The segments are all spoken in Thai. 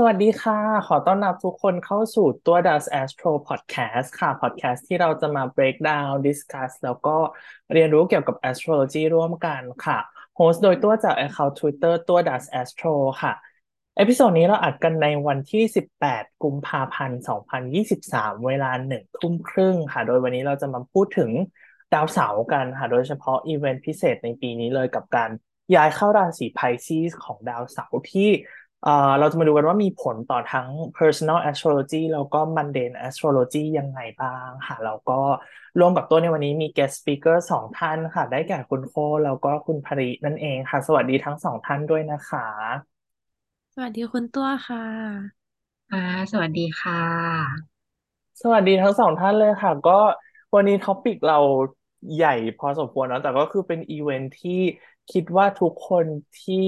สวัสดีค่ะขอต้อนรับทุกคนเข้าสู่ตัว Das Astro Podcast ค่ะ Podcast ที่เราจะมา break down discuss แล้วก็เรียนรู้เกี่ยวกับ Astrology ร่วมกันค่ะโฮสต์โดยตัวจาก account Twitter ตัว Das Astro ค่ะเอพิโซดนี้เราอัดกันในวันที่18กุมภาพันธ์2023เวลา 1:30 นค่ะโดยวันนี้เราจะมาพูดถึงดาวเสาร์กันค่ะโดยเฉพาะอีเวนต์พิเศษในปีนี้เลยกับการย้ายเข้าราศี Pisces ของดาวเสาร์ที่เราจะมาดูกันว่ามีผลต่อทั้ง Personal Astrology แล้วก็ Mundane Astrology ยังไงบ้างค่ะแล้วก็ร่วมกับตัวในวันนี้มี Guest Speaker 2 ท่านค่ะได้แก่คุณโคแล้วก็คุณภรินั่นเองค่ะสวัสดีทั้ง2ท่านด้วยนะคะสวัสดีคุณตัวค่ะสวัสดีค่ะสวัสดีทั้ง2ท่านเลยค่ะก็วันนี้ท็อปิกเราใหญ่พอสมควรเนาะแต่ก็คือเป็นอีเวนท์ที่คิดว่าทุกคนที่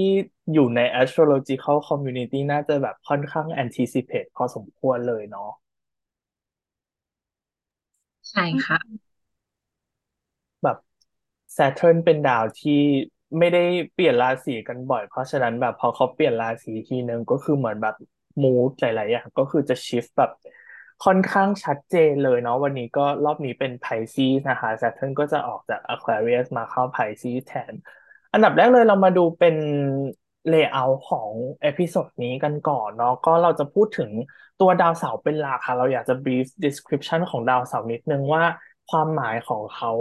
อยู่ใน Astrological Community น่าจะแบบค่อนข้าง anticipate พอสมควรเลยเนาะใช่ค่ะแบบ Saturn เป็นดาวที่ไม่ได้เปลี่ยนราศีกันบ่อยเพราะฉะนั้นแบบพอเขาเปลี่ยนราศีทีนึงก็คือเหมือนแบบ mood หลายๆอย่างก็คือจะ shift แบบค่อนข้างชัดเจนเลยเนาะวันนี้ก็รอบนี้เป็น Pisces นะคะ Saturn ก็จะออกจาก Aquarius มาเข้า Pisces แทนอันดับแรกเลยเรามาดูเป็น layout ของเอพิโซดนี้กันก่อนเนาะก็เราจะพูดถึงตัวดาวเสาร์เป็นหลักค่ะเราอยากจะ brief description ของดาวเสาร์นิดนึงว่าความหมายของเขา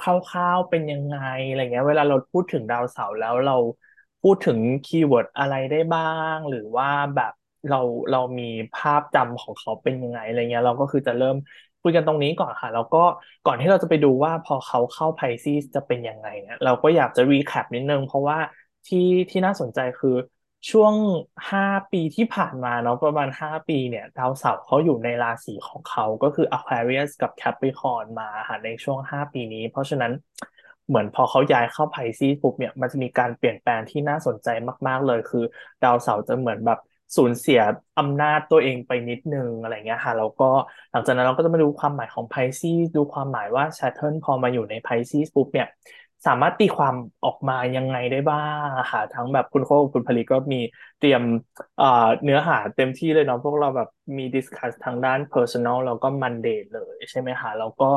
คร่าวๆเป็นยังไงอะไรเงี้ยเวลาเราพูดถึงดาวเสาร์แล้วเราพูดถึงคีย์เวิร์ดอะไรได้บ้างหรือว่าแบบเรามีภาพจำของเขาเป็นยังไงอะไรเงี้ยเราก็คือจะเริ่มคุยกันตรงนี้ก่อนค่ะแล้วก็ก่อนที่เราจะไปดูว่าพอเขาเข้า Pisces จะเป็นยังไงเนี่ยเราก็อยากจะรีแคปนิดนึงเพราะว่าที่น่าสนใจคือช่วง5ปีที่ผ่านมาเนาะประมาณ5ปีเนี่ยดาวเสาร์เขาอยู่ในราศีของเขาก็คือ Aquarius กับ Capricorn มาค่ะในช่วง5ปีนี้เพราะฉะนั้นเหมือนพอเขาย้ายเข้า Pisces ปุ๊บเนี่ยมันจะมีการเปลี่ยนแปลงที่น่าสนใจมากๆเลยคือดาวเสาร์จะเหมือนแบบสูญเสียอำนาจตัวเองไปนิดนึงอะไรเงี้ยค่ะแล้วก็หลังจากนั้นเราก็จะมาดูความหมายของ Pisces ดูความหมายว่า Saturn พอมาอยู่ใน Pisces ปุ๊บเนี่ยสามารถตีความออกมายังไงได้บ้างค่ะทั้งแบบคุณโคคุณภริก็มีเตรียมเนื้อหาเต็มที่เลยเนาะพวกเราแบบมีดิสคัสทางด้าน Personal แล้วก็ Mundane เลยใช่ไหมคะแล้วก็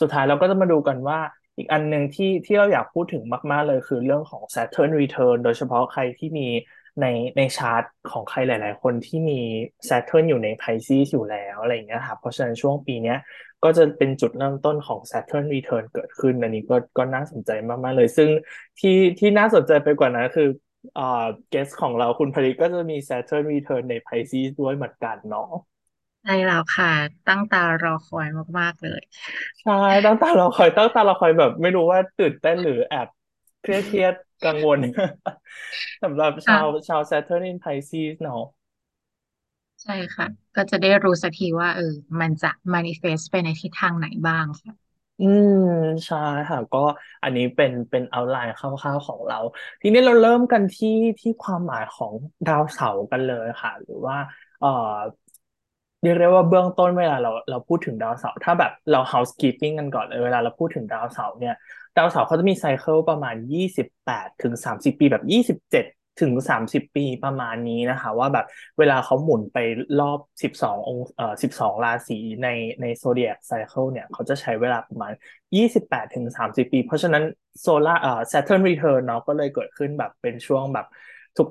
สุดท้ายเราก็จะมาดูกันว่าอีกอันนึงที่เราอยากพูดถึงมากๆเลยคือเรื่องของ Saturn Return โดยเฉพาะใครที่มีในชาร์ตของใครหลายๆคนที่มี Saturn อยู่ใน Pisces อยู่แล้วอะไรอย่างเงี้ยครับเพราะฉะนั้นช่วงปีเนี้ยก็จะเป็นจุดเริ่มต้นของ Saturn Return เกิดขึ้นอันนี้ก็น่าสนใจมากๆเลยซึ่งที่น่าสนใจไปกว่านั้นคือguest ของเราคุณภริก็จะมี Saturn Return ใน Pisces ด้วยเหมือนกันเนาะใช่แล้วค่ะตั้งตารอคอยมากๆเลยใช่ตั้งตารอคอยแบบไม่รู้ว่าตื่นเต้นหรือแอบเครียดกังวลสำหรับชาว Saturn in Pisces เนาะใช่ค่ะก็จะได้รู้สักทีว่ามันจะ manifest ไปในทิศทางไหนบ้างค่ะใช่ค่ะก็อันนี้เป็น outline คร่าวๆของเราทีนี้เราเริ่มกันที่ความหมายของดาวเสาร์กันเลยค่ะหรือว่าเรียกได้ว่าเบื้องต้นเวลาเราพูดถึงดาวเสาร์ถ้าแบบเรา housekeeping กันก่อนเลยเวลาเราพูดถึงดาวเสาร์เนี่ยดาวเสาร์เขาจะมีไซเคิลประมาณ28ถึง30ปีแบบ27ถึง30ปีประมาณนี้นะคะว่าแบบเวลาเขาหมุนไปรอบ12ราศีในโซเดียคไซเคิลเนี่ยเขาจะใช้เวลาประมาณ28ถึง30ปีเพราะฉะนั้นโซล่าSaturn Return เนาะก็เลยเกิดขึ้นแบบเป็นช่วงแบบ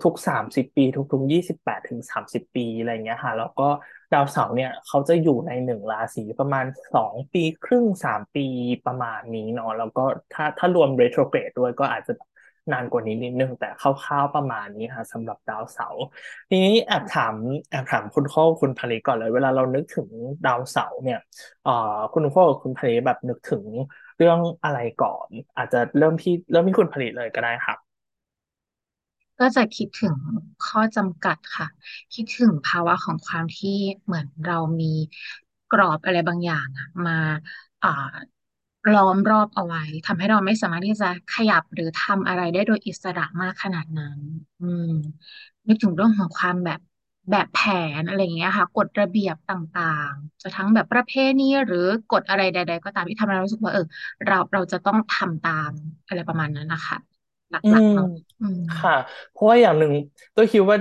ทุกๆ30ปีทุกๆ28ถึง30ปีอะไรเงี้ยค่ะแล้วก็ดาวเสาร์เนี่ยเขาจะอยู่ใน1ราศีประมาณ2ปีครึ่ง3ปีประมาณนี้เนาะแล้วก็ถ้ารวม Retrograde ด้วยก็อาจจะนานกว่านี้นิดนึงแต่คร่าวๆประมาณนี้ค่ะสำหรับดาวเสาร์ทีนี้แอบถามคุณโคคุณภริก่อนเลยเวลาเรานึกถึงดาวเสาร์เนี่ยคุณโคคุณภริแบบนึกถึงเรื่องอะไรก่อนอาจจะเริ่มที่คุณภริเลยก็ได้ค่ะก็จะคิดถึงข้อจำกัดค่ะคิดถึงภาวะของความที่เหมือนเรามีกรอบอะไรบางอย่างมาล้อมรอบเอาไว้ทำให้เราไม่สามารถที่จะขยับหรือทำอะไรได้โดยอิสระมากขนาดนั้นนึกถึงเรื่องของความแบบแผนอะไรอย่างเงี้ยค่ะกฎระเบียบต่างๆจะทั้งแบบประเพณีหรือกฎอะไรใดๆก็ตามที่ทำให้เรารู้สึกว่าเราจะต้องทำตามอะไรประมาณนั้นนะคะ หลักๆเนาะค่ะเพราะว่าอย่างหนึ่งตัวคิดว่า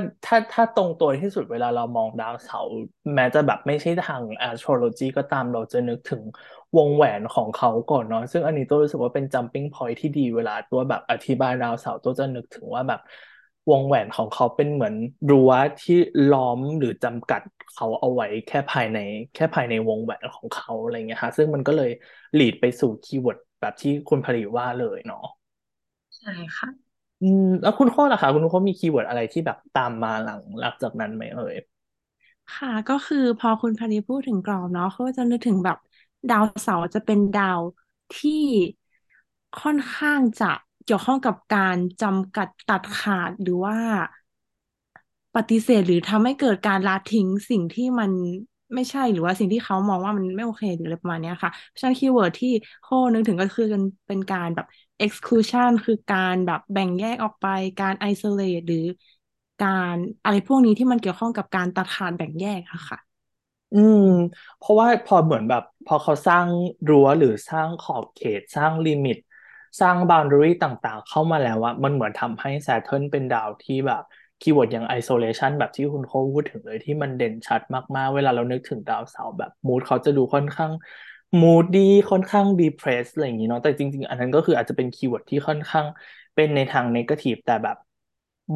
ถ้าตรงตัวที่สุดเวลาเรามองดาวเสาร์แม้จะแบบไม่ใช่ทาง Astrology ก็ตามเราจะนึกถึงวงแหวนของเขาก่อนเนาะซึ่งอันนี้ตัวรู้สึกว่าเป็น jumping point ที่ดีเวลาตัวแบบอธิบายดาวเสาร์ตัวจะนึกถึงว่าแบบวงแหวนของเขาเป็นเหมือนรั้วที่ล้อมหรือจำกัดเขาเอาไว้แค่ภายในวงแหวนของเขาอะไรเงี้ยค่ะซึ่งมันก็เลยลีดไปสู่คีย์เวิร์ดแบบที่คุณผลิตว่าเลยเนาะใช่ค่ะแล้วคุณข้อล่ะคะคุณข้อมีคีย์เวิร์ดอะไรที่แบบตามมาหลังจากนั้นไหมเอ่ยค่ะก็คือพอคุณผลิตพูดถึงกรอบเนาะเขาจะนึกถึงแบบดาวเสาร์จะเป็นดาวที่ค่อนข้างจะเกี่ยวข้องกับการจำกัดตัดขาดหรือว่าปฏิเสธหรือทำให้เกิดการละทิ้งสิ่งที่มันไม่ใช่หรือว่าสิ่งที่เขามองว่ามันไม่โอเคหรืออะไรประมาณนี้ค่ะเพราะฉะนั้นคีย์เวิร์ดที่โค้ดนึกถึงก็คือเป็นการแบบ exclusion คือการแบบแบ่งแยกออกไปการ isolate หรือการอะไรพวกนี้ที่มันเกี่ยวข้องกับการตัดขาดแบ่งแยกค่ะเพราะว่าพอเหมือนแบบพอเขาสร้างรั้วหรือสร้างขอบเขตสร้างลิมิตสร้าง boundary ต่างๆเข้ามาแล้วว่ามันเหมือนทำให้ Saturn เป็นดาวที่แบบคีย์เวิร์ดอย่าง isolation แบบที่คุณโค้ชพูดถึงเลยที่มันเด่นชัดมากๆเวลาเรานึกถึงดาวเสาร์แบบ mood เขาจะดูค่อนข้าง moody ค่อนข้าง depressed อะไรอย่างนี้เนาะแต่จริงๆอันนั้นก็คืออาจจะเป็นคีย์เวิร์ดที่ค่อนข้างเป็นในทาง negative แต่แบบ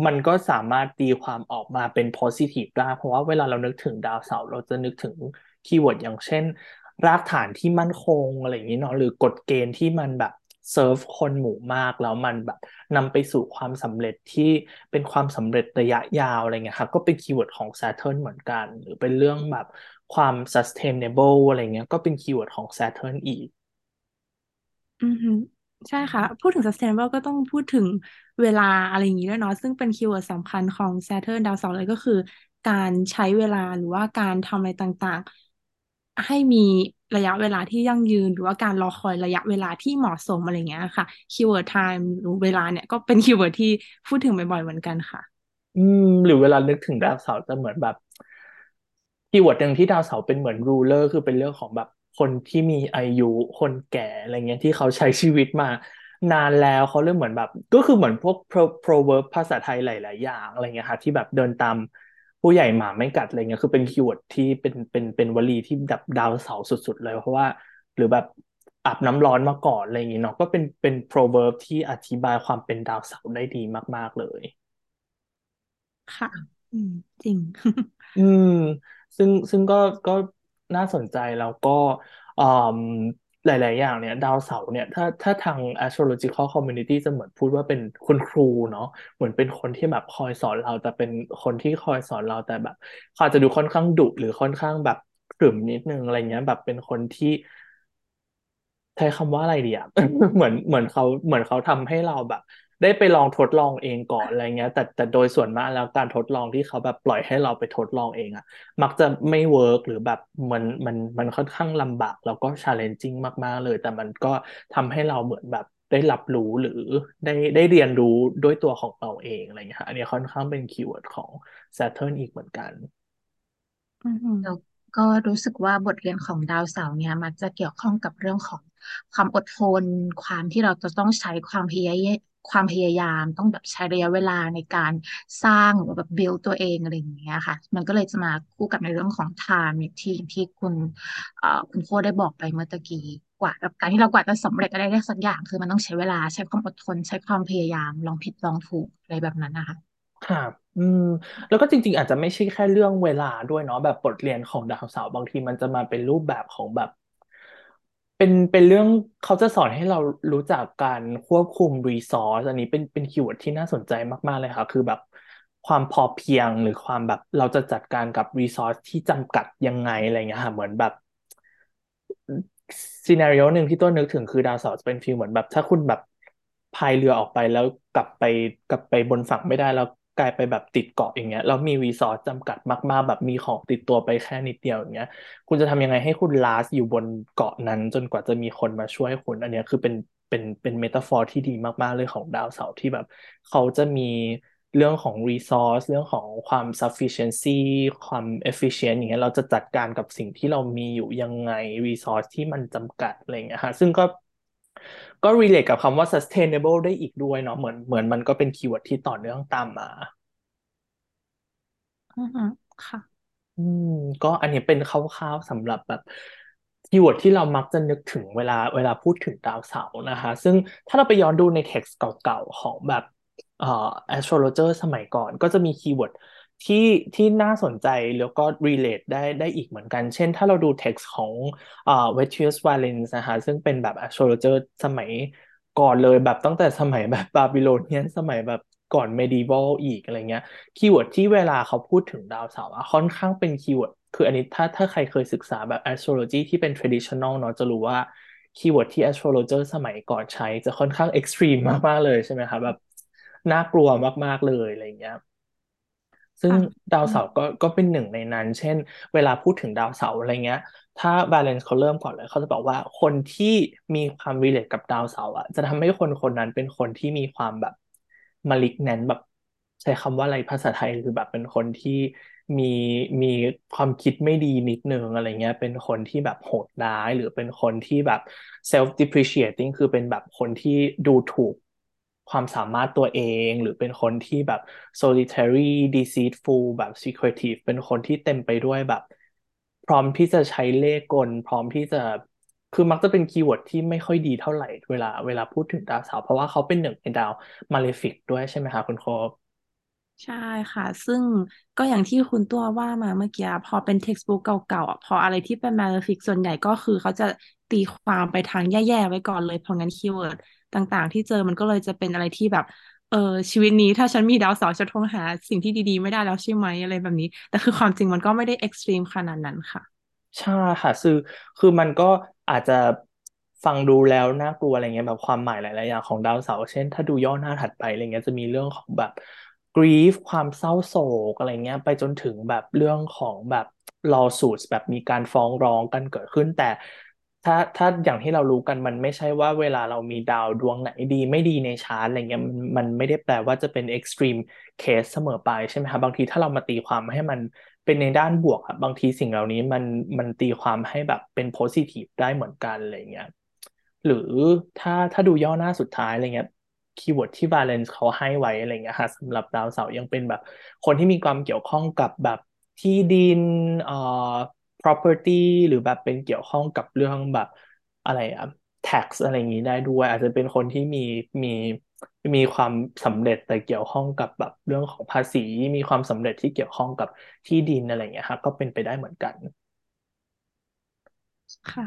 มันก็สามารถตีความออกมาเป็น positive ได้เพราะว่าเวลาเรานึกถึงดาวเสาร์เราจะนึกถึงคีย์เวิร์ดอย่างเช่นรากฐานที่มั่นคงอะไรอย่างนี้เนาะหรือกฎเกณฑ์ที่มันแบบเซิร์ฟคนหมู่มากแล้วมันแบบนำไปสู่ความสำเร็จที่เป็นความสำเร็จระยะยาวอะไรเงี้ยค่ะก็เป็นคีย์เวิร์ดของ Saturn เหมือนกันหรือเป็นเรื่องแบบความ sustainable อะไรเงี้ยก็เป็นคีย์เวิร์ดของ Saturn อีกใช่ค่ะพูดถึง sustainable ก็ต้องพูดถึงเวลาอะไรอย่างงี้ด้วยเนาะซึ่งเป็นคีย์เวิร์ดสำคัญของ Saturn ดาวเสาร์เลยก็คือการใช้เวลาหรือว่าการทำอะไรต่างๆให้มีระยะเวลาที่ยั่งยืนหรือว่าการรอคอยระยะเวลาที่เหมาะสมอะไรเงี้ยค่ะคีย์เวิร์ด time หรือเวลาเนี่ยก็เป็นคีย์เวิร์ดที่พูดถึงบ่อยๆเหมือนกันค่ะหรือเวลานึกถึงดาวเสาร์จะเหมือนแบบคีย์เวิร์ดนึงที่ดาวเสาร์เป็นเหมือน ruler คือเป็นเรื่องของแบบคนที่มีอายุคนแก่อะไรเงี้ยที่เขาใช้ชีวิตมานานแล้วเขาเริ่มเหมือนแบบก็คือเหมือนพวก proverb ภาษาไทยหลายๆอย่างอะไรเงี้ยค่ะที่แบบเดินตามผู้ใหญ่หมาไม่กัดอะไรเงี้ยคือเป็นคีย์เวิร์ดที่เป็นวลีที่ดับดาวเสาร์สุดๆเลยเพราะว่าหรือแบบอาบน้ำร้อนมาก่อนอะไรอย่างงี้เนาะก็เป็น proverb ที่อธิบายความเป็นดาวเสาร์ได้ดีมากๆเลยค่ะจริง ซึ่งก็น่าสนใจแล้วก็หลายๆอย่างเนี่ยดาวเสาร์เนี่ยถ้าทาง astrological community จะเหมือนพูดว่าเป็นคุณครูเนาะเหมือนเป็นคนที่แบบคอยสอนเราแต่เป็นคนที่คอยสอนเราแต่แบบเขาจะดูค่อนข้างดุหรือค่อนข้างแบบขรึมนิดนึงอะไรเงี้ยแบบเป็นคนที่ใช้คำว่าอะไรดีอ่ะ เหมือนเขาทำให้เราแบบได้ไปลองทดลองเองก่อนอะไรเงี้ยแต่โดยส่วนมากแล้วการทดลองที่เขาแบบปล่อยให้เราไปทดลองเองอ่ะมักจะไม่เวิร์กหรือแบบมันค่อนข้างลำบากแล้วก็ challenging มากๆเลยแต่มันก็ทำให้เราเหมือนแบบได้รับรู้หรือได้เรียนรู้ด้วยตัวของเราเองอะไรเงี้ยอันนี้ค่อนข้างเป็นคีย์เวิร์ดของ Saturn อีกเหมือนกันแล้วก็รู้สึกว่าบทเรียนของดาวเสาร์เนี่ยมักจะเกี่ยวข้องกับเรื่องของความอดทนความที่เราจะต้องใช้ความพยายามต้องแบบใช้ระยะเวลาในการสร้างหรือแบบ build ตัวเองอะไรอย่างเงี้ยค่ะมันก็เลยจะมาคู่กับในเรื่องของ time ที่คุณโค้ชได้บอกไปเมื่อตะกี้กว่าการที่เรากว่าจะสำเร็จอะไรได้สักอย่างคือมันต้องใช้เวลาใช้ความอดทนใช้ความพยายามลองผิดลองถูกอะไรแบบนั้นนะคะครับแล้วก็จริงๆอาจจะไม่ใช่แค่เรื่องเวลาด้วยเนาะแบบบทเรียนของดาวเสาร์บางทีมันจะมาเป็นรูปแบบของแบบเป็นเรื่องเขาจะสอนให้เรารู้จักการควบคุมรีซอร์สอันนี้เป็นคีย์เวิร์ดที่น่าสนใจมากๆเลยค่ะคือแบบความพอเพียงหรือความแบบเราจะจัดการกับรีซอร์สที่จำกัดยังไงอะไรเงี้ยค่ะเหมือนแบบซีนาริโอหนึ่งที่ต้นนึกถึงคือดาวเสาร์จะเป็นฟีลเหมือนแบบถ้าคุณแบบพายเรือออกไปแล้วกลับไปบนฝั่งไม่ได้แล้วกลายไปแบบติดเกาะอย่างเงี้ยแล้วมีรีซอร์สจำกัดมากๆแบบมีของติดตัวไปแค่นิดเดียวอย่างเงี้ยคุณจะทำยังไงให้คุณลาสอยู่บนเกาะนั้นจนกว่าจะมีคนมาช่วยคุณอันเนี้ยคือเป็นเมตาฟอร์ที่ดีมากๆเลยของดาวเสาร์ที่แบบเขาจะมีเรื่องของรีซอร์สเรื่องของความ sufficiency ความ efficient อย่างเงี้ยเราจะจัดการกับสิ่งที่เรามีอยู่ยังไงรีซอร์สที่มันจำกัดอะไรเงี้ยฮะซึ่งก็ ก็ relate กับคำว่า sustainable ได้อีกด้วยเนาะเหมือนมันก็เป็นคีย์เวิร์ดที่ต่อเนื่องตามมาอือฮึค่ะ ก็อันนี้เป็นคร่าวๆสำหรับแบบคีย์เวิร์ดที่เรามักจะนึกถึงเวลาพูดถึงดาวเสาร์นะคะซึ่งถ้าเราไปย้อนดูในเท็กซ์เก่าๆของแบบastrologer สมัยก่อนก็จะมีคีย์เวิร์ดที่น่าสนใจแล้วก็ relate ได้อีกเหมือนกันเช่นถ้าเราดู text ของVettius Valens นะคะซึ่งเป็นแบบ astrologer สมัยก่อนเลยแบบตั้งแต่สมัยแบบบาบิโลเนียนสมัยแบบก่อน medieval อีกอะไรเงี้ยคีย์เวิร์ดที่เวลาเขาพูดถึงดาวเสาร์ค่อนข้างเป็นคีย์เวิร์ดคืออันนี้ถ้าใครเคยศึกษาแบบ astrology ที่เป็น traditional เนาะจะรู้ว่าคีย์เวิร์ดที่ astrologer สมัยก่อนใช้จะค่อนข้าง extreme มากๆเลยใช่ไหมคะแบบน่ากลัวมากๆเลยอะไรเงี้ยซึ่งดาวเสาร์ก็เป็นหนึ่งในนั้นเช่นเวลาพูดถึงดาวเสาร์อะไรเงี้ยถ้า Valence เขาเริ่มก่อนเลยเขาจะบอกว่าคนที่มีความ relate กับดาวเสาร์อ่ะจะทำให้คนคนนั้นเป็นคนที่มีความแบบ malignant แบบใช้คำว่าอะไรภาษาไทยคือแบบเป็นคนที่มีความคิดไม่ดีนิดนึงอะไรเงี้ยเป็นคนที่แบบโหดร้ายหรือเป็นคนที่แบบ self depreciating คือเป็นแบบคนที่ดูถูกความสามารถตัวเองหรือเป็นคนที่แบบ solitary deceitful แบบ secretive เป็นคนที่เต็มไปด้วยแบบพร้อมที่จะใช้เล่ห์กลพร้อมที่จะคือมักจะเป็นคีย์เวิร์ดที่ไม่ค่อยดีเท่าไหร่เวลาพูดถึงดาวเสาร์เพราะว่าเขาเป็นหนึ่งในดาว Malefic ด้วยใช่ไหมคะคุณโคใช่ค่ะซึ่งก็อย่างที่คุณตัวว่ามาเมื่อกี้พอเป็น textbook เก่าๆพออะไรที่เป็น Malefic ส่วนใหญ่ก็คือเขาจะตีความไปทางแย่ๆไว้ก่อนเลยเพราะงั้นคีย์เวิร์ดต่างๆที่เจอมันก็เลยจะเป็นอะไรที่แบบชีวิตนี้ถ้าฉันมีดาวเสาร์จะทวงหาสิ่งที่ดีๆไม่ได้แล้วใช่ไหมอะไรแบบนี้แต่คือความจริงมันก็ไม่ได้เอ็กซ์ตรีมขนาดนั้นค่ะใช่ค่ะคือมันก็อาจจะฟังดูแล้วน่ากลัวอะไรเงี้ยแบบความหมายหลายๆอย่างของดาวเสาร์เช่นถ้าดูย่อหน้าถัดไปอะไรเงี้ยจะมีเรื่องของแบบ grief ความเศร้าโศกอะไรเงี้ยไปจนถึงแบบเรื่องของแบบ lawsuits แบบมีการฟ้องร้องกันเกิดขึ้นแต่ถ้าอย่างที่เรารู้กันมันไม่ใช่ว่าเวลาเรามีดาวดวงไหนดีไม่ดีในชาร์ตอะไรเงี้ยมันไม่ได้แปลว่าจะเป็น extreme case เสมอไปใช่ไหมครับบางทีถ้าเรามาตีความให้มันเป็นในด้านบวกอะบางทีสิ่งเหล่านี้มันตีความให้แบบเป็น positive ได้เหมือนกันอะไรเงี้ยหรือถ้าดูย่อหน้าสุดท้ายอะไรเงี้ยคีย์เวิร์ดที่ Valence เขาให้ไว้อะไรเงี้ยค่ะสำหรับดาวเสาร์ยังเป็นแบบคนที่มีความเกี่ยวข้องกับแบบที่ดินproperty หรือแบบเป็นเกี่ยวข้องกับเรื่องแบบอะไรอ่ะ tax อะไรอย่างนี้ได้ด้วยอาจจะเป็นคนที่มีความสำเร็จแต่เกี่ยวข้องกับแบบเรื่องของภาษีมีความสำเร็จที่เกี่ยวข้องกับที่ดินอะไรอย่างเงี้ยครับก็เป็นไปได้เหมือนกันค่ะ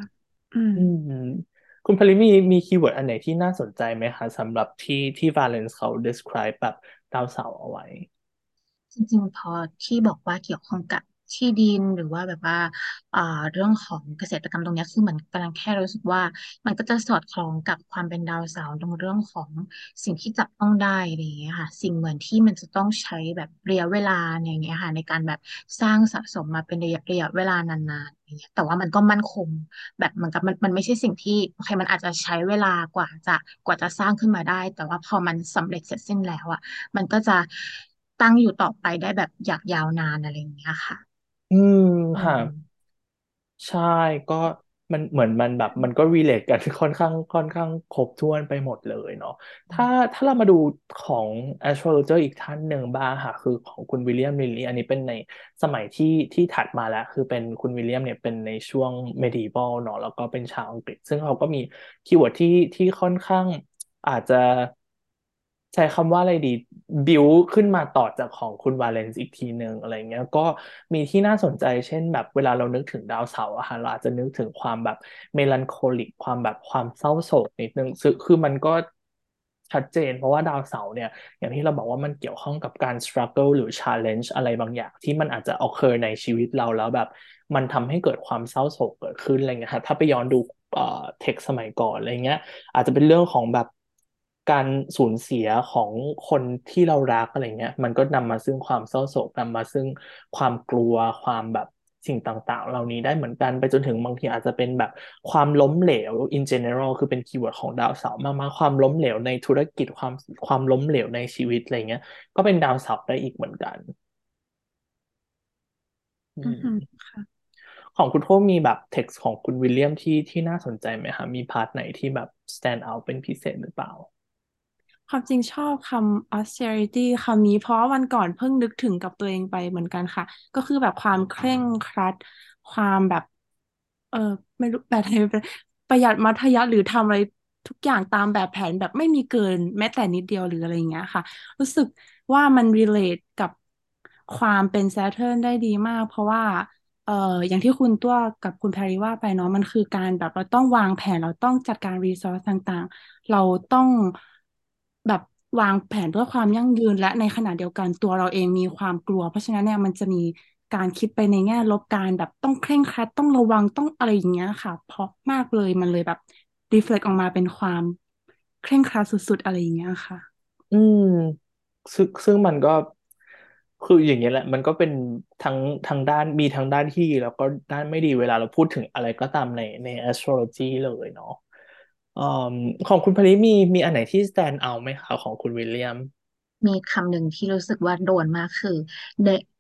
คุณพลิมีคีย์เวิร์ดอันไหนที่น่าสนใจไหมคะสำหรับที่ Valence เขา describe แบบดาวเสาร์เอาไว้จริงๆพอที่บอกว่าเกี่ยวข้องกับที่ดินหรือว่าแบบว่าเรื่องของเกษตรกรรมตรงนี้คือเหมือนกำลังแค่รู้สึกว่ามันก็จะสอดคล้องกับความเป็นดาวเสาร์ตรงเรื่องของสิ่งที่จับต้องได้อะไรอย่างเงี้ยค่ะสิ่งเหมือนที่มันจะต้องใช้แบบระยะเวลาอย่างเงี้ยค่ะในการแบบสร้างสะสมมาเป็นระยะเวลานานๆอย่างเงี้ยแต่ว่ามันก็มั่นคงแบบเหมือนกับมันไม่ใช่สิ่งที่โอเคมันอาจจะใช้เวลากว่าจะสร้างขึ้นมาได้แต่ว่าพอมันสำเร็จเสร็จสิ้นแล้วอ่ะมันก็จะตั้งอยู่ต่อไปได้แบบอยากยาวนานอะไรอย่างเงี้ยค่ะค่ะใช่ก็มันเหมือนมันแบบมันก็ relate กันค่อนข้างครบถ้วนไปหมดเลยเนาะถ้าเรามาดูของ astrologer อีกท่านหนึ่งบ้างค่ะคือของคุณวิลเลียมลิลลี่อันนี้เป็นในสมัยที่ถัดมาแล้วคือเป็นคุณวิลเลียมเนี่ยเป็นในช่วง medieval เนาะแล้วก็เป็นชาวอังกฤษซึ่งเขาก็มีคีย์เวิร์ดที่ค่อนข้างอาจจะใช้คำว่าอะไรดีบิวขึ้นมาต่อจากของคุณวาเลนซ์อีกทีหนึ่งอะไรเงี้ยก็มีที่น่าสนใจเช่นแบบเวลาเรานึกถึงดาวเสาร์อะค่ะเราอาจจะนึกถึงความแบบเมลันโคลิกความแบบความเศร้าโศกนิดนึงคือมันก็ชัดเจนเพราะว่าดาวเสาร์เนี่ยอย่างที่เราบอกว่ามันเกี่ยวข้องกับการ struggle หรือ challenge อะไรบางอย่างที่มันอาจจะ occur ในชีวิตเราแล้วแบบมันทำให้เกิดความเศร้าโศกเกิดขึ้นอะไรเงี้ยค่ะถ้าไปย้อนดูtext สมัยก่อนอะไรเงี้ยอาจจะเป็นเรื่องของแบบการสูญเสียของคนที่เรารักอะไรเงี้ยมันก็นำมาซึ่งความเศร้าโศกนำมาซึ่งความกลัวความแบบสิ่งต่างๆเหล่านี้ได้เหมือนกันไปจนถึงบางทีอาจจะเป็นแบบความล้มเหลว in general คือเป็นคีย์เวิร์ดของดาวเสาร์มากๆความล้มเหลวในธุรกิจความล้มเหลวในชีวิตอะไรเงี้ยก็เป็นดาวเสาร์ได้อีกเหมือนกัน ของคุณโทมีแบบเท็กซ์ของคุณวิลเลียมที่น่าสนใจไหมคะมีพาร์ทไหนที่แบบ stand out เป็นพิเศษหรือเปล่าความจริงชอบคำ austerity คำนี้เพราะวันก่อนเพิ่งนึกถึงกับตัวเองไปเหมือนกันค่ะก็คือแบบความเคร่งครัดความแบบไม่รู้แบบประหยัดมัธยัสถ์หรือทำอะไรทุกอย่างตามแบบแผนแบบไม่มีเกินแม้แต่นิดเดียวหรืออะไรอย่างเงี้ยค่ะรู้สึกว่ามัน relate กับความเป็น Saturn ได้ดีมากเพราะว่าอย่างที่คุณตัวกับคุณแพรรี่ว่าไปเนาะมันคือการแบบเราต้องวางแผนเราต้องจัดการ resource ต่างๆเราต้องแบบวางแผนเพื่อความยั่งยืนและในขณะเดียวกันตัวเราเองมีความกลัวเพราะฉะนั้นเนี่ยมันจะมีการคิดไปในแง่ลบการแบบต้องเคร่งครัดต้องระวังต้องอะไรอย่างเงี้ยค่ะเพราะมากเลยมันเลยแบบ reflect ออกมาเป็นความเคร่งครัดสุดๆอะไรอย่างเงี้ยค่ะซึ่งมันก็คืออย่างเงี้ยแหละมันก็เป็นทั้งด้านมีทั้งด้านที่แล้วก็ด้านไม่ดีเวลาเราพูดถึงอะไรก็ตามใน astrology เลยเนาะของคุณพลิมีอันไหนที่ stand out ไหมคะของคุณวิลเลียมมีคำหนึ่งที่รู้สึกว่าโดนมากคือ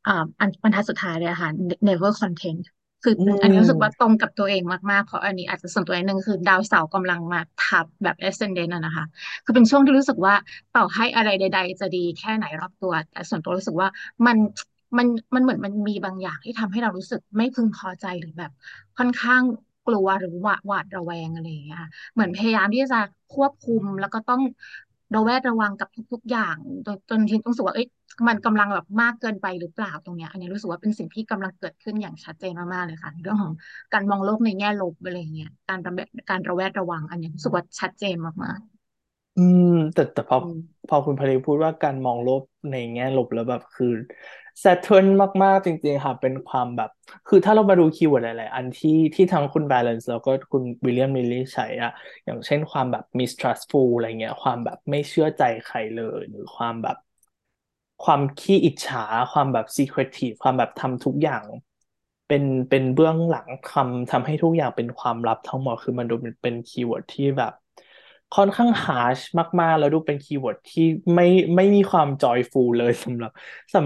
อันบรรทัดสุดท้ายเลยค่ะ never content คืออันนี้รู้สึกว่าตรงกับตัวเองมากๆเพราะอันนี้อาจจะส่วนตัวนิดนึงคือดาวเสาร์กำลังมาทับแบบ ascendant นะคะคือเป็นช่วงที่รู้สึกว่าต่อให้อะไรใดๆจะดีแค่ไหนรอบตัวแต่ส่วนตัวรู้สึกว่ามันเหมือนมันมีบางอย่างที่ทำให้เรารู้สึกไม่พึงพอใจหรือแบบค่อนข้างกลัวหรือหวาดระแวงอะไรอย่างเงี้ยเหมือนพยายามที่จะควบคุมแล้วก็ต้องระแวดระวังกับทุกๆอย่างจนทีต้องรู้สึกว่าเอ้ยมันกำลังแบบมากเกินไปหรือเปล่าตรงเนี้ยอันนี้รู้สึกว่าเป็นสิ่งที่กำลังเกิดขึ้นอย่างชัดเจนมากๆเลยค่ะเรื่องของการมองโลกในแง่ลบอะไรเงี้ยการระแวดระวังอันนี้รู้สึกว่าชัดเจนมากๆแต่พอคุณพลิพูดว่าการมองโลกในแง่ลบแล้วแบบคือSaturn มากๆจริงๆค่ะเป็นความแบบคือถ้าเรามาดูคีย์เวิร์ดหลายๆอันที่ทั้งคุณ Balance แล้วก็คุณวิลเลียมมิลลี่ใช้อ่ะอย่างเช่นความแบบ mistrustful อะไรเงี้ยความแบบไม่เชื่อใจใครเลยหรือความแบบความขี้อิจฉาความแบบ secretive ความแบบทำทุกอย่างเป็นเบื้องหลังทำให้ทุกอย่างเป็นความลับทั้งหมดคือมันดูเป็นคีย์เวิร์ดที่แบบค่อนข้างharsh มากๆแล้วดูเป็นคีย์เวิร์ดที่ไม่มีความ joyful เลยสำ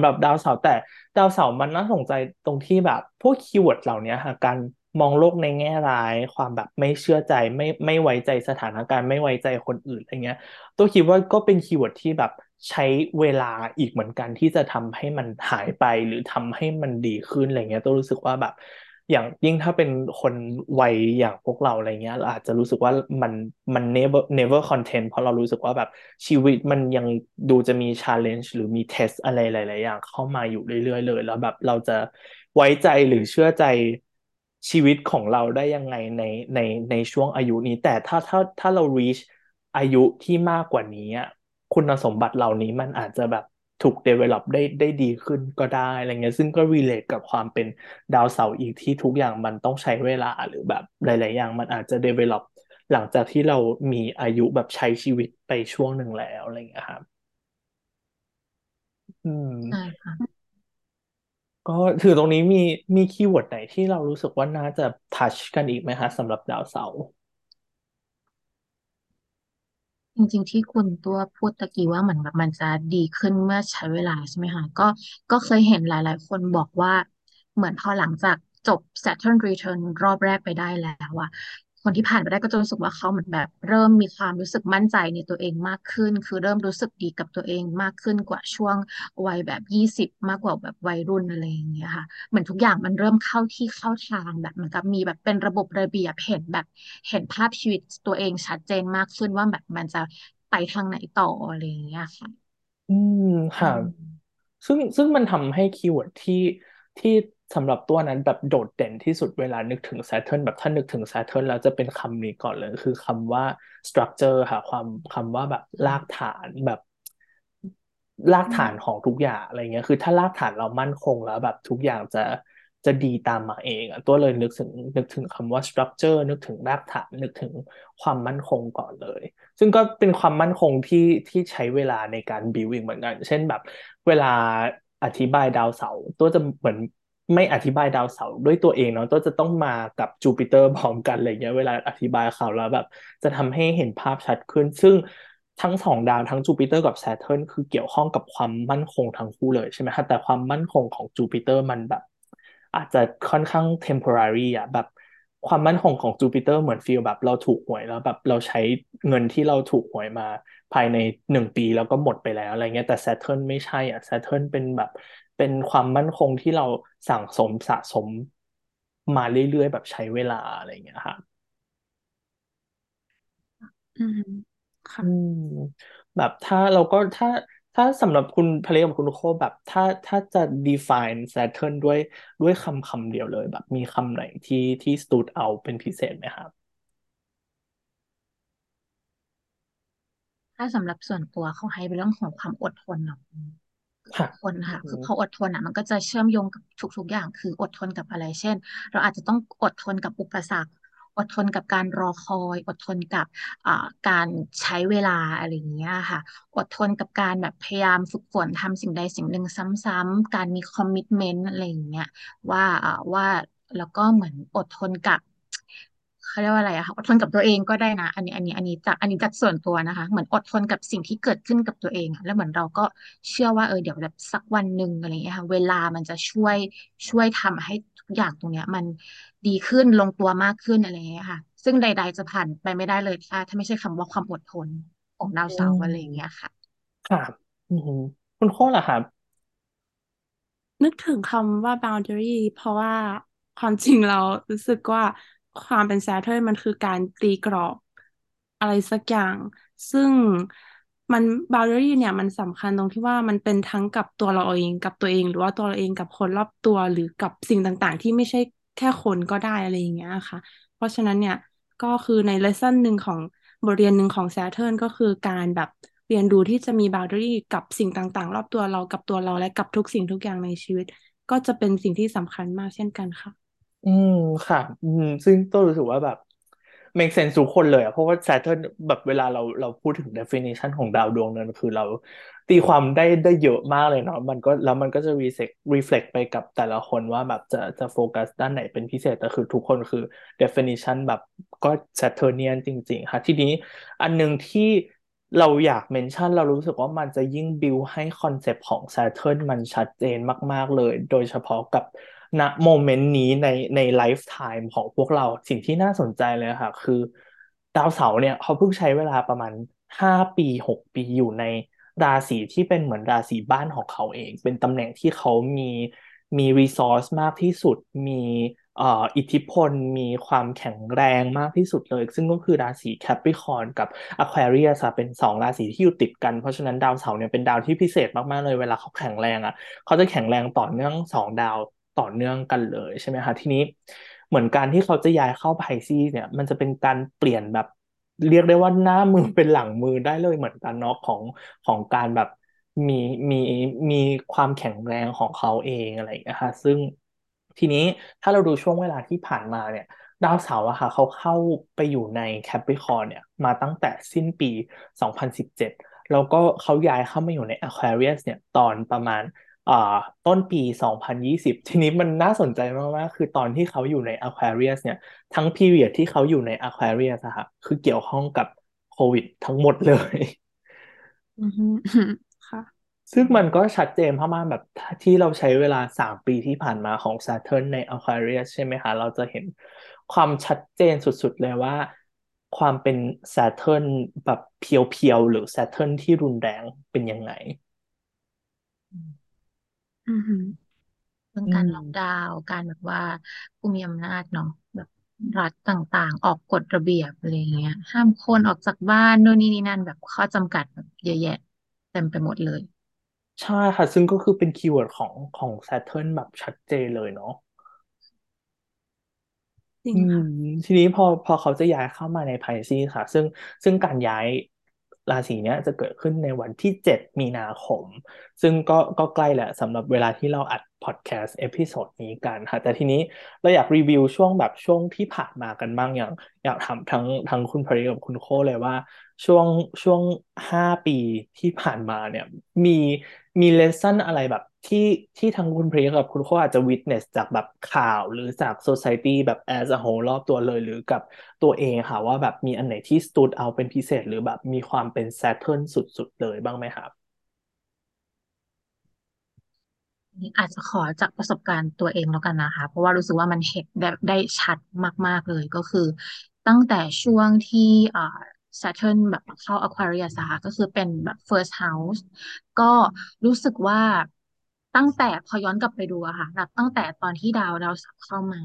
หรับดาวเสาร์แต่ดาวเสาร์มันน่าสนใจตรงที่แบบพวกคีย์เวิร์ดเหล่านี้ค่ะการมองโลกในแง่ร้ายความแบบไม่เชื่อใจไม่ไว้ใจสถานการณ์ไม่ไว้ใจคนอื่นอะไรเงี้ยตัวคิดว่าก็เป็นคีย์เวิร์ดที่แบบใช้เวลาอีกเหมือนกันที่จะทำให้มันหายไปหรือทำให้มันดีขึ้นอะไรเงี้ยตัวรู้สึกว่าแบบอย่างยิ่งถ้าเป็นคนวัยอย่างพวกเราอะไรเงี้ยเราอาจจะรู้สึกว่ามัน never content เพราะเรารู้สึกว่าแบบชีวิตมันยังดูจะมี challenge หรือมี test อะไรหลายๆอย่างเข้ามาอยู่เรื่อยๆเลยแล้วแบบเราจะไว้ใจหรือเชื่อใจชีวิตของเราได้ยังไงในช่วงอายุนี้แต่ถ้าเรา reach อายุที่มากกว่านี้คุณสมบัติเหล่านี้มันอาจจะแบบถูก develop ได้ดีขึ้นก็ได้อะไรเงี้ยซึ่งก็ relate กับความเป็นดาวเสาร์อีกที่ทุกอย่างมันต้องใช้เวลาหรือแบบหลายๆอย่างมันอาจจะ develop หลังจากที่เรามีอายุแบบใช้ชีวิตไปช่วงหนึ่งแล้วอะไรเงี้ยครับใช่ค่ะก็ถือตรงนี้มีคีย์เวิร์ดไหนที่เรารู้สึกว่าน่าจะ touch กันอีกไหมคะสำหรับดาวเสาร์จริงๆที่คุณตัวพูดตะกี้ว่าเหมือนแบบมันจะดีขึ้นเมื่อใช้เวลาใช่ไหมคะก็เคยเห็นหลายๆคนบอกว่าเหมือนพอหลังจากจบ Saturn Return รอบแรกไปได้แล้วอะคนที่ผ่านไปได้ก็จะรู้สึกว่าเขาเหมือนแบบเริ่มมีความรู้สึกมั่นใจในตัวเองมากขึ้นคือเริ่มรู้สึกดีกับตัวเองมากขึ้นกว่าช่วงวัยแบบ20มากกว่าแบบวัยรุ่นอะไรอย่างเงี้ยค่ะเหมือนทุกอย่างมันเริ่มเข้าที่เข้าทางแบบเหมือนกับมีแบบเป็นระบบระเบียบเห็นภาพชีวิตตัวเองชัดเจนมากขึ้นว่าแบบมันจะไปทางไหนต่ออะไรอย่างเงี้ยค่ะค่ะซึ่งมันทำให้คีย์เวิร์ดที่สำหรับตัวนั้นแบบโดดเด่นที่สุดเวลานึกถึง Saturn แบบถ้านึกถึง Saturn แล้วจะเป็นคำนี้ก่อนเลยคือคำว่า structure ค่ะคำว่าแบบรากฐานแบบรากฐานของทุกอย่างอะไรเงี้ยคือถ้ารากฐานเรามั่นคงแล้วแบบทุกอย่างจะดีตามมาเองตัวเลยนึกถึงคำว่า structure นึกถึงรากฐานนึกถึงความมั่นคงก่อนเลยซึ่งก็เป็นความมั่นคงที่ใช้เวลาในการ build เหมือนกันเช่นแบบเวลาอธิบายดาวเสาร์ตัวจะเหมือนไม่อธิบายดาวเสาร์ด้วยตัวเองเนาะตัวจะต้องมากับจูปิเตอร์พร้อมกันอะไรเงี้ยเวลาอธิบายเขาแล้วแบบจะทำให้เห็นภาพชัดขึ้นซึ่งทั้งสองดาวทั้งจูปิเตอร์กับแซเทิร์นคือเกี่ยวข้องกับความมั่นคงทั้งคู่เลยใช่ไหมคะแต่ความมั่นคงของจูปิเตอร์มันแบบอ อาจจะค่อนข้าง temporary อ่ะแบบความมั่นคงของจูปิเตอร์เหมือนฟีลแบบเราถูกหวยแล้วแบบเราใช้เงินที่เราถูกหวยมาภายใน1ปีแล้วก็หมดไปแล้วอะไรเงี้ยแต่ Saturn ไม่ใช่อ่ะ Saturn เป็นแบบเป็นความมั่นคงที่เราสั่งสมสะสมมาเรื่อยๆแบบใช้เวลาอะไรเงี้ยค่ะอืมค่ะอืมแบบถ้าเราก็ถ้าสำหรับคุณพะเลกับคุณโคแบบถ้าจะ define Saturn ด้วยคำเดียวเลยแบบมีคำไหนที่ stood out เป็นพิเศษไหมครับถ้าสำหรับส่วนตัวเขาให้เป็นเรื่องของความอดทนเนาะอค่ะดทนอืค่ะ คือมพออดทนอ่ะ มันก็จะเชื่อมโยงกับทุกๆอย่าง คืออดทนกับอะไร เช่น เราอาจจะต้องอดทนกับอุปสรรค อดทนกับการรอคอย อดทนกับการใช้เวลาอะไรอย่างเงี้ยค่ะ อดทนกับการแบบพยายามฝึกฝนทำสิ่งใดสิ่งหนึ่งซ้ำๆการมีคอมมิตเมนต์อะไรอย่างเงี้ยว่าแล้วก็เหมือนอดทนกับเขาเรียกว่าอะไรอะค่ะอดทนกับตัวเองก็ได้นะ อันนี้จากส่วนตัวนะคะ เหมือนอดทนกับสิ่งที่เกิดขึ้นกับตัวเองอะแล้วเหมือนเราก็เชื่อว่าเดี๋ยวแบบสักวันหนึ่งอะไรอย่างเงี้ยค่ะเวลามันจะช่วยทำให้ทุกอย่างตรงเนี้ย มันดีขึ้นลงตัวมากขึ้นอะไรอย่างเงี้ยค่ะ ซึ่งใด ๆ จะผ่านไปไม่ได้เลยถ้าไม่ใช่คำว่าความอดทนของดาวอืเสาร์อะไรอย่างมเงี้ยค่ะ ค่ะอืมคุณโคล่ะครับนึกถึงคำว่า boundary เพราะว่าความจริงเรารู้สึกว่าความเป็น Saturn มันคือการตีกรอบอะไรสักอย่าง ซึ่งมัน boundary เนี่ยมันสำคัญตรงที่ว่ามันเป็นทั้งกับตัวเราเองกับตัวเอง หรือว่าตัวเราเองกับคนรอบตัวหรือกับสิ่งต่างๆ ที่ไม่ใช่แค่คนก็ได้อะไรอย่างเงี้ยค่ะ เพราะฉะนั้นเนี่ยก็คือใน lesson หนึ่งของบทเรียนหนึ่งของ Saturn ก็คือการแบบเรียนรู้ที่จะมี boundary กับสิ่งต่างๆ รอบตัวเรากับตัวเราและกับทุกสิ่งทุกอย่างในชีวิต ก็จะเป็นสิ่งที่สำคัญมากเช่นกันค่ะ อืมค่ะซึ่งตัวรู้สึกว่าแบบ make sense ทุกคนเลยอะเพราะว่า Saturn แบบเวลาเราพูดถึง definition ของดาวดวงนั้นคือเราตีความได้เยอะมากเลยเนาะมันก็จะ reflect ไปกับแต่ละคนว่าแบบจะโฟกัสด้านไหนเป็นพิเศษแต่คือทุกคนคือ definition แบบก็ Saturnian จริง ๆ ค่ะ ทีนี้อันหนึ่งที่เราอยากเมนชั่นเรารู้สึกว่ามันจะยิ่งบิวให้คอนเซปต์ของ Saturn มันชัดเจนมาก ๆ เลย โดยเฉพาะกับณโมเมนต์นี้ในไลฟ์ไทม์ของพวกเราสิ่งที่น่าสนใจเลยค่ะ คือดาวเสาร์เนี่ยเขาเพิ่งใช้เวลาประมาณ5 ปี6 ปีอยู่ในราศีที่เป็นเหมือนราศีบ้านของเขาเอง เป็นตำแหน่งที่เขามีรีซอสมากที่สุด มีเอ่ออิทธิพล มีความแข็งแรงมากที่สุดเลย ซึ่งก็คือราศีแคปริคอร์นกับ Aquarius อะเป็น2 ราศีที่อยู่ติดกัน เพราะฉะนั้นดาวเสาร์เนี่ยเป็นดาวที่พิเศษมากๆเลยเวลาเขาแข็งแรงอะ เขาจะแข็งแรงต่อเนื่อง2 ดาวต่อเนื่องกันเลยใช่ไหมคะทีนี้เหมือนการที่เขาจะย้ายเข้าไพซีเนี่ย มันจะเป็นการเปลี่ยนแบบ เรียกได้ว่าหน้ามือเป็นหลังมือได้เลยเหมือนกันเนาะของการแบบมีมีมีความแข็งแรงของเขาเองอะไรอย่างเงี้ยค่ะซึ่งทีนี้ถ้าเราดูช่วงเวลาที่ผ่านมาเนี่ย ดาวเสาร์อะค่ะเขาเข้าไปอยู่ในแคปริคอร์นเนี่ยมาตั้งแต่สิ้นปี 2017 แล้วก็เขาย้ายเข้ามาอยู่ใน Aquarius เนี่ยตอนประมาณ อ่าต้นปี 2020 ทีนี้มันน่าสนใจมากๆ คือตอนที่เขาอยู่ใน Aquarius เนี่ย ทั้ง period ที่เขาอยู่ใน Aquarius อะค่ะคือเกี่ยวข้องกับโควิดทั้งหมดเลย อือฮึ ค่ะ ซึ่งมันก็ชัดเจนประมากๆแบบที่เราใช้เวลา3 ปีที่ผ่านมาของ Saturn ใน Aquarius ใช่ไหมคะ เราจะเห็นความชัดเจนสุดๆเลยว่า ความเป็น Saturn แบบเพียวๆ หรือ Saturn ที่รุนแรงเป็นยังไง อือฮึ เรื่องอืการม ล็อกดาวน์การแบบว่าผู้มีอำนาจเนาะแบบรัฐต่างๆ ออกกฎระเบียบอะไรอย่างเงี้ย ห้ามคนออกจากบ้านนู่นนี่นี่นั่นแบบข้อจำกัดแบบเยอะแยะเต็มไปหมดเลย ใช่ค่ะ ซึ่งก็คือเป็นคีย์เวิร์ดของ Saturn แบบชัดเจนเลยเนาะ จริอืงมค่ะ ทีนี้พอเขาจะย้ายเข้ามาในไพซีค่ะ ซึ่งการย้ายราศีเนี้ยจะเกิดขึ้นในวันที่7 มีนาคม ซึ่งก็ใกล้แหละสำหรับเวลาที่เราอัดพอดแคสต์เอพิโซดนี้กันค่ะ แต่ทีนี้เราอยากรีวิวช่วงที่ผ่านมากันบ้างอย่างอยากถามทั้งคุณพริกับคุณโคเลยว่า ช่วงช่วง5 ปีที่ผ่านมาเนี่ย มีมีเลสซันอะไรแบบที่ทางคุณเพลกับคุณโคอาจจะวิทเนสจากแบบข่าวหรือจากโซไซตี้แบบ as a whole รอบตัวเลยหรือกับตัวเองค่ะว่าแบบมีอันไหนที่ stood out เป็นพิเศษหรือแบบมีความเป็น Saturn สุด ๆ เลยบ้างไหมครับ นี่อาจจะขอจากประสบการณ์ตัวเองแล้วกันนะคะเพราะว่ารู้สึกว่ามันเห็นได้ชัดมากๆเลยก็คือตั้งแต่ช่วงที่Saturn แบบเข้า Aquarius ค่ะก็คือเป็นแบบ First House ก็รู้สึกว่าตั้งแต่พอย้อนกลับไปดูอะค่ะนับตั้งแต่ตอนที่ดาวเสาร์เข้ามา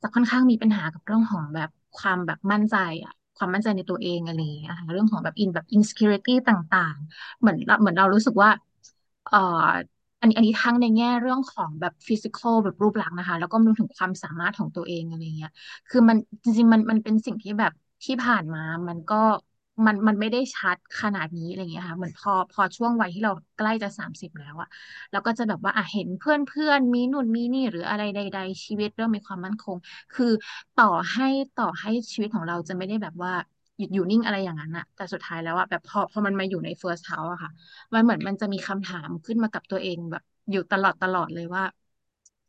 จะค่อนข้างมีปัญหากับเรื่องของแบบความแบบมั่นใจอะความมั่นใจในตัวเองอะไรอย่างเงี้ยค่ะเรื่องของแบบinsecurity ต่างๆเหมือนเรารู้สึกว่าอันนี้ทั้งในแง่เรื่องของแบบ physical แบบรูปลักษณ์นะคะแล้วก็รวมถึงความสามารถของตัวเองอะไรเงี้ยคือมันจริงๆมันเป็นสิ่งที่แบบที่ผ่านมามันก็มันไม่ได้ชัดขนาดนี้อะไรเงี้ยค่ะเหมือนพอช่วงวัยที่เราใกล้จะ30แล้วอะเราก็จะแบบว่าเห็นเพื่อนๆมีนู่นมีนี่หรืออะไรใดๆชีวิตเริ่มมีความมั่นคงคือต่อให้ชีวิตของเราจะไม่ได้แบบว่าหยุดอยู่นิ่งอะไรอย่างนั้นอะแต่สุดท้ายแล้วอะแบบพอมันมาอยู่ใน First House อะค่ะมันเหมือนมันจะมีคำถามขึ้นมากับตัวเองแบบอยู่ตลอดเลยว่า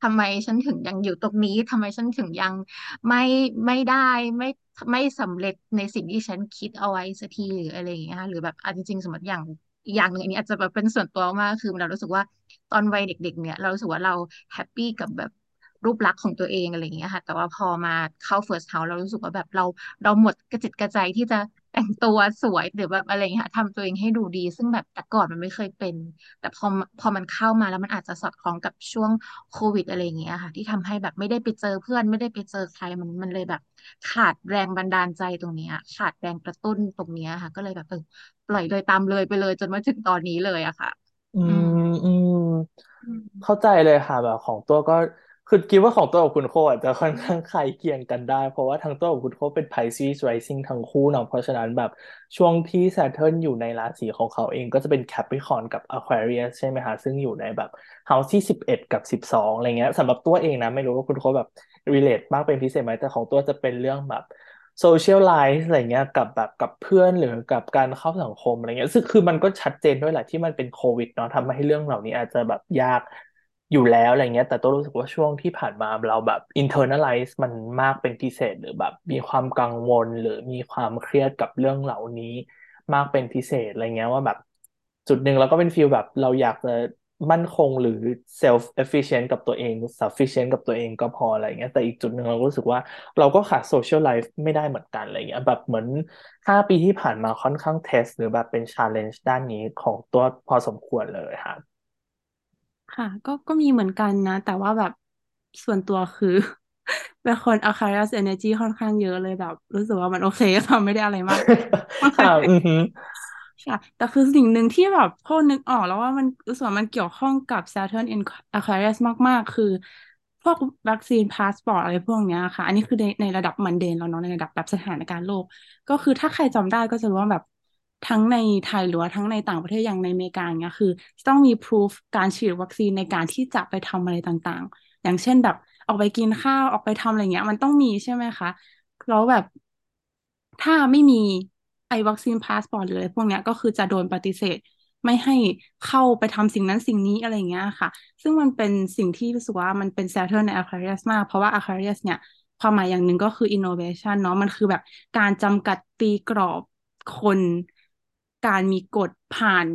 ทำไมฉันถึงยังอยู่ตรงนี้ทำไมฉันถึงยังไม่ได้ไม่สำเร็จในสิ่งที่ฉันคิดเอาไว้สักทีหรืออะไรอย่างเงี้ยหรือแบบจริงๆสมมติอย่างนึงอันนี้อาจจะแบบเป็นส่วนตัวมากคือเรารู้สึกว่าตอนวัยเด็กๆเนี่ยเรารู้สึกว่าเราแฮปปี้กับแบบรูปลักษณ์ของตัวเองอะไรอย่างเงี้ยค่ะแต่ว่าพอมาเข้า First House เรารู้สึกว่าแบบเราหมดกระจิตกระใจที่จะแต่งตัวสวยหรือแบบอะไรอย่างเงี้ยทำตัวเองให้ดูดีซึ่งแบบแต่ก่อนมันไม่เคยเป็นแต่พอมันเข้ามาแล้วมันอาจจะสอดคล้องกับช่วงโควิดอะไรอย่างเงี้ยค่ะที่ทำให้แบบไม่ได้ไปเจอเพื่อนไม่ได้ไปเจอใครมันเลยแบบขาดแรงบันดาลใจตรงเนี้ยขาดแรงกระตุ้นตรงเนี้ยค่ะก็เลยแบบปล่อยเลยตามเลยไปเลยจนมาถึงตอนนี้เลยอะค่ะอืมอืมเข้าใจเลยค่ะแบบของตัวก็คือคิดว่าของตัวกับคุณโคอาจจะค่อนข้างคล้ายเคียงกันได้เพราะว่าทั้งตัวกับคุณโคเป็น Pisces Rising ทั้งคู่เนาะเพราะฉะนั้นแบบช่วงที่ Saturn อยู่ในราศีของเขาเองก็จะเป็น Capricorn กับ Aquarius ใช่ไหมคะซึ่งอยู่ในแบบ House ที่11กับ12อะไรเงี้ยสำหรับตัวเองนะไม่รู้ว่าคุณโคแบบ relate มากเป็นพิเศษไหมแต่ของตัวจะเป็นเรื่องแบบ social life อะไรเงี้ยกับแบบกับเพื่อนหรือกับการเข้าสังคมอะไรเงี้ยซึ่งคือมันก็ชัดเจนด้วยแหละที่มันเป็นโควิดเนาะทำให้เรื่องเหล่านี้อาจจะแบบยากอยู่แล้วอะไรเงี้ยแต่ตัวรู้สึกว่าช่วงที่ผ่านมาเราแบบ internalize มันมากเป็นพิเศษหรือแบบมีความกังวลหรือมีความเครียดกับเรื่องเหล่านี้มากเป็นพิเศษอะไรเงี้ยว่าแบบจุดหนึ่งเราก็เป็นฟีลแบบเราอยากจะมั่นคงหรือ self efficient กับตัวเอง sufficient กับตัวเองก็พออะไรเงี้ยแต่อีกจุดหนึ่งเรารู้สึกว่าเราก็ขาด social life ไม่ได้เหมือนกันอะไรเงี้ยแบบเหมือน5 ปีที่ผ่านมาค่อนข้าง test หรือแบบเป็น challenge ด้านนี้ของตัวพอสมควรเลยค่ะค่ะก็มีเหมือนกันนะแต่ว่าแบบส่วนตัวคือเป็นคน Aquarius Energy ค่อนข้างเยอะเลยแบบรู้สึกว่ามันโอเคค่ะไม่ได้อะไรมากค่ะแต่คือสิ่งหนึ่งที่แบบโคตรนึกออกแล้วว่ามันรู้สึกว่ามันเกี่ยวข้องกับ Saturn in Aquarius มากๆคือพวกวัคซีนพาสปอร์ตอะไรพวกเนี้ยค่ะอันนี้คือในระดับมันเดนแล้วเนาะในระดับแบบสถานการณ์โลกก็คือถ้าใครจำได้ก็จะรู้ว่าแบบทั้งในไทยหรือว่าทั้งในต่างประเทศอย่างในอเมริกาเงี้ยคือต้องมี proof การฉีดวัคซีนในการที่จะไปทำอะไรต่างๆอย่างเช่นแบบออกไปกินข้าวออกไปทำอะไรเงี้ยมันต้องมีใช่ไหมคะแล้วแบบถ้าไม่มีไอ้วัคซีนพาสปอร์ตหรืออะไรพวกเนี้ยก็คือจะโดนปฏิเสธไม่ให้เข้าไปทำสิ่งนั้นสิ่งนี้อะไรเงี้ยค่ะซึ่งมันเป็นสิ่งที่รู้สึกว่ามันเป็น Saturn ใน Aquarius มากเพราะว่า Aquarius เนี่ยความหมายอย่างหนึ่งก็คือ innovation เนาะมันคือแบบการจำกัดตีกรอบคนการมีกฎผ่าน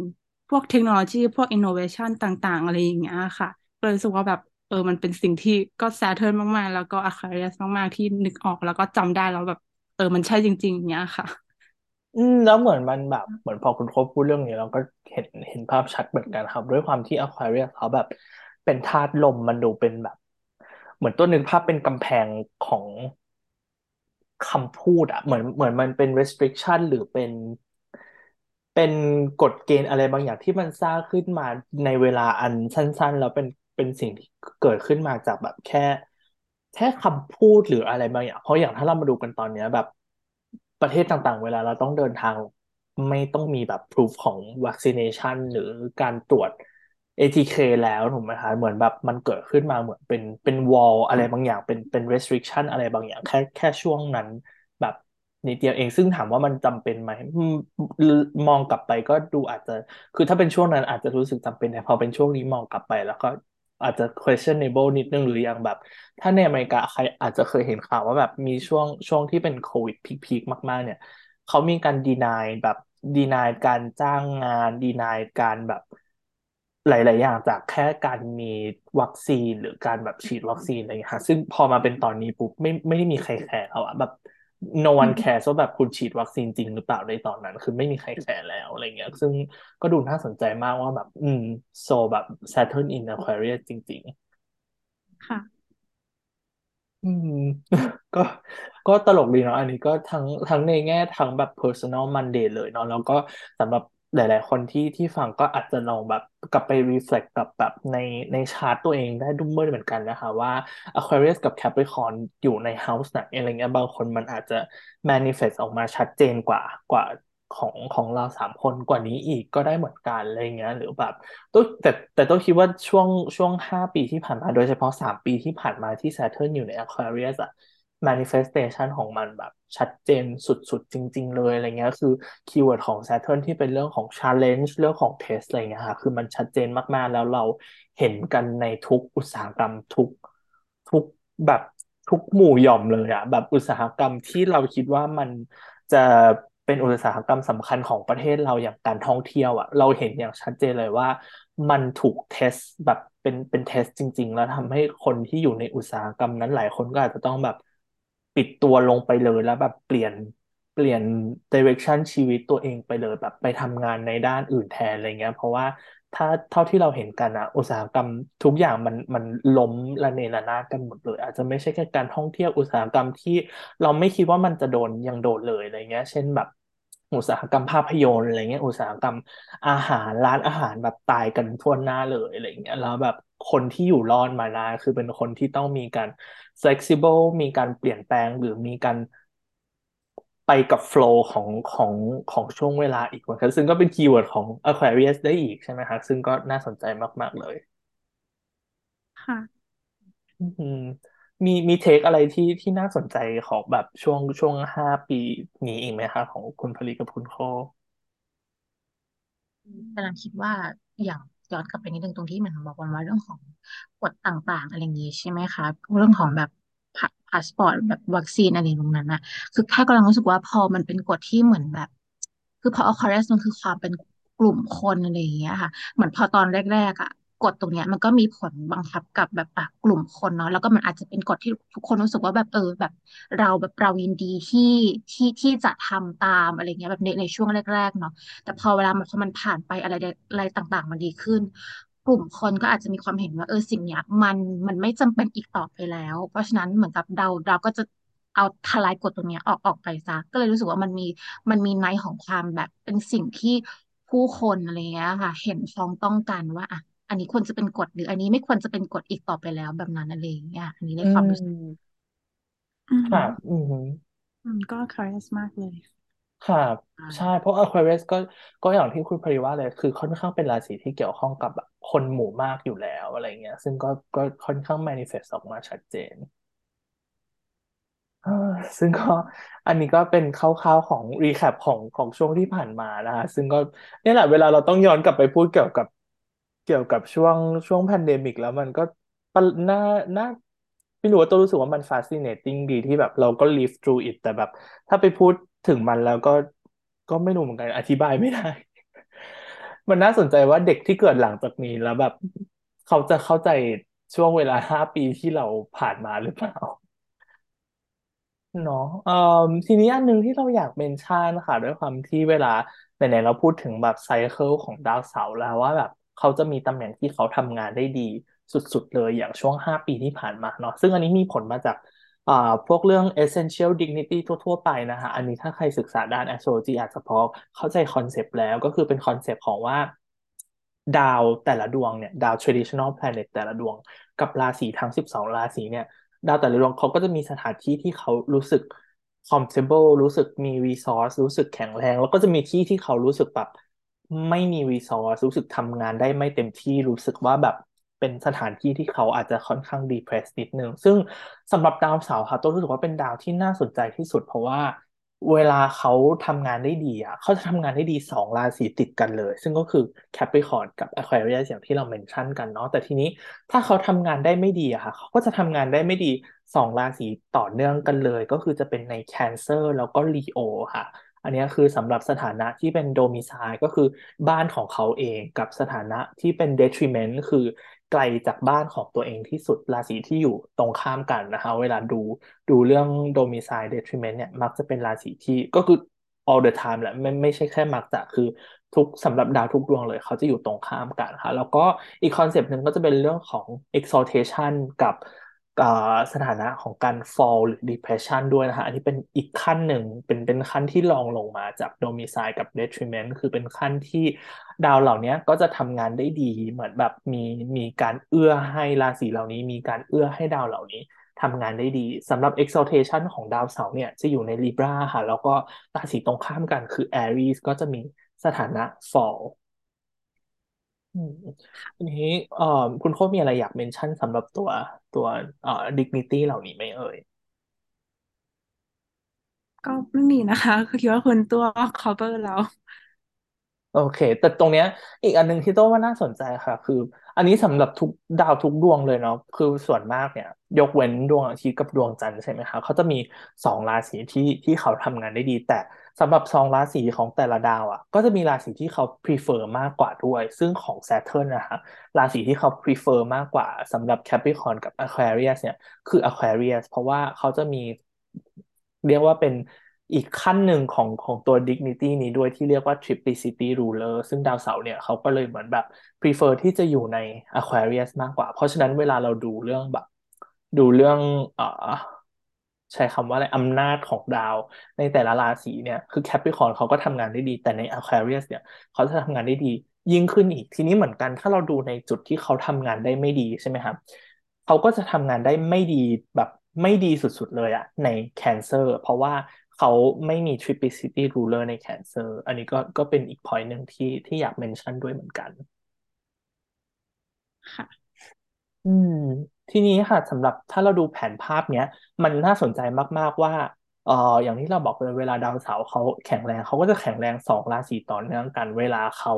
พวกเทคโนโลยีพวกอินโนเวชันต่างๆอะไรอย่างเงี้ยค่ะก็เลยรู้สึกว่าแบบมันเป็นสิ่งที่ก็ Saturn มากๆแล้วก็ Aquarius มากๆที่นึกออกแล้วก็จำได้แล้วแบบมันใช่จริงๆอย่างเงี้ยค่ะแล้วเหมือนมันแบบเหมือนพอคุณโคพูดเรื่องนี้เราก็เห็นภาพชัดเหมือนกันครับด้วยความที่ Aquarius เขาแบบเป็นธาตุลมมันดูเป็นแบบเหมือนตัวนึงภาพเป็นกำแพงของคำพูดอะเหมือนมันเป็น restriction หรือเป็นกฎเกณฑ์อะไรบางอย่างที่มันสร้างขึ้นมาในเวลาอันสั้นๆแล้วเป็นสิ่งที่เกิดขึ้นมาจากแบบแค่คำพูดหรืออะไรบางอย่างเพราะอย่างถ้าเรามาดูกันตอนนี้แบบประเทศต่างๆเวลาเราต้องเดินทางไม่ต้องมีแบบ proof ของ vaccination หรือการตรวจ ATK แล้วถูกไหมคะเหมือนแบบมันเกิดขึ้นมาเหมือนเป็น wall อะไรบางอย่างเป็น restriction อะไรบางอย่างแค่ช่วงนั้นแบบนิดเดียวเองซึ่งถามว่ามันจำเป็นไหมมองกลับไปก็ดูอาจจะคือถ้าเป็นช่วงนั้นอาจจะรู้สึกจำเป็นแต่พอเป็นช่วงนี้มองกลับไปแล้วก็อาจจะ questionable นิดนึงหรืออย่างแบบถ้าในอเมริกาใครอาจจะเคยเห็นข่าวว่าแบบมีช่วงที่เป็นโควิดพีคๆมากๆเนี่ยเขามีการ deny แบบ deny การจ้างงาน deny การแบบ หลายๆอย่างจากแค่การมีวัคซีนหรือการแบบฉีดวัคซีนอะไรอย่างเงี้ยซึ่งพอมาเป็นตอนนี้ปุ๊บไม่ได้มีใครแคร์แล้วอ่ะแบบ no one cares ว่าแบบคุณฉีดวัคซีนจริงหรือเปล่าในตอนนั้นคือไม่มีใครแคร์แล้วอะไรเงี้ยซึ่งก็ดูน่าสนใจมากว่าแบบโซแบบ Saturn in Aquarius จริงๆค่ะก็ตลกดีเนาะอันนี้ก็ทั้งในแง่ทั้งแบบ personal Monday เลยเนาะแล้วก็สำหรับหลายๆคนที่ฟังก็อาจจะลองแบบกลับไป reflect กับแบบในชาร์ตตัวเองได้ดุ้มเบิ้ลเหมือนกันนะคะว่า Aquarius กับ Capricorn อยู่ใน House ไหนอะไรเงี้ยบางคนมันอาจจะ manifest ออกมาชัดเจนกว่าของเรา3คนกว่านี้อีกก็ได้เหมือนกันอะไรเงี้ยหรือแบบแต่ต้องคิดว่าช่วง5ปีที่ผ่านมาโดยเฉพาะ3ปีที่ผ่านมาที่ Saturn อยู่ใน Aquarius อะ manifestation ของมันแบบชัดเจนสุดๆจริงๆเลยอะไรเงี้ยคือคีย์เวิร์ดของ Saturn ที่เป็นเรื่องของ challenge เรื่องของ test อะไรเงี้ยค่ะคือมันชัดเจนมากๆแล้วเราเห็นกันในทุกอุตสาหกรรมทุกแบบทุกหมู่หย่อมเลยอะแบบอุตสาหกรรมที่เราคิดว่ามันจะเป็นอุตสาหกรรมสำคัญของประเทศเราอย่างการท่องเที่ยวอ่ะเราเห็นอย่างชัดเจนเลยว่ามันถูกเทสแบบเป็นเทสจริงๆแล้วทำให้คนที่อยู่ในอุตสาหกรรมนั้นหลายคนก็อาจจะต้องแบบปิดตัวลงไปเลยแล้วแบบเปลี่ยน direction ชีวิตตัวเองไปเลยแบบไปทำงานในด้านอื่นแทนอะไรเงี้ยเพราะว่าถ้าเท่าที่เราเห็นกันนะอุตสาหกรรมทุกอย่างมันล้มระเนระนาดกันหมดเลยอาจจะไม่ใช่แค่การท่องเที่ยวอุตสาหกรรมที่เราไม่คิดว่ามันจะโดนยังโดนเลยอะไรเงี้ยเช่นแบบอุตสาหกรรมภาพยนตร์อะไรเงี้ยอุตสาหกรรมอาหารร้านอาหารแบบตายกันทั่วหน้าเลยอะไรเงี้ยแล้วแบบคนที่อยู่รอดมาได้คือเป็นคนที่ต้องมีการ flexible มีการเปลี่ยนแปลงหรือมีการไปกับโฟลว์ของช่วงเวลาอีกเหมือนกันซึ่งก็เป็นคีย์เวิร์ดของ Aquarius ได้อีกใช่ไหมคะซึ่งก็น่าสนใจมากๆเลยค่ะมีเทคอะไรที่น่าสนใจของแบบช่วง5ปีนี้อีกไหมคะของคุณผลิตกับคุณโคกำลังคิดว่าอย่างย้อนกลับไปนิดนึงตรงที่เหมือนบอกกันว่าเรื่องของกฎต่างๆอะไรอย่างนี้ใช่ไหมคะเรื่องของแบบพาสปอร์ตแบบวัคซีนอะไรตรงนั้นน่ะคือแค่กำลังรู้สึกว่าพอมันเป็นกฎที่เหมือนแบบคือพอ Aquarius มันคือความเป็นกลุ่มคนอะไรอย่างเงี้ยค่ะเหมือนพอตอนแรกๆอ่ะกฎตรงเนี้ยมันก็มีผลบังคับกับแบบกลุ่มคนเนาะแล้วก็มันอาจจะเป็นกฎที่ทุกคนรู้สึกว่าแบบเรายินดีที่จะทำตามอะไรเงี้ยแบบในช่วงแรกๆเนาะแต่พอเวลามันผ่านไปอะไรต่างๆมันดีขึ้นกลุ่มคนก็อาจจะมีความเห็นว่าสิ่งเนี้ยมันไม่จำเป็นอีกต่อไปแล้วเพราะฉะนั้นเหมือนกับเราก็จะเอาทลายกฎตรงนี้ออกไปซะก็เลยรู้สึกว่ามันมีในของความแบบเป็นสิ่งที่ผู้คนอะไรเงี้ยค่ะเห็นพ้องต้องกันว่าอ่ะอันนี้ควรจะเป็นกฎหรืออันนี้ไม่ควรจะเป็นกฎอีกต่อไปแล้วแบบนั้นอะไรเงี้ยอันนี้ได้ความรู้สึกค่ะก็คล้ายมากเลยครับใช่เพราะ Aquarius ก็อย่างที่คุณพริว่าเลยคือค่อนข้างเป็นราศีที่เกี่ยวข้องกับแบบคนหมู่มากอยู่แล้วอะไรเงี้ยซึ่งก็ค่อนข้าง manifest ออกมาชัดเจนซึ่งก็อันนี้ก็เป็นคร่าวๆของ recap ของช่วงที่ผ่านมานะคะซึ่งก็เนี่ยแหละเวลาเราต้องย้อนกลับไปพูดเกี่ยวกับช่วง pandemic แล้วมันก็น่าไม่รู้ว่าตัวรู้สึกว่ามัน fascinating ดีที่แบบเราก็ live through it แต่แบบถ้าไปพูดถึงมันแล้วก็ไม่รู้เหมือนกันอธิบายไม่ได้มันน่าสนใจว่าเด็กที่เกิดหลังจากนี้แล้วแบบเขาจะเข้าใจช่วงเวลา5ปีที่เราผ่านมาหรือเปล่าเนาะทีนี้อันนึงที่เราอยากเมนชั่นค่ะด้วยความที่เวลาไหนๆเราพูดถึงแบบไซเคิลของดาวเสาร์แล้วว่าแบบเขาจะมีตำแหน่งที่เขาทำงานได้ดีสุดๆเลยอย่างช่วง5ปีที่ผ่านมาเนาะซึ่งอันนี้มีผลมาจากพวกเรื่อง Essential Dignity ทั่วๆไปนะคะอันนี้ถ้าใครศึกษาด้าน Astrology อาจจะพอเข้าใจคอนเซปต์แล้วก็คือเป็นคอนเซปต์ของว่าดาวแต่ละดวงเนี่ยดาว Traditional Planet แต่ละดวงกับราศีทั้ง12ราศีเนี่ยดาวแต่ละดวงเขาก็จะมีสถานที่ที่เขารู้สึก comfortable รู้สึกมี resource รู้สึกแข็งแรงแล้วก็จะมีที่ที่เขารู้สึกแบบไม่มี resource รู้สึกทำงานได้ไม่เต็มที่รู้สึกว่าแบบเป็นสถานที่ที่เขาอาจจะค่อนข้าง depressed นิดนึงซึ่งสำหรับดาวเสาร์ค่ะตัวรู้สึกว่าเป็นดาวที่น่าสนใจที่สุดเพราะว่าเวลาเขาทำงานได้ดีอ่ะเขาจะทำงานได้ดี2ราศีติดกันเลยซึ่งก็คือ Capricorn กับ Aquarius อย่างที่เราเมนชั่นกันเนาะแต่ทีนี้ถ้าเขาทำงานได้ไม่ดีอ่ะค่ะเขาก็จะทำงานได้ไม่ดี2ราศีต่อเนื่องกันเลยก็คือจะเป็นใน Cancer แล้วก็ Leo ค่ะ อันนี้คือสำหรับสถานะที่เป็น Domicile ก็คือบ้านของเขาเองกับสถานะที่เป็น Detriment คือไกลจากบ้านของตัวเองที่สุดราศีที่อยู่ตรงข้ามกันนะคะเวลาดูเรื่อง Domicile Detriment เนี่ยมักจะเป็นราศีที่ก็คือ all the time แหละไม่ใช่แค่มักจะคือทุกสำหรับดาวทุกดวงเลยเขาจะอยู่ตรงข้ามกันค่ะแล้วก็อีกคอนเซปต์หนึ่งก็จะเป็นเรื่องของ Exaltation กับสถานะของการ fall หรือ depression ด้วยนะคะอันนี้เป็นอีกขั้นหนึ่งเป็นขั้นที่รองลงมาจาก domicile กับ detriment คือเป็นขั้นที่ดาวเหล่านี้ก็จะทำงานได้ดีเหมือนแบบมีการเอื้อให้ราศีเหล่านี้มีการเอื้อให้ดาวเหล่านี้ทำงานได้ดีสำหรับ exaltation ของดาวเสาร์เนี่ยจะอยู่ใน Libra ค่ะแล้วก็ราศีตรงข้ามกันคือ Aries ก็จะมีสถานะ fallอันนี้คุณโค้ชมีอะไรอยากเมนชั่นสำหรับตัวdignity เหล่านี้ไหมเอ่ยก็ไม่มีนะคะคือคิดว่าคุณตัว cover แล้วโอเคแต่ตรงเนี้ยอีกอันนึงที่โต้ว่าน่าสนใจค่ะคืออันนี้สำหรับทุกดาวทุกดวงเลยเนาะคือส่วนมากเนี่ยยกเว้นดวงอาทิตย์กับดวงจันทร์ใช่ไหมคะเขาจะมี2ราศีที่เขาทำงานได้ดีแต่สำหรับ2ราศีของแต่ละดาวอ่ะก็จะมีราศีที่เขา prefer มากกว่าด้วยซึ่งของ Saturn นะคะราศีที่เขา prefer มากกว่าสำหรับ Capricorn กับ Aquarius เนี่ยคือ Aquarius เพราะว่าเขาจะมีเรียกว่าเป็นอีกขั้นหนึ่งของตัว dignity นี้ด้วยที่เรียกว่า triplicity ruler ซึ่งดาวเสาร์เนี่ยเขาก็เลยเหมือนแบบ prefer ที่จะอยู่ใน Aquarius มากกว่าเพราะฉะนั้นเวลาเราดูเรื่องแบบดูเรื่องใช้คำว่าอะไรอำนาจของดาวในแต่ละราศีเนี่ยคือ Capricorn เขาก็ทำงานได้ดีแต่ใน Aquarius เนี่ยเขาจะทำงานได้ดียิ่งขึ้นอีกทีนี้เหมือนกันถ้าเราดูในจุดที่เขาทำงานได้ไม่ดีใช่ไหมครับเขาก็จะทำงานได้ไม่ดีแบบไม่ดีสุดๆเลยอะใน Cancer เพราะว่าเขาไม่มี Triplicity Ruler ใน Cancer อันนี้ก็เป็นอีก point นึงที่อยากเมนชั่นด้วยเหมือนกันค่ะทีนี้ค่ะสำหรับถ้าเราดูแผนภาพเนี้ยมันน่าสนใจมากๆว่าอย่างที่เราบอกเลยเวลาดาวเสาร์เขาแข็งแรงเขาก็จะแข็งแรง2ราศีต่อเนื่องกันเวลาเขา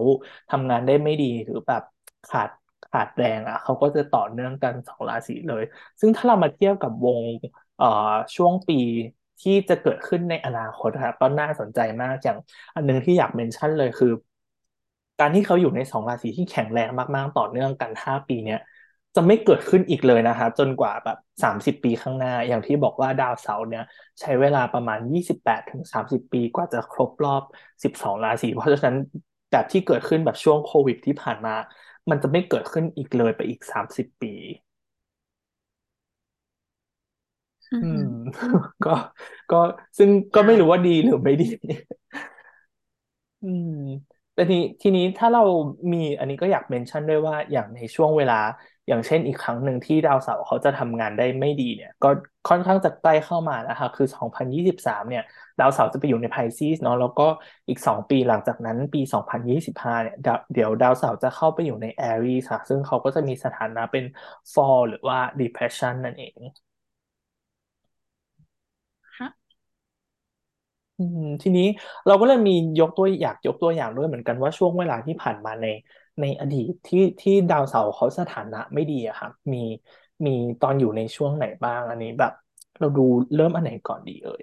ทำงานได้ไม่ดีหรือแบบขาดแรงอ่ะเขาก็จะต่อเนื่องกัน2ราศีเลยซึ่งถ้าเรามาเทียบกับวงช่วงปีที่จะเกิดขึ้นในอนาคตค่ะก็น่าสนใจมากอย่างอันนึงที่อยากเมนชั่นเลยคือการที่เขาอยู่ใน2ราศีที่แข็งแรงมากๆต่อเนื่องกัน5ปีเนี้ยจะไม่เกิดขึ้นอีกเลยนะคะจนกว่าแบบ30 ปีข้างหน้าอย่างที่บอกว่าดาวเสาร์เนี่ยใช้เวลาประมาณ 28-30 ปีกว่าจะครบรอบ12ราศีเพราะฉะนั้นแบบที่เกิดขึ้นแบบช่วงโควิดที่ผ่านมามันจะไม่เกิดขึ้นอีกเลยไปอีก30 ปีซึ่งก็ไม่รู้ว่าดีหรือไม่ดีแต่ทีนี้ถ้าเรามีอันนี้ก็อยากเมนชั่นด้วยว่าอย่างในช่วงเวลาอย่างเช่นอีกครั้งหนึ่งที่ดาวเสาร์เขาจะทำงานได้ไม่ดีเนี่ยก็ค่อนข้างจะใกล้เข้ามาแล้วค่ะคือ2023เนี่ยดาวเสาร์จะไปอยู่ใน Pisces เนาะแล้วก็อีก2ปีหลังจากนั้นปี2025เนี่ยเดี๋ยวดาวเสาร์จะเข้าไปอยู่ใน Aries ค่ะซึ่งเขาก็จะมีสถานะเป็น Fall หรือว่า Depression นั่นเองทีนี้เราก็เลยมียกตัวอย่างด้วยเหมือนกันว่าช่วงเวลาที่ผ่านมาในอดีตที่ดาวเสาร์เขาสถานะไม่ดีอะค่ะมีตอนอยู่ในช่วงไหนบ้างอันนี้แบบเราดูเริ่มอันไหนก่อนดีเอ่ย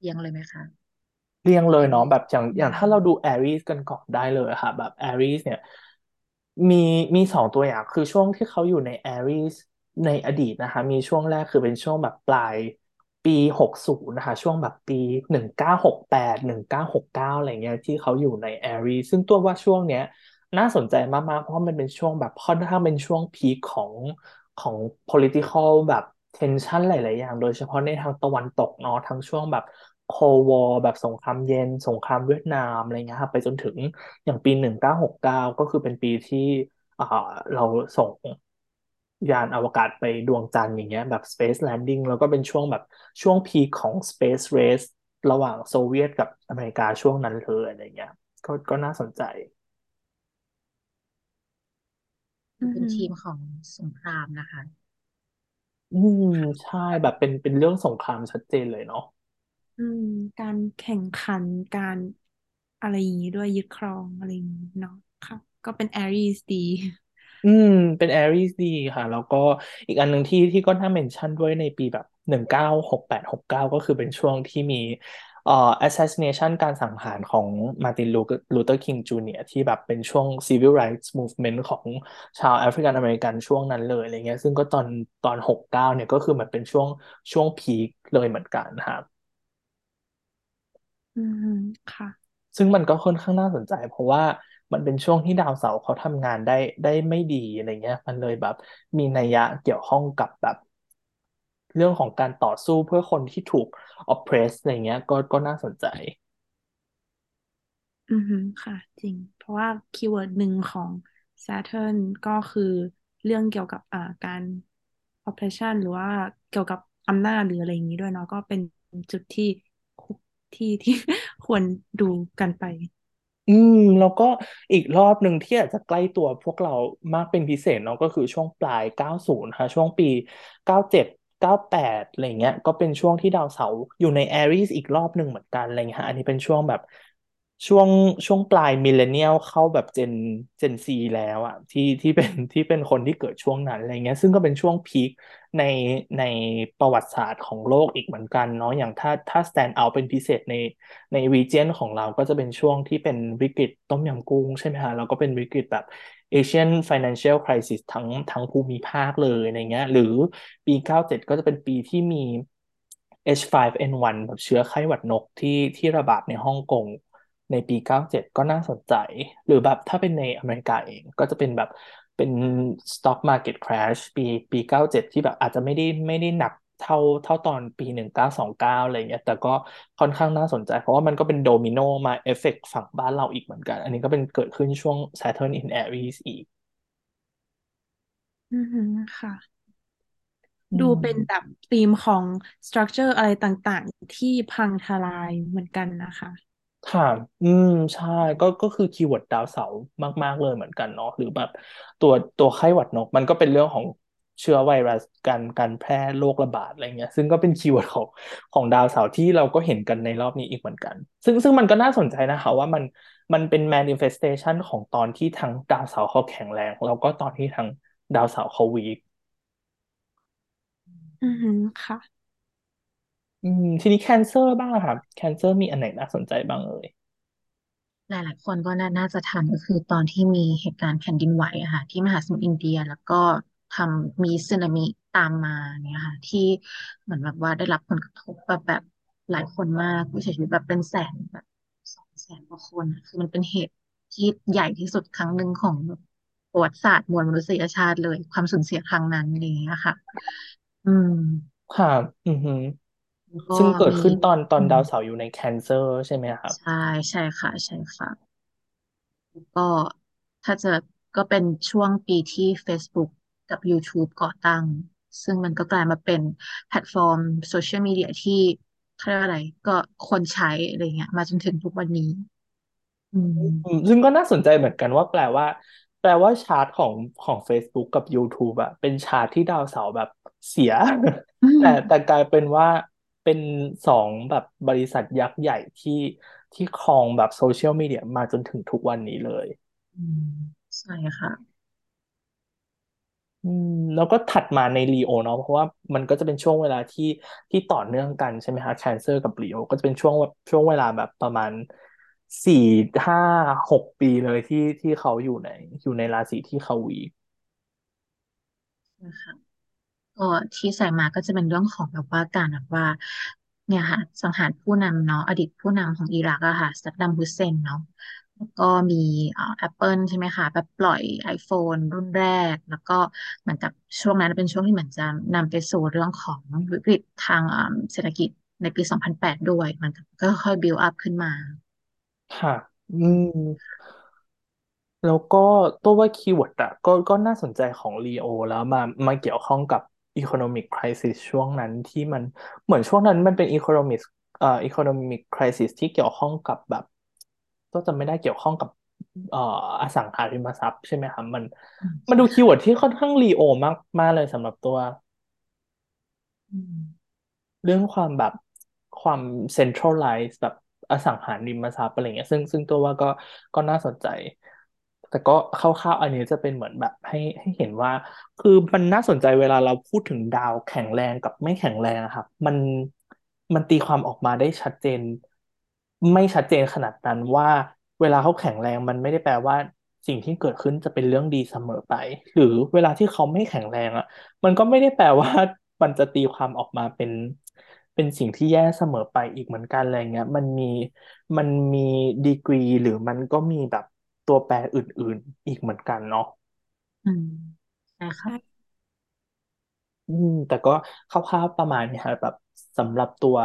เรียงเลยไหมคะเรียงเลยเนาะแบบอย่างถ้าเราดู Aries กันก่อนได้เลยค่ะแบบ Aries เนี่ยมี2ตัวอย่างคือช่วงที่เขาอยู่ใน Ariesในอดีตนะคะมีช่วงแรกคือเป็นช่วงแบบปลายปี60นะคะช่วงแบบปี1968 1969อะไรเงี้ยที่เขาอยู่ใน Aries ซึ่งตัวว่าช่วงเนี้ยน่าสนใจมากๆเพราะมันเป็นช่วงแบบค่อนข้างเป็นช่วงพีคของ political แบบ tension หลายๆอย่างโดยเฉพาะในทางตะวันตกเนาะทั้งช่วงแบบ Cold War แบบสงครามเย็นสงครามเวียดนามอะไรเงี้ยค่ะไปจนถึงอย่างปี1969ก็คือเป็นปีที่เราส่งยานอวกาศไปดวงจันทร์อย่างเงี้ยแบบ space landing แล้วก็เป็นช่วงแบบช่วงพีคของ space race ระหว่างโซเวียตกับอเมริกาช่วงนั้นเลยอะไรเงี้ยก็น่าสนใจเป็นทีมของสงครามนะคะใช่แบบเป็นเรื่องสงครามชัดเจนเลยเนาะการแข่งขันการอะไรอย่างงี้ด้วยยึดครองอะไรอย่างงี้เนาะค่ะก็เป็น Aries ดี เป็น Aries ดีค่ะแล้วก็อีกอันหนึ่งที่ก็น่าเมนชั่นด้วยในปีแบบ1968-69ก็คือเป็นช่วงที่มีassassination การสังหารของมาร์ตินลูเทอร์คิงจูเนียร์ที่แบบเป็นช่วง civil rights movement ของชาวแอฟริกันอเมริกันช่วงนั้นเลยอะไรเงี้ยซึ่งก็ตอน69เนี่ยก็คือมันเป็นช่วงพีคเลยเหมือนกันครับอืมค่ะ ซึ่งมันก็ค่อนข้างน่าสนใจ เพราะว่ามันเป็นช่วงที่ดาวเสาร์เขาทำงานได้ไม่ดีอะไรเงี้ยมันเลยแบบมีนัยยะเกี่ยวข้องกับแบบเรื่องของการต่อสู้เพื่อคนที่ถูก oppress อะไรเงี้ยก็น่าสนใจ อือฮึค่ะ จริง เพราะว่าคีย์เวิร์ดหนึ่งของ Saturn ก็คือเรื่องเกี่ยวกับการ oppression หรือว่าเกี่ยวกับอำนาจหรืออะไรอย่างนี้ด้วยเนาะก็เป็นจุดคุที่ ควรดูกันไป แล้วก็อีกรอบหนึ่งที่อาจจะใกล้ตัวพวกเรามากเป็นพิเศษเนาะก็คือช่วงปลาย 90ค่ะช่วงปี 97 98อะไรเงี้ยก็เป็นช่วงที่ดาวเสาร์อยู่ใน Aries อีกรอบหนึ่งเหมือนกันอะไรเงี้ยฮะอันนี้เป็นช่วงแบบช่วงปลายมิลเลนเนียลเข้าแบบเจนซีแล้วอะที่เป็นคนที่เกิดช่วงนั้นอะไรเงี้ยซึ่งก็เป็นช่วงพีคในในประวัติศาสตร์ของโลกอีกเหมือนกันเนาะอย่างถ้า stand out เป็นพิเศษใน region ของเราก็จะเป็นช่วงที่เป็นวิกฤตต้มยำกุ้งใช่ไหมฮะแล้วก็เป็นวิกฤตแบบ Asian Financial Crisis ทั้งภูมิภาคเลยอะไรเงี้ยหรือปี 97ก็จะเป็นปีที่มี H5N1 แบบเชื้อไข้หวัดนกที่ระบาดในฮ่องกงในปี 97ก็น่าสนใจหรือแบบถ้าเป็นในอเมริกาเองก็จะเป็นแบบเป็น stock market crash ปี 97ที่แบบอาจจะไม่ได้หนักเท่าตอนปี 1929อะไรเงี้ยแต่ก็ค่อนข้างน่าสนใจเพราะว่ามันก็เป็นโดมิโนมาเอฟเฟกต์ฝั่งบ้านเราอีกเหมือนกันอันนี้ก็เป็นเกิดขึ้นช่วง Saturn in Aries อีกอือฮึค่ะดูเป็นแบบธีมของ structure อะไรต่างๆที่พังทลายเหมือนกันนะคะค่ะใช่ก็คือคีย์เวิร์ดดาวเสาร์มากๆเลยเหมือนกันเนาะหรือแบบตัวไข้หวัดนกมันก็เป็นเรื่องของเชื้อไวรัสการแพร่โรคระบาดอะไรเงี้ยซึ่งก็เป็นคีย์เวิร์ดของดาวเสาร์ที่เราก็เห็นกันในรอบนี้อีกเหมือนกันซึ่งมันก็น่าสนใจนะคะว่ามันเป็น manifestation ของตอนที่ทั้งดาวเสาร์เขาแข็งแรงแล้วก็ตอนที่ทั้งดาวเสาร์เขา weak อือฮึค่ะทีนี้แคนเซอร์บ้างครับแคนเซอร์มีอันไหนน่าสนใจบ้างเอ่ยหลายๆคนก็น่าจะทันก็คือตอนที่มีเหตุการณ์แผ่นดินไหวอะค่ะที่มหาสมุทรอินเดียแล้วก็มีสึนามิตามมาเนี่ยค่ะที่เหมือนแบบว่าได้รับผลกระทบแบบหลายคนมากผู้เสียชีวิตแบบเป็นแสนแบบ200,000 กว่าคนคือมันเป็นเหตุที่ใหญ่ที่สุดครั้งหนึ่งของประวัติศาสตร์มวลมนุษยชาติเลยความสูญเสียครั้งนั้นอะไรอย่างเงี้ยค่ะอืมค่ะอือฮึซึ่งเกิดขึ้นตอนดาวเสาร์อยู่ในแคนเซอร์ใช่ไหมครับใช่ค่ะแล้วก็ถ้าจะก็เป็นช่วงปีที่ Facebook กับ YouTube ก่อตั้งซึ่งมันก็กลายมาเป็นแพลตฟอร์มโซเชียลมีเดียที่เขาเรียกว่าอะไรก็คนใช้อะไรเงี้ยมาจนถึงทุกวันนี้ซึ่งก็น่าสนใจเหมือนกันว่าแปลว่าชาร์ตของ Facebook กับ YouTube อะเป็นชาร์ตที่ดาวเสาร์แบบเสียแต่กลายเป็นว่าเป็นสองแบบบริษัทยักษ์ใหญ่ที่ครองแบบโซเชียลมีเดียมาจนถึงทุกวันนี้เลยใช่ค่ะแล้วก็ถัดมาในลีโอเนาะเพราะว่ามันก็จะเป็นช่วงเวลาที่ต่อเนื่องกันใช่ไหมคะแคนเซอร์กับลีโอก็จะเป็นช่วงเวลาแบบประมาณ4-5-6 ปีเลยที่เขาอยู่ในราศีที่เขาวีคนะคะก็ที่ใส่มาก็จะเป็นเรื่องของแบบว่าการแบบว่าเนี่ยค่ะสังหารผู้นำเนาะอดีตผู้นำของอิรักอะค่ะซัดดัมฮุสเซนเนาะแล้วก็มีApple ใช่ไหมคะแบบปล่อย iPhone รุ่นแรกแล้วก็เหมือนกับช่วงนั้นเป็นช่วงที่เหมือนจะนำไปสู่เรื่องของวิกฤตทางเศรษฐกิจในปี 2008ด้วยมันก็ค่อยบิลด์อัพขึ้นมาค่ะแล้วก็ตัวว่าคีย์เวิร์ดอะก็น่าสนใจของลีโอแล้วมาเกี่ยวข้องกับ Economic Crisis ช่วงนั้นที่มันเหมือนช่วงนั้นมันเป็น Economic Crisis ที่เกี่ยวข้องกับแบบก็จะไม่ได้เกี่ยวข้องกับอสังหาริมทรัพย์ใช่ไหมคะมันดูคีย์เวิร์ดที่ค่อนข้างลีโอมากๆเลยสำหรับตัวเรื่องความแบบความ centralized แบบอสังหาริมทรัพย์อะไรเงี้ยซึ่งตัวว่าก็น่าสนใจ แต่ก็คร่าวๆอันนี้จะเป็นเหมือนแบบให้เห็นว่าคือมันน่าสนใจเวลาเราพูดถึงดาวแข็งแรงกับไม่แข็งแรงอะครับมันตีความออกมาได้ชัดเจนไม่ชัดเจนขนาดนั้นว่าเวลาเขาแข็งแรงมันไม่ได้แปลว่าสิ่งที่เกิดขึ้นจะเป็นเรื่องดีเสมอไปหรือเวลาที่เขาไม่แข็งแรงอ่ะมันก็ไม่ได้แปลว่ามันจะตีความออกมาเป็นสิ่งที่แย่เสมอไปอีกเหมือนกันอะไรเงี้ยมันมีดีกรีหรือมันก็มีแบบตัวแปรอื่นๆอีกเหมือนกันเนาะนะครับแต่ก็คร่าวๆประมาณนี้ค่ะแบบสำหรับตัว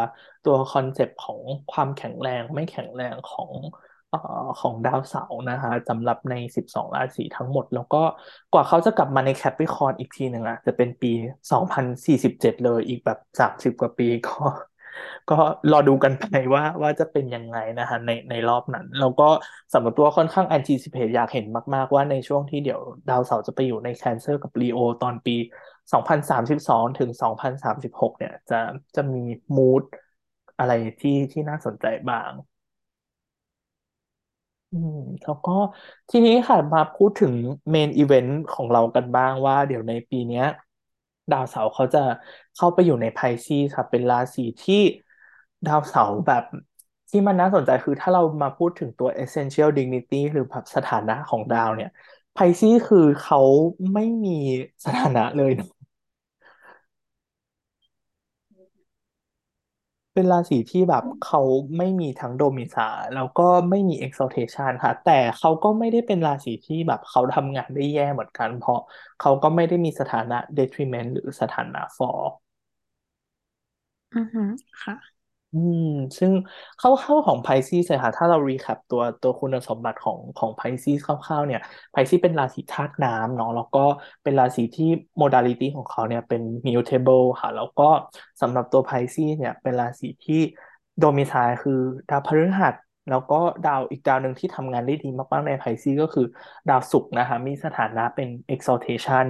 คอนเซปต์ของความแข็งแรงไม่แข็งแรงของดาวเสาร์นะคะสำหรับใน12ราศีทั้งหมดแล้วก็กว่าเขาจะกลับมาในแคปริคอร์นอีกทีหนึ่งอ่ะจะเป็นปี2047เลยอีกแบบ30กว่าปีก็รอดูกันไปว่าจะเป็นยังไงนะคะในรอบนั้นแล้วก็สำหรับตัวค่อนข้างแอนติซิเพทอยากเห็นมากๆว่าในช่วงที่เดี๋ยวดาวเสาร์จะไปอยู่ในแคนเซอร์กับลีโอตอนปี2032ถึง2036เนี่ยจะมีมูดอะไรที่น่าสนใจบ้างแล้วก็ทีนี้ค่ะมาพูดถึงเมนอีเวนต์ของเรากันบ้างว่าเดี๋ยวในปีนี้ดาวเสาร์เขาจะเข้าไปอยู่ในไพซีสค่ะเป็นราศีที่ดาวเสาร์แบบที่มันน่าสนใจคือถ้าเรามาพูดถึงตัว Essential Dignity หรือแบบสถานะของดาวเนี่ยไพซีสคือเขาไม่มีสถานะเลยนะเป็นราศีที่แบบเขาไม่มีทั้งโดมิไซล์แล้วก็ไม่มี Exaltation ค่ะแต่เขาก็ไม่ได้เป็นราศีที่แบบเขาทำงานได้แย่เหมือนกันเพราะเขาก็ไม่ได้มีสถานะ Detriment หรือสถานะ Fall ค่ะซึ่งเข้าของ Pisces เลยค่ะถ้าเรา recap ตัวคุณสมบัติของ Pisces คร่าวๆเนี่ย Pisces เป็นราศีธาตุน้ำเนาะแล้วก็เป็นราศีที่ modality ของเขาเนี่ยเป็น Mutable ค่ะแล้วก็สำหรับตัว Pisces เนี่ยเป็นราศีที่ Domicile คือดาวพฤหัสแล้วก็ดาวอีกดาวหนึ่งที่ทำงานได้ดีมากๆใน Pisces ก็คือดาวศุกร์นะคะมีสถานะเป็น Exaltation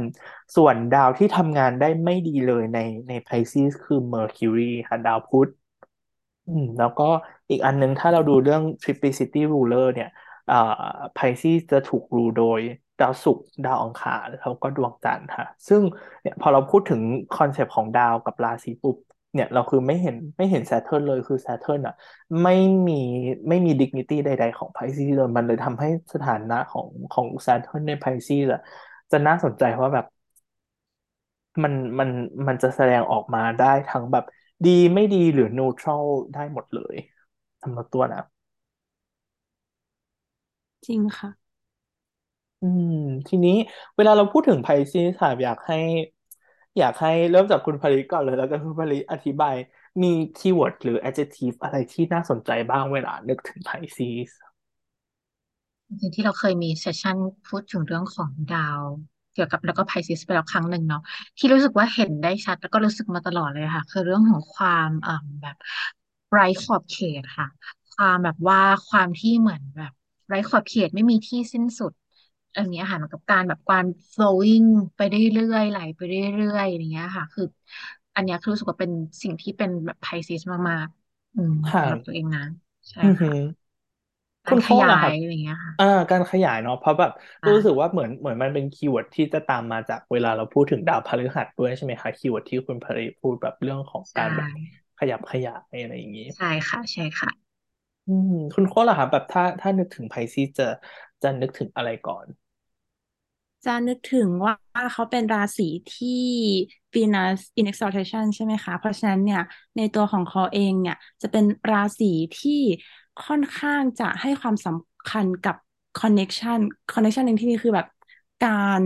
ส่วนดาวที่ทำงานได้ไม่ดีเลยใน Pisces คือ Mercury ค่ะดาวพุธแล้วก็อีกอันนึงถ้าเราดูเรื่อง Triplicity Ruler เนี่ยPisces จะถูกรูโดยดาวศุกร์ดาวอังคารแล้วก็ดวงจันทร์ค่ะซึ่งเนี่ยพอเราพูดถึงคอนเซปต์ของดาวกับราศีปุ๊บเนี่ยเราคือไม่เห็น Saturn เลยคือ Saturn อ่ะไม่มี dignity ใดๆของ Pisces เลยมันเลยทำให้สถานะของ Saturn ใน Pisces อ่ะจะน่าสนใจว่าแบบมันจะแสดงออกมาได้ทั้งแบบดีไม่ดีหรือ neutral ได้หมดเลยสำหรับตัวนะจริงค่ะทีนี้เวลาเราพูดถึง Pisces ค่ะอยากให้เริ่มจากคุณภริก่อนเลยแล้วกันคุณภริอธิบายมีคีย์เวิร์ดหรือ adjective อะไรที่น่าสนใจบ้างเวลานึกถึง Pisces อย่างที่เราเคยมีเซสชั่นพูดถึงเรื่องของดาวเกี่ยวกับแล้วก็ไพซิสไปแล้วครั้งหนึ่งเนาะที่รู้สึกว่าเห็นได้ชัดแล้วก็รู้สึกมาตลอดเลยค่ะคือเรื่องของความแบบไร้ขอบเขตค่ะความแบบว่าความที่เหมือนแบบไร้ขอบเขตไม่มีที่สิ้นสุดอะไรเงี้ยค่ะกับการแบบความ flowing ไปเรื่อยๆไหลไปเรื่อยๆอะไรเงี้ยค่ะคืออันเนี้ยคือรู้สึกว่าเป็นสิ่งที่เป็นแบบไพซิสมากๆสำหรับตัวเองนะใช่ค่ะการขยายอะไรเงี้ยค่ะการขยายเนาะเพราะแบบรู้สึกว่าเหมือนมันเป็นคีย์เวิร์ดที่จะตามมาจากเวลาเราพูดถึงดาวพฤหัสด้วยใช่ไหมคะคีย์เวิร์ดที่คุณภริพูดแบบเรื่องของการแบบขยับขยายอะไรอย่างงี้ใช่ค่ะใช่ค่ะคุณโค้ชล่ะคะแบบถ้านึกถึงไพซีจะนึกถึงอะไรก่อนจะนึกถึงว่าเขาเป็นราศีที่ Venus in Exaltation ใช่ไหมคะเพราะฉะนั้นเนี่ยในตัวของเขาเองเนี่ยจะเป็นราศีที่ค่อนข้างจะให้ความสำคัญกับ connection ในที่นี้คือแบบการ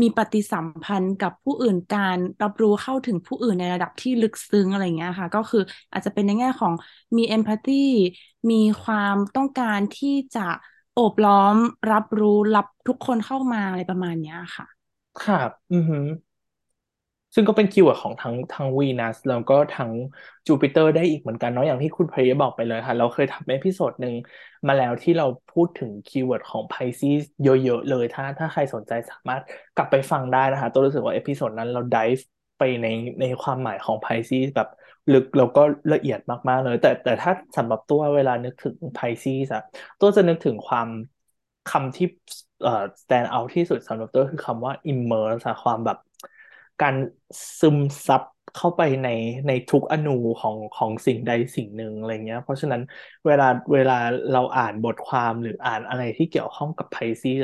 มีปฏิสัมพันธ์กับผู้อื่นการรับรู้เข้าถึงผู้อื่นในระดับที่ลึกซึ้งอะไรอย่างเงี้ยค่ะก็คืออาจจะเป็นในแง่ของมี empathy มีความต้องการที่จะโอบล้อมรับรู้รับทุกคนเข้ามาอะไรประมาณเนี้ยค่ะครับซึ่งก็เป็นคีย์เวิร์ดของทั้ง Venus แล้วก็ทั้ง Jupiter ได้อีกเหมือนกันเนาะอย่างที่คุณภริบอกไปเลยค่ะเราเคยทำเอพิโซดหนึ่งมาแล้วที่เราพูดถึงคีย์เวิร์ดของ Pisces เยอะๆเลยถ้าใครสนใจสามารถกลับไปฟังได้นะคะตัวรู้สึกว่าเอพิโซดนั้นเรา dive ไปในความหมายของ Pisces แบบลึกแล้วก็ละเอียดมากๆเลยแต่ถ้าสำหรับตัวเวลานึกถึง Pisces อะตัวจะนึกถึงความ คำที่stand out ที่สุดสำหรับตัวคือคำว่า immerse ความแบบการซึมซับเข้าไปในทุกอนูของสิ่งใดสิ่งหนึ่งอะไรเงี้ยเพราะฉะนั้นเวลาเราอ่านบทความหรืออ่านอะไรที่เกี่ยวข้องกับ Pisces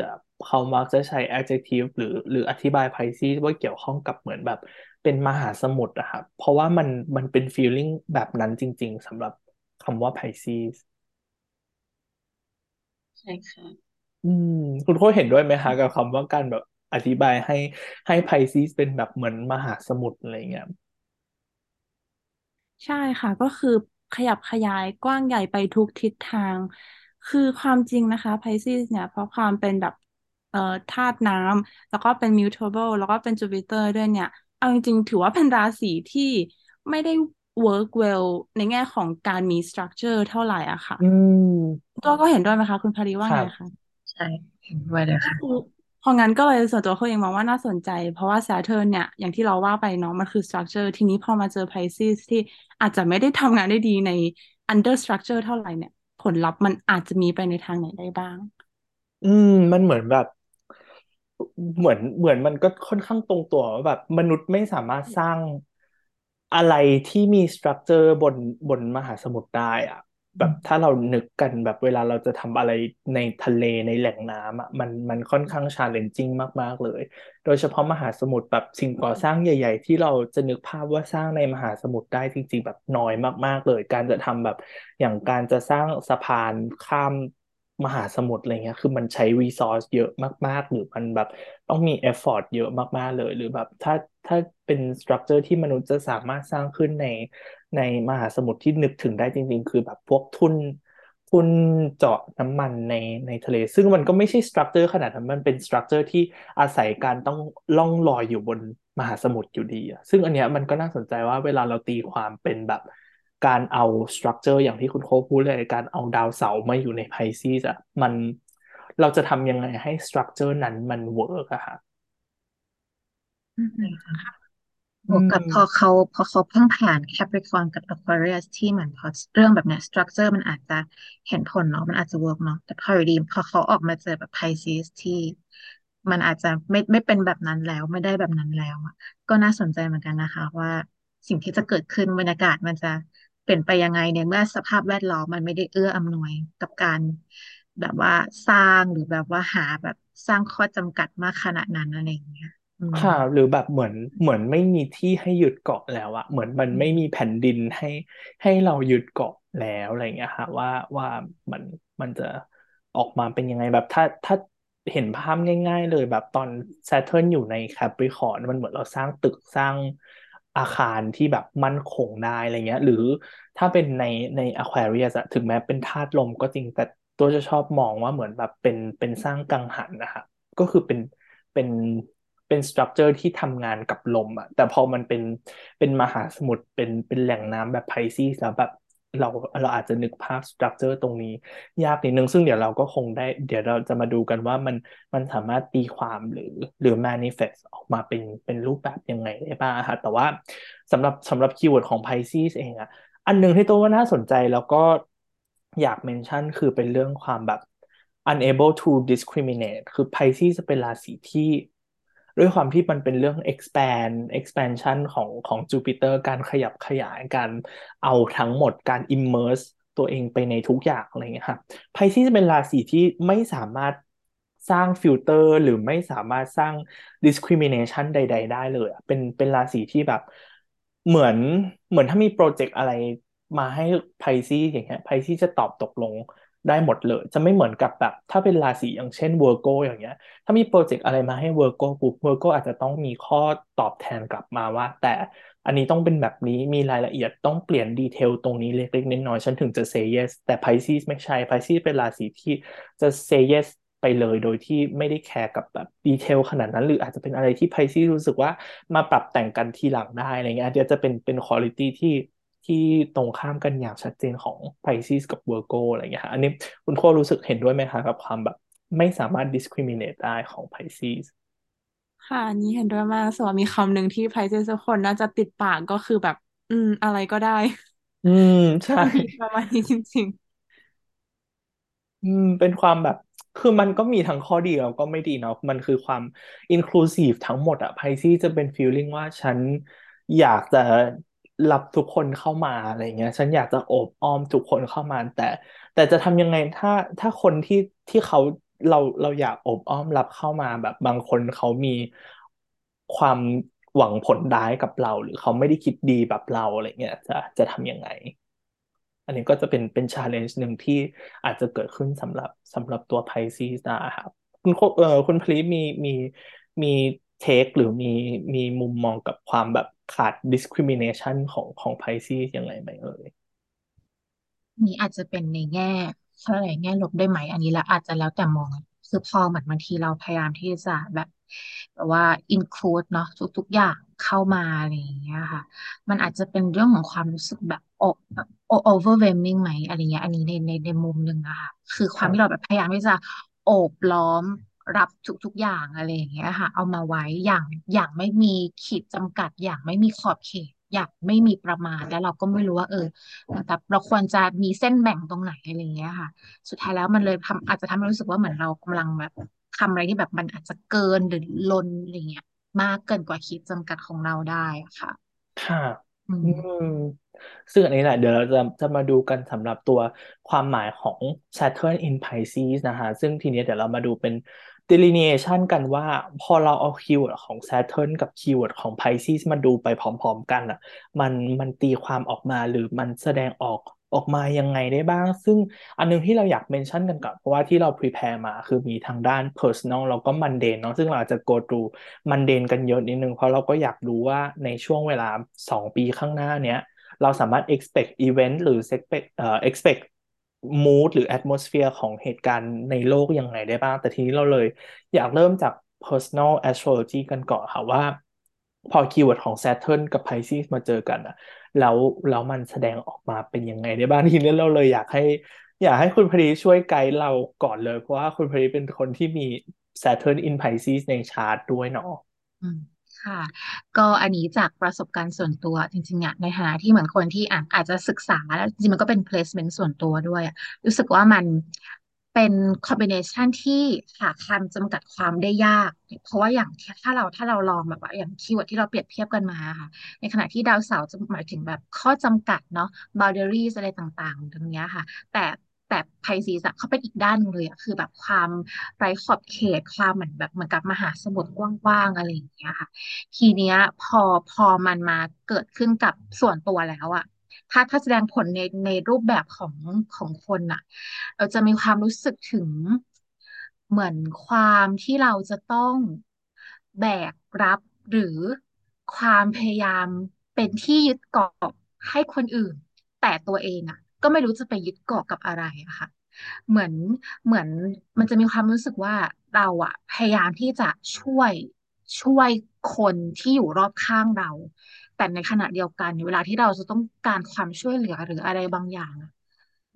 เขามักจะใช้ adjective หรืออธิบาย Pisces ว่าเกี่ยวข้องกับเหมือนแบบเป็นมหาสมุทรอะครับเพราะว่ามันเป็น feeling แบบนั้นจริงๆสำหรับคำว่า Pisces ใช่ค่ะคุณโค้ชเห็นด้วยไหมคะกับคำว่าการแบบอธิบายให้ Pisces เป็นแบบเหมือนมหาสมุทรอะไรเงี้ยใช่ค่ะก็คือขยับขยายกว้างใหญ่ไปทุกทิศทางคือความจริงนะคะ Pisces เนี่ยเพราะความเป็นแบบธาตุน้ำแล้วก็เป็น Mutable แล้วก็เป็น Jupiter ด้วยเนี่ยเอาจริงๆถือว่าเป็นราศีที่ไม่ได้ work well ในแง่ของการมี structure เท่าไหร่อะค่ะตัวก็เห็นด้วยไหมคะคุณพารีว่าไงคะใช่เห็นด้วยเลยค่ะพองั้นก็เลยส่วนตัวเขาเองมองว่าน่าสนใจเพราะว่า Saturn เนี่ยอย่างที่เราว่าไปเนาะมันคือ structure ทีนี้พอมาเจอ Pisces ที่อาจจะไม่ได้ทำงานได้ดีใน under structure เท่าไหร่เนี่ยผลลัพธ์มันอาจจะมีไปในทางไหนได้บ้างมันเหมือนแบบเหมือนมันก็ค่อนข้างตรงตัวว่าแบบมนุษย์ไม่สามารถสร้างอะไรที่มี structure บนมหาสมุทรได้อะแบบถ้าเรานึกกันแบบเวลาเราจะทำอะไรในทะเลในแหล่งน้ำอ่ะมันค่อนข้าง challenging มากๆเลยโดยเฉพาะมหาสมุทรแบบสิ่งก่อสร้างใหญ่ๆที่เราจะนึกภาพว่าสร้างในมหาสมุทรได้จริงๆแบบน้อยมากๆเลยการจะทำแบบอย่างการจะสร้างสะพานข้ามมหาสมุทรอะไรเงี้ยคือมันใช้ resource เยอะมากๆหรือมันแบบต้องมี effort เยอะมากๆเลยหรือแบบถ้าเป็น structure ที่มนุษย์จะสามารถสร้างขึ้นในมหาสมุทรที่นึกถึงได้จริงๆคือแบบพวกทุนเจาะน้ำมันในทะเลซึ่งมันก็ไม่ใช่ structure ขนาดนั้นมันเป็น structure ที่อาศัยการต้องล่องลอยอยู่บนมหาสมุทรอยู่ดีซึ่งอันเนี้ยมันก็น่าสนใจว่าเวลาเราตีความเป็นแบบการเอา structure อย่างที่คุณโคพูดเลยการเอาดาวเสาร์มาอยู่ใน Pisces อ่ะมันเราจะทำยังไงให้ structure นั้นมัน work อะค่ะกับพอเขาเพิ่งผ่าน Capricorn กับ Aquarius ที่เหมือนพอเรื่องแบบเนี้ย structure มันอาจจะเห็นผลเนาะมันอาจจะ work เนาะแต่พอเขาออกมาเจอแบบ Pisces ที่มันอาจจะไม่เป็นแบบนั้นแล้วไม่ได้แบบนั้นแล้วก็น่าสนใจเหมือนกันนะคะว่าสิ่งที่จะเกิดขึ้นบรรยากาศมันจะเปลี่ยนไปยังไงเนี่ยเมื่อสภาพแวดล้อมมันไม่ได้เอื้ออำนวยกับการแบบว่าสร้างหรือแบบว่าหาแบบสร้างข้อจำกัดมากขนาดนั้นอะไรอย่างเงี้ยค่ะหรือแบบเหมือนไม่มีที่ให้หยุดเกาะแล้วอะเหมือนมันไม่มีแผ่นดินให้เราหยุดเกาะแล้วอะไรอย่างเงี้ยค่ะว่ามันจะออกมาเป็นยังไงแบบถ้าเห็นภาพง่ายๆเลยแบบตอน Saturn อยู่ใน Capricorn มันเหมือนเราสร้างตึกสร้างอาคารที่แบบมั่นคงได้อะไรเงี้ยหรือถ้าเป็นใน Aquarius อะถึงแม้เป็นธาตุลมก็จริงแต่ตัวจะชอบมองว่าเหมือนแบบเป็นสร้างกังหันนะคะก็คือเป็น structure ที่ทำงานกับลมอะแต่พอมันเป็นมหาสมุทรเป็นแหล่งน้ำแบบ Pisces แล้วแบบเราอาจจะนึกภาพ structure ตรงนี้ยากนิดนึงซึ่งเดี๋ยวเราก็คงได้เดี๋ยวเราจะมาดูกันว่ามันสามารถตีความหรือ manifest ออกมาเป็นรูปแบบยังไงได้บ้างค่ะแต่ว่าสำหรับคีย์เวิร์ดของ Pisces เองอะอันนึงที่ตัวว่าน่าสนใจแล้วก็อยากเมนชั่นคือเป็นเรื่องความแบบ unable to discriminate คือ Pisces จะเป็นราศีที่ด้วยความที่มันเป็นเรื่อง expansion ของ Jupiter การขยับขยายการเอาทั้งหมดการ immerse ตัวเองไปในทุกอย่างอะไรอย่างเงี้ยครับ Pisces เป็นราศีที่ไม่สามารถสร้าง filter หรือไม่สามารถสร้าง discrimination ใดๆได้เลยเป็นราศีที่แบบเหมือนถ้ามีโปรเจกต์อะไรมาให้ Pisces อย่างเงี้ย Pisces จะตอบตกลงได้หมดเลยจะไม่เหมือนกับแบบถ้าเป็นราศีอย่างเช่น Virgo อย่างเงี้ยถ้ามีโปรเจกต์อะไรมาให้ Virgo ปุ๊บ Virgo อาจจะต้องมีข้อตอบแทนกลับมาว่าแต่อันนี้ต้องเป็นแบบนี้มีรายละเอียดต้องเปลี่ยนดีเทลตรงนี้เล็กๆน้อยๆฉันถึงจะ say yes แต่ Pisces ไม่ใช่ Pisces เป็นราศีที่จะ say yes ไปเลยโดยที่ไม่ได้แคร์กับแบบดีเทลขนาดนั้นหรืออาจจะเป็นอะไรที่ Pisces รู้สึกว่ามาปรับแต่งกันทีหลังได้อะไรเงี้ยเดี๋ยวจะเป็นควอลิตี้ที่ตรงข้ามกันอย่างชัดเจนของ Pisces กับ Virgo อะไรอย่างเงี้ยอันนี้คุณโค้ชรู้สึกเห็นด้วยไหมคะกับความแบบไม่สามารถ discriminate ได้ของ Pisces ค่ะอันนี้เห็นด้วยมากส่วนมีคำหนึ่งที่ Pisces ทุกคนน่าจะติดปากก็คือแบบอะไรก็ได้ใช่ประมาณนี้จริงๆเป็นความแบบ คือมันก็มีทั้งข้อดีแล้วก็ไม่ดีเนาะมันคือความ inclusive ทั้งหมดอะไพซี่จะเป็น feeling ว่าฉันอยากจะรับทุกคนเข้ามาอะไรเงี้ยฉันอยากจะโอบอ้อมทุกคนเข้ามาแต่จะทำยังไงถ้าคนที่เขาเราอยากโอบอ้อมรับเข้ามาแบบบางคนเขามีความหวังผลร้ายกับเราหรือเขาไม่ได้คิดดีแบบเราอะไรเงี้ยจะทำยังไงอันนี้ก็จะเป็น challenge หนึ่งที่อาจจะเกิดขึ้นสำหรับตัว Pisces นะครับคุณพลีมีเทคหรือมีมุมมองกับความแบบขาด discrimination ของ Pisces ยังไงไหมเอ่ยนี่อาจจะเป็นในแง่ถ้าในแง่ลบได้ไหมอันนี้ละอาจจะแล้วแต่มองคือพอเหมือนบางทีเราพยายามที่จะแบบว่า include เนาะทุกอย่างเข้ามาอะไรอย่างเงี้ยค่ะมันอาจจะเป็นเรื่องของความรู้สึกแบบ overwhelming ไหมอะไรเงี้ยอันนี้ในมุมนึงอะค่ะคือความที่เราแบบพยายามที่จะโอบล้อมรับทุกๆอย่างอะไรอย่างเงี้ยค่ะเอามาไว้อย่างไม่มีขีดจำกัดอย่างไม่มีขอบเขตอย่างไม่มีประมาณแล้วเราก็ไม่รู้ว่าแต่เราควรจะมีเส้นแบ่งตรงไหนอะไรอย่างเงี้ยค่ะสุดท้ายแล้วมันเลยอาจจะทำให้รู้สึกว่าเหมือนเรากำลังแบบทำอะไรที่แบบมันอาจจะเกินหรือล้นอะไรเงี้ยมากเกินกว่าขีดจำกัดของเราได้ค่ะค่ะซึ่งอันนี้แหละเดี๋ยวเราจะมาดูกันสำหรับตัวความหมายของ Saturn in Pisces นะคะซึ่งทีนี้เดี๋ยวเรามาดูเป็น delineation กันว่าพอเราเอาคีย์เวิร์ดของ Saturn กับคีย์เวิร์ดของ Pisces มาดูไปพร้อมๆกันอ่ะมันตีความออกมาหรือมันแสดงออกมายังไงได้บ้างซึ่งอันนึงที่เราอยากเมนชั่นกันก่อนเพราะว่าที่เรา prepare มาคือมีทางด้าน personal แล้วก็ mundane เนาะซึ่งเราจะ go through mundane กันเยอะนิดนึงเพราะเราก็อยากรู้ว่าในช่วงเวลา2 ปีข้างหน้าเนี้ยเราสามารถ expect event หรือ expect mood หรือ atmosphere ของเหตุการณ์ในโลกยังไงได้บ้างแต่ทีนี้เราเลยอยากเริ่มจาก personal astrology กันก่อนค่ะว่าพอคีย์เวิร์ดของ Saturn กับ Pisces มาเจอกันนะแล้วมันแสดงออกมาเป็นยังไงได้บ้างทีนี้เราเลยอยากให้คุณพลีช่วยไกด์เราก่อนเลยเพราะว่าคุณพลีเป็นคนที่มี Saturn in Pisces ในชาร์ตด้วยเนาะค่ะก็อันนี้จากประสบการณ์ส่วนตัวจริงๆในฐานะที่เหมือนคนที่อาจจะศึกษาแล้วจริงๆมันก็เป็น placement ส่วนตัวด้วยรู้สึกว่ามันเป็นคอมบิเนชันที่หาคำจำกัดความได้ยากเพราะว่าอย่างถ้าเราลองแบบว่าอย่างคีย์เวิร์ดที่เราเปรียบเทียบกันมาค่ะในขณะที่ดาวเสาร์จะหมายถึงแบบข้อจำกัดเนาะ boundaries อะไรต่างๆตรงนี้ค่ะแต่ไพซีสเขาเป็นอีกด้านเลยคือแบบความไร้ขอบเขตความเหมือนแบบเหมือนกับมหาสมุทรกว้างๆอะไรอย่างเงี้ยค่ะทีเนี้ยพอมันมาเกิดขึ้นกับส่วนตัวแล้วอะถ้าแสดงผลในรูปแบบของคนน่ะเราจะมีความรู้สึกถึงเหมือนความที่เราจะต้องแบกรับหรือความพยายามเป็นที่ยึดเกาะให้คนอื่นแต่ตัวเองอ่ะก็ไม่รู้จะไปยึดเกาะกับอะไรอะค่ะเหมือนมันจะมีความรู้สึกว่าเราอ่ะพยายามที่จะช่วยคนที่อยู่รอบข้างเราแต่ในขณะเดียวกันเวลาที่เราจะต้องการความช่วยเหลือหรืออะไรบางอย่าง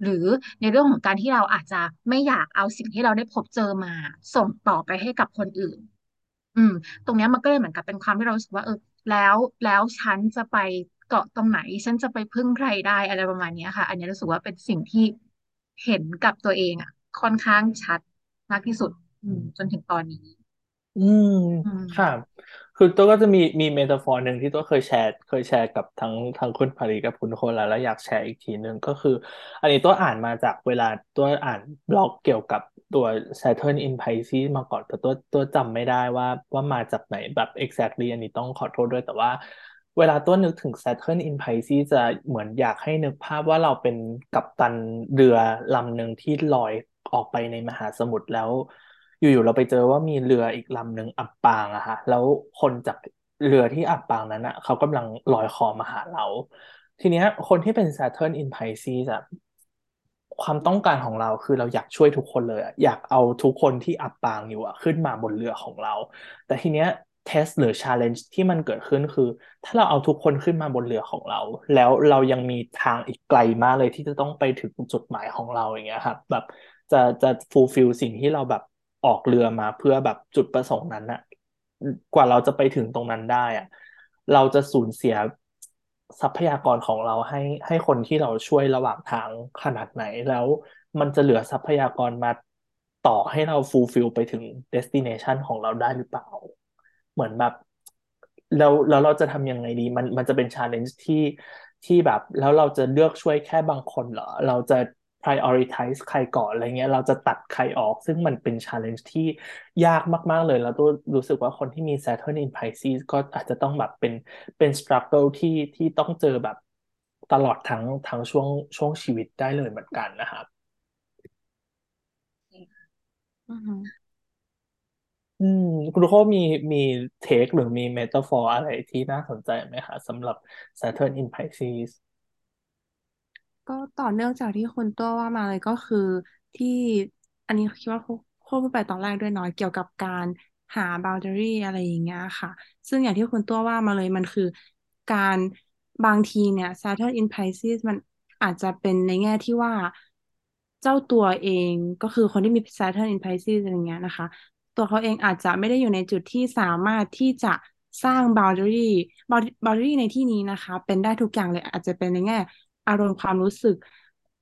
หรือในเรื่องของการที่เราอาจจะไม่อยากเอาสิ่งที่เราได้พบเจอมาส่งต่อไปให้กับคนอื่นตรงนี้มันก็เลยเหมือนกับเป็นความที่เรารู้สึกว่าแล้วฉันจะไปเกาะตรงไหนฉันจะไปพึ่งใครได้อะไรประมาณนี้ค่ะอันนี้รู้สึกว่าเป็นสิ่งที่เห็นกับตัวเองค่อนข้างชัดมากที่สุดจนถึงตอนนี้ค่ะคือตัวก็จะมีเมตาฟอร์หนึ่งที่ตัวเคยแชร์กับทั้งคุณภาริกับคุณโคลาแล้วอยากแชร์อีกทีหนึ่งก็คืออันนี้ตัวอ่านมาจากเวลาตัวอ่านบล็อกเกี่ยวกับตัว Saturn in Pisces มาก่อนแต่ตัวจำไม่ได้ว่ามาจากไหนแบบ exactly อันนี้ต้องขอโทษด้วยแต่ว่าเวลาตัวนึกถึง Saturn in Pisces จะเหมือนอยากให้นึกภาพว่าเราเป็นกัปตันเรือลำหนึ่งที่ลอยออกไปในมหาสมุทรแล้วอยู่ๆเราไปเจอว่ามีเรืออีกลำหนึ่งอับปางอะค่ะแล้วคนจากเรือที่อับปางนั้นอะเขากำลังลอยคอมาหาเราทีเนี้ยคนที่เป็น Saturn in Pisces อะความต้องการของเราคือเราอยากช่วยทุกคนเลยอยากเอาทุกคนที่อับปางอยู่อะขึ้นมาบนเรือของเราแต่ทีเนี้ยเทสหรือ challenge ที่มันเกิดขึ้นคือถ้าเราเอาทุกคนขึ้นมาบนเรือของเราแล้วเรายังมีทางอีกไกลมากเลยที่จะต้องไปถึงจุดหมายของเราอย่างเงี้ยครับแบบจะ fulfill สิ่งที่เราแบบออกเรือมาเพื่อแบบจุดประสงค์นั้นน่ะกว่าเราจะไปถึงตรงนั้นได้อะเราจะสูญเสียทรัพยากรของเราให้คนที่เราช่วยระหว่างทางขนาดไหนแล้วมันจะเหลือทรัพยากรมาต่อ ต่อให้เรา fulfill ไปถึง destination ของเราได้หรือเปล่าเหมือนแบบแล้วเราจะทำยังไงดีมันจะเป็น challenge ที่แบบแล้วเราจะเลือกช่วยแค่บางคนเหรอเราจะ prioritize ใครก่อนอะไรเงี้ยเราจะตัดใครออกซึ่งมันเป็น challenge ที่ยากมากๆเลยแล้วตัวรู้สึกว่าคนที่มี Saturn in Pisces ก็อาจจะต้องแบบเป็น struggle ที่ต้องเจอแบบตลอดทั้งช่วงชีวิตได้เลยเหมือนกันนะครับคุณโคมีเทคหรือมีเมตาฟอร์อะไรที่น่าสนใจไหมคะสำหรับ Saturn in Pisces ก็ต่อเนื่องจากที่คุณตัวว่ามาเลยก็คือที่อันนี้คิดว่าควบคู่ไปตอนแรกด้วยเนาะเกี่ยวกับการหา boundary อะไรอย่างเงี้ยค่ะซึ่งอย่างที่คุณตัวว่ามาเลยมันคือการบางทีเนี่ย Saturn in Pisces มันอาจจะเป็นในแง่ที่ว่าเจ้าตัวเองก็คือคนที่มี Saturn in Pisces อะไรเงี้ยนะคะตัวเขาเองอาจจะไม่ได้อยู่ในจุดที่สามารถที่จะสร้าง boundary ในที่นี้นะคะเป็นได้ทุกอย่างเลยอาจจะเป็นในแง่อารมณ์ความรู้สึก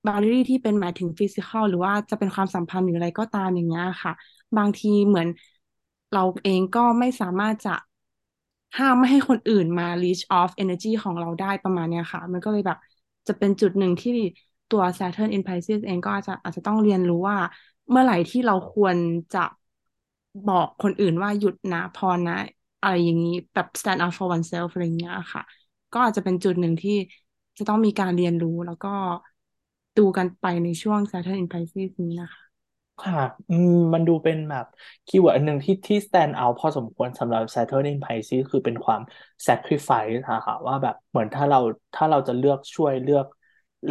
boundary ที่เป็นหมายถึง physical หรือว่าจะเป็นความสัมพันธ์หรืออะไรก็ตามอย่างเงี้ยค่ะบางทีเหมือนเราเองก็ไม่สามารถจะห้ามไม่ให้คนอื่นมา reach off energy ของเราได้ประมาณเนี้ยค่ะมันก็เลยแบบจะเป็นจุดหนึ่งที่ตัว Saturn in Pisces เองก็อาจจะต้องเรียนรู้ว่าเมื่อไหร่ที่เราควรจะบอกคนอื่นว่าหยุดนะพอนะอะไรอย่างนี้แบบ stand up for oneself อะไรอย่างเงี้ยค่ะก็อาจจะเป็นจุดหนึ่งที่จะต้องมีการเรียนรู้แล้วก็ดูกันไปในช่วง Saturn in Pisces นี้นะคะค่ะมันดูเป็นแบบคีย์เวิร์ดหนึ่งที่ stand out พอสมควรสำหรับ Saturn in Pisces คือเป็นความ sacrifice นะคะว่าแบบเหมือนถ้าเราจะเลือกช่วยเลือก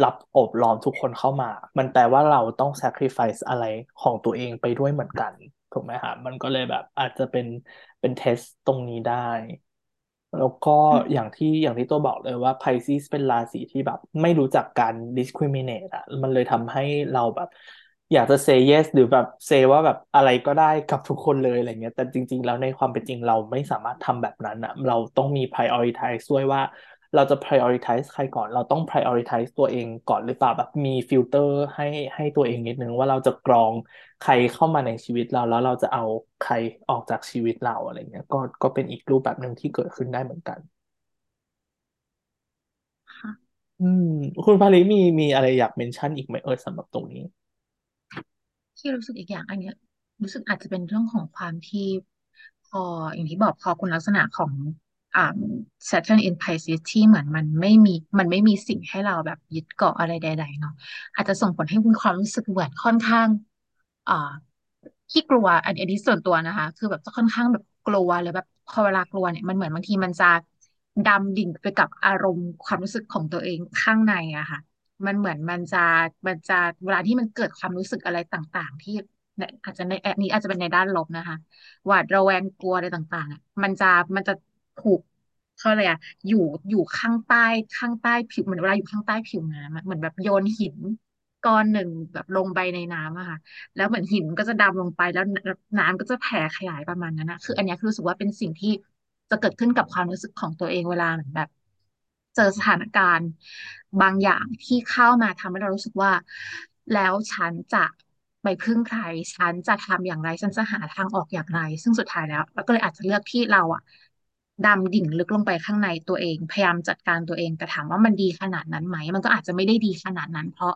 รับอบล้อมทุกคนเข้ามามันแปลว่าเราต้อง sacrifice อะไรของตัวเองไปด้วยเหมือนกันถูกไหมฮะมันก็เลยแบบอาจจะเป็นเทสตรงนี้ได้แล้วก็อย่างที่ตัวบอกเลยว่า Pisces เป็นราศีที่แบบไม่รู้จักการ discriminate อ่ะมันเลยทำให้เราแบบอยากจะ say yes หรือแบบ say ว่าแบบอะไรก็ได้กับทุกคนเลยอะไรเงี้ยแต่จริงๆแล้วในความเป็นจริงเราไม่สามารถทำแบบนั้นอ่ะเราต้องมี prioritize ด้วยว่าเราจะ prioritize ใครก่อนเราต้อง prioritize ตัวเองก่อนหรือเปล่าแบบมีฟิลเตอร์ให้ตัวเองนิดนึงว่าเราจะกรองใครเข้ามาในชีวิตเราแล้วเราจะเอาใครออกจากชีวิตเราอะไรเงี้ยก็เป็นอีกรูปแบบหนึ่งที่เกิดขึ้นได้เหมือนกันค่ะคุณพาลิมีอะไรอยากเมนชั่นอีกไหมสำหรับตรงนี้ที่รู้สึกอีกอย่างอันเนี้ยรู้สึกอาจจะเป็นเรื่องของความที่พออย่างที่บอกพอคุณลักษณะของSaturn in Pisces ที่เหมือนมันไม่มีสิ่งให้เราแบบยึดเกาะอะไรใดๆเนาะอาจจะส่งผลให้คุณความรู้สึกเหมือนค่อนข้างขี้กลัวอันนี้ส่วนตัวนะคะคือแบบจะค่อนข้างแบบกลัวเลยแบบพอเวลากลัวเนี่ยมันเหมือนบางทีมันจะดำดิ่งไปกับอารมณ์ความรู้สึกของตัวเองข้างในอะค่ะมันเหมือนมันจะเวลาที่มันเกิดความรู้สึกอะไรต่างๆที่อาจจะในนี้อาจจะเป็นในด้านลบนะคะหวาดระแวงกลัวอะไรต่างๆอะมันจะถูกเขาเลยอะอยู่ข้างใต้ผิวเหมือนเวลาอยู่ข้างใต้ผิวน้ำเหมือนแบบโยนหินก้อนหนึ่งแบบลงไปในน้ำอะค่ะแล้วเหมือนหินก็จะดำลงไปแล้วน้ำก็จะแผ่ขยายประมาณนั้นนะคืออันนี้รู้สึกว่าเป็นสิ่งที่จะเกิดขึ้นกับความรู้สึกของตัวเองเวลาเหมือนแบบเจอสถานการณ์บางอย่างที่เข้ามาทำให้เรารู้สึกว่าแล้วฉันจะไปพึ่งใครฉันจะทำอย่างไรฉันจะหาทางออกอย่างไรซึ่งสุดท้ายแล้วเราก็เลยอาจจะเลือกที่เราอะดำดิ่งลึกลงไปข้างในตัวเองพยายามจัดการตัวเองแต่ถามว่ามันดีขนาดนั้นไหมมันก็อาจจะไม่ได้ดีขนาดนั้นเพราะ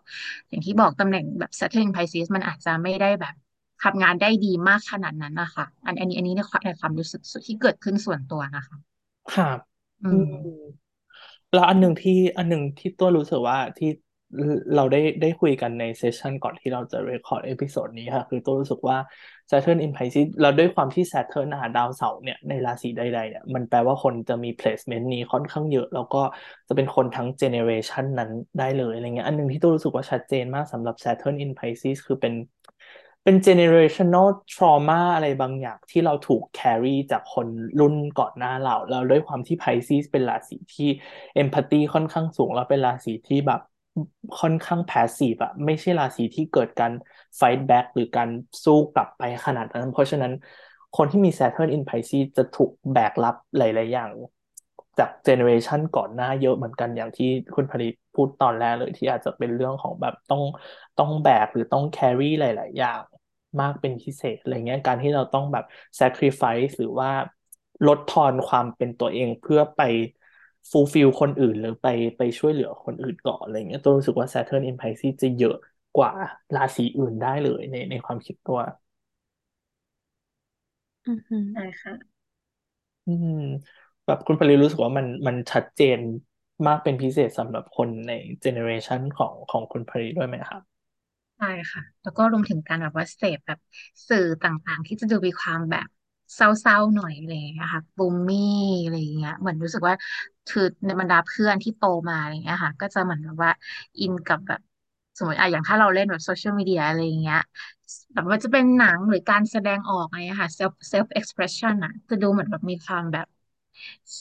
อย่างที่บอกตำแหน่งแบบ Saturn in Pisces มันอาจจะไม่ได้แบบทำงานได้ดีมากขนาดนั้นนะคะอันนี้ในความรู้สึกที่เกิดขึ้นส่วนตัวนะคะค่ะแล้วอันหนึ่งที่ตัวรู้สึกว่าที่เราได้คุยกันในเซสชันก่อนที่เราจะเรคคอร์ดเอพิโซดนี้ค่ะคือตัวรู้สึกว่า Saturn in Pisces เราด้วยความที่ Saturn ดาวเสาร์เนี่ยในราศีใดๆเนี่ยมันแปลว่าคนจะมี placement นี้ค่อนข้างเยอะแล้วก็จะเป็นคนทั้ง generation นั้นได้เลยอะไรเงี้ยอันนึงที่ตัวรู้สึกว่าชัดเจนมากสำหรับ Saturn in Pisces คือเป็น generational trauma อะไรบางอย่างที่เราถูก carry จากคนรุ่นก่อนหน้าเราแล้วด้วยความที่ Pisces เป็นราศีที่ empathy ค่อนข้างสูงแล้วเป็นราศีที่แบบค่อนข้าง passive อะไม่ใช่ราศีที่เกิดการ fight back หรือการสู้กลับไปขนาดนั้นเพราะฉะนั้นคนที่มี Saturn in Pisces จะถูกแบกรับหลายๆอย่างจาก generation ก่อนหน้าเยอะเหมือนกันอย่างที่คุณผลิตพูดตอนแรกเลยที่อาจจะเป็นเรื่องของแบบต้องแบกหรือต้อง carry หลายๆอย่าง มากเป็นพิเศษอะไรเงี้ยการที่เราต้องแบบ sacrifice หรือว่าลดทอนความเป็นตัวเองเพื่อไป fulfill คนอื่นหรือไปช่วยเหลือคนอื่นก่อนอะไรเงี้ยตัวรู้สึกว่า Saturn in Pisces จะเยอะกว่าราศีอื่นได้เลยในความคิดตัวอือฮึใช่ค่ะอืมแบบคุณพลิรู้สึกว่ามันชัดเจนมากเป็นพิเศษสำหรับคนในเจเนอเรชันของคุณพลิด้วยไหมครับใช่ค่ะ แล้วก็รวมถึงการแบบว่าเสพแบบสื่อต่างๆ ที่จะดูมีความแบบเศร้าๆหน่อยอะไรอย่างเงี้ยค่ะบูมมี่อะไรอย่างเงี้ยเหมือนรู้สึกว่าคือในบรรดาเพื่อนที่โตมาอะไรอย่างเงี้ยค่ะ ก็จะเหมือนแบบว่าอินกับแบบสมมติอะอย่างถ้าเราเล่นแบบโซเชียลมีเดียอะไรอย่างเงี้ยแบบว่าจะเป็นหนังหรือการแสดงออกอะไรอย่างเงี้ยค่ะself expression อะจะดูเหมือนแบบมีความแบบ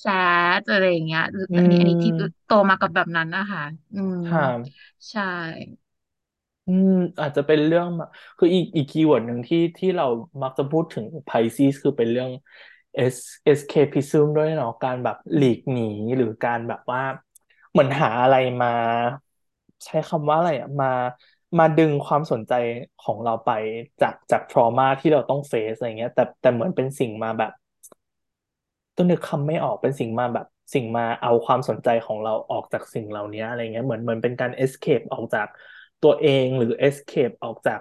sad อะไรอย่างเงี้ยอือันนี้ที่มโตมากับแบบนั้นนะคะอืม ค่ะ ใช่ อาจจะเป็นเรื่องคืออีกคีย์เวิร์ดหนึ่งที่เรามักจะพูดถึง Pisces คือเป็นเรื่อง escapism ด้วยเนาะการแบบหลีกหนีหรือการแบบว่าเหมือนหาอะไรมา ใช้คำว่าอะไรอ่ะมาดึงความสนใจของเราไปจาก trauma ที่เราต้องเฟซอะไรเงี้ยแต่เหมือนเป็นสิ่งมาแบบ ต้องนึกคำไม่ออกเป็นสิ่งมาแบบ สิ่งมาเอาความสนใจของเราออกจากสิ่งเหล่านี้อะไรเงี้ยเหมือนเป็นการ escape ออกจากตัวเองหรือ escape ออกจาก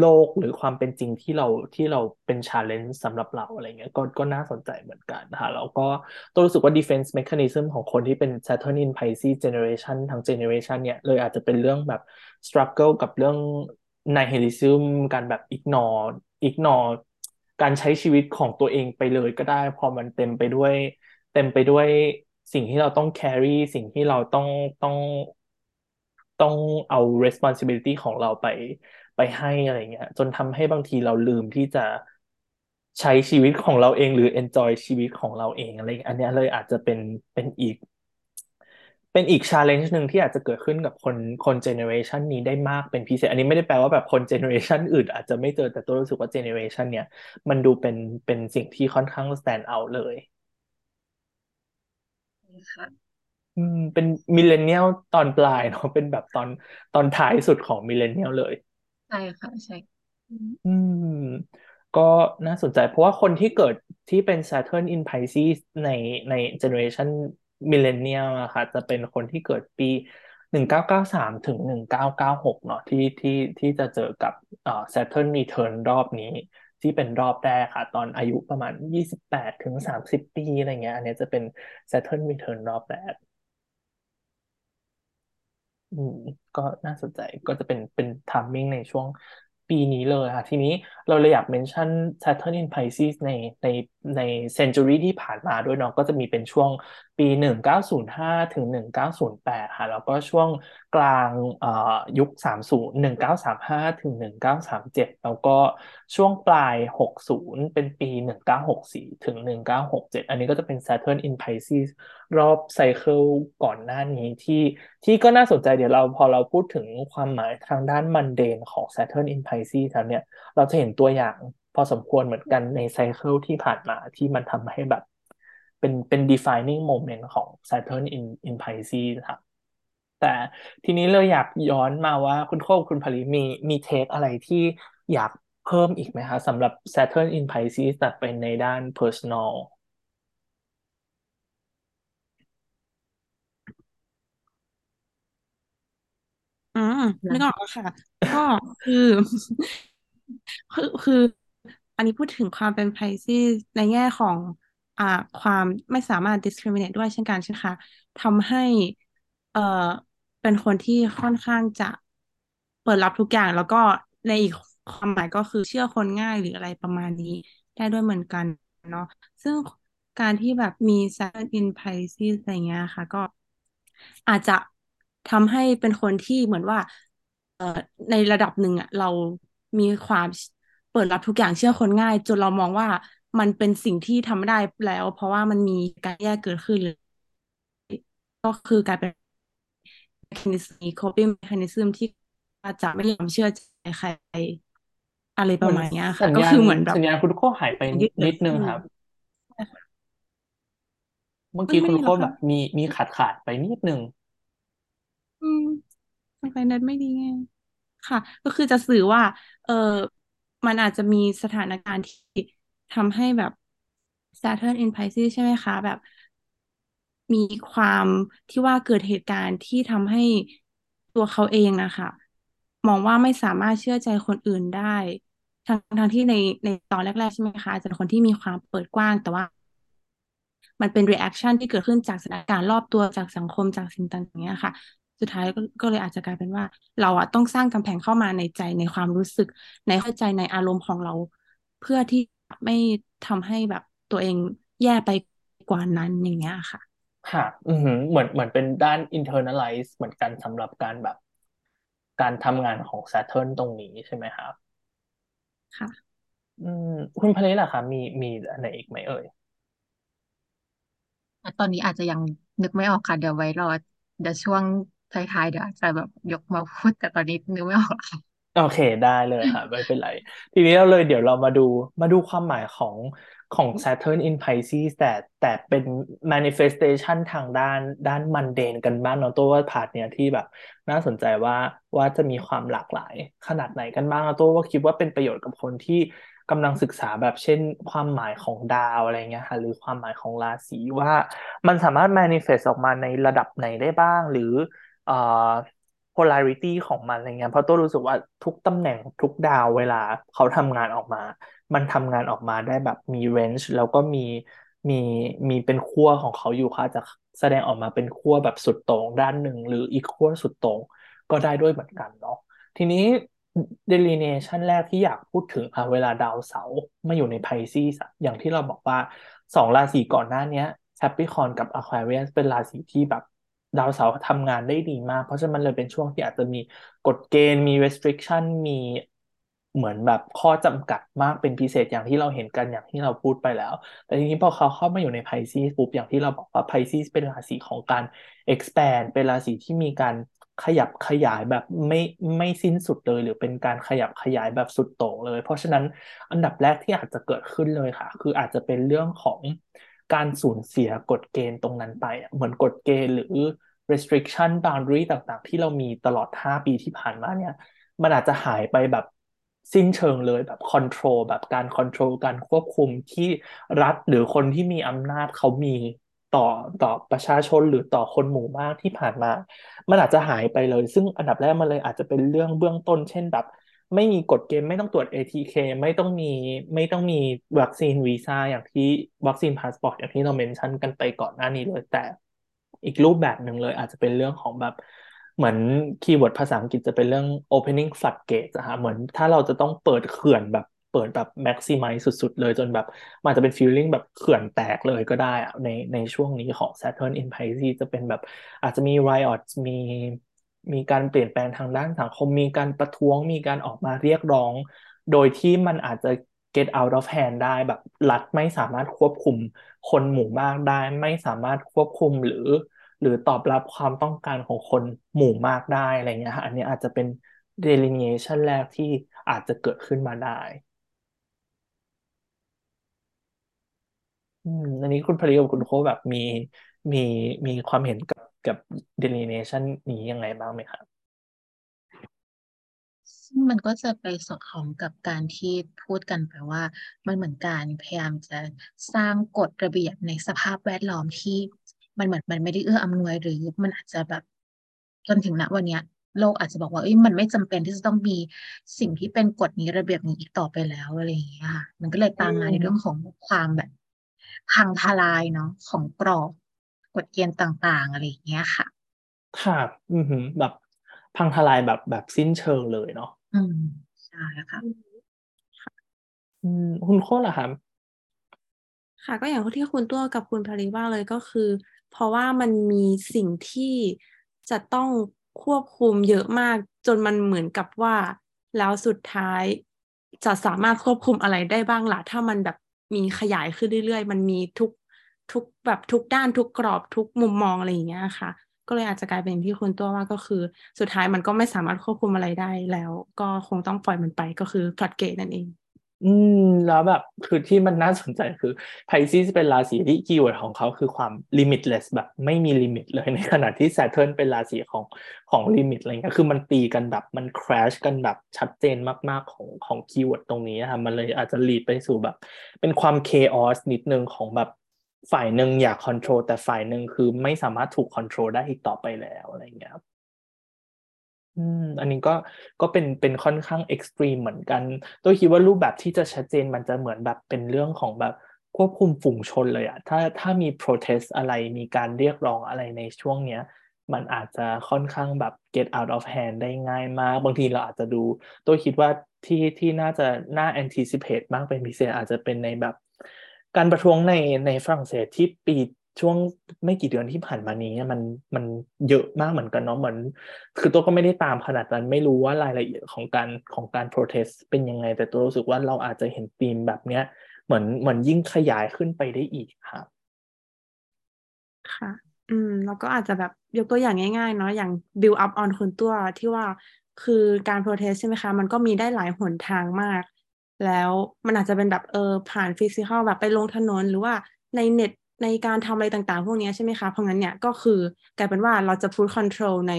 โลกหรือความเป็นจริงที่เราเป็น challenge สำหรับเราอะไรเงี้ยก็น่าสนใจเหมือนกันค่ะแล้วก็ต้องรู้สึกว่า defense mechanism ของคนที่เป็น Saturn in Pisces generation ทั้ง generation เนี่ยเลยอาจจะเป็นเรื่องแบบ struggle กับเรื่อง nihilism การแบบ ignore การใช้ชีวิตของตัวเองไปเลยก็ได้พอมันเต็มไปด้วยสิ่งที่เราต้อง carry สิ่งที่เราต้องเอา responsibility ของเราไปให้อะไรเงี้ยจนทำให้บางทีเราลืมที่จะใช้ชีวิตของเราเองหรือ enjoy ชีวิตของเราเองอะไรเงี้ยอันเนี้ยเลยอาจจะเป็นอีก challenge หนึ่งที่อาจจะเกิดขึ้นกับคน generation นี้ได้มากเป็นพิเศษ อันนี้ไม่ได้แปลว่าแบบคน generation อื่นอาจจะไม่เจอแต่ตัวรู้สึกว่า generation เนี่ย มันดูเป็นสิ่งที่ค่อนข้าง stand out เลย ค่ะเป็นมิลเลนเนียลตอนปลายเนาะเป็นแบบตอนท้ายสุดของมิลเลนเนียลเลย ใช่ค่ะใช่อืมอืม ก็น่าสนใจเพราะว่าคนที่เกิดที่เป็น Saturn in Pisces ใน generation millennial อะค่ะ จะเป็นคนที่เกิดปี 1993 ถึง 1996 เนาะที่จะเจอกับSaturn Return รอบนี้ ที่เป็นรอบแรกค่ะ ตอนอายุประมาณ 28 ถึง 30 ปีอะไรเงี้ย อันเนี้ยจะเป็น Saturn Return รอบแรก อืมก็น่าสนใจก็จะเป็นไทมิ่งในช่วงปีนี้เลยค่ะ ทีนี้เราเลยอยากเมนชั่น Saturn in Pisces ในในเซนจูรีที่ผ่านมาด้วยเนาะก็จะมีเป็นช่วงปี 1905 ถึง 1908 ค่ะ แล้วก็ช่วงกลางเอ่อยุค 30 1935 ถึง 1937 แล้วก็ช่วงปลาย 60 เป็นปี 1964 ถึง 1967 อันนี้ก็จะเป็น Saturn in Pisces รอบไซเคิลก่อนหน้านี้ที่ก็น่าสนใจเดี๋ยวเราพอเราพูดถึงความหมายทางด้านมันเดนของ Saturn in Pisces แล้วเนี่ย เราจะเห็นตัวอย่างพอสมควรเหมือนกันในไซเคิลที่ผ่านมาที่มันทำให้แบบ เป็น defining moment ของ Saturn in Pisces ครับแต่ทีนี้เราอยากย้อนมาว่าคุณโคกคุณผลิมีเทคอะไรที่อยากเพิ่มอีกไหมคะสำหรับ Saturn in Pisces แต่เป็นในด้าน personal อ่านึกออกแล้วค่ะ ก็คือ คือ อันนี้พูดถึงความเป็น Pisces ในแง่ของอ่าความไม่สามารถ discriminate ด้วยเช่นกันใช่ไหมคะทำให้ เอ่อเป็นคนที่ค่อนข้างจะเปิดรับทุกอย่าง แล้วก็ในอีกความหมายก็คือเชื่อคนง่ายหรืออะไรประมาณนี้ได้ด้วยเหมือนกันเนาะซึ่งการที่แบบมี Saturn in Pisces อะไรเงี้ยค่ะ ก็อาจจะทำให้เป็นคนที่เหมือนว่า เอ่อในระดับหนึ่งอ่ะเรามีความเปิดรับทุกอย่างเชื่อคนง่าย จนเรามองว่ามันเป็นสิ่งที่ทำไม่ได้แล้ว เพราะว่ามันมีการแยกเกิดขึ้นหรือก็คือกลายเป็น mechanism coping mechanism ที่อาจจะไม่ยอมเชื่อใจใครอะไรปเหมืระอนมาณเนี้ยสัค่ะ ญก็ญาณคือเหมือนแบบสัญญาณคุณโคกหายไปที่เกินิดดนึงขึ้นครับ ใช่ค่ะเมื่อไม่กี้ไม่คุณโคหรอกกแบค่ะ บมีขาดไปนิดนึง อืม ไฟแนนซ์ไม่ดีไง ค่ะ ก็คือจะสื่อว่า เออ มันอาจจะมีสถานการณ์ที่ทำให้แบบ Saturn in Pisces ใช่ไหมคะแบบมีความที่ว่าเกิดเหตุการณ์ที่ทำให้ตัวเขาเองนะคะมองว่าไม่สามารถเชื่อใจคนอื่นได้ทั้งที่ในตอนแรกๆใช่ไหมคะอาจจะเป็นคนที่มีความเปิดกว้างแต่ว่ามันเป็น reaction ที่เกิดขึ้นจากสถานการณ์รอบตัวจากสังคมจากสิ่งต่างๆเนี้ยค่ะสุดท้ายก็เลยอาจจะกลายเป็นว่าเราอะต้องสร้างกำแพงเข้ามาในใจในความรู้สึกในเข้าใจในอารมณ์ของเราเพื่อที่ไม่ทำให้แบบตัวเองแย่ไปกว่านั้นอย่างเงี้ยค่ะค่ะเหมือนเป็นด้าน internalize เหมือนกันสำหรับการแบบการทำงานของ Saturn ตรงนี้ใช่ไหมครับค่ะคุณพลิล่ะคะมีอะไรอีกไหมเอ่ยตอนนี้อาจจะยังนึกไม่ออกค่ะเดี๋ยวไว้รอเดี๋ยวช่วงท้ายๆเดี๋ยวอาจจะแบบยกมาพูดแต่ตอนนี้นึกไม่ออกค่ะโอเคได้เลยค่ะไม่เป็นไรทีนี้เราเลยเดี๋ยวเรามาดูความหมายของ Saturn in Pisces แต่เป็น manifestation ทางด้าน mundane กันบ้างเนาะตัวว่าพาร์ทเนี่ยที่แบบน่าสนใจว่าจะมีความหลากหลายขนาดไหนกันบ้างตัวว่าคิดว่าเป็นประโยชน์กับคนที่กำลังศึกษาแบบเช่นความหมายของดาวอะไรเงี้ยค่ะหรือความหมายของราศีว่ามันสามารถ manifest ออกมาในระดับไหนได้บ้างหรือpolarity ของมันอะไรเงี้ยเพราะตัวรู้สึกว่าทุกตำแหน่งทุกดาวเวลาเขาทำงานออกมามันทำงานออกมาได้แบบมี range แล้วก็มีเป็นขั้วของเขาอยู่ค่ะจะแสดงออกมาเป็นขั้วแบบสุดโต่งด้านหนึ่งหรืออีกขั้วสุดโต่งก็ได้ด้วยเหมือนกันเนาะทีนี้ delineation แรกที่อยากพูดถึงค่ะเวลาดาวเสาร์มาอยู่ใน Pisces อย่างที่เราบอกว่า2ราศีก่อนหน้านี้Capricorn กับ Aquarius เป็นราศีที่แบบดาวเสาร์ทำงานได้ดีมากเพราะฉะนั้นมันเลยเป็นช่วงที่อาจจะมีกฎเกณฑ์มี restriction มีเหมือนแบบข้อจำกัดมากเป็นพิเศษอย่างที่เราเห็นกันอย่างที่เราพูดไปแล้วแต่ทีนี้พอเขาเข้ามาอยู่ใน Pisces ปุ๊บอย่างที่เราบอกว่า Pisces เป็นราศีของการ expand เป็นราศีที่มีการขยับขยายแบบไม่สิ้นสุดเลยหรือเป็นการขยับขยายแบบสุดโต่งเลยเพราะฉะนั้นอันดับแรกที่อาจจะเกิดขึ้นเลยค่ะคืออาจจะเป็นเรื่องของการสูญเสียกฎเกณฑ์ตรงนั้นไปเหมือนกฎเกณฑ์หรือ restriction boundary ต่างๆที่เรามีตลอด5ปีที่ผ่านมาเนี่ยมันอาจจะหายไปแบบสิ้นเชิงเลยแบบคอนโทรลแบบการคอนโทรลการควบคุมที่รัฐหรือคนที่มีอำนาจเขามีต่อประชาชนหรือต่อคนหมู่มากที่ผ่านมามันอาจจะหายไปเลยซึ่งอันดับแรกมันเลยอาจจะเป็นเรื่องเบื้องต้นเช่นแบบไม่มีกฎเกณฑ์ไม่ต้องตรวจ ATK ไม่ต้องมีวัคซีนวีซ่าอย่างที่วัคซีนพาสปอร์ตอย่างที่เราเมนชั่นกันไปก่อนหน้านี้เลยแต่อีกรูปแบบหนึ่งเลยอาจจะเป็นเรื่องของแบบเหมือนคีย์เวิร์ดภาษาอังกฤษจะเป็นเรื่อง opening floodgates อะค่ะเหมือนถ้าเราจะต้องเปิดเขื่อนแบบเปิดแบบ maximize สุดๆเลยจนแบบมันจะเป็น feeling แบบเขื่อนแตกเลยก็ได้อะในช่วงนี้ของ Saturn in Pisces จะเป็นแบบอาจจะมี riots มีการเปลี่ยนแปลงทางด้านสังคมมีการประท้วงมีการออกมาเรียกร้องโดยที่มันอาจจะ get out of hand ได้แบบรัฐไม่สามารถควบคุมคนหมู่มากได้ไม่สามารถควบคุมหรือตอบรับความต้องการของคนหมู่มากได้อะไรเงี้ยอันนี้อาจจะเป็น delineation แรกที่อาจจะเกิดขึ้นมาได้อันนี้คุณพลิกับคุณโคแบบมีความเห็นกับ delineation นี้ยังไงบ้างไหมครับมันก็จะไปสอดคล้องกับการที่พูดกันไปว่ามันเหมือนการพยายามจะสร้างกฎระเบียบในสภาพแวดล้อมที่มันเหมือนมันไม่ได้เอื้ออำนวยหรือมันอาจจะแบบจนถึงณวันนี้โลกอาจจะบอกว่าเอ้ยมันไม่จำเป็นที่จะต้องมีสิ่งที่เป็นกฎนี้ระเบียบนี้อีกต่อไปแล้วอะไรอย่างเงี้ยค่ะมันก็เลยตามมาในเรื่องของความแบบพังทลายเนาะของกรอบกฎเกณฑ์ต่างๆอะไรอย่างเงี้ยค่ะค่ะแบบพังทลายแบบสิ้นเชิงเลยเนาะใช่ค่ะคุณโค้ดเหรอคะค่ะก็อย่างที่คุณตัวกับคุณพลิว่าเลยก็คือเพราะว่ามันมีสิ่งที่จะต้องควบคุมเยอะมากจนมันเหมือนกับว่าแล้วสุดท้ายจะสามารถควบคุมอะไรได้บ้างล่ะถ้ามันแบบมีขยายขึ้นเรื่อยๆมันมีทุกแบบทุกด้านทุกกรอบทุกมุมมองอะไรอย่างเงี้ยค่ะก็เลยอาจจะกลายเป็นที่คุณตัวว่าก็คือสุดท้ายมันก็ไม่สามารถควบคุมอะไรได้แล้วก็คงต้องปล่อยมันไปก็คือพลัดเกตนั่นเอง แล้วแบบคือที่มันน่าสนใจคือ Pisces เป็นราศีที่คีย์เวิร์ดของเขาคือความ limitless แบบไม่มีลิมิตเลยในขณะที่ Saturn เป็นราศีของลิมิตอะไรเงี้ยคือมันตีกันแบบมัน crash กันแบบชัดเจนมากๆของคีย์เวิร์ดตรงนี้นะคะมันเลยอาจจะ lead ไปสู่แบบเป็นความ chaos นิดนึงของแบบฝ่ายนึงอยาก control แต่ฝ่ายนึงคือไม่สามารถถูก control ได้อีกต่อไปแล้วอะไรเงี้ยอันนี้ก็เป็นค่อนข้างเอ็กซ์ตรีมเหมือนกันตัวคิดว่ารูปแบบที่จะชัดเจนมันจะเหมือนแบบเป็นเรื่องของแบบควบคุมฝูงชนเลยอะถ้ามีโปรเทสต์อะไรมีการเรียกร้องอะไรในช่วงเนี้ยมันอาจจะค่อนข้างแบบ get out of hand ได้ง่ายมากบางทีเราอาจจะดูตัวคิดว่าที่น่า anticipate มากเป็นพิเศษอาจจะเป็นในแบบการประท้วงในฝรั่งเศสที่ปีช่วงไม่กี่เดือนที่ผ่านมานี้มันเยอะมากเหมือนกันเนาะเหมือนคือตัวก็ไม่ได้ตามขนาดนั้นไม่รู้ว่ารายละเอียดของการโปรเทสต์เป็นยังไงแต่ตัวรู้สึกว่าเราอาจจะเห็นธีมแบบเนี้ยเหมือนยิ่งขยายขึ้นไปได้อีกค่ะค่ะแล้วก็อาจจะแบบยกตัวอย่างง่ายๆเนาะอย่าง build up on คุณตัวที่ว่าคือการโปรเทสต์ใช่ไหมคะมันก็มีได้หลายหนทางมากแล้วมันอาจจะเป็นแบบผ่านฟิสิกอลแบบไปลงถนนหรือว่าในเน็ตในการทำอะไรต่างๆพวกนี้ใช่ไหมคะเพราะงั้นเนี่ยก็คือกลายเป็นว่าเราจะพูดคอนโทรลใน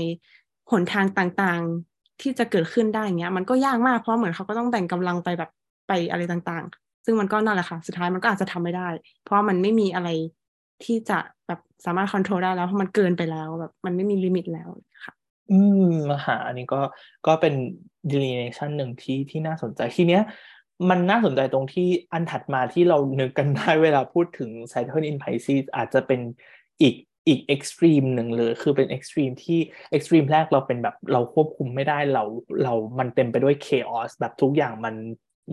หนทางต่างๆที่จะเกิดขึ้นได้อย่างเงี้ยมันก็ยากมากเพราะเหมือนเขาก็ต้องแบ่งกำลังไปแบบไปอะไรต่างๆซึ่งมันก็นั่นแหละค่ะสุดท้ายมันก็อาจจะทำไม่ได้เพราะมันไม่มีอะไรที่จะแบบสามารถคอนโทรลได้แล้วเพราะมันเกินไปแล้วแบบมันไม่มีลิมิตแล้วค่ะอันนี้ก็เป็น delineation หนึ่งที่น่าสนใจทีเนี้ยมันน่าสนใจตรงที่อันถัดมาที่เรานึกกันได้เวลาพูดถึง Saturn in Pisces อาจจะเป็นอีก extreme หนึ่งเลยคือเป็น extreme ที่ extreme แรกเราเป็นแบบเราควบคุมไม่ได้เรามันเต็มไปด้วย chaos แบบทุกอย่าง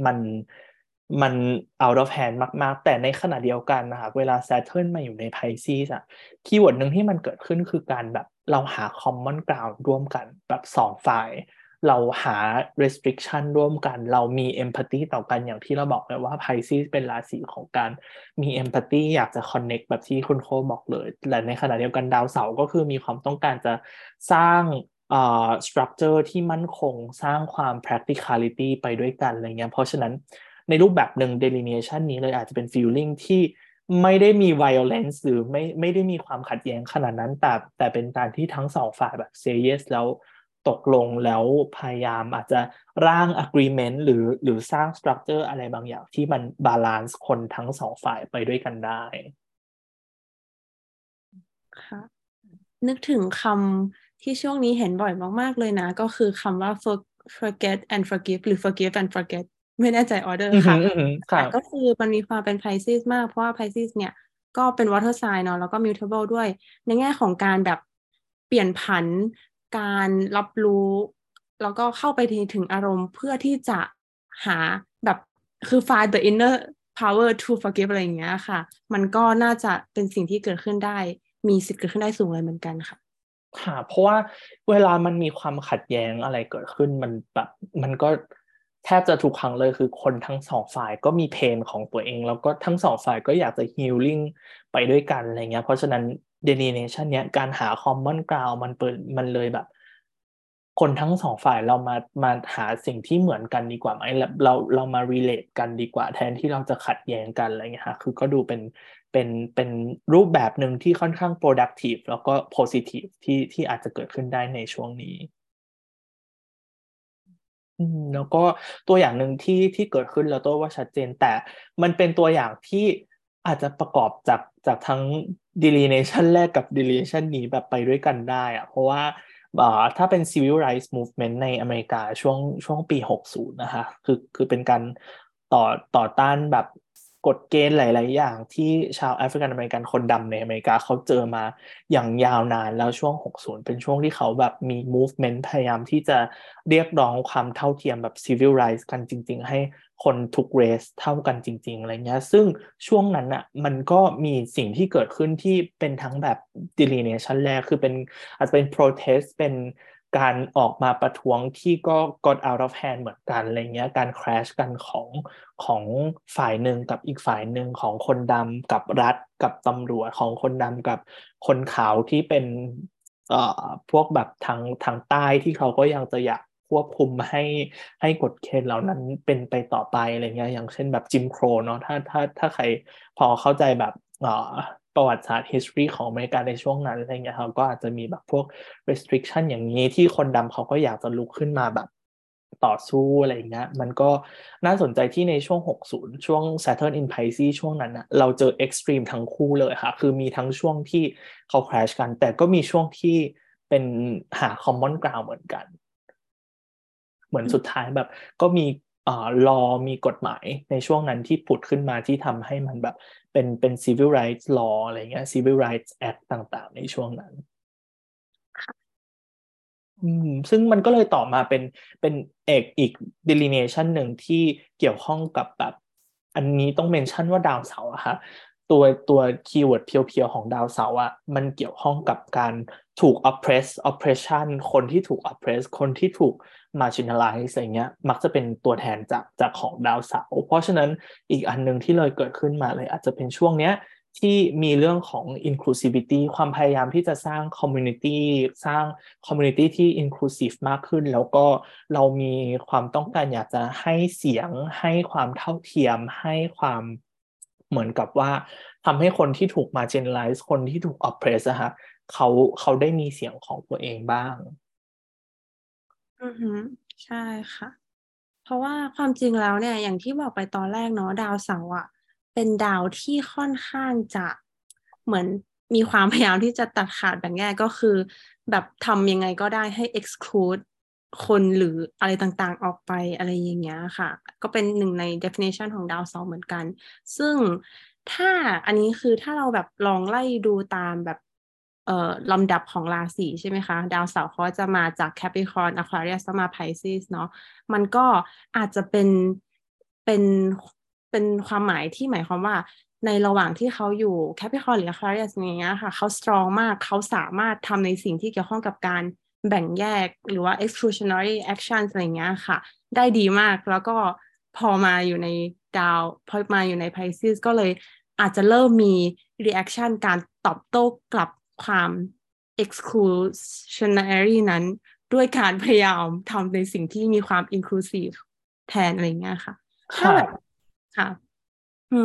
มัน out of hand มากๆแต่ในขณะเดียวกันนะคะเวลา Saturn มาอยู่ใน Pisces อ่ะคีย์เวิร์ดนึงที่มันเกิดขึ้นคือการแบบเราหา common ground ร่วมกันแบบ2ฝ่ายเราหา restriction ร่วมกันเรามี empathy ต่อกันอย่างที่เราบอกไปว่า Pisces เป็นราศีของการมี empathy อยากจะ connect แบบที่คุณโคบอกเลยและในขณะเดียวกันดาวเสาร์ก็คือมีความต้องการจะสร้าง structure ที่มั่นคงสร้างความ practicality ไปด้วยกันอะไรเงี้ยเพราะฉะนั้นในรูปแบบหนึ่ง delineation นี้เลยอาจจะเป็น feeling ที่ไม่ได้มี violence หรือไม่ได้มีความขัดแย้งขนาดนั้นแต่เป็นการที่ทั้งสองฝ่ายแบบ serious แล้วตกลงแล้วพยายามอาจจะร่าง agreement หรือสร้าง structure อะไรบางอย่างที่มัน balance คนทั้งสองฝ่ายไปด้วยกันได้ค่ะนึกถึงคำที่ช่วงนี้เห็นบ่อยมากๆเลยนะก็คือคำว่า forget and forgive หรือ forgive and forget ไม่แน่ใจ order ค่ะก็คือมันมีความเป็น Pisces มากเพราะว่า Pisces เนี่ยก็เป็น water sign เนาะแล้วก็ mutable ด้วยในแง่ของการแบบเปลี่ยนผันการรับรู้แล้วก็เข้าไปถึงอารมณ์เพื่อที่จะหาแบบคือ find the inner power to forgive อะไรอย่างเงี้ยค่ะมันก็น่าจะเป็นสิ่งที่เกิดขึ้นได้มีสิทธิ์เกิดขึ้นได้สูงเลยเหมือนกันค่ะค่ะเพราะว่าเวลามันมีความขัดแย้งอะไรเกิดขึ้นมันแบบมันก็แทบจะทุกครั้งเลยคือคนทั้งสองฝ่ายก็มีเพนของตัวเองแล้วก็ทั้งสองฝ่ายก็อยากจะ healing ไปด้วยกันอะไรเงี้ยเพราะฉะนั้นdelineation เนี้ยการหา common ground มันเลยแบบคนทั้งสองฝ่ายเรามาหาสิ่งที่เหมือนกันดีกว่าไหมเรามา relate กันดีกว่าแทนที่เราจะขัดแย้งกันอะไรเงี้ยค่ะคือก็ดูเป็นรูปแบบหนึ่งที่ค่อนข้าง productive แล้วก็ positive ที่อาจจะเกิดขึ้นได้ในช่วงนี้แล้วก็ตัวอย่างหนึ่งที่เกิดขึ้นแล้วตัวว่าชัดเจนแต่มันเป็นตัวอย่างที่อาจจะประกอบจากทั้ง delineation แรกกับ delineation นี้แบบไปด้วยกันได้อะเพราะว่าถ้าเป็น civil rights movement ในอเมริกาช่วงปี60นะคะคือเป็นการต่อต้านแบบกฎเกณฑ์หลายๆอย่างที่ชาวแอฟริกันอเมริกันคนดำในอเมริกาเขาเจอมาอย่างยาวนานแล้วช่วง60เป็นช่วงที่เขาแบบมี movement พยายามที่จะเรียกร้องความเท่าเทียมแบบ civil rights กันจริงๆให้คนทุกเรสเท่ากันจริงๆอะไรเงี้ยซึ่งช่วงนั้นอ่ะมันก็มีสิ่งที่เกิดขึ้นที่เป็นทั้งแบบ delineation แรกคือเป็นอาจจะเป็น protest เป็นการออกมาประท้วงที่ก็ got out of hand เหมือนกันอะไรเงี้ยการ crash กันของฝ่ายหนึ่งกับอีกฝ่ายหนึ่งของคนดำกับรัฐกับตำรวจของคนดำกับคนขาวที่เป็นพวกแบบทางใต้ที่เขาก็ยังจะอยาก ควบคุมให้กฎเกณฑ์เหล่านั้นเป็นไปต่อไปอะไรเงี้ยอย่างเช่นแบบจิมโครเนาะถ้าใครพอเข้าใจแบบประวัติศาสตร์ history ของอเมริกาในช่วงนั้นอะไรเงี้ยเขาก็อาจจะมีแบบพวก restriction อย่างนี้ที่คนดำเขาก็อยากจะลุกขึ้นมาแบบต่อสู้อะไรอย่างเงี้ยมันก็น่าสนใจที่ในช่วง60ช่วง Saturn in Pisces ช่วงนั้นนะเราเจอ extreme ทั้งคู่เลยค่ะคือมีทั้งช่วงที่เขา crash กันแต่ก็มีช่วงที่เป็นหา common ground เหมือนกันเหมือนสุดท้ายแบบก็มีlaw มีกฎหมายในช่วงนั้นที่ผุดขึ้นมาที่ทำให้มันแบบเป็น civil rights law อะไรเงี้ย civil rights act ต่างๆในช่วงนั้นซึ่งมันก็เลยต่อมาเป็นเอกอีก delineation หนึ่งที่เกี่ยวข้องกับแบบอันนี้ต้องเมนชั่นว่าดาวเสาร์อะค่ะตัวคีย์เวิร์ดเพียวๆของดาวเสาร์อะมันเกี่ยวข้องกับการถูก oppression คนที่ถูก oppress คนที่ถูก marginalize อะไรเงี้ยมักจะเป็นตัวแทนจากของดาวเสาร์เพราะฉะนั้นอีกอันนึงที่เลยเกิดขึ้นมาเลยอาจจะเป็นช่วงเนี้ยที่มีเรื่องของ inclusivity ความพยายามที่จะสร้าง community ที่ inclusive มากขึ้นแล้วก็เรามีความต้องการอยากจะให้เสียงให้ความเท่าเทียมให้ความเหมือนกับว่าทำให้คนที่ถูก marginalize คนที่ถูก oppress อะฮะเขาได้มีเสียงของตัวเองบ้างอือฮึใช่ค่ะเพราะว่าความจริงแล้วเนี่ยอย่างที่บอกไปตอนแรกเนาะดาวเสาร์อะเป็นดาวที่ค่อนข้างจะเหมือนมีความพยายามที่จะตัดขาดแบ่งแยกก็คือแบบทำยังไงก็ได้ให้ exclude คนหรืออะไรต่างๆออกไปอะไรอย่างเงี้ยค่ะก็เป็นหนึ่งใน definition ของดาวเสาร์เหมือนกันซึ่งถ้าอันนี้คือถ้าเราแบบลองไล่ดูตามแบบลำดับของราศีใช่ไหมคะดาวเสาร์เขาจะมาจาก Capricorn Aquarius มา Pisces เนาะมันก็อาจจะเป็นความหมายที่หมายความว่าในระหว่างที่เขาอยู่ Capricorn หรือ Aquarius อย่างเงี้ยค่ะเขา strong มากเขาสามารถทำในสิ่งที่เกี่ยวข้องกับการแบ่งแยกหรือว่า exclusionary actions อะไรเงี้ยค่ะได้ดีมากแล้วก็พอมาอยู่ใน Pisces ก็เลยอาจจะเริ่มมี reaction การตอบโต้กลับความ exclusionary นั้นด้วยการพยายามทำในสิ่งที่มีความ inclusive แทนอะไรเงี้ยค่ะถ้าแบบค่ะ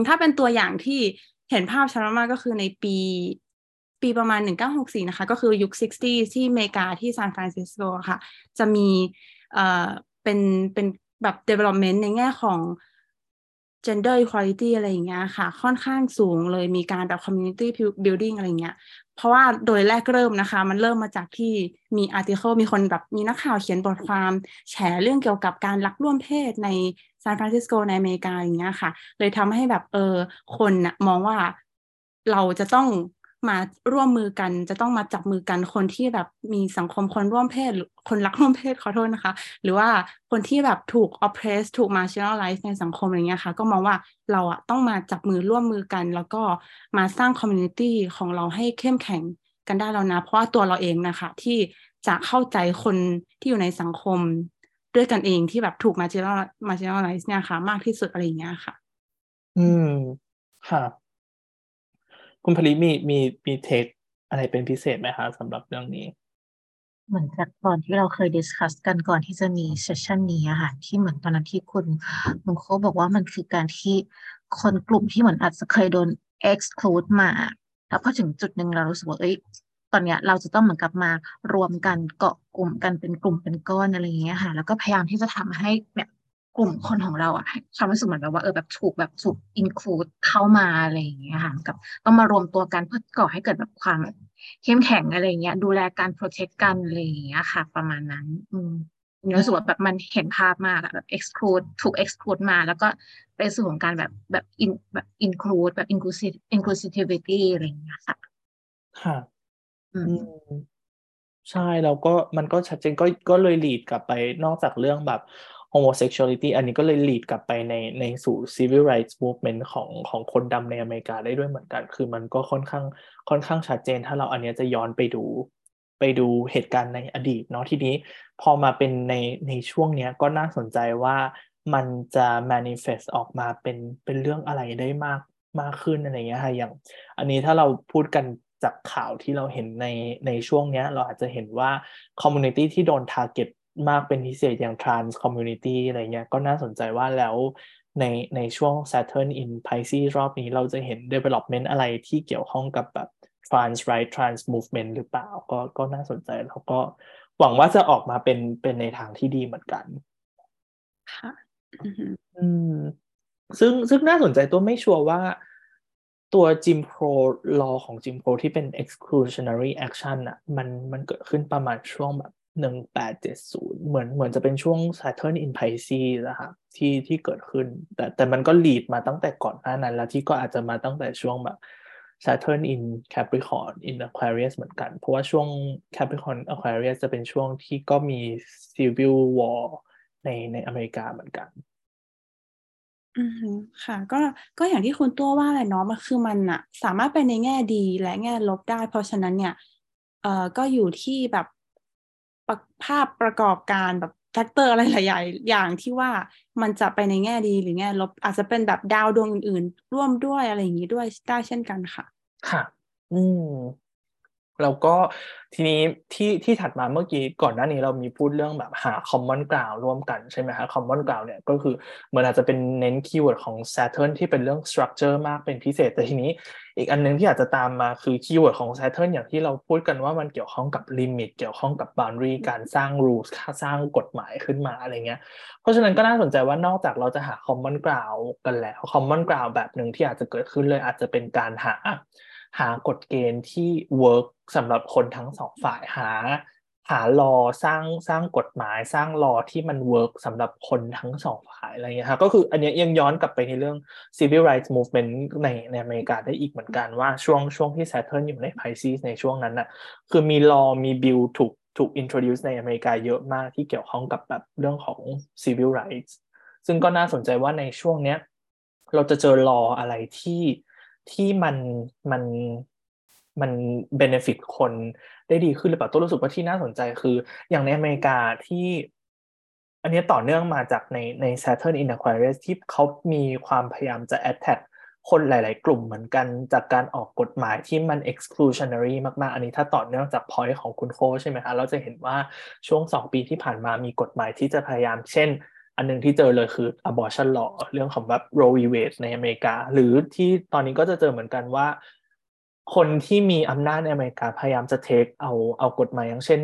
ถ้าเป็นตัวอย่างที่เห็นภาพชัดมากก็คือในปีประมาณ1964นะคะก็คือยุค 60s ที่อเมริกาที่ซานฟรานซิสโกค่ะจะมีเป็นแบบ development ในแง่ของ gender equality อะไรอย่างเงี้ยค่ะค่อนข้างสูงเลยมีการแบบ community building อะไรอย่างเงี้ยเพราะว่าโดยแรกเริ่มนะคะมันเริ่มมาจากที่มี article มีคนแบบมีนักข่าวเขียนบทความแฉเรื่องเกี่ยวกับการลักล่วมเพศในซานฟรานซิสโกในอเมริกาอย่างเงี้ยค่ะเลยทำให้แบบคนนะมองว่าเราจะต้องมาร่วมมือกันจะต้องมาจับมือกันคนที่แบบมีสังคมคนร่วมเพศคนรักร่วมเพศขอโทษนะคะหรือว่าคนที่แบบถูก oppress ถูก marginalize ในสังคมอะไรเงี้ยค่ะก็มองว่าเราอะต้องมาจับมือร่วมมือกันแล้วก็มาสร้าง community ของเราให้เข้มแข็งกันได้แล้วนะเพราะว่าตัวเราเองนะคะที่จะเข้าใจคนที่อยู่ในสังคมด้วยกันเองที่แบบถูก marginalize เนี่ยค่ะมากที่สุดอะไรเงี้ยค่ะอืมค่ะคุณผลิมีเทคอะไรเป็นพิเศษไหมคะสำหรับเรื่องนี้เหมือนจากตอนที่เราเคยดิสคัสกันก่อนที่จะมีเซสชันนี้อะค่ะที่เหมือนตอนนั้นที่คุณโคบอกว่ามันคือการที่คนกลุ่มที่เหมือนอาจจะเคยโดน exclude มาแล้วพอถึงจุดหนึ่งเรารู้สึกว่าเอ้ยตอนเนี้ยเราจะต้องเหมือนกับมารวมกันเกาะกลุ่มกันเป็นกลุ่มเป็นก้อนอะไรอย่างเงี้ยค่ะแล้วก็พยายามที่จะทำให้แบบกลุ่มคนของเราอะความรู้สึกเหมือนแบบว่าถูก include เข้ามาอะไรอย่างเงี้ยค่ะกับต้องมารวมตัวกันเพื่อก่อให้เกิดแบบความเข้มแข็งอะไรเงี้ยดูแลการ protect กันอะไรอย่างเงี้ยค่ะประมาณนั้นรู้สึกว่าแบบมันเห็นภาพมากแบบ exclude ถูก exclude มาแล้วก็ไปสู่ของการแบบ include แบบ inclusivity อะไรอย่างเงี้ยค่ะค่ะใช่แล้วก็มันก็ชัดเจนก็เลย lead กลับไปนอกจากเรื่องแบบhomosexuality อันนี้ก็เลย lead กลับไปในสู่ civil rights movement ของคนดำในอเมริกาได้ด้วยเหมือนกันคือมันก็ค่อนข้างชัดเจนถ้าเราอันนี้จะย้อนไปดูเหตุการณ์ในอดีตเนาะทีนี้พอมาเป็นในช่วงเนี้ยก็น่าสนใจว่ามันจะ manifest ออกมาเป็นเรื่องอะไรได้มากขึ้นอะไรเงี้ยค่ะอย่างอันนี้ถ้าเราพูดกันจากข่าวที่เราเห็นในช่วงเนี้ยเราอาจจะเห็นว่า community ที่โดน target มากเป็นพิเศษอย่าง trans community อะไรเงี้ยก็น่าสนใจว่าแล้วในช่วง Saturn in Pisces รอบนี้เราจะเห็น development อะไรที่เกี่ยวข้องกับแบบ trans right trans movement หรือเปล่าก็น่าสนใจแล้วก็หวังว่าจะออกมาเป็นในทางที่ดีเหมือนกันค่ะซึ่งน่าสนใจตัวไม่ชัวร์ว่าตัวจิมโครลอของจิมโครที่เป็น exclusionary action น่ะมันเกิดขึ้นประมาณช่วงแบบ1870เหมือนจะเป็นช่วง Saturn in Pisces นะฮะที่เกิดขึ้นแต่มันก็ lead มาตั้งแต่ก่อนหน้านั้นแล้วที่ก็อาจจะมาตั้งแต่ช่วงแบบ Saturn in Capricorn in Aquarius เหมือนกันเพราะว่าช่วง Capricorn Aquarius จะเป็นช่วงที่ก็มี Civil War ในอเมริกาเหมือนกันอือค่ะก็อย่างที่คุณตัวว่าแหละเนาะมันคือมันอะสามารถไปในแง่ดีและแง่ลบได้เพราะฉะนั้นเนี่ยก็อยู่ที่แบบภาพประกอบการแบบแฟกเตอร์อะไรหลายอย่างที่ว่ามันจะไปในแง่ดีหรือแง่ลบอาจจะเป็นแบบดาวดวงอื่นๆร่วมด้วยอะไรอย่างนี้ด้วยได้เช่นกันค่ะค่ะแล้วก็ทีนี้ที่ถัดมาเมื่อกี้ก่อนหน้านี้เรามีพูดเรื่องแบบหา common ground ร่วมกันใช่ไหมคะ common ground เนี่ยก็คือเหมือนอาจจะเป็นเน้นคีย์เวิร์ดของ Saturn ที่เป็นเรื่อง structure มากเป็นพิเศษแต่ทีนี้อีกอันนึงที่อาจจะตามมาคือคีย์เวิร์ดของ Saturn อย่างที่เราพูดกันว่ามันเกี่ยวข้องกับ limit เกี่ยวข้องกับ boundary การสร้าง rules สร้างกฎหมายขึ้นมาอะไรเงี้ยเพราะฉะนั้นก็น่าสนใจว่านอกจากเราจะหา common ground กันแล้ว common ground แบบนึงที่อาจจะเกิดขึ้นเลยอาจจะเป็นการหากฎเกณฑ์ที่ work สำหรับคนทั้งสองฝ่ายหา law สร้างกฎหมายสร้าง law ที่มัน work สำหรับคนทั้งสองฝ่ายอะไรเงี้ยครับก็คืออันนี้ยังย้อนกลับไปในเรื่อง civil rights movement ในอเมริกาได้อีกเหมือนกันว่าช่วงที่ Saturn อยู่ใน Pisces ในช่วงนั้นน่ะคือมี law มี bill ถูก introduce ในอเมริกาเยอะมากที่เกี่ยวข้องกับแบบเรื่องของ civil rights ซึ่งก็น่าสนใจว่าในช่วงเนี้ยเราจะเจอ law อะไรที่มัน benefit คนได้ดีขึ้นหรือเปล่าตัวรู้สึกว่าที่น่าสนใจคืออย่างในอเมริกาที่อันนี้ต่อเนื่องมาจากใน Saturn in Aquarius ที่เขามีความพยายามจะ attack คนหลายๆกลุ่มเหมือนกันจากการออกกฎหมายที่มัน exclusionary มากๆอันนี้ถ้าต่อเนื่องจาก point ของคุณโคใช่ไหมคะเราจะเห็นว่าช่วง2 ปีที่ผ่านมามีกฎหมายที่จะพยายามเช่นอันนึงที่เจอเลยคือ abortion law เรื่องของแบบ Roe v. Wade ในอเมริกาหรือที่ตอนนี้ก็จะเจอเหมือนกันว่าคนที่มีอำนาจในอเมริกาพยายามจะเทคเอากฎหมายอย่างเช่น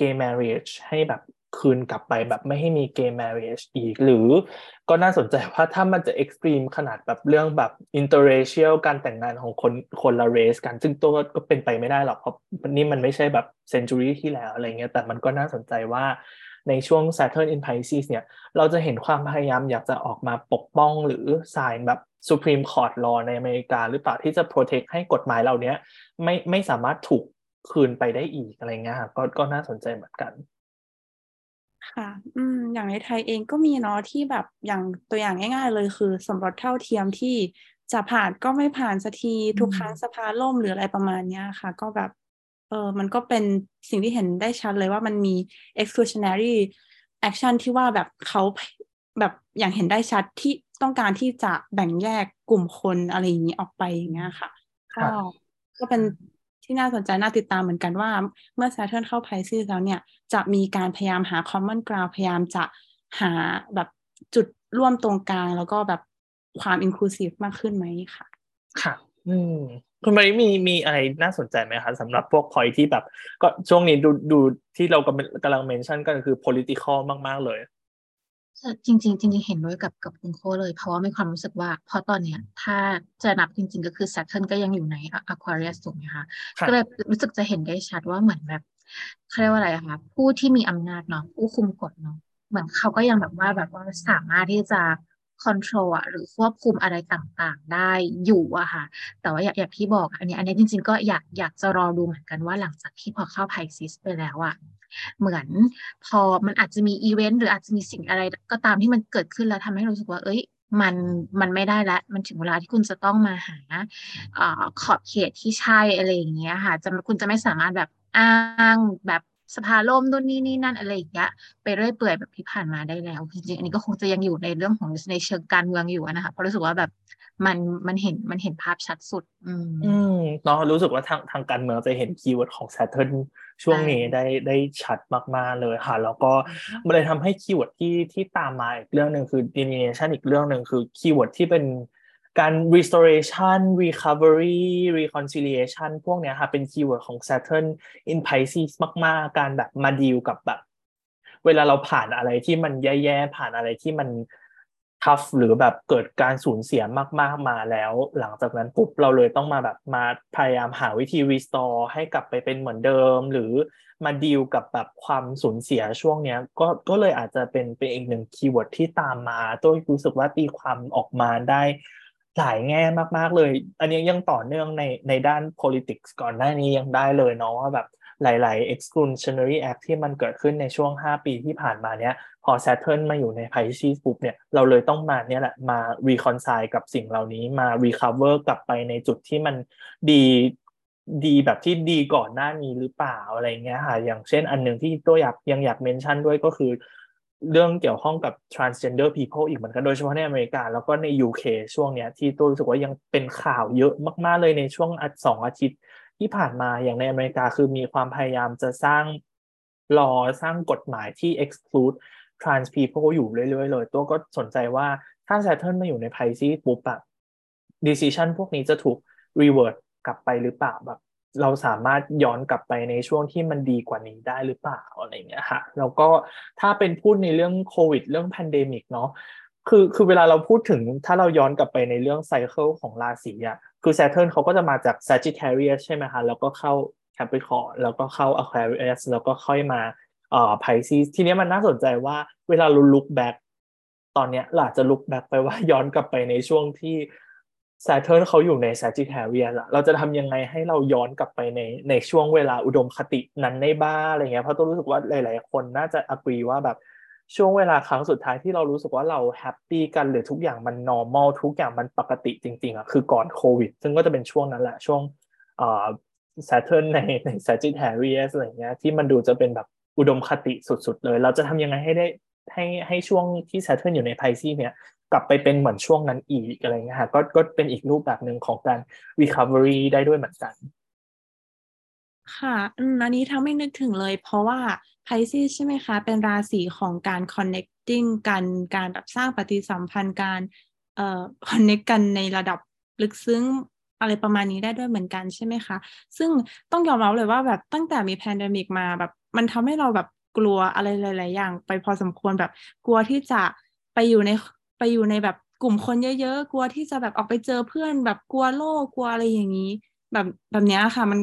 gay marriage ให้แบบคืนกลับไปแบบไม่ให้มี gay marriage อีกหรือก็น่าสนใจว่าถ้ามันจะ extreme ขนาดแบบเรื่องแบบ interracial การแต่งงานของคนละ race กันซึ่งตัวก็เป็นไปไม่ได้หรอกเพราะนี่มันไม่ใช่แบบ century ที่แล้วอะไรเงี้ยแต่มันก็น่าสนใจว่าในช่วง Saturn in Pisces เนี่ยเราจะเห็นความพยายามอยากจะออกมาปกป้องหรือสายแบบ Supreme Court Law ในอเมริกาหรือเปล่าที่จะ protect ให้กฎหมายเหล่านี้ไม่สามารถถูกคืนไปได้อีกอะไรเงี้ยค่ะก็น่าสนใจเหมือนกันค่ะอย่างในไทยเองก็มีเนาะที่แบบอย่างตัวอย่างง่ายๆเลยคือสมรสเท่าเทียมที่จะผ่านก็ไม่ผ่านสักทีทุกครั้งสภาล่มหรืออะไรประมาณเนี้ยค่ะก็แบบมันก็เป็นสิ่งที่เห็นได้ชัดเลยว่ามันมี exclusionary action ที่ว่าแบบเขาแบบอย่างเห็นได้ชัดที่ต้องการที่จะแบ่งแยกกลุ่มคนอะไรอย่างนี้ออกไปอย่างเงี้ยค่ะก็เป็นที่น่าสนใจน่าติดตามเหมือนกันว่าเมื่อ Saturn เข้า Pisces แล้วเนี่ยจะมีการพยายามหา common ground พยายามจะหาแบบจุดร่วมตรงกลางแล้วก็แบบความ inclusive มากขึ้นไหมค่ะค่ะคุณมาริมีอะไรน่าสนใจไหมคะสำหรับพวกพอยที่แบบก็ช่วงนี้ดูที่เรากำลังเมนชั่นก็คือ political มากๆเลยจริงๆเห็นด้วยกับคุณโคเลยเพราะว่ามีความรู้สึกว่าพอตอนเนี้ยถ้าจะนับจริงๆก็คือ Saturn ก็ยังอยู่ใน Aquarius ถูกไหมคะก็เลยรู้สึกจะเห็นได้ชัดว่าเหมือนแบบเขาเรียกว่าอะไรคะผู้ที่มีอำนาจเนาะผู้คุมกฎเนาะเหมือนเขาก็ยังแบบว่าสามารถที่จะcontrol หรือควบคุมอะไรต่างๆได้อยู่อะค่ะแต่ว่าอย่างที่บอกอันนี้จริงๆก็อยากจะรอดูเหมือนกันว่าหลังจากที่พอเข้า Pisces ไปแล้วอะเหมือนพอมันอาจจะมีอีเวนต์หรืออาจจะมีสิ่งอะไรก็ตามที่มันเกิดขึ้นแล้วทำให้รู้สึกว่าเอ้ยมันไม่ได้ละมันถึงเวลาที่คุณจะต้องมาหาขอบเขตที่ใช่อะไรอย่างเงี้ยค่ะคุณจะไม่สามารถแบบอ้างแบบ สภาล่มนู่นนี่นั่นอะไรอย่างเงี้ยไปเรื่อยเปื่อยแบบที่ผ่านมาได้แล้วจริงๆอันนี้ก็คงจะยังอยู่ในเรื่องของในเชิงการเมืองอยู่นะคะเพราะรู้สึกว่าแบบมันเห็นภาพชัดสุดเนาะรู้สึกว่าทางการเมืองจะเห็นคีย์เวิร์ดของ Saturn ช่วงนี้ได้ชัดมากๆเลยค่ะแล้วก็มันเลยทำให้คีย์เวิร์ดที่ตามมาอีกเรื่องนึงคือ diminution อีกเรื่องนึงคือคีย์เวิร์ดที่เป็นการ restoration recovery reconciliation พวกเนี้ยค่ะเป็นคีย์เวิร์ดของ Saturn in Pisces มากๆการแบบมาดีลกับแบบเวลาเราผ่านอะไรที่มันแย่ๆผ่านอะไรที่มันทัฟหรือแบบเกิดการสูญเสียมากๆมาแล้วหลังจากนั้นปุ๊บเราเลยต้องมาแบบมาพยายามหาวิธี restore ให้กลับไปเป็นเหมือนเดิมหรือมาดีลกับแบบความสูญเสียช่วงเนี้ยก็เลยอาจจะเป็นอีกหนึ่งคีย์เวิร์ดที่ตามมาตัวรู้สึกว่าตีความออกมาได้หลายแง่มากๆเลยอันนี้ยังต่อเนื่องในด้าน politics ก่อนหน้านี้ยังได้เลยเนาะว่าแบบหลายๆ exclusionary act ที่มันเกิดขึ้นในช่วง5ปีที่ผ่านมาเนี้ยพอ Saturn มาอยู่ใน Pisces ปุ๊บเนี่ยเราเลยต้องมาเนี่ยแหละมา reconcile กับสิ่งเหล่านี้มา recover กลับไปในจุดที่มันดีแบบที่ดีก่อนหน้านี้หรือเปล่าอะไรเงี้ยค่ะอย่างเช่นอันนึงที่ตัวอยาก mention ด้วยก็คือเรื่องเกี่ยวข้องกับ transgender people อีกเหมือนกันโดยเฉพาะในอเมริกาแล้วก็ใน UK ช่วงเนี้ยที่ตัวรู้สึกว่ายังเป็นข่าวเยอะมากๆเลยในช่วง2 อาทิตย์ที่ผ่านมาอย่างในอเมริกาคือมีความพยายามจะสร้างlaw สร้างกฎหมายที่ exclude trans people อยู่เรื่อยๆเลยตัวก็สนใจว่าถ้า Saturn มาอยู่ใน Pisces ปุ๊บอะ decision พวกนี้จะถูก revert กลับไปหรือเปล่าแบบเราสามารถย้อนกลับไปในช่วงที่มันดีกว่านี้ได้หรือเปล่าอะไรเงี้ยค่ะแล้วก็ถ้าเป็นพูดในเรื่องโควิดเรื่อง pandemic เนาะคือเวลาเราพูดถึงถ้าเราย้อนกลับไปในเรื่องไซเคิลของราศีอะคือ Saturn เขาก็จะมาจาก Sagittarius ใช่ไหมคะแล้วก็เข้า Capricorn แล้วก็เข้า Aquarius แล้วก็ค่อยมาPisces ทีนี้มันน่าสนใจว่าเวลาเรา look back ตอนเนี้ยเราอาจจะ look back ไปว่าย้อนกลับไปในช่วงที่ Saturn เขาอยู่ใน Sagittarius อะเราจะทำยังไงให้เราย้อนกลับไปในช่วงเวลาอุดมคตินั้นได้บ้างอะไรเงี้ยเพราะตัวรู้สึกว่าหลายๆคนน่าจะ agree ว่าแบบช่วงเวลาครั้งสุดท้ายที่เรารู้สึกว่าเราแฮปปี้กันหรือทุกอย่างมัน normal ทุกอย่างมันปกติจริงๆอ่ะคือก่อนโควิดซึ่งก็จะเป็นช่วงนั้นแหละช่วงSaturn ใน Sagittarius อะไรเงี้ยที่มันดูจะเป็นแบบอุดมคติสุดๆเลยเราจะทำยังไงให้ได้ให้ช่วงที่ Saturn อยู่ใน Pisces เนี่ยกลับไปเป็นเหมือนช่วงนั้นอีกอะไรเงี้ยค่ะก็เป็นอีกรูปแบบนึงของการ recovery ได้ด้วยเหมือนกันค่ะอันนี้ทั้งไม่นึกถึงเลยเพราะว่า Pisces ใช่ไหมคะเป็นราศีของการ connecting กันการแบบสร้างปฏิสัมพันธ์การconnect กันในระดับลึกซึ้งอะไรประมาณนี้ได้ด้วยเหมือนกันใช่ไหมคะซึ่งต้องยอมรับเลยว่าแบบตั้งแต่มี pandemic มาแบบมันทำให้เราแบบกลัวอะไรหลายๆอย่างไปพอสมควรแบบกลัวที่จะไปอยู่ในแบบกลุ่มคนเยอะๆกลัวที่จะแบบออกไปเจอเพื่อนแบบกลัวโลกกลัวอะไรอย่างนี้แบบเนี้ยค่ะมัน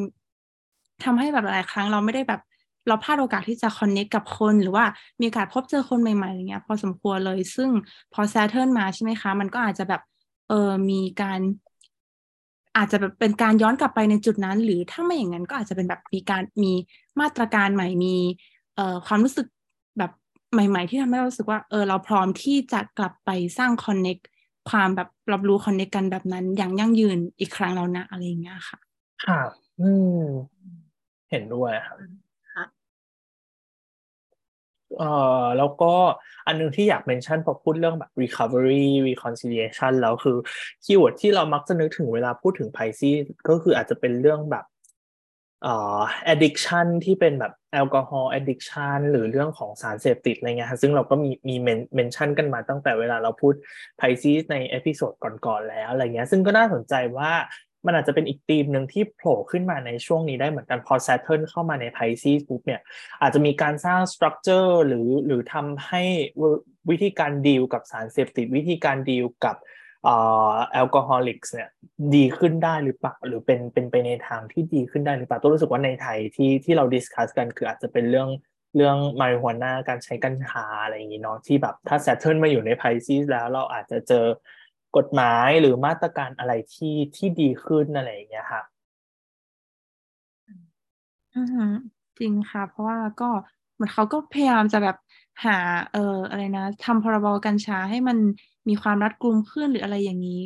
ทำให้แบบหลายครั้งเราไม่ได้แบบเราพลาดโอกาสที่จะคอนเนคกับคนหรือว่ามีโอกาสพบเจอคนใหม่ๆอย่างเงี้ยพอสมควรเลยซึ่งพอ Saturn มาใช่ไหมคะมันก็อาจจะแบบมีการอาจจะแบบเป็นการย้อนกลับไปในจุดนั้นหรือถ้าไม่อย่างนั้นก็อาจจะเป็นแบบมีมาตรการใหม่มีความรู้สึกแบบใหม่ๆที่ทำให้เรารู้สึกว่าเราพร้อมที่จะกลับไปสร้างคอนเนคความแบบรับรู้คอนเนคกันแบบนั้นอย่างยั่งยืนอีกครั้งแล้วนะอะไรอย่างเงี้ยค่ะค่ะเห็นด้วยครับแล้วก็อันนึงที่อยากเมนชั่นพอพูดเรื่องแบบ recovery reconciliation แล้วคือคีย์เวิร์ดที่เรามักจะนึกถึงเวลาพูดถึง Pisces ก็คืออาจจะเป็นเรื่องแบบaddiction ที่เป็นแบบ alcohol addiction หรือเรื่องของสารเสพติดอะไรเงี้ยซึ่งเราก็มีเมนชั่นกันมาตั้งแต่เวลาเราพูด Pisces ในเอพิโซดก่อนๆแล้วอะไรเงี้ยซึ่งก็น่าสนใจว่ามันอาจจะเป็นอีกธีมหนึ่งที่โผล่ขึ้นมาในช่วงนี้ได้เหมือนกันพอ Saturn เข้ามาใน Pisces ปุ๊บเนี่ยอาจจะมีการสร้าง structure หรือทำให้วิธีการดีลกับสารเสพติดวิธีการดีลกับalcoholics เนี่ยดีขึ้นได้หรือเปล่าหรือเป็นไปในทางที่ดีขึ้นได้หรือเปล่าตัวรู้สึกว่าในไทยที่เรา discuss กันคืออาจจะเป็นเรื่องมาริโฮน่าการใช้กัญชาอะไรอย่างงี้เนาะที่แบบถ้า Saturn มาอยู่ใน Pisces แล้วเราอาจจะเจอกฎหมายหรือมาตรการอะไรที่ดีขึ้นอะไรอย่างเงี้ยค่ะจริงค่ะเพราะว่าก็เหมือนเขาก็พยายามจะแบบหาอะไรนะทำพรบกัญชาให้มันมีความรัดกุมขึ้นหรืออะไรอย่างนี้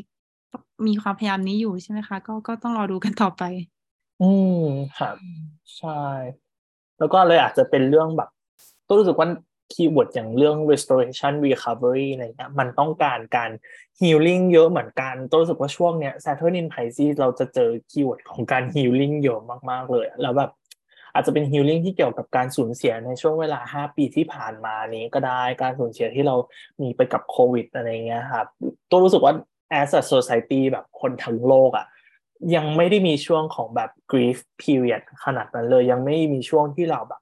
มีความพยายามนี้อยู่ใช่ไหมคะก็ต้องรอดูกันต่อไปค่ะใช่ แล้วก็เลยอาจจะเป็นเรื่องแบบตัวรู้สึกว่าคีย์เวิร์ดอย่างเรื่อง restoration recovery อะไรเงี้ยมันต้องการการ healing เยอะเหมือนกันตัวรู้สึกว่าช่วงเนี้ย Saturn in Pisces เราจะเจอคีย์เวิร์ดของการ healing เยอะมากๆเลยแล้วแบบอาจจะเป็น healing ที่เกี่ยวกับการสูญเสียในช่วงเวลา5ปีที่ผ่านมานี้ก็ได้การสูญเสียที่เรามีไปกับโควิดอะไรเงี้ยครับตัวรู้สึกว่า as a society แบบคนทั้งโลกอ่ะยังไม่ได้มีช่วงของแบบ grief period ขนาดนั้นเลยยังไม่มีช่วงที่เราแบบ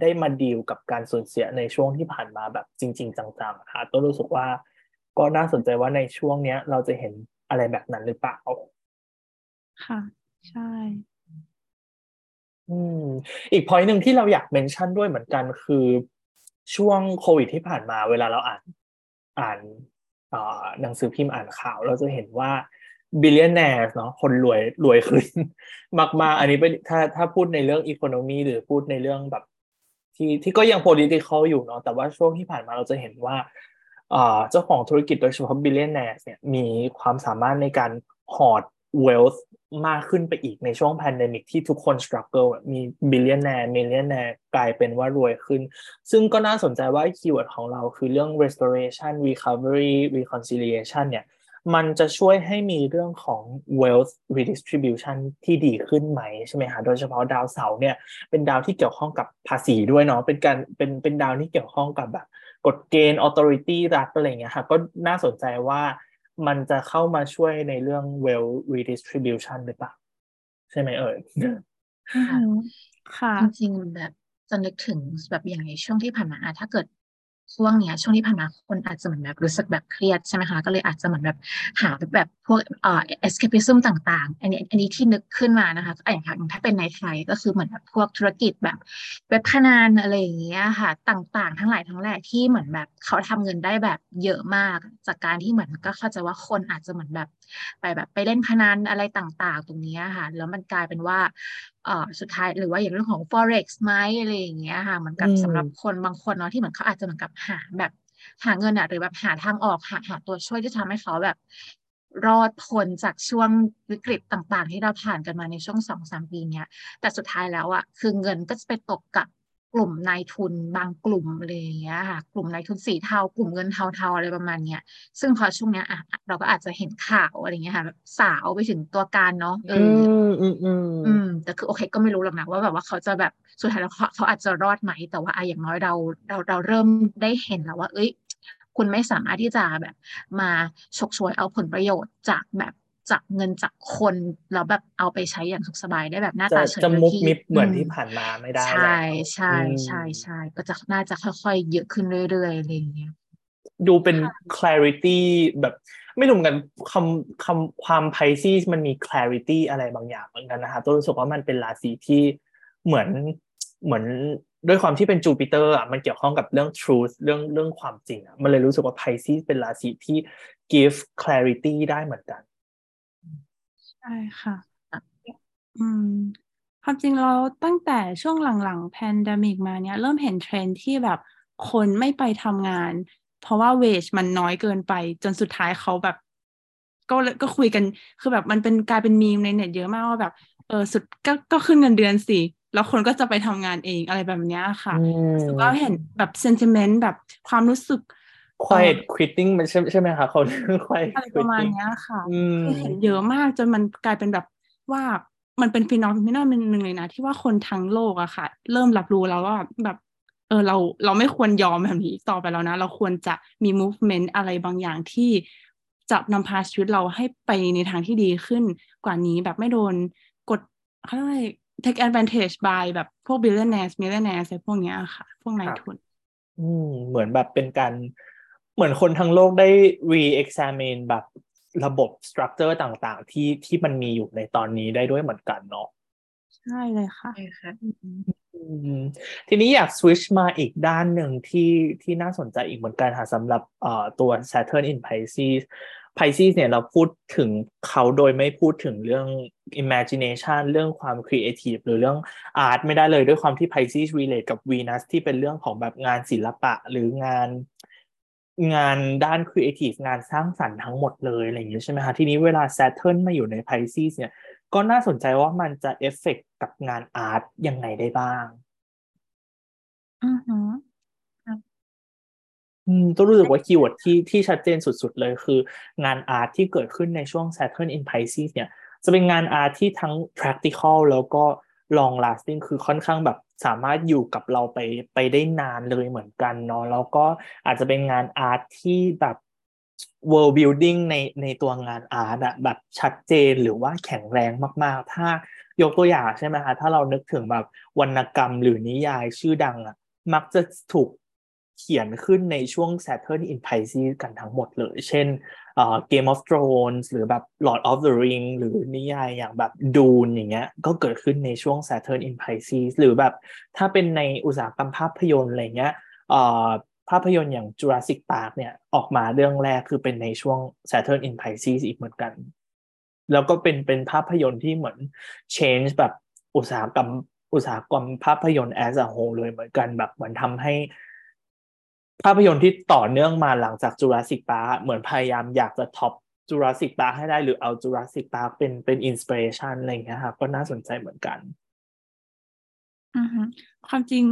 ได้มาดีลกับการสูญเสียในช่วงที่ผ่านมาแบบจริงๆจังๆค่ะตัวรู้สึกว่าก็น่าสนใจว่าในช่วงเนี้ยเราจะเห็นอะไรแบบนั้นหรือเปล่าค่ะใช่อีก point นึงที่เราอยากเมนชั่นด้วยเหมือนกันคือช่วงโควิดที่ผ่านมาเวลาเราอ่านหนังสือพิมพ์อ่านข่าวเราจะเห็นว่าbillionaires เนาะคนรวยขึ้นมากๆอันนี้เป็นถ้าพูดในเรื่อง economy หรือพูดในเรื่องแบบที่ก็ยัง political อยู่เนาะแต่ว่าช่วงที่ผ่านมาเราจะเห็นว่าเจ้าของธุรกิจโดยเฉพาะ billionaires เนี่ยมีความสามารถในการหอด wealth มากขึ้นไปอีกในช่วง pandemic ที่ทุกคน struggle มี billionaire millionaire กลายเป็นว่ารวยขึ้นซึ่งก็น่าสนใจว่า keyword ของเราคือเรื่อง restoration recovery reconciliation เนี่ยมันจะช่วยให้มีเรื่องของ wealth redistribution ที่ดีขึ้นไหมใช่ไหมคะโดยเฉพาะดาวเสาร์เนี่ยเป็นดาวที่เกี่ยวข้องกับภาษีด้วยเนาะเป็นดาวที่เกี่ยวข้องกับแบบกฎเกณฑ์ authority รัฐอะไรอย่างเงี้ยค่ะก็น่าสนใจว่ามันจะเข้ามาช่วยในเรื่อง wealth redistribution หรือเปล่าใช่ไหมเอ่ยค่ะจริงๆแบบจะนึกถึงแบบอย่างในช่วงที่ผ่านมาถ้าเกิดช่วงที่ผ่านมาคนอาจจะเหมือนแบบรู้สึกแบบเครียดใช่ไหมคะก็เลยอาจจะเหมือนแบบหาแบบพวกescapism ต่างๆอันนี้ที่นึกขึ้นมานะคะอย่างถ้าเป็นในไทยก็คือเหมือนแบบพวกธุรกิจแบบเว็บพนันอะไรอย่างเงี้ยค่ะต่างๆทั้งหลายทั้งแหล่ที่เหมือนแบบเขาทำเงินได้แบบเยอะมากจากการที่เหมือนก็เข้าใจว่าคนอาจจะเหมือนแบบไปเล่นพนันอะไรต่างๆตรงนี้ค่ะแล้วมันกลายเป็นว่าสุดท้ายหรือว่าอย่างเรื่องของ forex ไหมอะไรอย่างเงี้ยค่ะเหมือนกับสำหรับคนบางคนเนาะที่เหมือนเขาอาจจะเหมือนกับหาเงินหรือแบบหาทางออกหาตัวช่วยที่ทำให้เขาแบบรอดพ้นจากช่วงวิกฤตต่างๆที่เราผ่านกันมาในช่วง 2-3 ปีเนี้ยแต่สุดท้ายแล้วอ่ะคือเงินก็จะไปตกกับกลุ่มนายทุนบางกลุ่มอะไรอย่างเงี้ยค่ะกลุ่มนายทุนสีเทากลุ่มเงินเทาๆอะไรประมาณเนี้ยซึ่งพอช่วงเนี้ยเราก็อาจจะเห็นข่าวอะไรเงี้ยค่ะสาวไปถึงตัวการเนาะแต่คือโอเคก็ไม่รู้หรอกนะว่าแบบว่าเขาจะแบบสุดท้ายแล้วเขาอาจจะรอดไหมแต่ว่าอย่างน้อยเราเริ่มได้เห็นแล้วว่าเอ้ยคุณไม่สามารถที่จะแบบมาฉกฉวยเอาผลประโยชน์จากแบบจากเงินจากคนแล้วแบบเอาไปใช้อย่างสุขสบายได้แบบหน้าตาเฉยๆที่เหมือนที่ผ่านมาไม่ได้ใช่ใช่ใช่ใช่ก็จะน่าจะค่อยๆเยอะขึ้นเรื่อยๆอะไรอย่างเงี้ยดูเป็น clarity แบบไม่รู้เหมือนกันคำความ Pisces มันมี clarity อะไรบางอย่างเหมือนกันนะคะตัวรู้สึกว่ามันเป็นราศีที่เหมือนด้วยความที่เป็นจูปิเตอร์อ่ะมันเกี่ยวข้องกับเรื่อง truth เรื่องความจริงอ่ะมันเลยรู้สึกว่า Pisces เป็นราศีที่ give clarity ได้เหมือนกันใช่ค่ะความจริงเราตั้งแต่ช่วงหลังๆแพนเดมิกมาเนี้ยเริ่มเห็นเทรนด์ที่แบบคนไม่ไปทำงานเพราะว่าเวจมันน้อยเกินไปจนสุดท้ายเขาแบบก็คุยกันคือแบบมันเป็นกลายเป็นมีมในเน็ตเยอะมากว่าแบบสุดก็ขึ้นเงินเดือนสิแล้วคนก็จะไปทำงานเองอะไรแบบนี้ค่ะซึ่งเราเห็นแบบเซนติเมนต์แบบความรู้สึกquiet quitting มันใช่ไหมคะเขาเรียก quiet quitting ประมาณนี้ค่ะคือเห็นเยอะมากจนมันกลายเป็นแบบว่ามันเป็นฟีนอมินอนหนึ่งเลยนะที่ว่าคนทั้งโลกอะค่ะเริ่มรับรู้แล้วว่าแบบเราไม่ควรยอมแบบนี้ต่อไปแล้วนะเราควรจะมี movement อะไรบางอย่างที่จะนำพาชีวิตเราให้ไปในทางที่ดีขึ้นกว่านี้แบบไม่โดนกดเขาเรียก take advantage by แบบพวก billionaires millionaires อะไรพวกนี้ค่ะพวกนายทุนเหมือนแบบเป็นการเหมือนคนทั้งโลกได้ re-examine แบบระบบ structure ต่างๆที่มันมีอยู่ในตอนนี้ได้ด้วยเหมือนกันเนาะใช่เลยค่ะทีนี้อยาก switch มาอีกด้านหนึ่งที่น่าสนใจอีกเหมือนกันค่ะสำหรับตัว Saturn in Pisces เนี่ยเราพูดถึงเขาโดยไม่พูดถึงเรื่อง imagination เรื่องความ creative หรือเรื่อง art ไม่ได้เลยด้วยความที่ Pisces relate กับ Venus ที่เป็นเรื่องของแบบงานศิลปะหรืองานด้านครีเอทีฟงานสร้างสรรค์ทั้งหมดเลยอะไรอย่างนี้ใช่ไหมคะทีนี้เวลา Saturn มาอยู่ใน Pisces เนี่ยก็น่าสนใจว่ามันจะเอฟเฟกต์กับงานอาร์ตยังไงได้บ้าง ต้องรู้สึกว่าคีย์เวิร์ดที่ชัดเจนสุดๆเลยคืองานอาร์ตที่เกิดขึ้นในช่วง Saturn in Pisces เนี่ยจะเป็นงานอาร์ตที่ทั้ง practical แล้วก็ long lasting คือค่อนข้างแบบสามารถอยู่กับเราไปได้นานเลยเหมือนกันเนาะแล้วก็อาจจะเป็นงานอาร์ตที่แบบ world building ในตัวงานอาร์ตอะแบบชัดเจนหรือว่าแข็งแรงมากๆถ้ายกตัวอย่างใช่ไหมคะถ้าเรานึกถึงแบบวรรณกรรมหรือนิยายชื่อดังอะมักจะถูกเขียนขึ้นในช่วง Saturn in Pisces กันทั้งหมดเลยเช่นGame of Thrones หรือแบบ Lord of the Ring หรือนิยายอย่างแบบดูนอย่างเงี้ยก็เกิดขึ้นในช่วง Saturn in Pisces หรือแบบถ้าเป็นในอุตสาหกรรมภาพยนตร์อะไรเงี้ยภาพยนตร์อย่าง Jurassic Park เนี่ยออกมาเรื่องแรกคือเป็นในช่วง Saturn in Pisces อีกเหมือนกันแล้วก็เป็นภาพยนตร์ที่เหมือน change แบบอุตสาหกรรมภาพยนตร์ as a whole เลยเหมือนกันแบบเหมือนทำให้ภาพยนตร์ที่ต่อเนื่องมาหลังจาก Jurassic Park เหมือนพยายามอยากจะท็อป Jurassic Park ให้ได้หรือเอา Jurassic Park เป็น inspiration อะไรอย่างเงี้ยค่ะก็น่าสนใจเหมือนกันอือฮึความจริง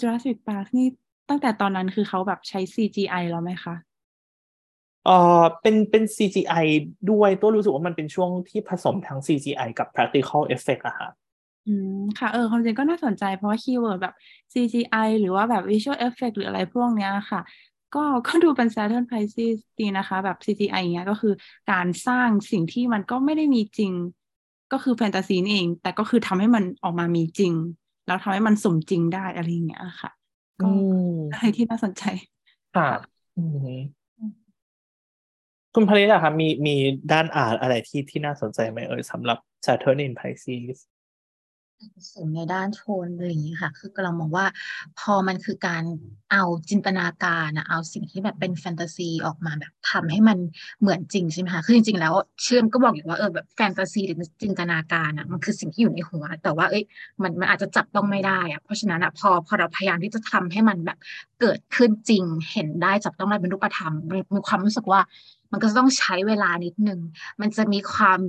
Jurassic Park นี่ตั้งแต่ตอนนั้นคือเขาแบบใช้ CGI แล้วไหมคะเป็น CGI ด้วยตัวรู้สึกว่ามันเป็นช่วงที่ผสมทั้ง CGI กับ practical effect อะค่ะค่ะความจริงก็น่าสนใจเพราะว่าคีย์เวิร์ดแบบ CGI หรือว่าแบบ Visual Effect หรืออะไรพวกเนี้ยค่ะก็ดูเป็น Saturn Pisces ดีนะคะแบบ CGI อย่างเงี้ยก็คือการสร้างสิ่งที่มันก็ไม่ได้มีจริงก็คือแฟนตาซีนี่เองแต่ก็คือทำให้มันออกมามีจริงแล้วทำให้มันสมจริงได้อะไรอย่างเงี้ยค่ะก็อะไรที่น่าสนใจค่ะคุณพลิตอะค่ะมีด้านอาร์ตอะไรที่น่าสนใจไหมสำหรับ Saturn in Piscesสมในด้านโทนอะไรอย่างนี้ค่ะคือเรามองว่าพอมันคือการเอาจินตนาการนะเอาสิ่งที่แบบเป็นแฟนตาซีออกมาแบบทำให้มันเหมือนจริงใช่ไหมคะคือจริงๆแล้วเชื่อมก็บอกอยู่ว่าแบบแฟนตาซีหรือจินตนาการนะมันคือสิ่งที่อยู่ในหัวแต่ว่ามันอาจจะจับต้องไม่ได้อะเพราะฉะนั้นนะพอเราพยายามที่จะทำให้มันแบบเกิดขึ้นจริงเห็นได้จับต้องได้เป็นรูปธรรมมีความรู้สึกว่ามันก็ต้องใช้เวลานิดนึงมันจะมีความ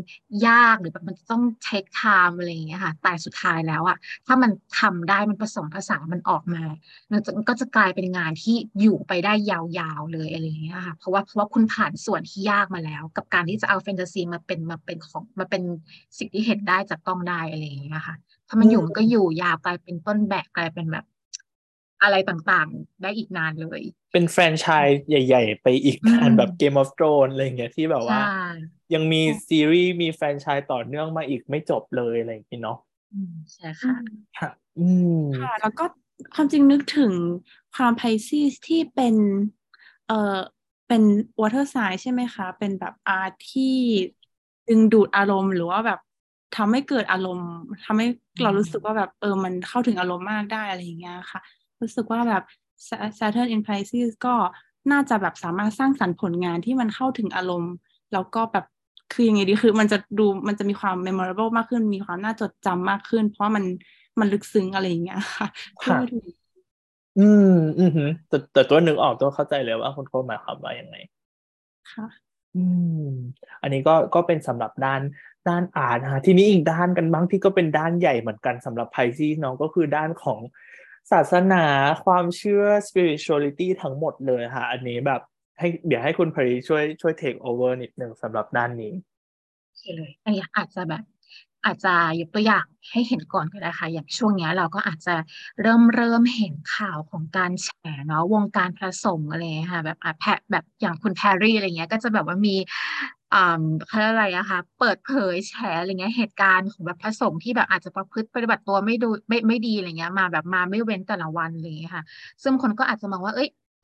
ยากหรือแบบมันจะต้องเทคไทม์อะไรอย่างเงี้ยค่ะแต่สุดท้ายแล้วอะถ้ามันทำได้มันผสมผสานมันออกมามันก็จะกลายเป็นงานที่อยู่ไปได้ยาวๆเลยอะไรอย่างเงี้ยค่ะเพราะว่าคุณผ่านส่วนที่ยากมาแล้วกับการที่จะเอาแฟนตาซีมาเป็นสิ่งที่เห็นได้จับต้องได้อะไรอย่างเงี้ยค่ะถ้ามันอยู่มันก็อยู่ยาวกลายเป็นต้นแบบกลายเป็นแบบอะไรต่างๆได้อีกนานเลยเป็นแฟรนไชส์ใหญ่ๆไปอีกนานแบบ Game of Thrones อะไรอย่างเงี้ยที่แบบว่ายังมีซีรีส์มีแฟรนไชส์ต่อเนื่องมาอีกไม่จบเลยอะไรอย่างงี้เนาะใช่ค่ะค่ะแล้วก็ความจริงนึกถึงความ Pisces ที่เป็นเป็น Water Sign ใช่ไหมคะเป็นแบบอาร์ตที่ดึงดูดอารมณ์หรือว่าแบบทำให้เกิดอารมณ์ทำให้เรารู้สึกว่าแบบมันเข้าถึงอารมณ์มากได้อะไรอย่างเงี้ยค่ะรู้สึกว่าแบบ Saturn in Pisces ก็น่าจะแบบสามารถสร้างสรรค์ผลงานที่มันเข้าถึงอารมณ์แล้วก็แบบคือยังไงดีคือมันจะมีความ memorable มากขึ้นมีความน่าจดจำมากขึ้นเพราะมันลึกซึ้งอะไรอย่างเงี้ยค่ะค่ะแต่ตัวนึงออกตัวเข้าใจเลยว่าคนเขาหมายความว่ายังไงค่ะอันนี้ก็เป็นสำหรับด้านอาร์ตค่ะทีนี้อีกด้านกันบ้างที่ก็เป็นด้านใหญ่เหมือนกันสำหรับ Pisces เนาะก็คือด้านของศาสนาความเชื่อ spirituality ทั้งหมดเลยค่ะอันนี้แบบให้เดี๋ยวให้คุณพริช่วย take over นิดนึงสำหรับด้านนี้โอเคเลยอันนี้อาจจะยกตัวอย่างให้เห็นก่อนก็ได้ค่ะอย่างช่วงนี้เราก็อาจจะเริ่มเห็นข่าวของการแฉเนาะวงการพระสงฆ์อะไรค่ะแบบแบบอย่างคุณแพรรี่อะไรเงี้ยก็จะแบบว่ามีอะไรนะคะเปิดเผยแชร์อะไรเงี้ยเหตุการณ์ของแบบพระสงฆ์ที่แบบอาจจะประพฤติปฏิบัติตัวไม่ดีอะไรเงี้ยมาไม่เว้นแต่ละวันเลยค่ะซึ่งคนก็อาจจะมองว่า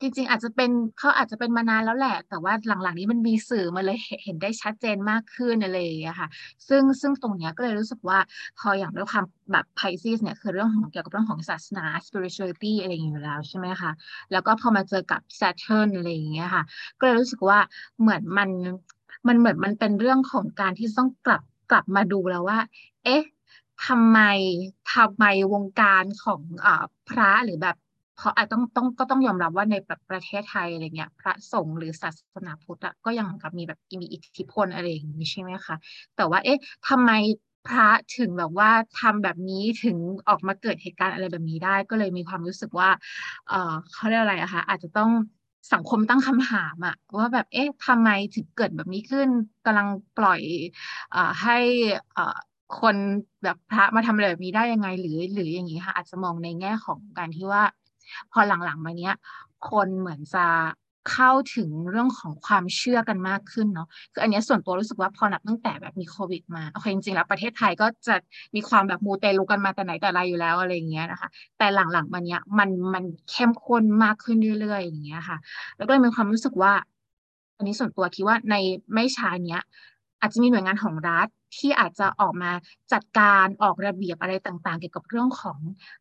จริงๆอาจจะเป็นเขาอาจจะเป็นมานานแล้วแหละแต่ว่าหลังๆนี้มันมีสื่อมาเลยเห็นได้ชัดเจนมากขึ้นอะไรอย่างเงี้ยค่ะซึ่งตรงเนี้ยก็เลยรู้สึกว่าพออย่างด้วยความแบบ Pisces เนี่ยคือเรื่องของเกี่ยวกับเรื่องของศาสนา spirituality อะไรอย่างเงี้ยอยู่แล้วใช่ไหมคะแล้วก็พอมาเจอกับ Saturn อะไรอย่างเงี้ยค่ะก็เลยรู้สึกว่าเหมือนมันเหมือนมันเป็นเรื่องของการที่ต้องกลับมาดูแล้วว่าทำไมวงการของพระหรือแบบเพราะต้องยอมรับว่าในประเทศไทยอะไรเงี้ยพระสงฆ์หรือศาสนาพุทธก็ยังกับมีแบบมีอิทธิพลอะไรอย่างนี้ใช่ไหมคะแต่ว่าทำไมพระถึงแบบว่าทำแบบนี้ถึงออกมาเกิดเหตุการณ์อะไรแบบนี้ได้ก็เลยมีความรู้สึกว่าเขาเรียกอะไรอะคะอาจจะต้อง สังคมตั้งคำถามอะว่าแบบเอ๊ะทำไมถึงเกิดแบบนี้ขึ้นกำลังปล่อยให้คนแบบพระมาทำอะไรแบบนี้ได้ยังไงหรืออย่างนี้ค่ะอาจจะมองในแง่ของการที่ว่าพอหลังๆมาเนี้ยคนเหมือนจะเข้าถึงเรื่องของความเชื่อกันมากขึ้นเนาะคืออันนี้ส่วนตัวรู้สึกว่าพอนับตั้งแต่แบบมีโควิดมาโอเคจริงๆแล้วประเทศไทยก็จะมีความแบบมูเตลูกันมาแต่ไหนแต่ไรอยู่แล้วอะไรอย่างเงี้ยนะคะแต่หลังๆมาเนี้ยมันเข้มข้นมากขึ้นเรื่อยๆอย่างเงี้ยค่ะแล้วก็มีความรู้สึกว่าอันนี้ส่วนตัวคิดว่าในไม่ช้าเนี้ยอาจจะมีหน่วยงานของรัฐที่อาจจะออกมาจัดการออกระเบียบอะไรต่างๆเกี่ยวกับเรื่องของ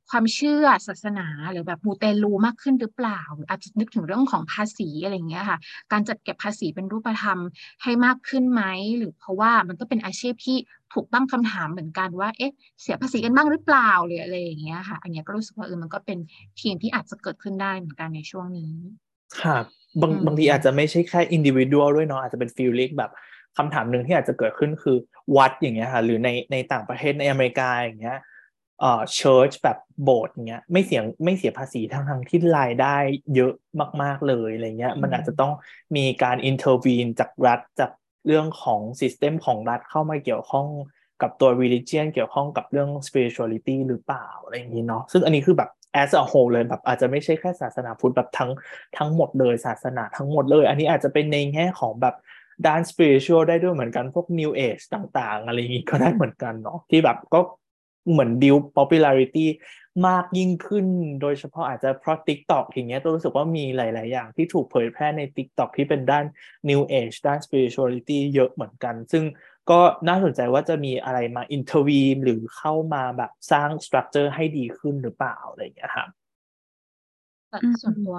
ความเชื่อศาสนาหรือแบบมูเตลูมากขึ้นหรือเปล่าอาจจะนึกถึงเรื่องของภาษีอะไรอย่างเงี้ยค่ะการจัดเก็บภาษีเป็นรูปธรรมให้มากขึ้นไหมหรือเพราะว่ามันก็เป็นอาชีพที่ถูกตั้งคำถามเหมือนกันว่าเอ๊ะเสียภาษีกันบ้างหรือเปล่าหรืออะไรอย่างเงี้ยค่ะอันนี้ก็รู้สึกว่ามันก็เป็นทีมที่อาจจะเกิดขึ้นได้เหมือนกันในช่วงนี้ค่ะบางทีอาจจะไม่ใช่แค่อินดิวิวดัลด้วยเนาะอาจจะเป็นฟีลลิ่งแบบคำถามหนึ่งที่อาจจะเกิดขึ้นคือวัดอย่างเงี้ยค่ะหรือในต่างประเทศในอเมริกาอย่างเงี้ยเชิร์ชแบบโบสถ์อย่างเงี้ยไม่เสียภาษีทั้งที่รายได้เยอะมากๆเลยอะไรเงี้ยมันอาจจะต้องมีการอินเทอร์วีนจากรัฐจากเรื่องของซิสเต็มของรัฐเข้ามาเกี่ยวข้องกับตัว religion เกี่ยวข้องกับเรื่อง spirituality หรือเปล่าอะไรอย่างงี้เนาะซึ่งอันนี้คือแบบ as a whole เลยแบบอาจจะไม่ใช่แค่ศาสนาพุทธแบบทั้งหมดเลยศาสนาทั้งหมดเลยอันนี้อาจจะเป็นในแง่ของแบบด้าน spiritual ได้ด้วยเหมือนกันพวก new age ต่างๆอะไรอย่างนี้ก็ได้เหมือนกันเนาะที่แบบก็เหมือนดิว popularity มากยิ่งขึ้นโดยเฉพาะอาจจะเพราะ TikTok อย่างเงี้ยตัวรู้สึกว่ามีหลายๆอย่างที่ถูกเผยแพร่ใน TikTok ที่เป็นด้าน new age ด้าน spirituality เยอะเหมือนกันซึ่งก็น่าสนใจว่าจะมีอะไรมา intervene หรือเข้ามาแบบสร้าง structure ให้ดีขึ้นหรือเปล่าอะไรอย่างเงี้ยครับส่วนตั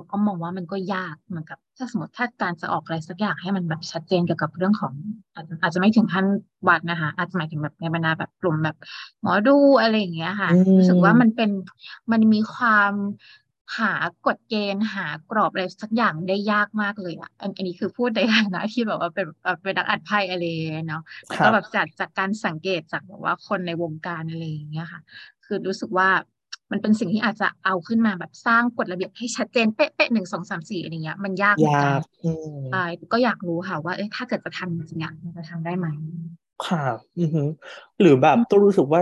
วก็มองว่ามันก็ยากเหมือนกับถ้าสมมติถ้าการจะออกอะไรสักอย่างให้มันแบบชัดเจนเกี่ยวกับเรื่องของอาจจะไม่ถึงขั้นวัดนะคะอาจจะหมายถึงแบบในบรรดาแบบกลุ่มแบบหมอดูอะไรอย่างเงี้ยค่ะรู้สึกว่ามันมีความหากฎเกณฑ์หากรอบอะไรสักอย่างได้ยากมากเลยอ่ะอันนี้คือพูดได้นะที่แบบว่าเป็นนักอัดไพ่อะไรเนาะก็แบบจากการสังเกตจากแบบว่าคนในวงการอะไรอย่างเงี้ยค่ะคือรู้สึกว่ามันเป็นสิ่งที่อาจจะเอาขึ้นมาแบบสร้างกฎระเบียบให้ชัดเจนเป๊ะๆ1 2 3 4อะไรเงี้ยมันยากเหมือนกันก็อยากรู้ค่ะว่าถ้าเกิดจะทำจริงๆมันจะทำได้ไหมค่ะอือหือหรือแบบตัวรู้สึกว่า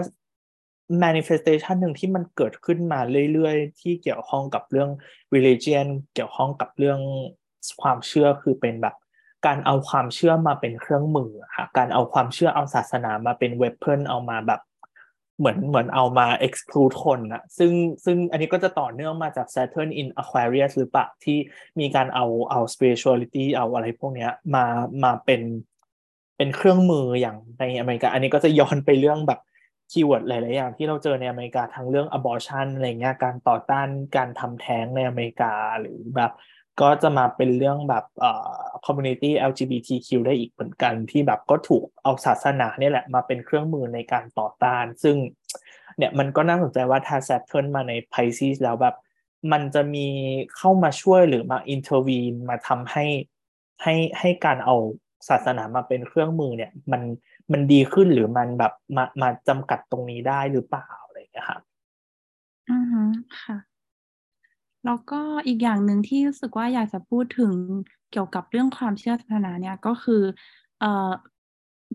manifestation นึงที่มันเกิดขึ้นมาเรื่อยๆที่เกี่ยวข้องกับเรื่อง religion เกี่ยวข้องกับเรื่องความเชื่อคือเป็นแบบการเอาความเชื่อมาเป็นเครื่องมือค่ะการเอาความเชื่อเอาศาสนามาเป็น weapon เอามาแบบเหมือนเอามา exclude คนนะซึ่งอันนี้ก็จะต่อเนื่องมาจาก Saturn in Aquarius หรือเปล่าที่มีการเอา spirituality เอาอะไรพวกเนี้ยมาเป็นเครื่องมืออย่างในอเมริกาอันนี้ก็จะย้อนไปเรื่องแบบคีย์เวิร์ดหลายๆอย่างที่เราเจอในอเมริกาทั้งเรื่อง abortion อะไรเงี้ยการต่อต้านการทำแท้งในอเมริกาหรือแบบก็จะมาเป็นเรื่องแบบcommunity LGBTQ ได้อีกเหมือนกันที่แบบก็ถูกเอาศาสนาเนี่ยแหละมาเป็นเครื่องมือในการต่อต้านซึ่งเนี่ยมันก็น่าสนใจว่าถ้า Saturn มาใน Pisces แล้วแบบมันจะมีเข้ามาช่วยหรือมา intervene มาทำให้การเอาศาสนามาเป็นเครื่องมือเนี่ยมันดีขึ้นหรือมันแบบมาจำกัดตรงนี้ได้หรือเปล่าอะไรอย่างเงี้ยค่ะอือค่ะแล้วก็อีกอย่างหนึ่งที่รู้สึกว่าอยากจะพูดถึงเกี่ยวกับเรื่องความเชื่อศาสนาเนี่ยก็คือ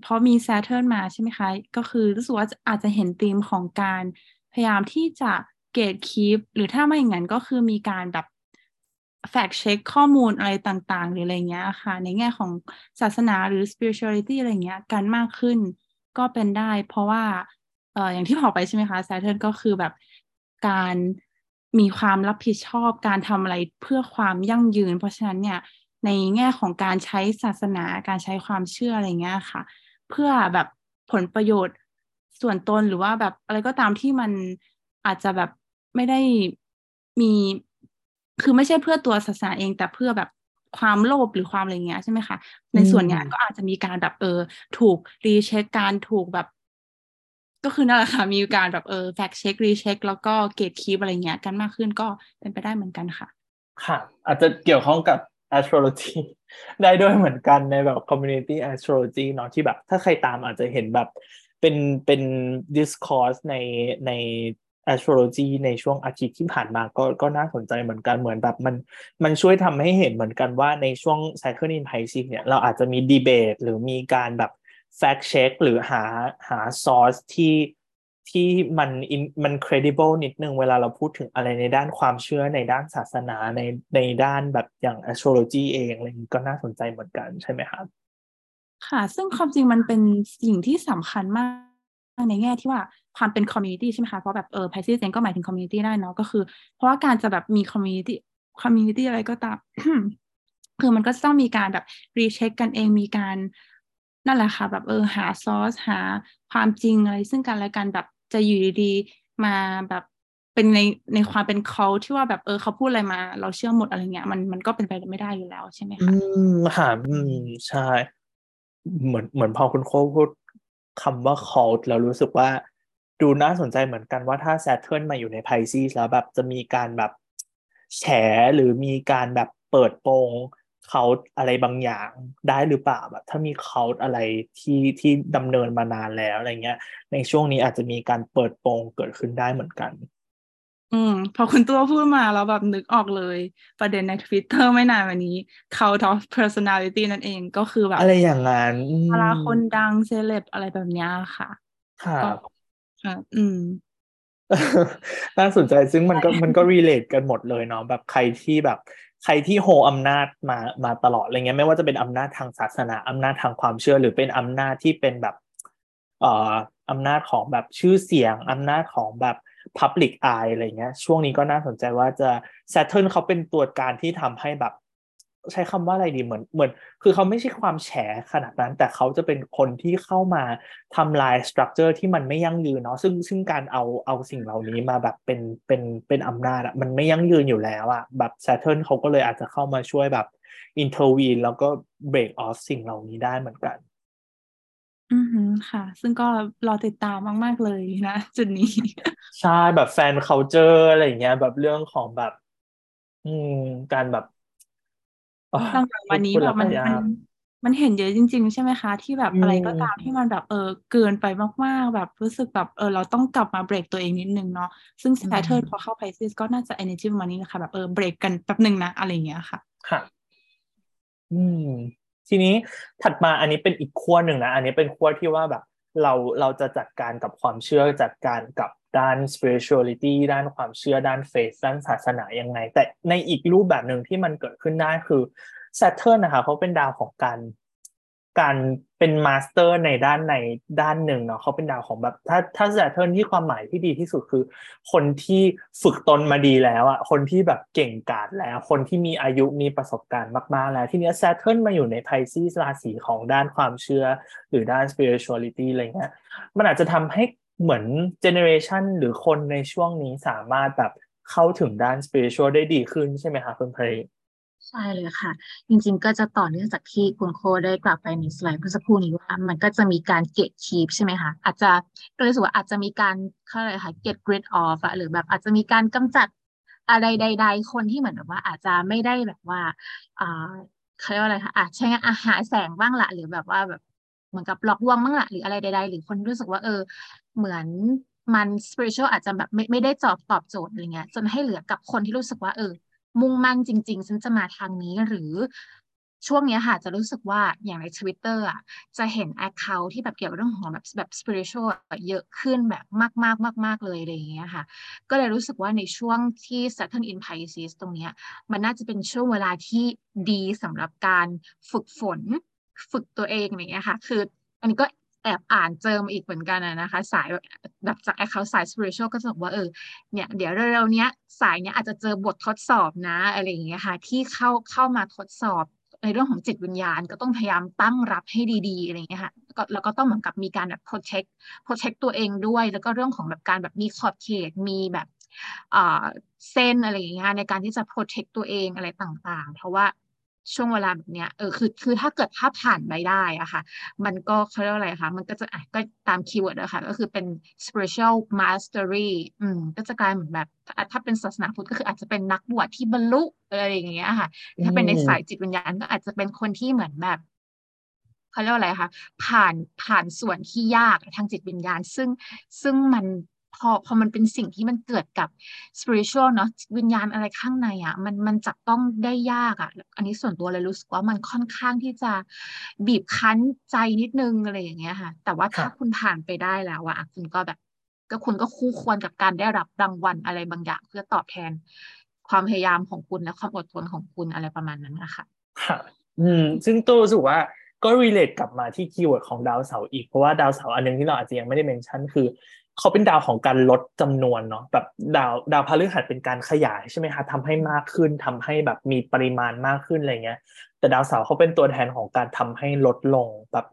พอมี Saturn มาใช่ไหมคะก็คือรู้สึกว่าอาจจะเห็นธีมของการพยายามที่จะเกตคีปหรือถ้าไม่อย่างนั้นก็คือมีการแบบแฟกเช็คข้อมูลอะไรต่างๆหรืออะไรเงี้ยค่ะในแง่ของศาสนาหรือ spirituality อะไรเงี้ยกันมากขึ้นก็เป็นได้เพราะว่าอย่างที่บอกไปใช่ไหมคะ Saturn ก็คือแบบการมีความรับผิดชอบการทำอะไรเพื่อความยั่งยืนเพราะฉะนั้นเนี่ยในแง่ของการใช้ศาสนาการใช้ความเชื่ออะไรเงี้ยค่ะเพื่อแบบผลประโยชน์ส่วนตนหรือว่าแบบอะไรก็ตามที่มันอาจจะแบบไม่ได้มีคือไม่ใช่เพื่อตัวศาสนาเองแต่เพื่อแบบความโลภหรือความอะไรเงี้ยใช่ไหมคะในส่วนเนี้ยก็อาจจะมีการแบบถูกรีเช็คการถูกแบบก็คือนั่นแหละค่ะมีการแบบแฟกเช็ครีเช็คแล้วก็เกตคีปอะไรเงี้ยกันมากขึ้นก็เป็นไปได้เหมือนกันค่ะค่ะอาจจะเกี่ยวข้องกับ astrology ได้ด้วยเหมือนกันในแบบ community astrology เนาะที่แบบถ้าใครตามอาจจะเห็นแบบเป็นdiscourse ใน Astrology ในช่วงอาทิตย์ที่ผ่านมาก็น่าสนใจเหมือนกันเหมือนแบบมันช่วยทำให้เห็นเหมือนกันว่าในช่วง Saturn in Pisces เนี่ยเราอาจจะมี debate หรือมีการแบบ fact check หรือหา source ที่มัน credible นิดนึงเวลาเราพูดถึงอะไรในด้านความเชื่อในด้านศาสนาในด้านแบบอย่าง Astrology เองอะไรนี้ก็น่าสนใจเหมือนกันใช่ไหมครับค่ะซึ่งความจริงมันเป็นสิ่งที่สำคัญมากในแง่ที่ว่าความเป็นคอมมูนิตี้ใช่ไหมคะเพราะแบบPisces เองก็หมายถึงคอมมูนิตี้ได้เนาะก็คือเพราะว่าการจะแบบมีคอมมูนิตี้อะไรก็ตาม คือมันก็ต้องมีการแบบรีเช็คกันเองมีการนั่นแหละค่ะแบบหาซอสหาความจริงอะไรซึ่งกันและกันแบบจะอยู่ดีๆมาแบบเป็นในความเป็นเขาที่ว่าแบบเขาพูดอะไรมาเราเชื่อหมดอะไรเงี้ยมันก็เป็นไปไม่ได้อยู่แล้วใช่ไหมคะค่ะใช่เหมือนพอคุณโค้ชพูดคำว่า cult แล้วรู้สึกว่าดูน่าสนใจเหมือนกันว่าถ้า Saturn มาอยู่ใน Pisces แล้วแบบจะมีการแบบแฉหรือมีการแบบเปิดโปง cult อะไรบางอย่างได้หรือเปล่าแบบถ้ามี cult อะไรที่ดำเนินมานานแล้วอะไรเงี้ยในช่วงนี้อาจจะมีการเปิดโปงเกิดขึ้นได้เหมือนกันพอคุณตัวพูดมาแล้วแบบนึกออกเลยประเด็นใน Twitter ไม่นานวันนี้เขาท็อป personality นั่นเองก็คือแบบอะไรอย่างนั้นเวลาคนดังเซเลบอะไรแบบเนี้ยค่ะครับน่าสนใจซึ่งมันก็ relate กันหมดเลยเนาะแบบใครที่โฮอำนาจมาตลอดอะไรเงี้ยไม่ว่าจะเป็นอำนาจทางศาสนาอำนาจทางความเชื่อหรือเป็นอำนาจที่เป็นแบบอำนาจของแบบชื่อเสียงอำนาจของแบบpublic eye อะไรเงี้ยช่วงนี้ก็น่าสนใจว่าจะ Saturn เขาเป็นตัวการที่ทำให้แบบใช้คำว่าอะไรดีเหมือนคือเขาไม่ใช่ความแฉขนาดนั้นแต่เขาจะเป็นคนที่เข้ามาทำลาย structure ที่มันไม่ยั่งยืนเนาะซึ่งการเอาสิ่งเหล่านี้มาแบบเป็นอำนาจอะมันไม่ยั่งยืนอยู่แล้วอะแบบ Saturn เขาก็เลยอาจจะเข้ามาช่วยแบบ intervene แล้วก็ break off สิ่งเหล่านี้ได้เหมือนกันอือค่ะซึ่งก็รอติดตามมากๆเลยนะจุดนี้ใช่แบบแฟนคัลเจอร์อะไรอย่างเงี้ยแบบเรื่องของแบบการแบบหลังจากวันนี้แบบมันเห็นเยอะจริงๆใช่ไหมคะที่แบบอะไรก็ตามที่มันแบบเกินไปมากๆแบบรู้สึกแบบเราต้องกลับมาเบรกตัวเองนิดนึงเนาะซึ่ง Saturn พอเข้า Pisces ก็น่าจะ energy วันนี้นะคะแบบเบรกกันแป๊บนึงนะอะไรอย่างเงี้ยค่ะค่ะทีนี้ถัดมาอันนี้เป็นอีกขั้วหนึ่งนะอันนี้เป็นขั้วที่ว่าแบบเราจะจัดการกับความเชื่อจัดการกับด้าน spirituality ด้านความเชื่อด้าน faith ด้านศาสนายังไงแต่ในอีกรูปแบบหนึ่งที่มันเกิดขึ้นได้คือ Saturn นะคะเขาเป็นดาวของการเป็น master ในด้านหนึ่งเนาะเขาเป็นดาวของแบบถ้า Saturn ที่ความหมายที่ดีที่สุดคือคนที่ฝึกตนมาดีแล้วอ่ะคนที่แบบเก่งกาจแล้วคนที่มีอายุมีประสบการณ์มากๆแล้วทีเนี้ย Saturn มาอยู่ใน Pisces ราศีของด้านความเชื่อหรือด้าน spirituality อะไรเงี้ยมันอาจจะทำให้เหมือน generation หรือคนในช่วงนี้สามารถแบบเข้าถึงด้าน spiritual ได้ดีขึ้นใช่ไหมคะคุณเพลใช่เลยค่ะจริงๆก็จะต่อเนื่องจากที่คุณโคได้กลับไปในสไลด์เมื่อสักครู่นี้ว่ามันก็จะมีการเกตคีปใช่ไหมคะอาจจะโดยส่วนอาจจะมีการอะไรคะเกตกริดออฟหรือแบบอาจจะมีการกำจัดอะไรใดๆคนที่เหมือนแบบว่าอาจจะไม่ได้แบบว่าเขาเรียกว่าอะไรคะอาจจะหาแสงบ้างละหรือแบบว่าแบบเหมือนกับหลอกลวงบ้างละหรืออะไรใดๆหรือคนรู้สึกว่าเหมือนมัน spiritual อาจจะแบบไม่ได้ตอบโจทย์อะไรเงี้ยจนให้เหลือกับคนที่รู้สึกว่ามุ่งมั่นจริงๆฉันจะมาทางนี้หรือช่วงนี้ค่ะจะรู้สึกว่าอย่างใน Twitter อ่ะจะเห็น account ที่แบบเกี่ยวกับเรื่องของแบบ spiritual เยอะขึ้นแบบมากๆมากๆเลยอะไรอย่างเงี้ยค่ะก็เลยรู้สึกว่าในช่วงที่ Saturn in Pisces ตรงเนี้ยมันน่าจะเป็นช่วงเวลาที่ดีสำหรับการฝึกฝนฝึกตัวเองอย่างเงี้ยค่ะคืออันนี้ก็แอบอ่านเจอมาอีกเหมือนกันนะคะสายแบบจาก account สาย spiritual ก็จะบอกว่าเนี่ยเดี๋ยวเร็วๆเนี้ยสายเนี้ยอาจจะเจอบททดสอบนะอะไรอย่างเงี้ยค่ะที่เข้ามาทดสอบในเรื่องของจิตวิญญาณก็ต้องพยายามตั้งรับให้ดีๆอะไรอย่างเงี้ยค่ะแล้วก็ต้องเหมือนกับมีการแบบ protect ตัวเองด้วยแล้วก็เรื่องของแบบการแบบมีขอบเขตมีแบบเส้นอะไรอย่างเงี้ยในการที่จะ protect ตัวเองอะไรต่างๆเพราะว่าช่วงเวลาแบบเนี้ยคือถ้าเกิดถ้าผ่านไปได้อะค่ะมันก็เขาเรียกอะไรคะมันก็จะก็ตามคีย์เวิร์ดอะค่ะก็คือเป็น spiritual mastery ก็จะกลายเหมือนแบบถ้าเป็นศาสนาพุทธก็คืออาจจะเป็นนักบวชที่บรรลุอะไรอย่างเงี้ยค่ะถ้าเป็นในสายจิตวิญญาณก็อาจจะเป็นคนที่เหมือนแบบเขาเรียกอะไรคะผ่านส่วนที่ยากทางจิตวิญญาณซึ่งมัน พอมันเป็นสิ่งที่มันเกิดกับ spiritual เนาะวิญญาณอะไรข้างในอ่ะมันจับต้องได้ยากอ่ะอันนี้ส่วนตัวเลยรู้สึกว่ามันค่อนข้างที่จะบีบคั้นใจนิดนึงอะไรอย่างเงี้ยค่ะแต่ว่าถ้าคุณผ่านไปได้แล้วอ่ะคุณก็แบบก็คุณก็คู่ควรกับการได้รับรางวัลอะไรบางอย่างเพื่อตอบแทนความพยายามของคุณและความอดทนของคุณอะไรประมาณนั้นนะคะค่ะซึ่งตัวรู้สึกว่าก็ relate กลับมาที่คีย์เวิร์ดของดาวเสาร์อีกเพราะว่าดาวเสาร์อันนึงที่เราอาจจะยังไม่ได้เมนชั่นคือเขาเป็นดาวของการลดจำนวนเนาะแบบดาวพฤหัสเป็นการขยายใช่ไหมคะทำให้มากขึ้นทำให้แบบมีปริมาณมากขึ้นอะไรเงี้ยแต่ดาวเสาร์เขาเป็นตัวแทนของการทำให้ลดลงแบบ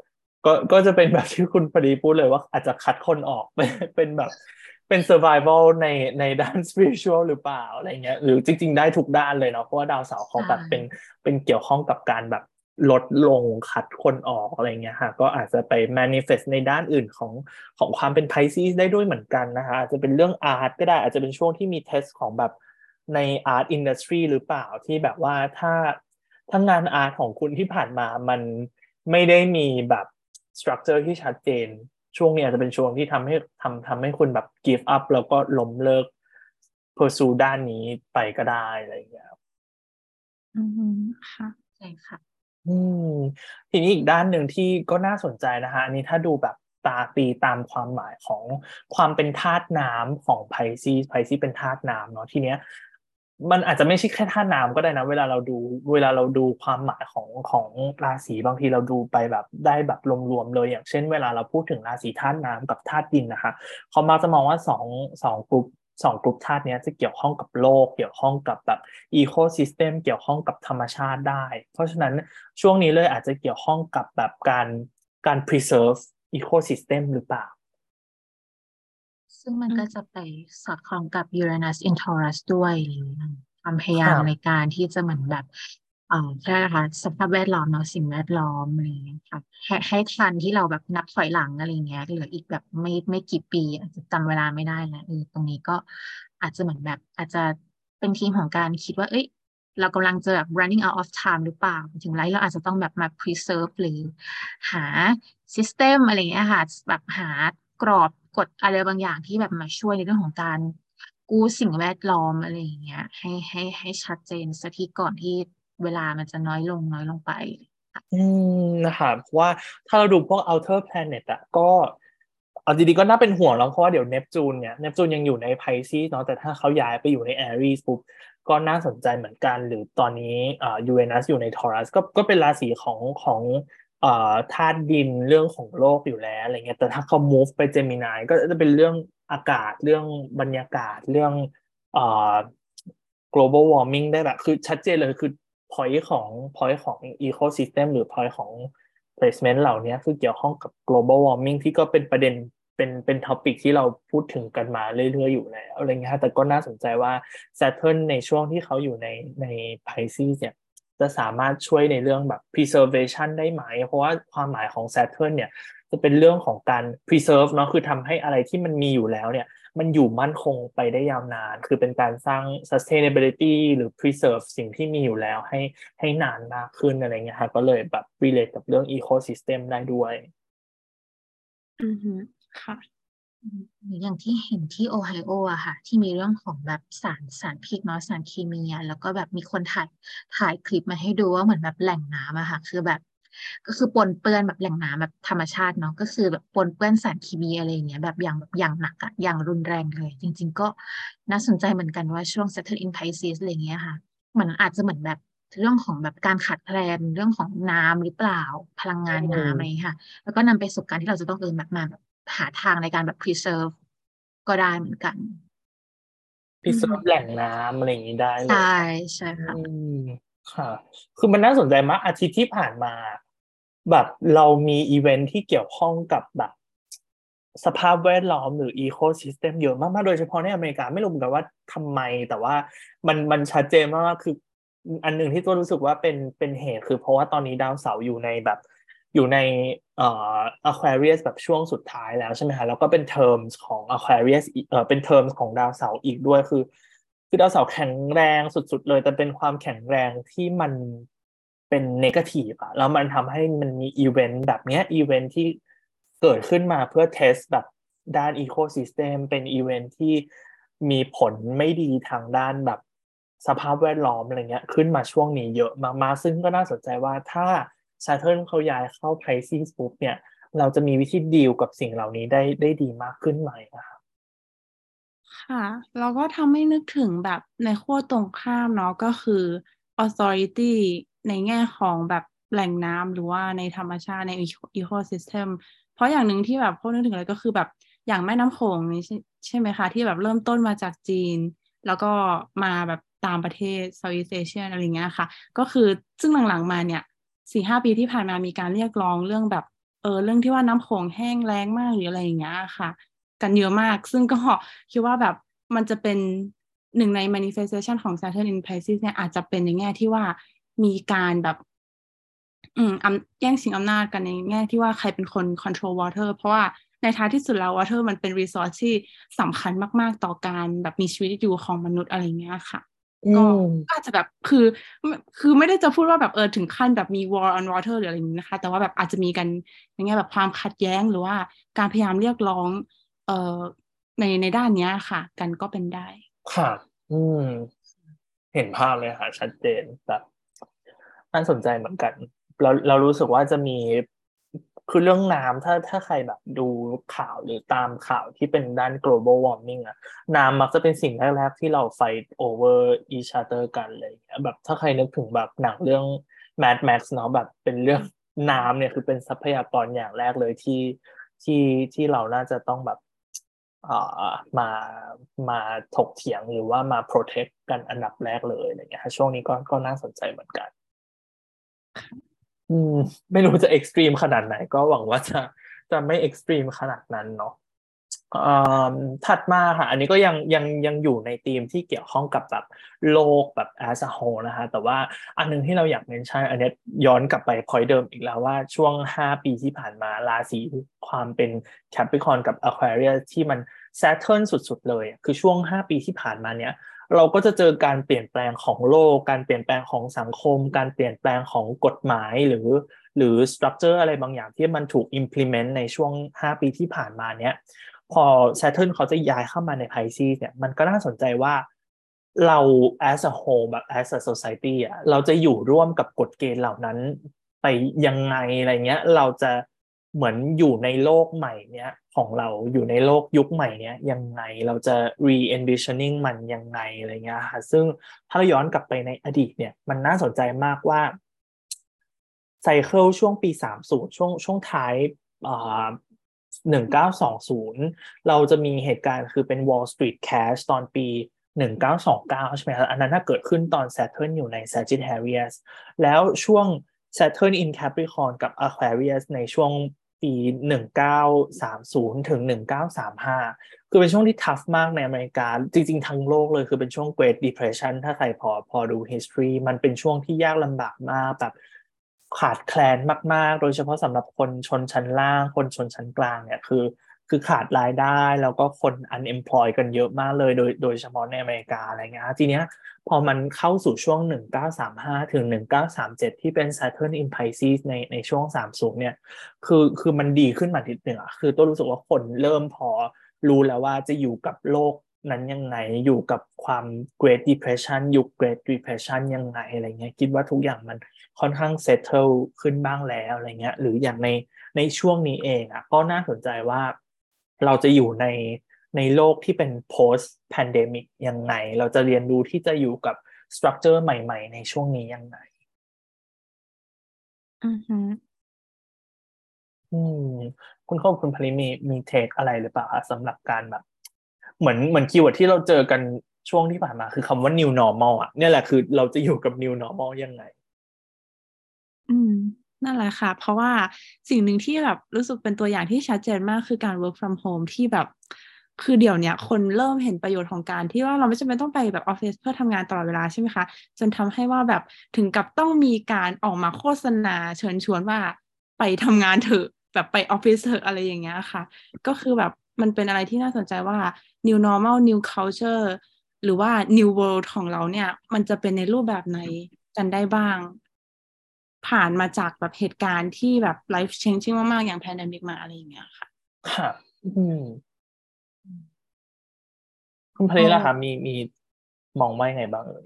ก็จะเป็นแบบที่คุณพอดีพูดเลยว่าอาจจะคัดคนออกเป็นแบบเป็น survival ในด้าน spiritual หรือเปล่าอะไรเงี้ยหรือจริงๆได้ทุกด้านเลยเนาะเพราะว่าดาวเสาร์เขาแบบเป็นเกี่ยวข้องกับการแบบลดลงคัดคนออกอะไรเงี้ยค่ะก็อาจจะไป manifest ในด้านอื่นของความเป็น Pisces ได้ด้วยเหมือนกันนะคะอาจจะเป็นเรื่องอาร์ตก็ได้อาจจะเป็นช่วงที่มี test ของแบบใน art industry หรือเปล่าที่แบบว่าถ้างานอาร์ตของคุณที่ผ่านมามันไม่ได้มีแบบ structure ที่ชัดเจนช่วงนี้อาจจะเป็นช่วงที่ทำให้คุณแบบ give up แล้วก็ล้มเลิก pursue ด้านนี้ไปก็ได้อะไรอย่างเงี้ยค่ะใช่ค่ะทีนี้อีกด้านหนึ่งที่ก็น่าสนใจนะคะอันนี้ถ้าดูแบบตาตีตามความหมายของความเป็นธาตุน้ำของไพซีเป็นธาตุน้ำเนาะทีเนี้ยมันอาจจะไม่ใช่แค่ธาตุน้ำก็ได้นะเวลาเราดูความหมายของราศีบางทีเราดูไปแบบได้แบบรวมๆเลยอย่างเช่นเวลาเราพูดถึงราศีธาตุน้ำกับธาตุดินนะคะเขามักจะมองว่าสองกลุ่มธาตุนี้จะเกี่ยวข้องกับโลกเกี่ยวข้องกับแบบอีโคซิสเต็มเกี่ยวข้องกับธรรมชาติได้เพราะฉะนั้นช่วงนี้เลยอาจจะเกี่ยวข้องกับแบบการ preserve ecosystem หรือเปล่าซึ่งมันก็จะไปสอดคล้องกับ Uranus in Taurus ด้วยความพยายามในการที่จะเหมือนแบบใช่ค่ะสภาพแวดล้อมเนาะสิ่งแวดล้อมอะไรอย่างเงี้ยค่ะให้ทันที่เราแบบนับถอยหลังอะไรเงี้ยเหลืออีกแบบไม่กี่ปีอาจจะจำเวลาไม่ได้แล้วตรงนี้ก็อาจจะเหมือนแบบอาจจะเป็นทีมของการคิดว่าเอ้ยเรากำลังจะแบบ running out of time หรือเปล่าถึงไรเราอาจจะต้องแบบมา preserve หรือหา system อะไรเงี้ยค่ะแบบหากรอบกฎอะไรบางอย่างที่แบบมาช่วยในเรื่องของการกู้สิ่งแวดล้อมอะไรอย่างเงี้ยให้ชัดเจนสักทีก่อนที่เวลามันจะน้อยลงไปนะคะเพราะว่าถ้าเราดูพวก outer planet อ่ะก็เอาจริงๆก็น่าเป็นห่วงแล้วเพราะว่าเดี๋ยว Neptune เนี่ย Neptune ยังอยู่ใน Pisces เนาะแต่ถ้าเขาย้ายไปอยู่ใน Aries ปุ๊บก็น่าสนใจเหมือนกันหรือตอนนี้Uranus อยู่ใน Taurus ก็เป็นราศีของธาตุดินเรื่องของโลกอยู่แล้วอะไรเงี้ยแต่ถ้าเขา move ไป Gemini ก็จะเป็นเรื่องอากาศเรื่องบรรยากาศเรื่องglobal warming ได้แบบคือชัดเจนเลยคือpoint ของ ecosystem หรือ point ของ placement เหล่านี้คือเกี่ยวข้องกับ global warming ที่ก็เป็นประเด็นเป็น topic ที่เราพูดถึงกันมาเรื่อยๆอยู่แล้วอะไรเงี้ยแต่ก็น่าสนใจว่า Saturn ในช่วงที่เขาอยู่ใน Pisces เนี่ยจะสามารถช่วยในเรื่องแบบ preservation ได้ไหมเพราะว่าความหมายของ Saturn เนี่ยจะเป็นเรื่องของการ preserve เนาะคือทำให้อะไรที่มันมีอยู่แล้วเนี่ยมันอยู่มั่นคงไปได้ยาวนานคือเป็นการสร้าง sustainability หรือ preserve สิ่งที่มีอยู่แล้วให้นานมากขึ้นอะไรเงี้ยค่ะก็เลยแบบ relate กับเรื่อง ecosystem ได้ด้วยอือฮึค่ะอย่างที่เห็นที่โอไฮโออะค่ะที่มีเรื่องของแบบสารพิษเนาะสารเคมีแล้วก็แบบมีคนถ่ายคลิปมาให้ดูว่าเหมือนแบบแหล่งน้ำอะค่ะคือแบบก็คือปนเปื้อนแบบแหล่งน้ำแบบธรรมชาติเนาะก็คือแบบปนเปื้อนสารเคมีอะไรอย่างเงี้ยแบบอย่างหนักอะอย่างรุนแรงเลยจริงๆก็น่าสนใจเหมือนกันว่าช่วง Saturn in Pisces อะไรเงี้ยค่ะมันอาจจะเหมือนแบบเรื่องของแบบการขาดแคลนเรื่องของน้ำหรือเปล่าพลังงานน้ำอะไรค่ะแล้วก็นำไปสู่การที่เราจะต้องมาแบบหาทางในการแบบ preserve ก็ได้เหมือนกัน preserve แหล่งน้ำอะไรอย่างนี้ได้เลยใช่ค่ะค่ะคือมันน่าสนใจมากอาทิตย์ที่ผ่านมาแบบเรามีอีเวนท์ที่เกี่ยวข้องกับแบบสภาพแวดล้อมหรือ ecosystem เยอะมากๆโดยเฉพาะในอเมริกาไม่รู้เหมือนกันว่าทำไมแต่ว่ามันชัดเจนมากคืออันนึงที่ตัวรู้สึกว่าเป็นเหตุคือเพราะว่าตอนนี้ดาวเสาร์อยู่ในแบบอยู่ในAquarius แบบช่วงสุดท้ายแล้วใช่ไหมคะแล้วก็เป็น terms ของ Aquarius เป็น terms ของดาวเสาร์อีกด้วยคือดาวเสาร์แข็งแรงสุดๆเลยแต่เป็นความแข็งแรงที่มันเป็นเนกาทีฟอะแล้วมันทำให้มันมีอีเวนต์แบบเนี้ยอีเวนต์ที่เกิดขึ้นมาเพื่อเทสแบบ ด้านอีโคซิสเต็มเป็นอีเวนท์ที่มีผลไม่ดีทางด้านแบบสภาพแวดล้อมอะไรเงี้ยขึ้นมาช่วงนี้เยอะมากๆซึ่งก็น่าสนใจว่าถ้า Saturn เขาย้ายเข้า Pisces ปุ๊บเนี่ยเราจะมีวิธีดีลกับสิ่งเหล่านี้ได้ดีมากขึ้นไหมนะคะค่ะแล้วก็ทำให้นึกถึงแบบในขั้วตรงข้ามเนาะก็คือ authority ในแง่ของแบบแหล่งน้ำหรือว่าในธรรมชาติใน ecosystem เพราะอย่างหนึ่งที่แบบพวกนึกถึงอะไรก็คือแบบอย่างแม่น้ำโขงนี่ใช่ไหมคะที่แบบเริ่มต้นมาจากจีนแล้วก็มาแบบตามประเทศ Southeast Asia อะไรเงี้ยค่ะก็คือซึ่งหลังๆมาเนี่ย 4-5 ปีที่ผ่านมามีการเรียกร้องเรื่องแบบเรื่องที่ว่าน้ำโขงแห้งแล้งมากหรืออะไรอย่างเงี้ยค่ะกันเยอะมากซึ่งก็คิดว่าแบบมันจะเป็นหนึ่งใน manifestation ของ Saturn in Pisces เนี่ยอาจจะเป็นในแง่ที่ว่ามีการแบบแย่งชิงอำนาจกันในแง่ที่ว่าใครเป็นคน control water เพราะว่าในท้ายที่สุดแล้ว water มันเป็น resource ที่สำคัญมากๆต่อการแบบมีชีวิตอยู่ของมนุษย์อะไรเงี้ยค่ะก็อาจจะแบบคือไม่ได้จะพูดว่าแบบถึงขั้นแบบมี war on water หรืออะไรอย่างนี้นะคะแต่ว่าแบบอาจจะมีกันในแง่แบบความขัดแย้งหรือว่าการพยายามเรียกร้องในด้านนี้ค่ะกันก็เป็นได้ค่ะเห็นภาพเลยค่ะชัดเจนแต่น่าสนใจเหมือนกันเรารู้สึกว่าจะมีคือเรื่องน้ำถ้าใครแบบดูข่าวหรือตามข่าวที่เป็นด้าน global warming อะน้ำมักจะเป็นสิ่งแรกๆที่เรา fight over each other กันเลยแบบถ้าใครนึกถึงแบบหนังเรื่อง Mad Max เนาะแบบเป็นเรื่องน้ำเนี่ยคือเป็นทรัพยากรอย่างแรกเลยที่เราน่าจะต้องแบบมาถกเถียงหรือว่ามา protect กันอันดับแรกเลยอะไรเงี้ยช่วงนี้ก็น่าสนใจเหมือนกันไม่รู้จะเอ็กซ์ตรีมขนาดไหนก็หวังว่าจะไม่เอ็กซ์ตรีมขนาดนั้นเนาะถัดมาค่ะอันนี้ก็ยังอยู่ในธีมที่เกี่ยวข้องกับแบบโลกแบบ as a whole นะคะแต่ว่าอันนึงที่เราอยากเมนชั่นอันนี้ย้อนกลับไป point เดิมอีกแล้วว่าช่วง5ปีที่ผ่านมาราศีความเป็น Capricorn กับ Aquarius ที่มัน Saturn สุดๆเลยคือช่วง5ปีที่ผ่านมาเนี้ยเราก็จะเจอการเปลี่ยนแปลงของโลกการเปลี่ยนแปลงของสังคมการเปลี่ยนแปลงของกฎหมายหรือ structure อะไรบางอย่างที่มันถูก implement ในช่วง5ปีที่ผ่านมาเนี้ยพอ Saturn เขาจะย้ายเข้ามาใน Pisces เนี่ยมันก็น่าสนใจว่าเรา as a whole แบบ as a society อ่ะเราจะอยู่ร่วมกับกฎเกณฑ์เหล่านั้นไปยังไงอะไรเงี้ยเราจะเหมือนอยู่ในโลกใหม่เนี้ยของเราอยู่ในโลกยุคใหม่เนี้ยยังไงเราจะ re-envisioning มันยังไงอะไรเงี้ยค่ะซึ่งถ้าย้อนกลับไปในอดีตเนี่ยมันน่าสนใจมากว่าไซเคิลช่วงปี30ช่วงท้าย1920เราจะมีเหตุการณ์คือเป็น Wall Street Crash ตอนปี1929ใช่ไหมครับอันนั้นถ้าเกิดขึ้นตอน Saturn อยู่ใน Sagittarius แล้วช่วง Saturn in Capricorn กับ Aquarius ในช่วงปี1930ถึง1935คือเป็นช่วงที่ทัฟมากในอเมริกาจริงๆทั้งโลกเลยคือเป็นช่วง Great Depression ถ้าใครพอดู history มันเป็นช่วงที่ยากลำบากมากแบบขาดแคลนมากๆโดยเฉพาะสำหรับคนชนชั้นล่างคนชนชั้นกลางเนี่ยคือขาดรายได้แล้วก็คน unemployed กันเยอะมากเลยโดยเฉพาะในอเมริกาอะไรเงี้ยทีเนี้ยพอมันเข้าสู่ช่วง1935ถึง1937ที่เป็น Saturn in Pisces ในช่วง30เนี่ยคือมันดีขึ้นมานิดนึงอ่ะคือตัวรู้สึกว่าคนเริ่มพอรู้แล้วว่าจะอยู่กับโลกนั้นยังไงอยู่กับความ Great Depression ยุค Great Depression ยังไงอะไรเงี้ยคิดว่าทุกอย่างมันค่อนข้าง settle ขึ้นบ้างแล้วอะไรเงี้ยหรืออย่างในช่วงนี้เองอ่ะก็น่าสนใจว่าเราจะอยู่ในโลกที่เป็น post pandemic ยังไงเราจะเรียนรู้ที่จะอยู่กับ structure ใหม่ๆในช่วงนี้ยังไงคุณครอบคุณพลิมีเทคอะไรหรือเปล่าคะสำหรับการแบบเหมือนคีย์เวิร์ดที่เราเจอกันช่วงที่ผ่านมาคือคำว่า new normal อ่ะเนี่ยแหละคือเราจะอยู่กับ new normal ยังไงนั่นแหละค่ะเพราะว่าสิ่งหนึ่งที่แบบรู้สึกเป็นตัวอย่างที่ชัดเจนมากคือการ work from home ที่แบบคือเดี๋ยวเนี้ยคนเริ่มเห็นประโยชน์ของการที่ว่าเราไม่จำเป็นต้องไปแบบออฟฟิศเพื่อทำงานตลอดเวลาใช่ไหมคะจนทำให้ว่าแบบถึงกับต้องมีการออกมาโฆษณาเชิญชวนว่าไปทำงานเถอะแบบไปออฟฟิศเถอะอะไรอย่างเงี้ยค่ะก็คือแบบมันเป็นอะไรที่น่าสนใจว่า new normal new culture หรือว่า new world ของเราเนี่ยมันจะเป็นในรูปแบบไหนกันได้บ้างผ่านมาจากแบบเหตุการณ์ที่แบบ life changing มากๆอย่าง pandemic มาอะไรอย่างเงี้ยค่ะค่ะ คุณเพลล่ะคะมีมองว่ายังไงบ้างเอ่ย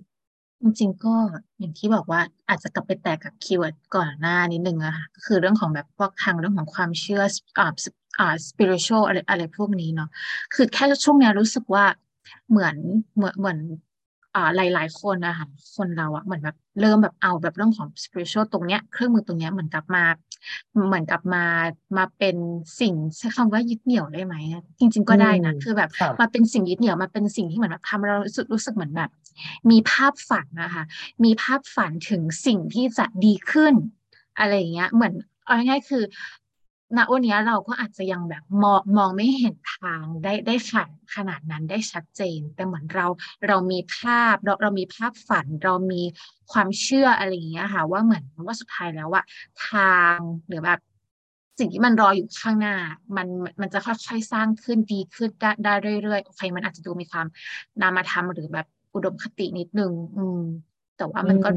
จริงๆก็อย่างที่บอกว่าอาจจะกลับไปแตกกับคีย์เวิร์ดก่อนหน้านิดนึงอะค่ะคือเรื่องของแบบพวกทางเรื่องของความเชื่อspiritual อะไรพวกนี้เนาะคือแค่ช่วงนี้รู้สึกว่าเหมือนหลายคนนะคะคนเราอะเหมือนแบบเริ่มแบบเอาแบบเรื่องของ spiritual ตรงเนี้ยเครื่องมือตรงเนี้ยเหมือนกลับมาเป็นสิ่งใช้คำว่ายึดเหนี่ยวได้ไหมจริงๆก็ได้นะคือแบบมาเป็นสิ่งยึดเหนี่ยวมาเป็นสิ่งที่เหมือนแบบทำเรารู้สึกเหมือนแบบมีภาพฝันนะคะมีภาพฝันถึงสิ่งที่จะดีขึ้นอะไรอย่างเงี้ยเหมือนเอาง่ายๆคือณวันนี้เราก็อาจจะยังแบบมองไม่เห็นทางได้ขนาดนั้นได้ชัดเจนแต่เหมือนเรามีภาพเรามีภาพฝันเรามีความเชื่ออะไรอย่างเงี้ยค่ะว่าเหมือนว่าสุดท้ายแล้วอะทางหรือแบบสิ่งที่มันรออยู่ข้างหน้ามันจะค่อยๆสร้างขึ้นดีขึ้นได้เรื่อยๆโอเคมันอาจจะดูมีความนามธรรมหรือแบบอุดมคตินิดนึงแต่ว่ามันก็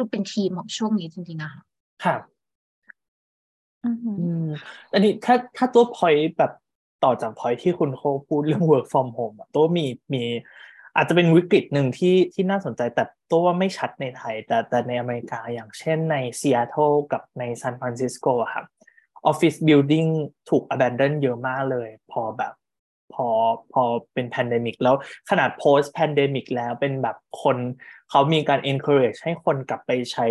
ดูเป็นทีมของช่วงนี้จริงๆนะคะค่ะอันนี้ถ้าตัวพอยต์แบบต่อจากพอยต์ที่คุณโคพูดเรื่อง work from home อ่ะตัวมีอาจจะเป็นวิกฤตหนึ่งที่น่าสนใจแต่ตัวว่าไม่ชัดในไทยแต่ในอเมริกาอย่างเช่นในซีแอตเทิลกับในซานฟรานซิสโกครับออฟฟิศบิลดิ้งถูก abandon เยอะมากเลยพอเป็นแพนเดมิกแล้วขนาด post pandemic แล้วเป็นแบบคนเขามีการ encourage ให้คนกลับไปใช้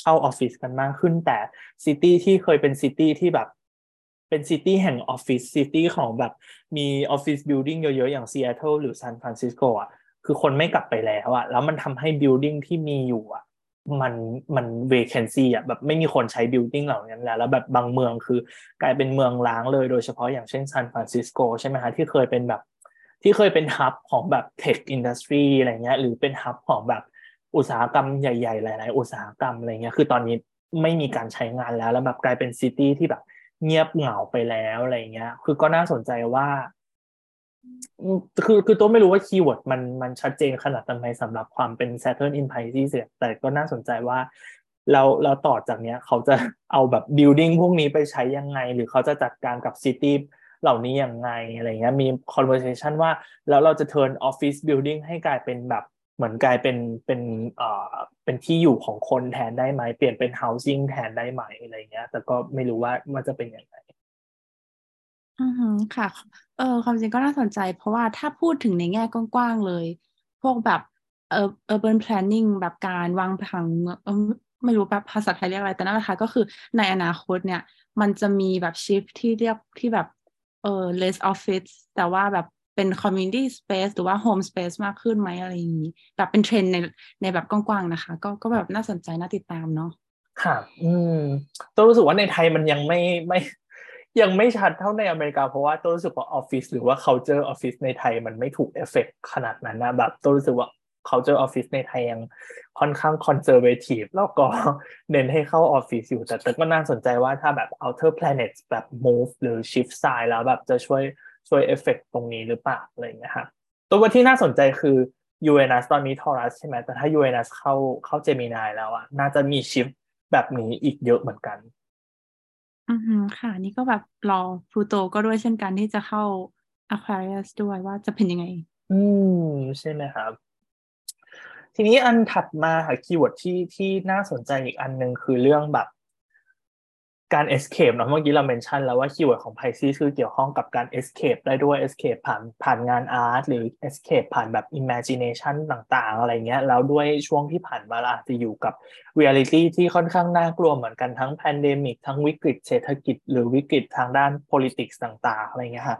เข้าออฟฟิศกันมากขึ้นแต่ซิตี้ที่เคยเป็นซิตี้ที่แบบเป็นซิตี้แห่งออฟฟิศซิตี้ของแบบมีออฟฟิศบิลดิ้งเยอะๆอย่างซีแอตเทิลหรือซานฟรานซิสโกอ่ะคือคนไม่กลับไปแล้วอ่ะแล้วมันทำให้บิลดิ้งที่มีอยู่อ่ะมัน vacancy อ่ะแบบไม่มีคนใช้ building เหล่านั้นแล้วแบบบางเมืองคือกลายเป็นเมืองล้างเลยโดยเฉพาะอย่างเช่นซานฟรานซิสโกใช่ไหมคะที่เคยเป็นแบบที่เคยเป็นฮับของแบบ tech industry อะไรเงี้ยหรือเป็นฮับของแบบอุตสาหกรรมใหญ่ๆหลายๆอุตสาหกรรมอะไรเงี้ยคือตอนนี้ไม่มีการใช้งานแล้วแบบกลายเป็น city ที่แบบเงียบเหงาไปแล้วอะไรเงี้ยคือก็น่าสนใจว่าคือตัวไม่รู้ว่าคีย์เวิร์ดมันชัดเจนขนาดไหนสำหรับความเป็น Saturn in Pisces แต่ก็น่าสนใจว่าเราต่อจากเนี้ยเขาจะเอาแบบ building พวกนี้ไปใช้ยังไงหรือเขาจะจัดการกับ city เหล่านี้ยังไงอะไรเงี้ยมี conversation ว่าแล้วเราจะ turn office building ให้กลายเป็นแบบเหมือนกลายเป็นที่อยู่ของคนแทนได้ไหมเปลี่ยนเป็น housing แทนได้ไหมอะไรเงี้ยแต่ก็ไม่รู้ว่ามันจะเป็นยังไงอือค่ะความจริงก็น่าสนใจเพราะว่าถ้าพูดถึงในแง่กว้างๆเลยพวกแบบurban planning แบบการวางผังไม่รู้แบบภาษาไทยเรียกอะไรแต่นั่นแหละค่ะก็คือในอนาคตเนี่ยมันจะมีแบบ shift ที่เรียกที่แบบless office แต่ว่าแบบเป็น community space หรือว่า home space มากขึ้นไหมอะไรอย่างนี้แบบเป็นเทรนด์ในแบบกว้างๆนะคะก็แบบน่าสนใจน่าติดตามเนาะค่ะตัวรู้สึกว่าในไทยมันยังไม่ชัดเท่าในอเมริกาเพราะว่าตัวรู้สึกว่าออฟฟิศหรือว่า culture ออฟฟิศในไทยมันไม่ถูกเอฟเฟคขนาดนั้นนะแบบตัวรู้สึกว่า culture ออฟฟิศในไทยยังค่อนข้าง conservative แล้วก็เน้นให้เข้าออฟฟิศอยู่แต่ก็น่าสนใจว่าถ้าแบบ outer planet แบบ move หรือ shift side แล้วแบบจะช่วยเอฟเฟคตรงนี้หรือเปล่าอะไรอย่างเงี้ยครับตัวที่น่าสนใจคือ Uranus ตอนนี้ Taurus ใช่ไหมแต่ถ้า Uranus เข้า Gemini แล้วอ่ะน่าจะมี shift แบบนี้อีกเยอะเหมือนกันค่ะนี่ก็แบบรอพลูโตก็ด้วยเช่นกันที่จะเข้า Aquarius ด้วยว่าจะเป็นยังไงใช่ไหมครับทีนี้อันถัดมาค่ะคีย์เวิร์ดที่น่าสนใจอีกอันนึงคือเรื่องแบบการ escape เนาะเมื่อกี้เราเมนชั่นแล้วว่าคีย์เวิร์ดของ Pisces คือเกี่ยวข้องกับการ escape ได้ด้วย escape ผ่านงานอาร์ตหรือ escape ผ่านแบบ imagination ต่างๆอะไรเงี้ยแล้วด้วยช่วงที่ผ่านมาเราอาจจะอยู่กับ reality ที่ค่อนข้างน่ากลัวเหมือนกันทั้ง pandemic ทั้งวิกฤตเศรษฐกิจหรือวิกฤตทางด้าน politics ต่างๆอะไรเงี้ยค่ะ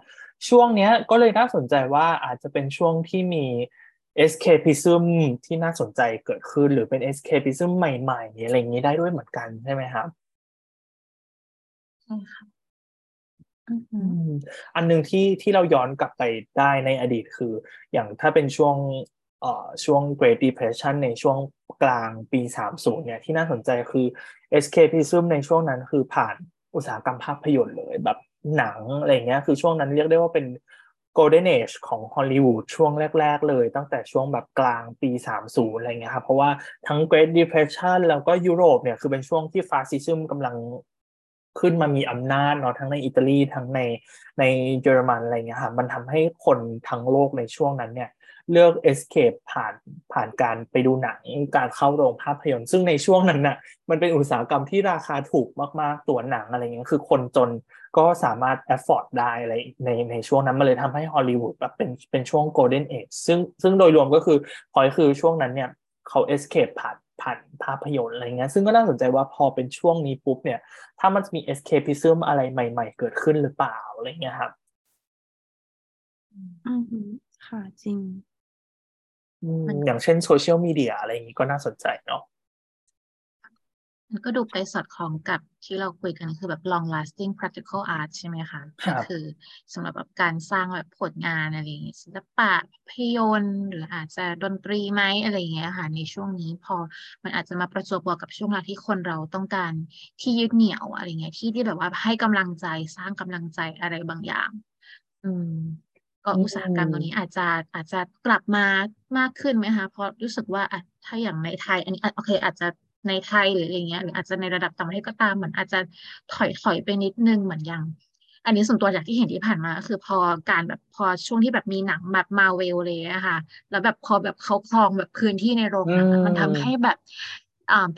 ช่วงเนี้ยก็เลยน่าสนใจว่าอาจจะเป็นช่วงที่มี escapism ที่น่าสนใจเกิดขึ้นหรือเป็น escapism ใหม่ๆอะไรอย่างงี้ได้ด้วยเหมือนกันใช่ไหมครับอันหนึ่งที่เราย้อนกลับไปได้ในอดีตคืออย่างถ้าเป็นช่วง Great Depression ในช่วงกลางปี30เนี่ยที่น่าสนใจคือ escapism ในช่วงนั้นคือผ่านอุตสาหกรรมภาพยนตร์เลยแบบหนังอะไรเงี้ยคือช่วงนั้นเรียกได้ว่าเป็น Golden Age ของฮอลลีวูดช่วงแรกๆเลยตั้งแต่ช่วงแบบกลางปี30อะไรเงี้ยครับเพราะว่าทั้ง Great Depression แล้วก็ยุโรปเนี่ยคือเป็นช่วงที่ Fascism กำลังขึ้นมามีอำนาจเนาะทั้งในอิตาลีทั้งในเยอรมันอะไรเงี้ยค่ะมันทำให้คนทั้งโลกในช่วงนั้นเนี่ย เลือก escape ผ่านการไปดูหนังการเข้าโรงภาพยนตร์ซึ่งในช่วงนั้นน่ะมันเป็นอุตสาหกรรมที่ราคาถูกมากๆตั๋วหนังอะไรเงี้ยคือคนจนก็สามารถ afford ได้อะไรในช่วงนั้นมันเลยทำให้ฮอลลีวูดแบบเป็นช่วง golden age ซึ่งโดยรวมก็คือพอยคือช่วงนั้นเนี่ยเขา escape ผ่านภาพยนตร์อะไรเงี้ยซึ่งก็น่าสนใจว่าพอเป็นช่วงนี้ปุ๊บเนี่ยถ้ามันมี escapism อะไรใหม่ๆเกิดขึ้นหรือเปล่าอะไรเงี้ยครับอือค่ะจริงอย่างเช่นโซเชียลมีเดียอะไรอย่างนี้ก็น่าสนใจเนาะมันก็ดูไปสอดคล้องกับที่เราคุยกันคือแบบ long lasting practical art ใช่ไหมคะก็คือสำหรับแบบการสร้างแบบผลงานอะไรอย่างนี้ศิลปะภาพยนตร์หรืออาจจะดนตรีไหมอะไรอย่างเงี้ยค่ะในช่วงนี้พอมันอาจจะมาประจวบกับช่วงเวลาที่คนเราต้องการที่ยึดเหนี่ยวอะไรเงี้ยที่แบบว่าให้กำลังใจสร้างกำลังใจอะไรบางอย่างก็อุตสาหกรรมตรงนี้อาจจะกลับมามากขึ้นไหมคะเพราะรู้สึกว่าถ้าอย่างในไทยอันนี้โอเคอาจจะในไทยหรืออะไรเงี้ยหรืออาจจะในระดับต่างประเทศก็ตามเหมือนอาจจะถอยไปนิดนึงเหมือนอย่างอันนี้ส่วนตัวจากที่เห็นที่ผ่านมาก็คือพอการแบบพอช่วงที่แบบมีหนังแบบมาเวลเลยอะค่ะแล้วแบบพอแบบเขาครองแบบพื้นที่ในโรงหนังมันทำให้แบบ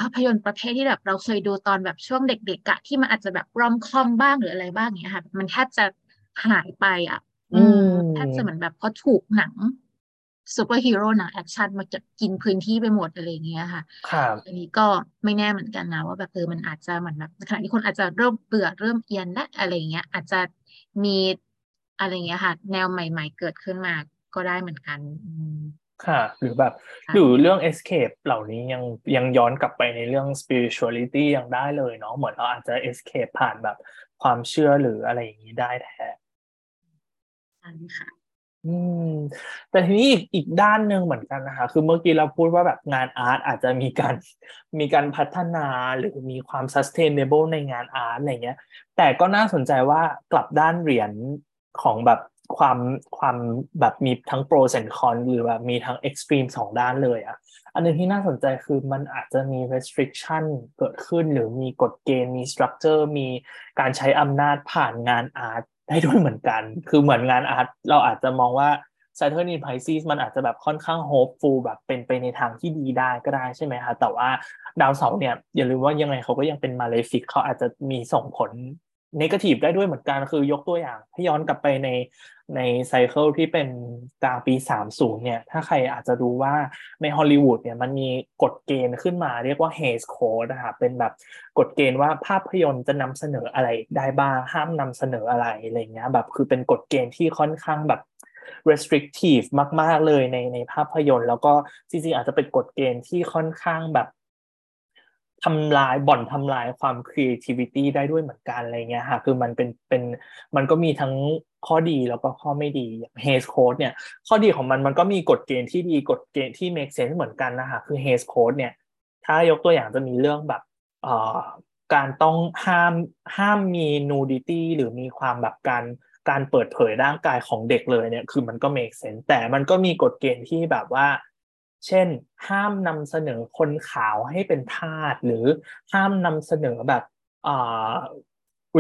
ภาพยนตร์ประเภทที่แบบเราเคยดูตอนแบบช่วงเด็กๆที่มันอาจจะแบบรอมคอมบ้างหรืออะไรบ้างเงี้ยค่ะมันแทบจะหายไปอะถ้าจะเหมือนแบบเขาถูกหนังซูเปอร์ฮีโร่หนังแอคชั่นมาจะกินพื้นที่ไปหมดอะไรอย่างเงี้ยค่ะอันนี้ก็ไม่แน่เหมือนกันนะว่าแบบมันอาจจะเหมือนแบบขณะที่คนอาจจะเริ่มเบื่อเริ่มเอียนและอะไรเงี้ยอาจจะมีอะไรเงี้ยค่ะแนวใหม่ๆเกิดขึ้นมาก็ได้เหมือนกันค่ะหรือแบบอยู่เรื่อง escape เหล่านี้ยังย้อนกลับไปในเรื่อง spirituality ยังได้เลยเนาะเหมือนเราอาจจะ escape ผ่านแบบความเชื่อหรืออะไรอย่างนี้ได้แท้แต่ทีนี้อีกด้านนึงเหมือนกันนะคะคือเมื่อกี้เราพูดว่าแบบงานอาร์ตอาจจะมีการพัฒนาหรือมีความ sustainable ในงานอาร์ตอะไรเงี้ยแต่ก็น่าสนใจว่ากลับด้านเหรียญของแบบความแบบมีทั้ง pros and cons หรือแบบมีทั้ง extreme สองด้านเลยอ่ะอันนึงที่น่าสนใจคือมันอาจจะมี restriction เกิดขึ้นหรือมีกฎเกณฑ์มี structure มีการใช้อำนาจผ่านงานอาร์ตได้ด้วยเหมือนกันคือเหมือนงานอาร์ตเราอาจจะมองว่า Saturn in Pisces มันอาจจะแบบค่อนข้าง hopeful แบบเป็นไปในทางที่ดีได้ก็ได้ใช่ไหมคะแต่ว่าดาวเสาร์เนี่ยอย่าลืมว่ายังไงเขาก็ยังเป็น Malefic เขาอาจจะมีส่งผล negative ได้ด้วยเหมือนกันคือยกตัวอย่างให้ย้อนกลับไปใน cycle ที่เป็นกลางปี30เนี่ยถ้าใครอาจจะดูว่าในฮอลลีวูดเนี่ยมันมีกฎเกณฑ์ขึ้นมาเรียกว่า Hays Code นะคะเป็นแบบกฎเกณฑ์ว่าภาพยนตร์จะนำเสนออะไรได้บ้างห้ามนำเสนออะไรเงี้ยแบบคือเป็นกฎเกณฑ์ที่ค่อนข้างแบบ restrictive มากๆเลยในภาพยนตร์แล้วก็จริงๆอาจจะเป็นกฎเกณฑ์ที่ค่อนข้างแบบบ่อนทำลายความ creativity ได้ด้วยเหมือนกันอะไรเงี้ยค่ะคือมันเป็นมันก็มีทั้งข้อดีแล้วก็ข้อไม่ดีอย่าง Hays Code เนี่ยข้อดีของมันก็มีกฎเกณฑ์ที่ดีกฎเกณฑ์ที่ make sense เหมือนกันนะคะคือ Hays Code เนี่ยถ้ายกตัวอย่างจะมีเรื่องแบบการต้องห้ามมี nudity หรือมีความแบบการเปิดเผยร่างกายของเด็กเลยเนี่ยคือมันก็ make sense แต่มันก็มีกฎเกณฑ์ที่แบบว่าเช่นห้ามนำเสนอคนขาวให้เป็นทาสหรือห้ามนำเสนอแบบ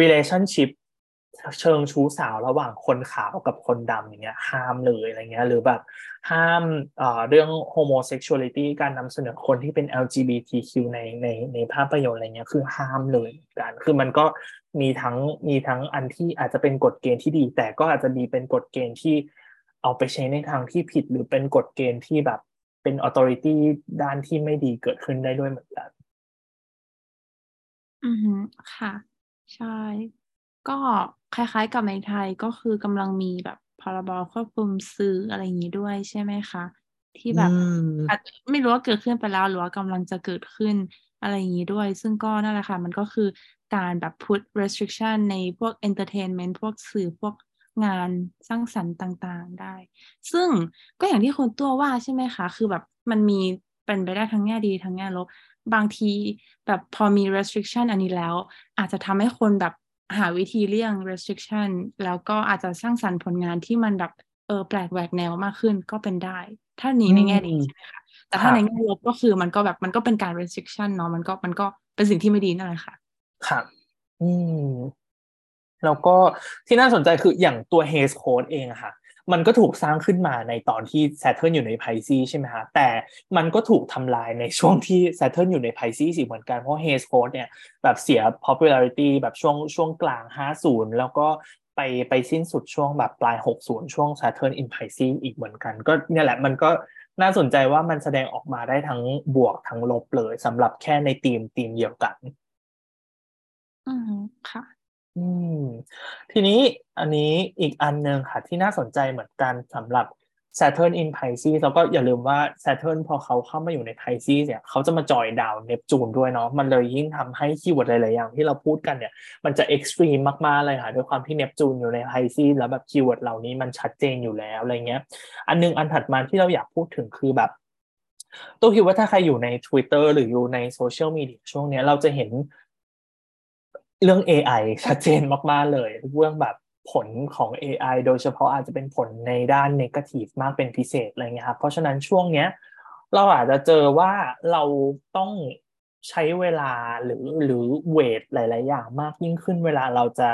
relationship เชิงชู้สาวระหว่างคนขาวกับคนดำอย่างเงี้ยห้ามเลยอะไรเงี้ยหรือแบบห้ามเรื่อง homosexuality การนำเสนอคนที่เป็น LGBTQ ในภาพยนตร์อะไรเงี้ยคือห้ามเลยกันคือมันก็มีทั้งอันที่อาจจะเป็นกฎเกณฑ์ที่ดีแต่ก็อาจจะมีเป็นกฎเกณฑ์ที่เอาไปใช้ในทางที่ผิดหรือเป็นกฎเกณฑ์ที่แบบเป็น authority ด้านที่ไม่ดีเกิดขึ้นได้ด้วยเหมือนกันอือฮึค่ะใช่ก็คล้ายๆกับในไทยก็คือกำลังมีแบบพรบควบคุมสื่ออะไรอย่างนี้ด้วยใช่ไหมคะที่แบบไม่รู้ว่าเกิดขึ้นไปแล้วหรือว่ากำลังจะเกิดขึ้นอะไรอย่างนี้ด้วยซึ่งก็นั่นแหละค่ะมันก็คือการแบบ put restriction ในพวก entertainment พวกสื่อพวกงานสร้างสรรค์ต่างๆได้ซึ่งก็อย่างที่คนตัวว่าใช่ไหมคะคือแบบมันมีเป็นไปได้ทั้งแง่ดีทั้งแง่ลบบางทีแบบพอมี restriction อันนี้แล้วอาจจะทำให้คนแบบหาวิธีเลี่ยง restriction แล้วก็อาจจะสร้างสรรค์ผลงานที่มันแบบแปลกแหวกแนวมากขึ้นก็เป็นได้ถ้านี้ในแง่ดีใช่ไหมคะแต่ถ้าในแง่ลบก็คือมันก็แบบมันก็เป็นการ restriction เนาะมันก็เป็นสิ่งที่ไม่ดีนั่นแหละค่ะค่ะแล้วก็ที่น่าสนใจคืออย่างตัว Hays Code เองค่ะ มันก็ถูกสร้างขึ้นมาในตอนที่ Saturn อยู่ใน Pisces ใช่ไหมฮะแต่มันก็ถูกทำลายในช่วงที่ Saturn อยู่ใน Pisces อีกเหมือนกันเพราะ Hays Code เนี่ยแบบเสีย popularity แบบช่วงกลาง50แล้วก็ไปสิ้นสุดช่วงแบบปลาย60ช่วง Saturn in Pisces อีกเหมือนกันก็เนี่ยแหละมันก็น่าสนใจว่ามันแสดงออกมาได้ทั้งบวกทั้งลบเลยสำหรับแค่ในทีมเดียวกันอืมค่ะทีนี้อันนี้อีกอันนึงค่ะที่น่าสนใจเหมือนกันสำหรับ Saturn in Pisces แล้วก็อย่าลืมว่า Saturn พอเขาเข้ามาอยู่ใน Pisces เนี่ยเขาจะมาจอยดาวNeptuneด้วยเนาะมันเลยยิ่งทำให้คีย์เวิร์ดหลายๆอย่างที่เราพูดกันเนี่ยมันจะเอ็กซ์ตรีมมากๆเลยค่ะด้วยความที่ Neptune อยู่ใน Pisces แล้วแบบคีย์เวิร์ดเหล่านี้มันชัดเจนอยู่แล้วอะไรเงี้ยอันนึงอันถัดมาที่เราอยากพูดถึงคือแบบตัวคิดว่าถ้าใครอยู่ใน Twitter หรืออยู่ในโซเชียลมีเดียช่วงนี้เราจะเห็นเรื่อง AI ชัดเจนมากๆเลยเรื่องแบบผลของ AI โดยเฉพาะอาจจะเป็นผลในด้านเนกาทีฟมากเป็นพิเศษอะไรเงี้ยครับเพราะฉะนั้นช่วงเนี้ยเราอาจจะเจอว่าเราต้องใช้เวลาหรือเวทหลายๆอย่างมากยิ่งขึ้นเวลาเราจะ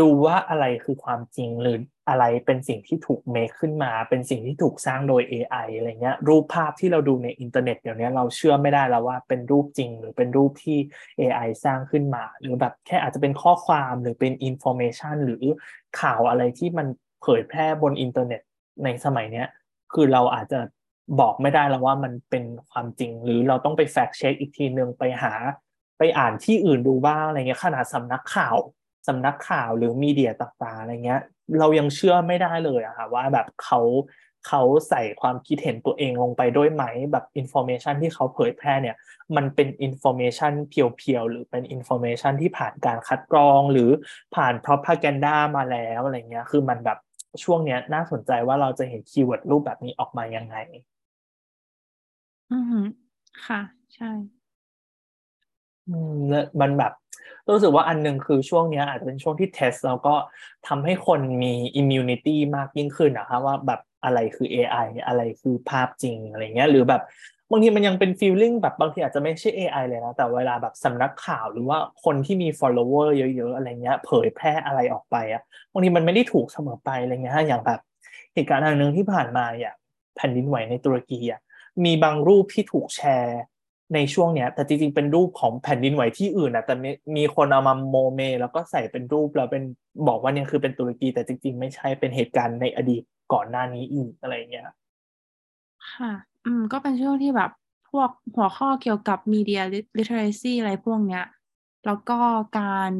ดูว่าอะไรคือความจริงหรืออะไรเป็นสิ่งที่ถูกเมคขึ้นมาเป็นสิ่งที่ถูกสร้างโดย AI อะไรเงี้ยรูปภาพที่เราดูในอินเทอร์เน็ตเดี๋ยวนี้เราเชื่อไม่ได้แล้วว่าเป็นรูปจริงหรือเป็นรูปที่ AI สร้างขึ้นมาหรือแบบแค่อาจจะเป็นข้อความหรือเป็น information หรือข่าวอะไรที่มันเผยแพร่บนอินเทอร์เน็ตในสมัยเนี้ยคือเราอาจจะบอกไม่ได้แล้วว่ามันเป็นความจริงหรือเราต้องไป fact check อีกทีนึงไปอ่านที่อื่นดูบ้างอะไรเงี้ยขนาดสำนักข่าวหรือมีเดียต่างๆอะไรเงี้ยเรายังเชื่อไม่ได้เลยอะค่ะว่าแบบเขาใส่ความคิดเห็นตัวเองลงไปด้วยไหมแบบอินโฟเมชันที่เขาเผยแพร่เนี่ยมันเป็นอินโฟเมชันเพียวๆหรือเป็นอินโฟเมชันที่ผ่านการคัดกรองหรือผ่านพร็อพพาแกนดามาแล้วอะไรเงี้ยคือมันแบบช่วงเนี้ยน่าสนใจว่าเราจะเห็นคีย์เวิร์ดรูปแบบนี้ออกมายังไงอือค่ะใช่มันแบบรู้สึกว่าอันหนึ่งคือช่วงนี้อาจจะเป็นช่วงที่เทสแล้วก็ทำให้คนมี immunity มากยิ่งขึ้นนะคะว่าแบบอะไรคือ AI อะไรคือภาพจริงอะไรเงี้ยหรือแบบบางทีมันยังเป็น feeling แบบบางทีอาจจะไม่ใช่ AI เลยนะแต่เวลาแบบสำนักข่าวหรือว่าคนที่มี follower เยอะๆอะไรเงี้ยเผยแพร่อะไรออกไปอ่ะบางทีมันไม่ได้ถูกเสมอไปอะไรเงี้ยอย่างแบบเหตุการณ์อันนึงที่ผ่านมาอย่างแผ่นดินไหวในตุรกีอ่ะมีบางรูปที่ถูกแชร์ในช่วงเนี้ยแต่จริงๆเป็นรูปของแผ่นดินไหวที่อื่นนะแต่มีคนเอามาโมเมแล้วก็ใส่เป็นรูปแล้วเป็นบอกว่าเนี่ยคือเป็นตุรกีแต่จริงๆไม่ใช่เป็นเหตุการณ์ในอดีตก่อนหน้านี้อีกอะไรเงี้ยค่ะก็เป็นช่วงที่แบบพวกหัวข้อเกี่ยวกับ media literacy อะไรพวกเนี้ยแล้วก็การ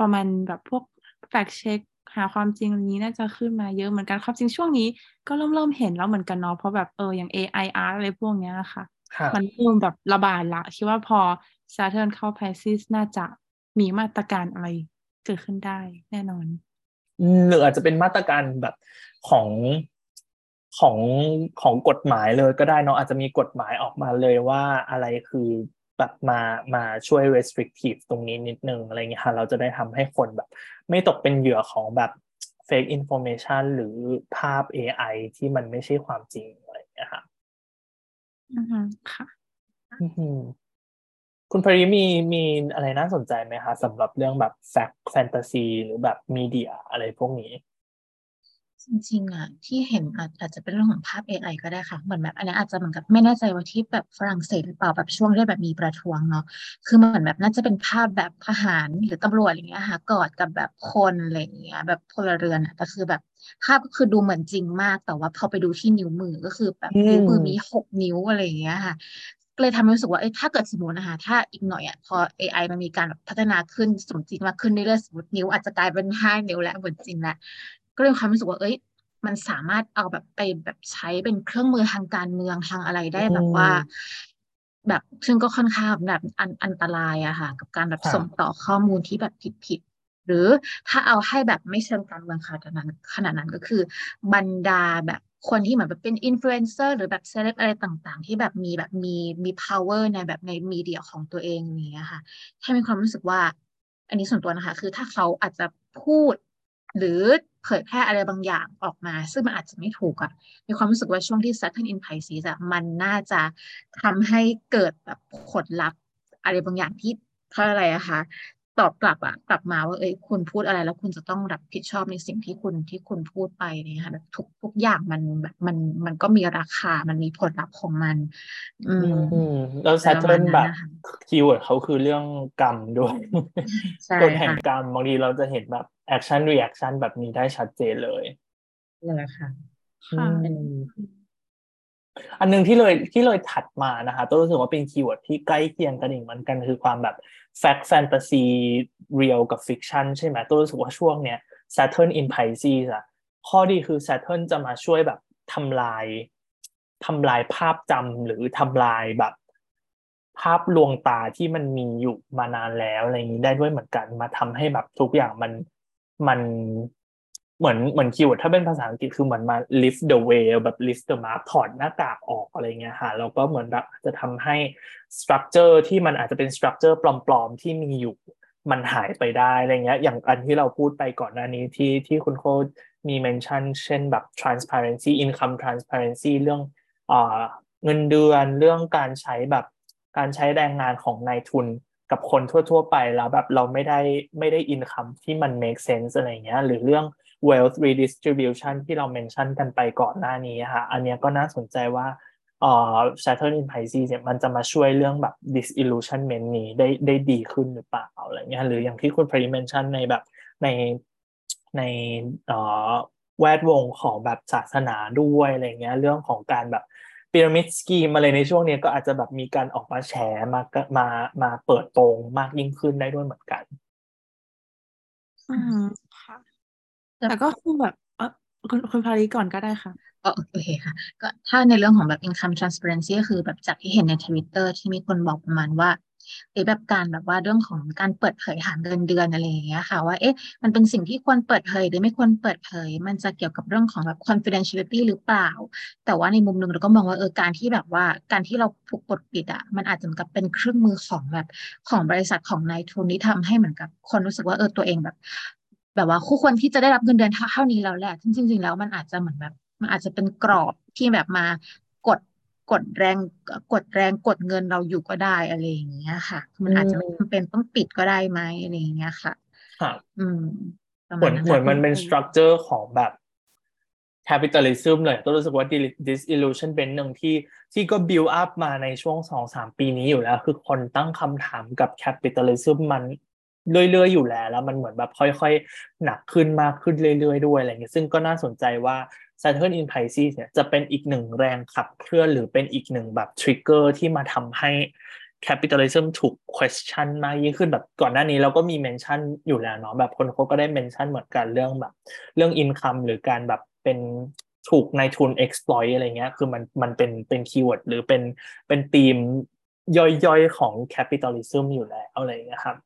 ประมาณแบบพวก fact check หาความจริงนี้น่าจะขึ้นมาเยอะเหมือนกันความจริงช่วงนี้ก็เริ่มเห็นแล้วเหมือนกันเนาะเพราะแบบอย่าง AI art อะไรพวกเนี้ยค่ะมันเริ่มแบบระบาดละคิดว่าพอ Saturn เข้า Pisces น่าจะมีมาตรการอะไรเกิดขึ้นได้แน่นอนหรืออาจจะเป็นมาตรการแบบของกฎหมายเลยก็ได้เนาะอาจจะมีกฎหมายออกมาเลยว่าอะไรคือแบบมาช่วย restrictive ตรงนี้นิดนึงอะไรเงี้ยค่ะเราจะได้ทำให้คนแบบไม่ตกเป็นเหยื่อของแบบ fake information หรือภาพ AI ที่มันไม่ใช่ความจริงอะไรเงี้ยค่ะอือค่ะคุณพรีมีอะไรน่าสนใจไหมคะสำหรับเรื่องแบบแฟกแฟนตาซีหรือแบบมีเดียอะไรพวกนี้จริงๆอะที่เห็นอาจจะเป็นเรื่องของภาพ AI ก็ได้ค่ะเหมือนแบบอันนี้อาจจะเหมือนกับไม่แน่ใจว่าที่แบบฝรั่งเศสหรือเปล่าแบบช่วงได้แบบมีประท้วงเนาะคือเหมือนแบบน่าจะเป็นภาพแบบทหารหรือตำรวจอย่างเงี้ยค่ะกอดกับแบบคนอะไรอย่างเงี้ยแบบพลเรือนอะแต่คือแบบภาพก็คือดูเหมือนจริงมากแต่ว่าพอไปดูที่นิ้วมือก็คือแบบนิ้วมือมี6นิ้วอะไรอย่างเงี้ยค่ะเลยทำให้รู้สึกว่าถ้าเกิดสมมตินะคะถ้าอีกหน่อยอ่ะพอ AI มันมีการพัฒนาขึ้นสมจริงมากขึ้นเรื่อยๆสมมตินิ้วอาจจะกลายเป็น5นิ้วแล้วเหมือนจริงละก็เลยความรู้สึกว่ามันสามารถเอาแบบไปแบบใช้เป็นเครื่องมือทางการเมืองทางอะไรได้แบบว่าแบบซึ่งก็ค่อนข้างแบบอันตรายอะค่ะกับการแบบส่งต่อข้อมูลที่แบบผิดหรือถ้าเอาให้แบบไม่เชิงการเมืองขนาดนั้นก็คือบรรดาแบบคนที่เหมือนแบบเป็นอินฟลูเอนเซอร์หรือแบบเซเลบอะไรต่างๆที่แบบมี power ในแบบในมีเดียของตัวเองนี้ค่ะแค่มีความรู้สึกว่าอันนี้ส่วนตัวนะคะคือถ้าเขาอาจจะพูดหรือเผยแพร่อะไรบางอย่างออกมาซึ่งมันอาจจะไม่ถูกอะมีความรู้สึกว่าช่วงที่ Saturn in Pisces อะมันน่าจะทำให้เกิดแบบผลลัพธ์อะไรบางอย่างที่เพราะอะไรอะคะ ตอบกลับมาว่าเอ้ยคุณพูดอะไรแล้วคุณจะต้องรับผิดชอบในสิ่งที่คุณพูดไปเนี่ยค่ะแบบทุกอย่างมันแบบมันก็มีราคามันมีผลลัพธ์ของมันแล้วSaturnแบบคีย์เวิร์ดเขาคือเรื่องกรรมด้วยกฎแห่งกรรมบางทีเราจะเห็นแบบแอคชั่นรีแอคชั่นแบบนี้ได้ชัดเจนเลยนั่นแหละค่ะอันนึงที่เลยถัดมานะคะตัวรู้สึกว่าเป็นคีย์เวิร์ดที่ใกล้เคียงกันอีกเหมือนกันคือความแบบแฟกต์แฟนตาซีเรียลกับฟิกชันใช่ไหมตัวรู้สึกว่าช่วงเนี้ย Saturn in Pisces อ่ะข้อดีคือ Saturn จะมาช่วยแบบทำลายภาพจำหรือทำลายแบบภาพลวงตาที่มันมีอยู่มานานแล้วอะไรอย่างนี้ได้ด้วยเหมือนกันมาทำให้แบบทุกอย่างมันเหมือนคีย์เวิร์ดถ้าเป็นภาษาอังกฤษคือเหมือนมา lift the veil แบบ lift the mask ถอดหน้ากากออกอะไรเงี้ยค่ะแล้วก็เหมือนแบบจะทำให้ structure ที่มันอาจจะเป็น structure ปลอมๆที่มีอยู่มันหายไปได้อะไรเงี้ยอย่างอันที่เราพูดไปก่อนหน้านี้ที่คุณโค้ชมี mention เช่นแบบ transparency income transparency เรื่องเงินเดือนเรื่องการใช้แรงงานของนายทุนกับคนทั่วๆไปแล้วแบบเราไม่ได้ income ที่มัน make sense อะไรเงี้ยหรือเรื่องwealth redistribution ที่เราเมนชั่นกันไปก่อนหน้านี้ค่ะอันนี้ก็น่าสนใจว่าSaturn in Pisces เนี่ยมันจะมาช่วยเรื่องแบบ disillusionment นี้ได้ดีขึ้นหรือเปล่าอะไรเงี้ยหรืออย่างที่คุณพรีเมนชั่นในแบบในแวดวงของแบบศาสนาด้วยอะไรเงี้ยเรื่องของการแบบ pyramid scheme อะไรในช่วงนี้ก็อาจจะแบบมีการออกมาแฉมาเปิดโปงมากยิ่งขึ้นได้ด้วยเหมือนกันค่ะแต่ก็คือแบบคุณพาริก่อนก็ได้ค่ะโอเคค่ะก็ถ้าในเรื่องของแบบ income transparency ก็คือแบบจากที่เห็นใน Twitter ที่มีคนบอกประมาณว่าไอ้แบบการแบบว่าเรื่องของการเปิดเผยหาเงินเดือนอะไรอย่างเงี้ยค่ะว่าเอ๊ะมันเป็นสิ่งที่ควรเปิดเผยหรือไม่ควรเปิดเผยมันจะเกี่ยวกับเรื่องของแบบ confidentiality หรือเปล่าแต่ว่าในมุมนึงเราก็มองว่าการที่แบบว่าการที่เราถูกปกปิดอ่ะมันอาจจะเหมือนกับเป็นเครื่องมือของแบบของบริษัทของนายทุนที่ทำให้เหมือนกับคนรู้สึกว่าตัวเองแบบว่าคู่ควรที่จะได้รับเงินเดือนเท่านี้แล้วแหละจริงๆแล้วมันอาจจะเหมือนแบบมันอาจจะเป็นกรอบที่แบบมากดเงินเราอยู่ก็ได้อะไรอย่างเงี้ยค่ะมันอาจจะไม่จำเป็นต้องปิดก็ได้ไหมอะไรอย่างเงี้ยค่ะค่ะเหมือนมันเป็นสตรัคเจอร์ของแบบcapitalism เลยต้องรู้สึกว่า disillusion เป็นหนึ่งที่ก็ build up มาในช่วง 2-3 ปีนี้อยู่แล้วคือคนตั้งคำถามกับ capitalism มันเรื่อยๆอยู่แล้วมันเหมือนแบบค่อยๆหนักขึ้นมากขึ้นเรื่อยๆด้วยอะไรอย่างเงี้ยซึ่งก็น่าสนใจว่า Saturn in Pisces เนี่ยจะเป็นอีกหนึ่งแรงขับเคลื่อนหรือเป็นอีกหนึ่งแบบ trigger ที่มาทำให้ capitalism ถูก question มากยิ่งขึ้นแบบก่อนหน้านี้เราก็มี mention อยู่แล้วเนาะแบบคนเขาก็ได้ mention เหมือนกันเรื่องแบบเรื่อง income หรือการแบบเป็นถูกนายทุน exploit อะไรเงี้ยคือมันเป็น keyword หรือเป็นธีมย่อยๆของ capitalism อยู่แล้วอะไรอย่างเงี้ยครับ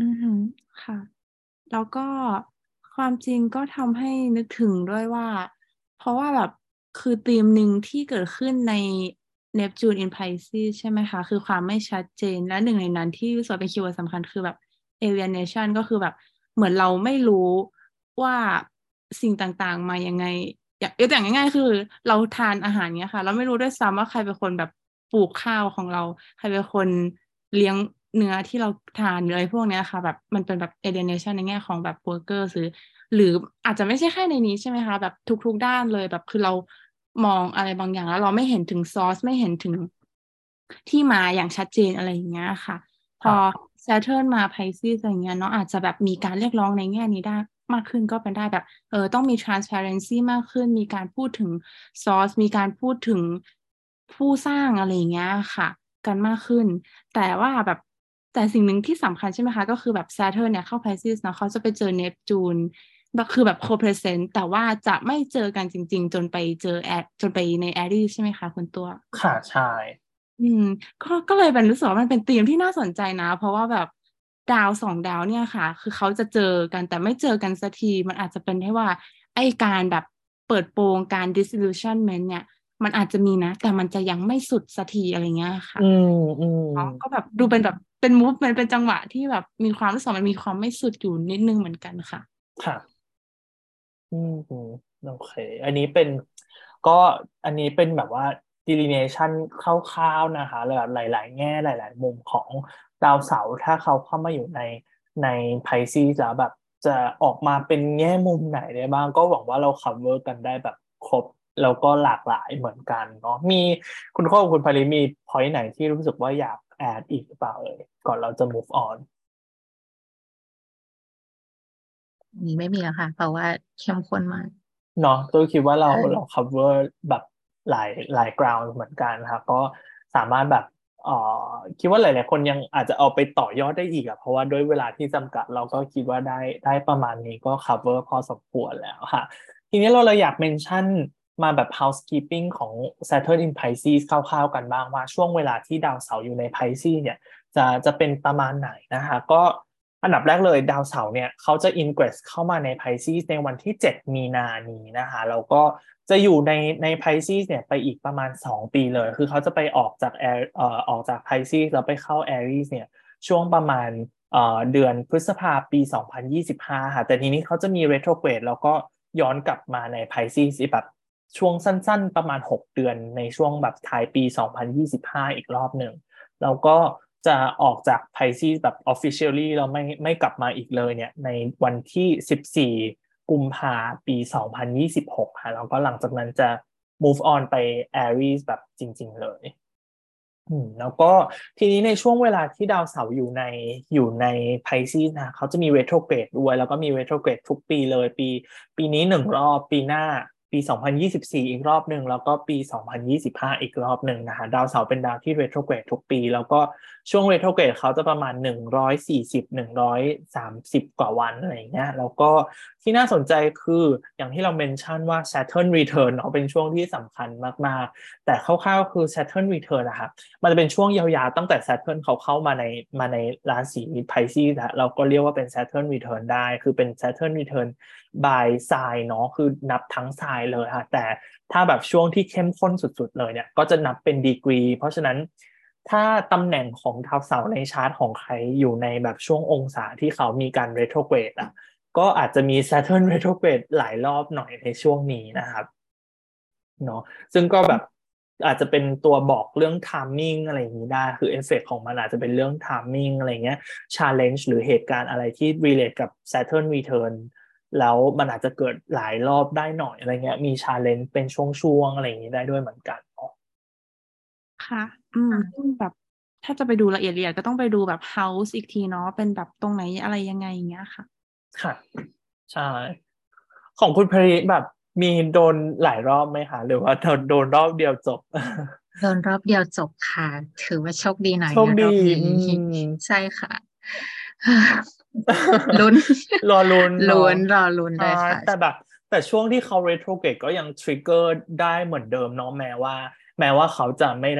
อืมค่ะแล้วก็ความจริงก็ทำให้นึกถึงด้วยว่าเพราะว่าแบบคือธีมหนึ่งที่เกิดขึ้นใน Neptune in Pisces ใช่ไหมคะคือความไม่ชัดเจนและหนึ่งในนั้นที่ส่วนเป็นคีย์เวิร์ดสำคัญคือแบบ alienation ก็คือแบบเหมือนเราไม่รู้ว่าสิ่งต่างๆมายังไงอย่างง่ายๆคือเราทานอาหารเนี้ยค่ะเราไม่รู้ด้วยซ้ำว่าใครเป็นคนแบบปลูกข้าวของเราใครเป็นคนเลี้ยงเนื้อที่เราทานหรืออะไรพวกนี้ค่ะแบบมันเป็นแบบ alienation ในแง่ของแบบ workers หรืออาจจะไม่ใช่แค่ในนี้ใช่ไหมคะแบบทุกๆด้านเลยแบบคือเรามองอะไรบางอย่างแล้วเราไม่เห็นถึง source ไม่เห็นถึงที่มาอย่างชัดเจนอะไรอย่างเงี้ยค่ะพอ Saturn มา Pisces อะไรเงี้ยเนาะอาจจะแบบมีการเรียกร้องในแง่นี้ได้มากขึ้นก็เป็นได้แบบต้องมี transparency มากขึ้นมีการพูดถึง source มีการพูดถึงผู้สร้างอะไรอย่างเงี้ยค่ะกันมากขึ้นแต่ว่าแบบแต่สิ่งหนึ่งที่สำคัญใช่ไหมคะก็คือแบบ Saturn เนี่ยเข้า Pisces เนาะเขาจะไปเจอ Neptune ก็คือแบบ co-present แต่ว่าจะไม่เจอกันจริงๆจนไปใน Aries ใช่ไหมคะคุณตัวค่ะใช่ก็เลยเป็นรู้สึกว่ามันเป็นธีมที่น่าสนใจนะเพราะว่าแบบดาวสองดาวเนี่ยค่ะคือเขาจะเจอกันแต่ไม่เจอกันสักทีมันอาจจะเป็นได้ว่าไอ้การแบบเปิดโปงการ disillusionment เนี่ยมันอาจจะมีนะแต่มันจะยังไม่สุดสักทีอะไรเงี้ยค่ะก็แบบดูเป็นแบบเป็นมูฟมันเป็นจังหวะที่แบบมีความรู้สึกมันมีความไม่สุดอยู่นิดนึงเหมือนกันค่ะค่ะโอเคอันนี้เป็นก็อันนี้เป็นแบบว่า delineation คร่าวๆนะคะหลายๆแง่หลายๆมุมของ ดาวเสาร์ถ้าเขาเข้ามาอยู่ใน Pisces จะแบบจะออกมาเป็นแง่มุมไหนได้บ้างก็หวังว่าเราคัฟเวอร์กันได้แบบครบแล้วก็หลากหลายเหมือนกันเนาะมีคุณข้อคุณพาริมีพอยต์ไหนที่รู้สึกว่าอยากแอดอีกหรือเปล่าเอ่ยก่อนเราจะ move on นี่ไม่มีแล้วค่ะเพราะว่าเข้มข้นมากเนาะตัวคิดว่าเราคัฟเวอร์แบบหลาย ground เหมือนกันค่ะก็สามารถแบบคิดว่าหลายๆคนยังอาจจะเอาไปต่อยอดได้อีกอ่ะเพราะว่าด้วยเวลาที่จำกัดเราก็คิดว่าได้ประมาณนี้ก็ cover พอสมควรแล้วค่ะทีนี้เราอยาก mention มาแบบ housekeeping ของ Saturn in Pisces คร่าวๆกันบ้างว่าช่วงเวลาที่ดาวเสาร์อยู่ใน Pisces เนี่ยจะเป็นประมาณไหนนะคะก็อันดับแรกเลยดาวเสาร์เนี่ยเขาจะ ingress เข้ามาใน Pisces ในวันที่7มีนาคมนี้นะคะแล้วก็จะอยู่ใน Pisces เนี่ยไปอีกประมาณ2ปีเลยคือเขาจะไปออกจาก Pisces แล้วไปเข้า Aries เนี่ยช่วงประมาณเดือนพฤษภาคมปี2025ค่ะแต่ทีนี้เขาจะมี Retrograde แล้วก็ย้อนกลับมาใน Pisces แบบช่วงสั้นๆประมาณ6เดือนในช่วงแบบท้ายปี2025อีกรอบหนึ่งแล้วก็จะออกจาก Pisces แบบ officially เราไม่กลับมาอีกเลยเนี่ยในวันที่14กุมภาพันธ์ปี2026ค่ะแล้วก็หลังจากนั้นจะ move on ไป Aries แบบจริงๆเลยแล้วก็ทีนี้ในช่วงเวลาที่ดาวเสาร์อยู่ใน Pisces นะเขาจะมี retrograde ด้วยแล้วก็มี retrograde ทุกปีเลยปีนี้1รอบปีหน้าปี2024อีกรอบหนึ่งแล้วก็ปี2025อีกรอบหนึ่งนะคะดาวเสาร์เป็นดาวที่ retrograde ทุกปีแล้วก็ช่วง retrograde เขาจะประมาณ140-130 กว่าวันอะไรอย่างเงี้ยแล้วก็ที่น่าสนใจคืออย่างที่เราเมนชั่นว่า Saturn Return เนาะเป็นช่วงที่สำคัญมากๆแต่คร่าวๆคือ Saturn Return นะคะมันจะเป็นช่วงยาวๆตั้งแต่ Saturn เขาเข้ามาในราศี Pisces นะเราก็เรียกว่าเป็น Saturn Return ได้คือเป็น Saturn Return by sign เนาะคือนับทั้งไซน์เลยค่ะแต่ถ้าแบบช่วงที่เข้มข้นสุดๆเลยเนี่ยก็จะนับเป็นดีกรีเพราะฉะนั้นถ้าตำแหน่งของดาวเสาร์ในชาร์ตของใครอยู่ในแบบช่วงองศาที่เขามีการ retrograde อ่ะก็อาจจะมี Saturn retrograde หลายรอบหน่อยในช่วงนี้นะครับเนาะซึ่งก็แบบอาจจะเป็นตัวบอกเรื่อง timing อะไรอย่างนี้ได้คือเอฟเฟกต์ของมันอาจจะเป็นเรื่อง timing อะไรเงี้ย challenge หรือเหตุการณ์อะไรที่ relate กับ Saturn returnแล้วมันอาจจะเกิดหลายรอบได้หน่อยอะไรเงี้ยมี challenge เป็นช่วงๆอะไรอย่างนี้ได้ด้วยเหมือนกันค่ะแบบถ้าจะไปดูละเอียดๆก็ต้องไปดูแบบ House อีกทีเนาะเป็นแบบตรงไหนอะไรยังไงอย่างเงี้ยค่ะค่ะใช่ของคุณพริแบบมีโดนหลายรอบไหมคะหรือว่าโดนรอบเดียวจบโดนรอบเดียวจบค่ะถือว่าโชคดีหน่อยนะโชคดีใช่ค่ะรอลุ้นได้ค่ะแต่ช่วงที่เขา retrograde ก็ยัง trigger ได้เหมือนเดิมเนาะแม้ว่าเขาจะไม่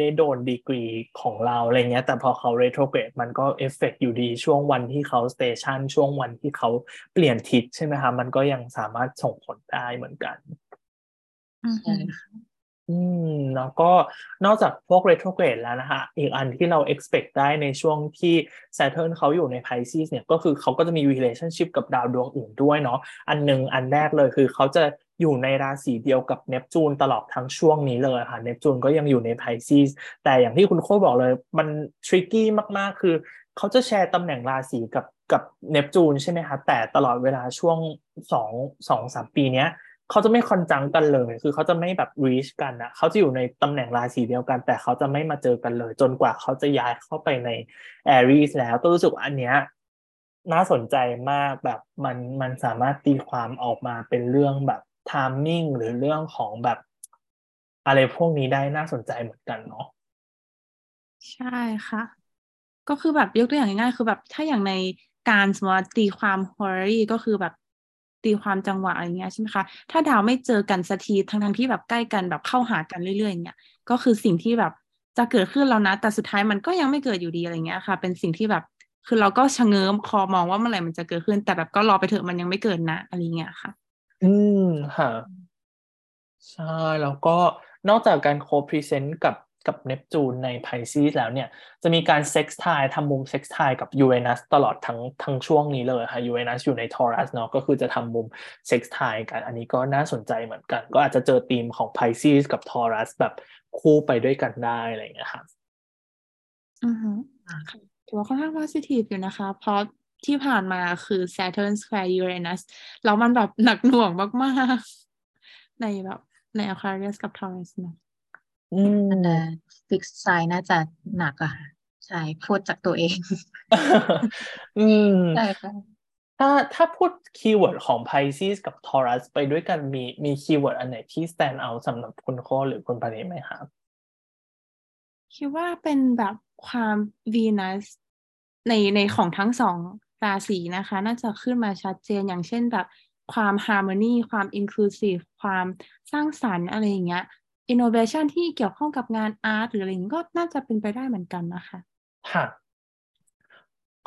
ได้โดนดีกรีของเราอะไรเงี้ยแต่พอเขา retrograde มันก็ effect อยู่ดีช่วงวันที่เขา station ช่วงวันที่เขาเปลี่ยนทิศใช่ไหมคะมันก็ยังสามารถส่งผลได้เหมือนกันใช่ค่ะแล้วก็นอกจากพวก retrograde แล้วนะคะอีกอันที่เรา expect ได้ในช่วงที่ Saturn เขาอยู่ใน Pisces เนี่ยก็คือเขาก็จะมี relationship กับดาวดวงอื่นด้วยเนาะอันแรกเลยคือเขาจะอยู่ในราศีเดียวกับ Neptune ตลอดทั้งช่วงนี้เลยค่ะ Neptune ก็ยังอยู่ใน Pisces แต่อย่างที่คุณโค้ชบอกเลยมัน tricky มากๆคือเขาจะแชร์ตำแหน่งราศีกับ Neptune ใช่ไหมคะแต่ตลอดเวลาช่วง 2-3 ปีเนี้ยเขาจะไม่คอนจังกันเลยคือเขาจะไม่แบบ reach กันนะเขาจะอยู่ในตำแหน่งราศีเดียวกันแต่เขาจะไม่มาเจอกันเลยจนกว่าเขาจะย้ายเข้าไปใน Aries แล้วก็รู้สึกอันเนี้ยน่าสนใจมากแบบมันสามารถตีความออกมาเป็นเรื่องแบบ timing หรือเรื่องของแบบอะไรพวกนี้ได้น่าสนใจเหมือนกันเนาะใช่ค่ะก็คือแบบยกตัวอย่างง่ายๆคือแบบถ้าอย่างในการสมมติตีความ horary ก็คือแบบตีความจังหวะอะไรเงี้ยใช่ไหมคะถ้าดาวไม่เจอกันสักทีทั้งที่แบบใกล้กันแบบเข้าหากันเรื่อยๆอย่างเงี้ยก็คือสิ่งที่แบบจะเกิดขึ้นแล้วนะแต่สุดท้ายมันก็ยังไม่เกิดอยู่ดีอะไรเงี้ยค่ะเป็นสิ่งที่แบบคือเราก็ชะเง้อคอมองว่าเมื่อไหร่มันจะเกิดขึ้นแต่แบบก็รอไปเถอะมันยังไม่เกิดนะอะไรเงี้ยค่ะค่ะใช่แล้วก็นอกจากการโคพรีเซนต์กับเนปจูนใน Pisces แล้วเนี่ยจะมีการเซ็กซ์ไททำมุมเซ็กซ์ไทกับ Uranus ตลอดทั้งช่วงนี้เลยค่ะ Uranus อยู่ใน Taurus เนาะก็คือจะทำมุมเซ็กซ์ไทกันอันนี้ก็น่าสนใจเหมือนกันก็อาจจะเจอธีมของ Pisces กับ Taurus แบบคู่ไปด้วยกันได้อะไรอย่างเงี้ยค่ะ ถือว่าค่อนข้าง positive อยู่นะคะเพราะที่ผ่านมาคือ Saturn Square Uranus แล้วมันแบบหนักหน่วงมากๆในแบบใน Aquarius กับ Taurus นะFixed sign น่าจะหนักอะค่ะใช่พูดจากตัวเองใช่ค่ะถ้าพูดคีย์เวิร์ดของ Pisces กับ Taurus ไปด้วยกันมีคีย์เวิร์ดอันไหนที่ stand out สำหรับคุณโค้ชหรือคุณปณิไหมครับคิดว่าเป็นแบบความ Venus ในของทั้งสองราศีนะคะน่าจะขึ้นมาชัดเจนอย่างเช่นแบบความ harmony ความ inclusive ความสร้างสรรค์อะไรอย่างเงี้ย innovation ที่เกี่ยวข้องกับงานอาร์ตหรืออะไรอย่างเงี้ยก็น่าจะเป็นไปได้เหมือนกันนะคะค่ะ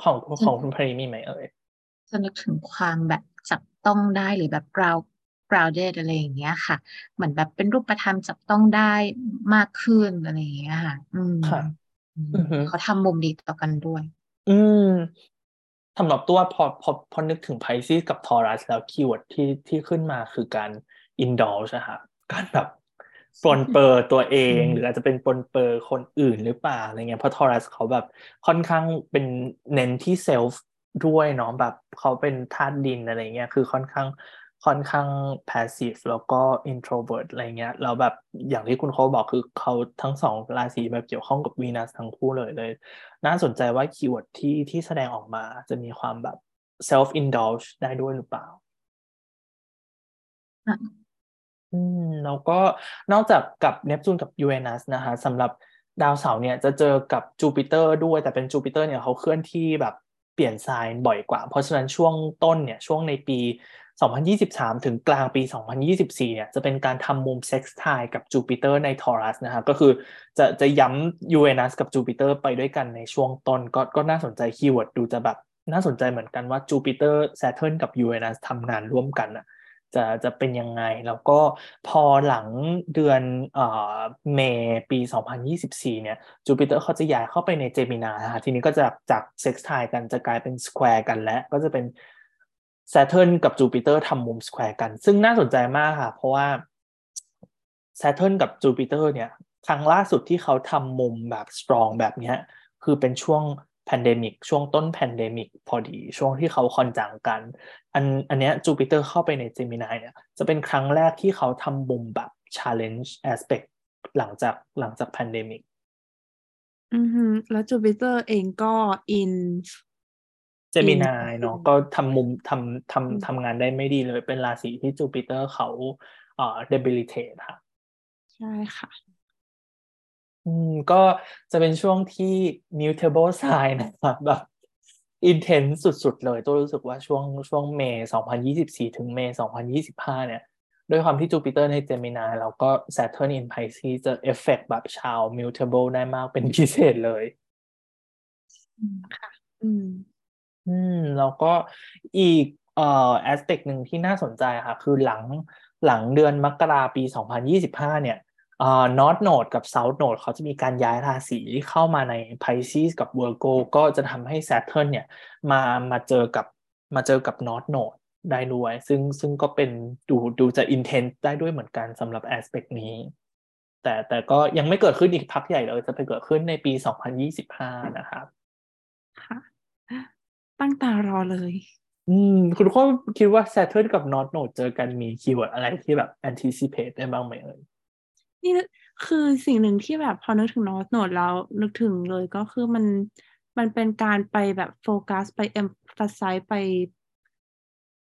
ของคุณปณิมีไหมเอ่ยจะนึกถึงความแบบจับต้องได้หรือแบบgrounded อะไรอย่างเงี้ยค่ะเหมือนแบบเป็นรูปธรรมจับต้องได้มากขึ้นอะไรอย่างเงี้ยค่ะค่ะเขาทำมุมดีต่อกันด้วยสำหรับตัวพอนึกถึง Pisces กับ Taurus แล้วคีย์เวิร์ดที่ขึ้นมาคือการ indulge นะคะการแบบปลนเปอร์ตัวเองหรืออาจจะเป็นปลนเปอร์คนอื่นหรือเปล่าอะไรเงี้ยเพราะ Taurus เขาแบบค่อนข้างเป็นเน้นที่ selfด้วยเนาะแบบเขาเป็นธาตุดินอะไรเงี้ยคือค่อนข้าง passive แล้วก็ introvert อะไรเงี้ยแล้วแบบอย่างที่คุณโค้ชบอกคือเขาทั้งสองราศีแบบเกี่ยวข้องกับวีนัสทั้งคู่เลยน่าสนใจว่าคีย์เวิร์ดที่แสดงออกมาจะมีความแบบ self indulge ได้ด้วยหรือเปล่าแล้วก็นอกจากกับเนปจูนกับยูเรนัสนะคะสำหรับดาวเสาร์เนี่ยจะเจอกับจูปิเตอร์ด้วยแต่เป็นจูปิเตอร์เนี่ยเขาเคลื่อนที่แบบเปลี่ยนไซน์บ่อยกว่าเพราะฉะนั้นช่วงต้นเนี่ยช่วงในปี2023ถึงกลางปี2024เนี่ยจะเป็นการทำมุมเซ็กซ์ไทล์กับจูปิเตอร์ในทอรัสนะคะก็คือจะย้ำยูเรนัสกับจูปิเตอร์ไปด้วยกันในช่วงต้นก็น่าสนใจคีย์เวิร์ดดูจะแบบน่าสนใจเหมือนกันว่าจูปิเตอร์ Saturn กับยูเรนัสทำงานร่วมกันนะจะเป็นยังไงแล้วก็พอหลังเดือนเมษปี2024เนี่ยจูปิเตอร์เขาจะย้ายเข้าไปในเจมินานะคะทีนี้ก็จะจากเซ็กซ์ไทล์กันจะกลายเป็นสแควร์กันและก็จะเป็น Saturn กับ Jupiter ทำมุมสแควร์กันซึ่งน่าสนใจมากค่ะเพราะว่า Saturn กับ Jupiter เนี่ยครั้งล่าสุดที่เขาทำมุมแบบสตรองแบบนี้คือเป็นช่วงpandemic ช่วงต้น pandemic พอดีช่วงที่เขาคอนจังกันอันเนี้ย Jupiter เข้าไปใน Gemini เนี่ยจะเป็นครั้งแรกที่เขาทำมุมแบบ challenge aspect หลังจาก pandemic แล้ว Jupiter เองก็ in Gemini เนาะก็ทำมุมทำงานได้ไม่ดีเลยเป็นราศีที่ Jupiter เขาdebilitate ค่ะใช่ค่ะก็จะเป็นช่วงที่ mutable sign นะครับแบบ intense สุดๆเลยตัวรู้สึกว่าช่วงเมษ2024ถึงเมษ2025เนี่ยด้วยความที่ Jupiter ใน Gemini แล้วก็ Saturn in Pisces จะ effect แบบชาว mutable ได้มากเป็นพิเศษเลยค่ะแล้วก็อีกaspect นึงที่น่าสนใจค่ะคือหลังเดือนมกราคมปี2025เนี่ยNorth Node กับ South Node เขาจะมีการย้ายราศีเข้ามาใน Pisces กับ Virgo ก็จะทำให้ Saturn เนี่ยมาเจอกับ North Node ได้ด้วยซึ่งก็เป็นดูจะ intense ได้ด้วยเหมือนกันสำหรับ aspect นี้แต่ก็ยังไม่เกิดขึ้นอีกพักใหญ่เลยจะไปเกิดขึ้นในปี2025นะครับค่ะตั้งตารอเลยคุณก็คิดว่า Saturn กับ North Node เจอกันมีคีย์เวิร์ดอะไรที่แบบ anticipate ได้บ้างไหมเอ่ยนี่คือสิ่งหนึ่งที่แบบพอนึกถึง North Node แล้วนึกถึงเลยก็คือมันเป็นการไปแบบโฟกัสไป emphasize ไ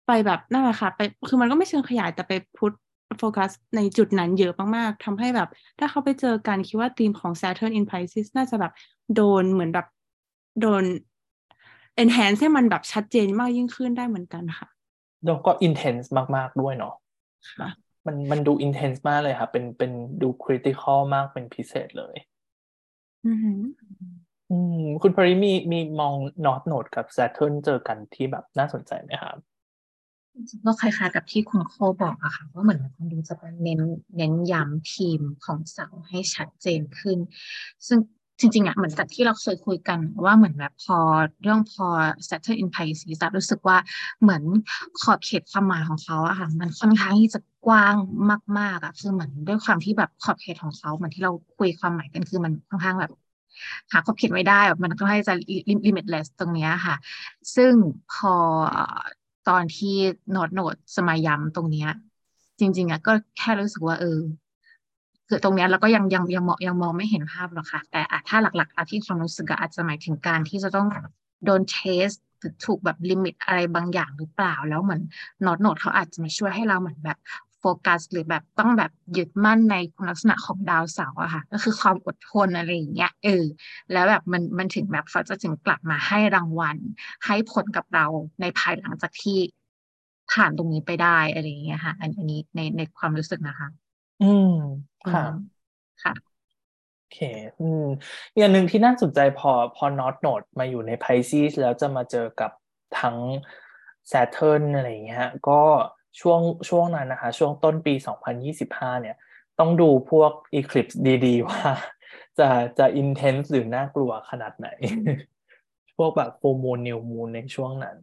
ปแบบนั่นแหละค่ะไปคือมันก็ไม่เชิงขยายแต่ไปพุทโฟกัสในจุดนั้นเยอะมากๆทำให้แบบถ้าเขาไปเจอกันคิดว่าธีมของ Saturn in Pisces น่าจะแบบโดนเหมือนแบบโดน enhance ให้มันแบบชัดเจนมากยิ่งขึ้นได้เหมือนกันค่ะแล้วก็ intense มากๆด้วยเนาะค่ะมันดู intense มากเลยค่ะเป็นดู critical มากเป็นพิเศษเลยคุณพริมีมอง North Node กับ Saturn เจอกันที่แบบน่าสนใจไหมครับก็คล้ายๆกับที่คุณโคบอกอะค่ะว่าเหมือนคุณดูจะเน้นย้ำทีมของเสาให้ชัดเจนขึ้นซึ่งจริงๆอะเหมือนจากที่เราเคยคุยกันว่าเหมือนแบบพอ Saturn in Pisces รู้สึกว่าเหมือนขอบเขตความหมายของเขาอะค่ะมันค่อนข้างที่จะกว้างมากๆอะคือเหมือนด้วยความที่แบบขอบเขตของเขาเหมือนที่เราคุยความหมายกันคือมันค่อนข้างแบบ หาขอบเขตไม่ได้มันก็ให้จะ limitless ตรงนี้ค่ะซึ่งพอตอนที่ North Node สมาย้ำตรงนี้จริงๆอะก็แค่รู้สึกว่าคือตรงนี้เราก็ยังมองไม่เห็นภาพหรอกค่ะแต่ถ้าหลักๆที่ความรู้สึกอาจจะหมายถึงการที่จะต้องโดนเทสถูกแบบลิมิตอะไรบางอย่างหรือเปล่าแล้วเหมือน North Node เขาอาจจะมาช่วยให้เราเหมือนแบบโฟกัสหรือแบบต้องแบบยึดมั่นในคุณลักษณะของดาวเสาร์อะค่ะก็คือความอดทนอะไรอย่างเงี้ยแล้วแบบมันถึงแบบเขาจะถึงกลับมาให้รางวัลให้ผลกับเราในภายหลังจากที่ผ่านตรงนี้ไปได้อะไรอย่างเงี้ยค่ะอันนี้ในความรู้สึกนะคะค่ะโอเคอย่างหนึ่งที่น่าสนใจพอ North Node มาอยู่ใน Pisces แล้วจะมาเจอกับทั้ง Saturn อะไรอย่างเงี้ยก็ช่วงนั้นนะคะช่วงต้นปี2025เนี่ยต้องดูพวก Eclipse ดีๆว่าจะ intense หรือน่ากลัวขนาดไหน พวกแบบ full moon new moon ในช่วงนั้น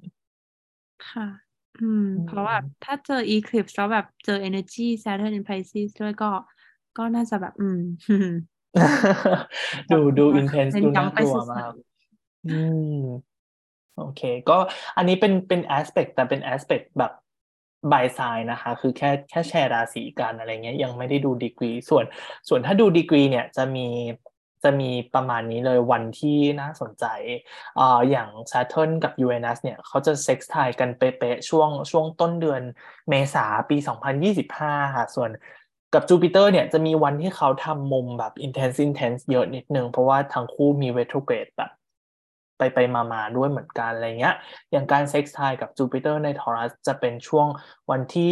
ค่ะเพราะว่าถ้าเจอ Eclipse แล้วแบบเจอ energy Saturn in Pisces ด้วยก็น่าจะแบบดู intense ดูน่ากลัวมากโอเคก็อันนี้เป็น aspect แต่เป็น aspect แบบบายไซน์นะคะคือแค่แชร์ราศีกันอะไรเงี้ยยังไม่ได้ดูดีกรีส่วนถ้าดูดีกรีเนี่ยจะมีประมาณนี้เลยวันที่น่าสนใจอย่าง Saturn กับ Uranus เนี่ยเขาจะเซ็กซ์ไทล์กันเป๊ะๆช่วงต้นเดือนเมษาปี2025ค่ะส่วนกับ Jupiter เนี่ยจะมีวันที่เขาทำมุมแบบ intense เยอะนิดนึงเพราะว่าทั้งคู่มี Retrograde แบบไปมาด้วยเหมือนกันอะไรเงี้ยอย่างการเซ็กซ์ไทล์กับจูปิเตอร์ใน Taurus จะเป็นช่วงวันที่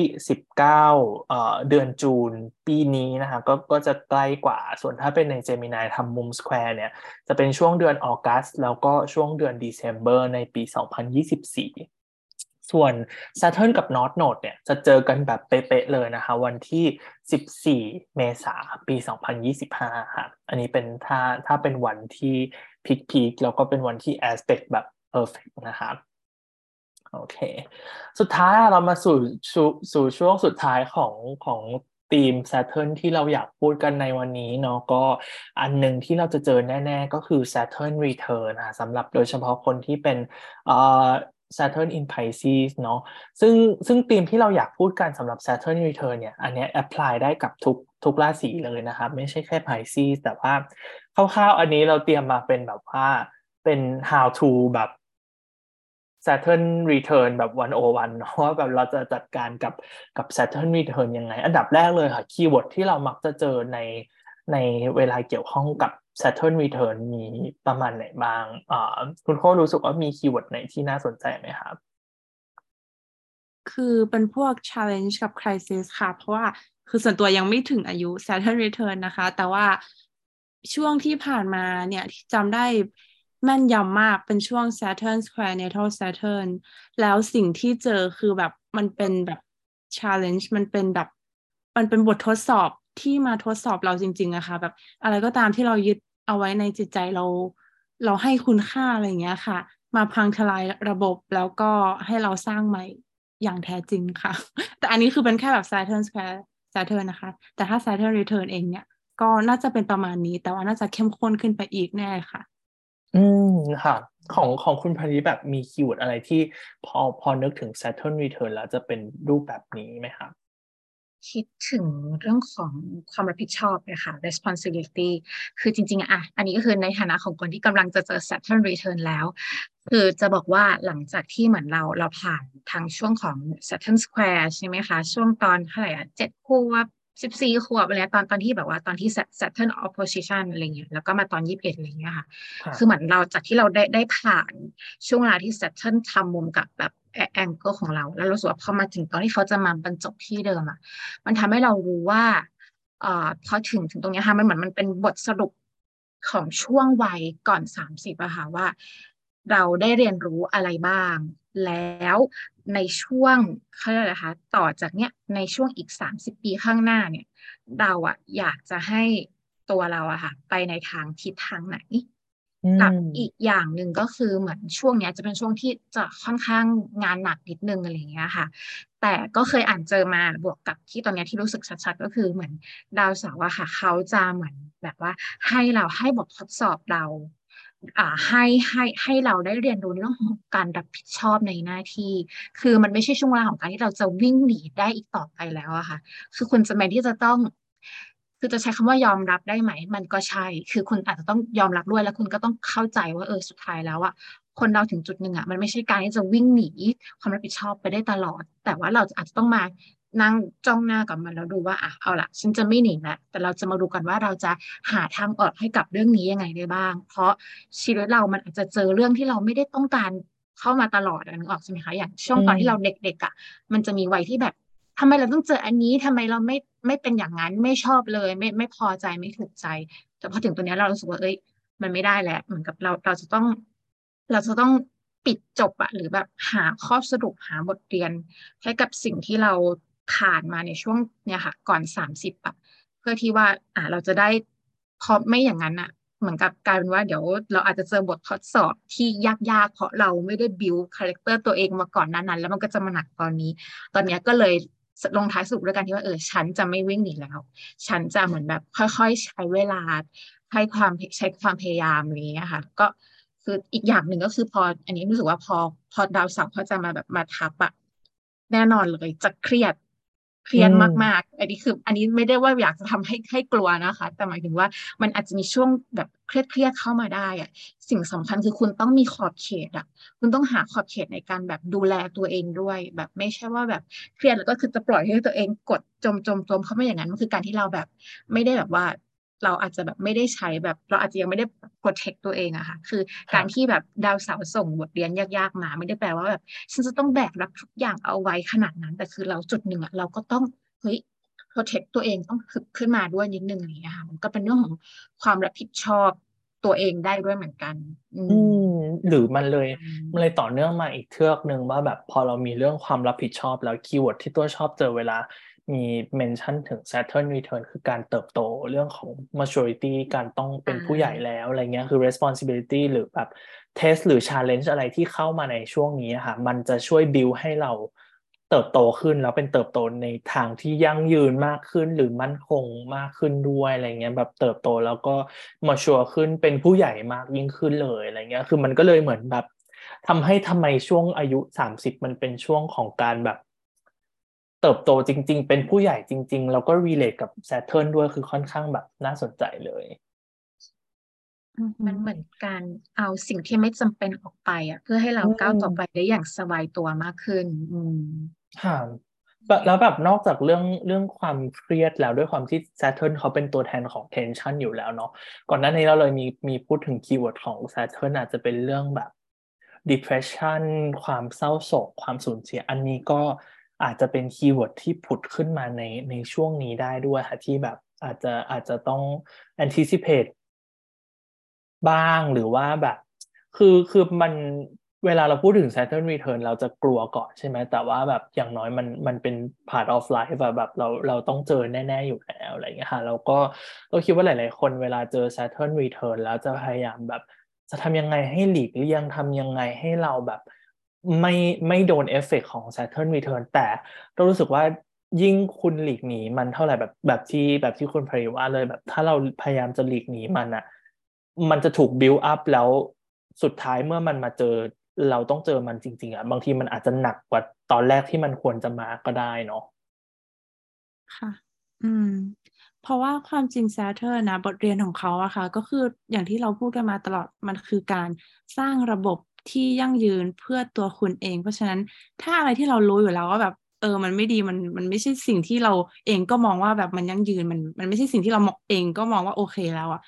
19เดือนจูนปีนี้นะคะก็จะใกล้กว่าส่วนถ้าเป็นใน Gemini ทำมุม Square เนี่ยจะเป็นช่วงเดือนออกัสแล้วก็ช่วงเดือน December ในปี2024ส่วน Saturn กับ North Node เนี่ยจะเจอกันแบบเป๊ะๆเลยนะคะวันที่14เมษายนปี2025ค่ะอันนี้เป็นถ้าเป็นวันที่peak แล้วก็เป็นวันที่ aspect แบบ perfect นะครับโอเคสุดท้ายเรามาสู่ช่วงสุดท้ายของทีม Saturn ที่เราอยากพูดกันในวันนี้เนาะก็อันหนึ่งที่เราจะเจอแน่ๆก็คือ Saturn Return นะสำหรับโดยเฉพาะคนที่เป็นSaturn in Pisces เนาะซึ่งธีมที่เราอยากพูดกันสำหรับ Saturn Return เนี่ยอันเนี้ย apply ได้กับทุกราศีเลยนะครับไม่ใช่แค่ Pisces แต่ว่าคร่าวๆอันนี้เราเตรียมมาเป็นแบบว่าเป็น how to แบบ Saturn Return แบบ101เนาะว่าแบบเราจะจัดการกับ Saturn Return ยังไงอันดับแรกเลยค่ะคีย์เวิร์ดที่เรามักจะเจอในเวลาเกี่ยวข้องกับ Saturn Return มีประมาณไหนบ้างคุณโค้ชรู้สึกว่ามีคีย์เวิร์ดไหนที่น่าสนใจไหมครับคือเป็นพวก challenge กับ crisis ค่ะเพราะว่าคือส่วนตัวยังไม่ถึงอายุ Saturn Return นะคะแต่ว่าช่วงที่ผ่านมาเนี่ยจำได้แม่นยำมากเป็นช่วง Saturn Square Natal Saturn แล้วสิ่งที่เจอคือแบบมันเป็นแบบ challenge มันเป็นบททดสอบที่มาทดสอบเราจริงๆอะค่ะแบบอะไรก็ตามที่เรายึดเอาไว้ในจิตใจเราให้คุณค่าอะไรอย่างเงี้ยค่ะมาพังทลายระบบแล้วก็ให้เราสร้างใหม่อย่างแท้จริงค่ะแต่อันนี้คือเป็นแค่แบบ Saturn Square Saturn นะคะแต่ถ้า Saturn Return เองเนี่ยก็น่าจะเป็นประมาณนี้แต่ว่าน่าจะเข้มข้นขึ้นไปอีกแน่ค่ะค่ะของคุณพานิชแบบมีคีย์เวิร์ดอะไรที่พอนึกถึง Saturn Return แล้วจะเป็นรูปแบบนี้ไหมคะคิดถึงเรื่องของความรับผิดชอบเลยค่ะ responsibility คือจริงๆอ่ะอันนี้ก็คือในฐานะของคนที่กำลังจะเจอ Saturn Return แล้วคือจะบอกว่าหลังจากที่เหมือนเราผ่านทางช่วงของ Saturn Square ใช่ไหมคะช่วงตอนเท่าไหร่อ่ะ7คู่ว่า14ขวบอะไรตอนที่แบบว่าตอนที่ Saturn opposition อะไรเงี้ยแล้วก็มาตอน21อะไรเงี้ยค่ะคือเหมือนเราจากที่เราได้ผ่านช่วงเวลาที่ Saturn ทำมุมกับแบบแองเกิลของเราแล้วรู้สึกว่าพอมาถึงตอนที่เขาจะมาบรรจบที่เดิมอ่ะมันทำให้เรารู้ว่าพอถึงตรงนี้ค่ะมันเหมือนมันเป็นบทสรุปของช่วงวัยก่อน30อะค่ะว่าเราได้เรียนรู้อะไรบ้างแล้วในช่วงเขาเรียกอะไรคะต่อจากเนี้ยในช่วงอีก30ปีข้างหน้าเนี่ยเราอะอยากจะให้ตัวเราอะค่ะไปในทางทิศทางไหน กับอีกอย่างหนึ่งก็คือเหมือนช่วงนี้จะเป็นช่วงที่จะค่อนข้างงานหนักนิดนึงอะไรอย่างเงี้ยค่ะแต่ก็เคยอ่านเจอมาบวกกับที่ตอนนี้ที่รู้สึกชัดๆก็คือเหมือนดาวเสาร์อะค่ะเขาจะเหมือนแบบว่าให้เราให้บททดสอบเราให้เราได้เรียนรู้เรื่องของการรับผิดชอบในหน้าที่คือมันไม่ใช่ช่วงเวลาของการที่เราจะวิ่งหนีได้อีกต่อไปแล้วอะค่ะคือคุณจำเป็นที่จะต้องคือจะใช้คำว่ายอมรับได้ไหมมันก็ใช่คือคุณอาจจะต้องยอมรับด้วยแล้วคุณก็ต้องเข้าใจว่าสุดท้ายแล้วอะคนเราถึงจุดหนึ่งอะมันไม่ใช่การที่จะวิ่งหนีความรับผิดชอบไปได้ตลอดแต่ว่าเราอาจจะต้องมานั่งจ้องหน้ากับมันแล้วดูว่าเอาล่ะฉันจะไม่หนีนะแต่เราจะมาดูกันว่าเราจะหาทางออกให้กับเรื่องนี้ยังไงได้บ้างเพราะชีวิตเรามันอาจจะเจอเรื่องที่เราไม่ได้ต้องการเข้ามาตลอดนึกออกใช่ไหมคะอย่างช่วงตอนที่เราเด็กๆอะมันจะมีวัยที่แบบทำไมเราต้องเจออันนี้ทำไมเราไม่เป็นอย่างนั้นไม่ชอบเลยไม่พอใจไม่ถูกใจแต่พอถึงตัวนี้เรารู้สึกว่ามันไม่ได้แล้วเหมือนกับเราจะต้องปิดจบอะหรือแบบหาข้อสรุปหาบทเรียนให้กับสิ่งที่เราผ่านมาในช่วงเนี่ยค่ะก่อน30อะเพื่อที่ว่าเราจะได้พอไม่อย่างนั้นอะเหมือนกับกลายเป็นว่าเดี๋ยวเราอาจจะเจอบททดสอบที่ยากๆเพราะเราไม่ได้บิวคาแรคเตอร์ตัวเองมาก่อนนั้นแล้วมันก็จะมาหนักตอนนี้ก็เลยลงท้ายสุดด้วยกันที่ว่าฉันจะไม่วิ่งหนีแล้วฉันจะเหมือนแบบค่อยๆใช้เวลาใช้ความพยายามอะไรอย่างเงี้ยค่ะก็คืออีกอย่างหนึ่งก็คือพออันนี้รู้สึกว่าพอดาวเสาร์เขาจะมาแบบมาทับอะแน่นอนเลยจะเครียดมากๆอันนี้ไม่ได้ว่าอยากจะทำให้กลัวนะคะแต่หมายถึงว่ามันอาจจะมีช่วงแบบเครียดเข้ามาได้อะสิ่งสำคัญคือคุณต้องมีขอบเขตอะคุณต้องหาขอบเขตในการแบบดูแลตัวเองด้วยแบบไม่ใช่ว่าแบบเครียดแล้วก็คือจะปล่อยให้ตัวเองกดจมเข้ามาอย่างนั้นมันคือการที่เราแบบไม่ได้แบบว่าเราอาจจะแบบไม่ได้ใช้แบบเราอาจจะยังไม่ได้ protect ตัวเองอะค่ะคือการที่แบบดาวเสาร์ส่งบทเรียนยากๆมาไม่ได้แปลว่าแบบฉันจะต้องแบกรับทุกอย่างเอาไว้ขนาดนั้นแต่คือเราจุดหนึ่งอะเราก็ต้องprotect ตัวเองต้องคึกขึ้นมาด้วยนิดนึงอย่างเงี้ยค่ะมันก็เป็นเรื่องของความรับผิดชอบตัวเองได้ด้วยเหมือนกันหรือมันเลยต่อเนื่องมาอีกเทือกนึงว่าแบบพอเรามีเรื่องความรับผิดชอบแล้วคีย์เวิร์ดที่ตัวชอบเจอเวลามีเมนชั่นถึง Saturn Return คือการเติบโตเรื่องของ maturity การต้องเป็นผู้ใหญ่แล้วอะไรเงี้ยคือ responsibility หรือแบบ test หรือ challenge อะไรที่เข้ามาในช่วงนี้ค่ะมันจะช่วย build ให้เราเติบโตขึ้นแล้วเป็นเติบโตในทางที่ยั่งยืนมากขึ้นหรือมั่นคงมากขึ้นด้วยอะไรเงี้ยแบบเติบโตแล้วก็มาชัวร์ขึ้นเป็นผู้ใหญ่มากยิ่งขึ้นเลยอะไรเงี้ยคือมันก็เลยเหมือนแบบทำไมช่วงอายุ30มันเป็นช่วงของการแบบเติบโตจริงๆเป็นผู้ใหญ่จริงๆแล้วก็ relate กับ Saturn ด้วยคือค่อนข้างแบบน่าสนใจเลยมันเหมือนการเอาสิ่งที่ไม่จำเป็นออกไปเพื่อให้เราก้าวต่อไปได้อย่างสบายตัวมากขึ้นค่ะแล้วแบบนอกจากเรื่องความเครียดแล้วด้วยความที่ Saturn เขาเป็นตัวแทนของ tension อยู่แล้วเนาะก่อนหน้านี้เราเลยมีพูดถึงคีย์เวิร์ดของ Saturn อาจจะเป็นเรื่องแบบ depression ความเศร้าโศกความสูญเสียอันนี้ก็อาจจะเป็นคีย์เวิร์ดที่ผุดขึ้นมาในช่วงนี้ได้ด้วยค่ะที่แบบอาจจะต้อง anticipateบ้างหรือว่าแบบคือมันเวลาเราพูดถึง Saturn Return เราจะกลัวก่อนใช่ไหมแต่ว่าแบบอย่างน้อยมันเป็น part of life แบบเราต้องเจอแน่ๆอยู่แล้วอะไรอย่างเงี้ยค่ะแล้วก็คิดว่าหลายๆคนเวลาเจอ Saturn Return แล้วจะพยายามแบบจะทำยังไงให้หลีกเลี่ยงทำยังไงให้เราแบบไม่โดนเอฟเฟกต์ของ Saturn Return แต่เรารู้สึกว่ายิ่งคุณหลีกหนีมันเท่าไหร่แบบที่คุณพริว่าเลยแบบถ้าเราพยายามจะหลีกหนีมันอะมันจะถูก build up แล้วสุดท้ายเมื่อมันมาเจอเราต้องเจอมันจริงๆบางทีมันอาจจะหนักกว่าตอนแรกที่มันควรจะมาก็ได้เนาะค่ะเพราะว่าความจริง Saturn นะบทเรียนของเขาอะค่ะก็คืออย่างที่เราพูดกันมาตลอดมันคือการสร้างระบบที่ยั่งยืนเพื่อตัวคุณเองเพราะฉะนั้นถ้าอะไรที่เรารู้อยู่แล้วว่าแบบมันไม่ดีมันไม่ใช่สิ่งที่เราเองก็มองว่าแบบมันยั่งยืนมันไม่ใช่สิ่งที่เราเองก็มองว่าโอเคแล้วอะ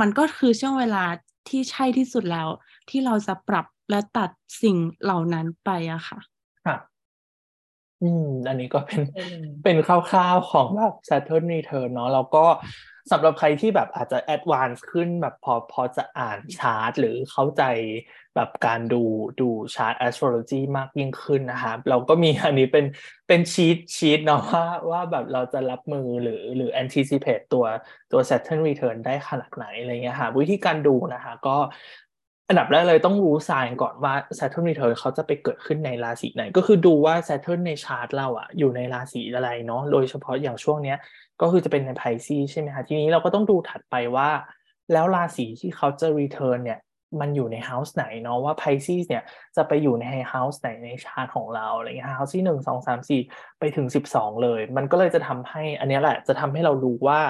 มันก็คือช่วงเวลาที่ใช่ที่สุดแล้วที่เราจะปรับและตัดสิ่งเหล่านั้นไปอะค่ะค่ะอันนี้ก็เป็นคร่าวๆของแบบ Saturn Return เนาะแล้วก็ สำหรับใครที่แบบอาจจะแอดวานซ์ขึ้นแบบพอจะอ่านชาร์ตหรือเข้าใจแบบการดูชาร์ต astrology มากยิ่งขึ้นนะคะเราก็มีอันนี้เป็นชีทเนาะว่าแบบเราจะรับมือหรือ anticipate ตัว Saturn Return ได้ขนาดไหนอะไรเงี้ยค่ะวิธีการดูนะคะก็อันดับแรกเลยต้องรู้ไซน์ก่อนว่า Saturn Return เขาจะไปเกิดขึ้นในราศีไหนก็คือดูว่า Saturn ในชาร์ตเราอะอยู่ในราศีอะไรเนาะโดยเฉพาะอย่างช่วงเนี้ยก็คือจะเป็นใน Pisces ใช่ไหมคะทีนี้เราก็ต้องดูถัดไปว่าแล้วราศีที่เขาจะ return เนี่ยมันอยู่ใน House ไหนเนาะว่า Pisces เนี่ยจะไปอยู่ใน House ไหนในชาร์ตของเราอะไรเงี้ย House ที่1 2 3 4ไปถึง12เลยมันก็เลยจะทำให้อันนี้แหละจะทำให้เรารู้ว่า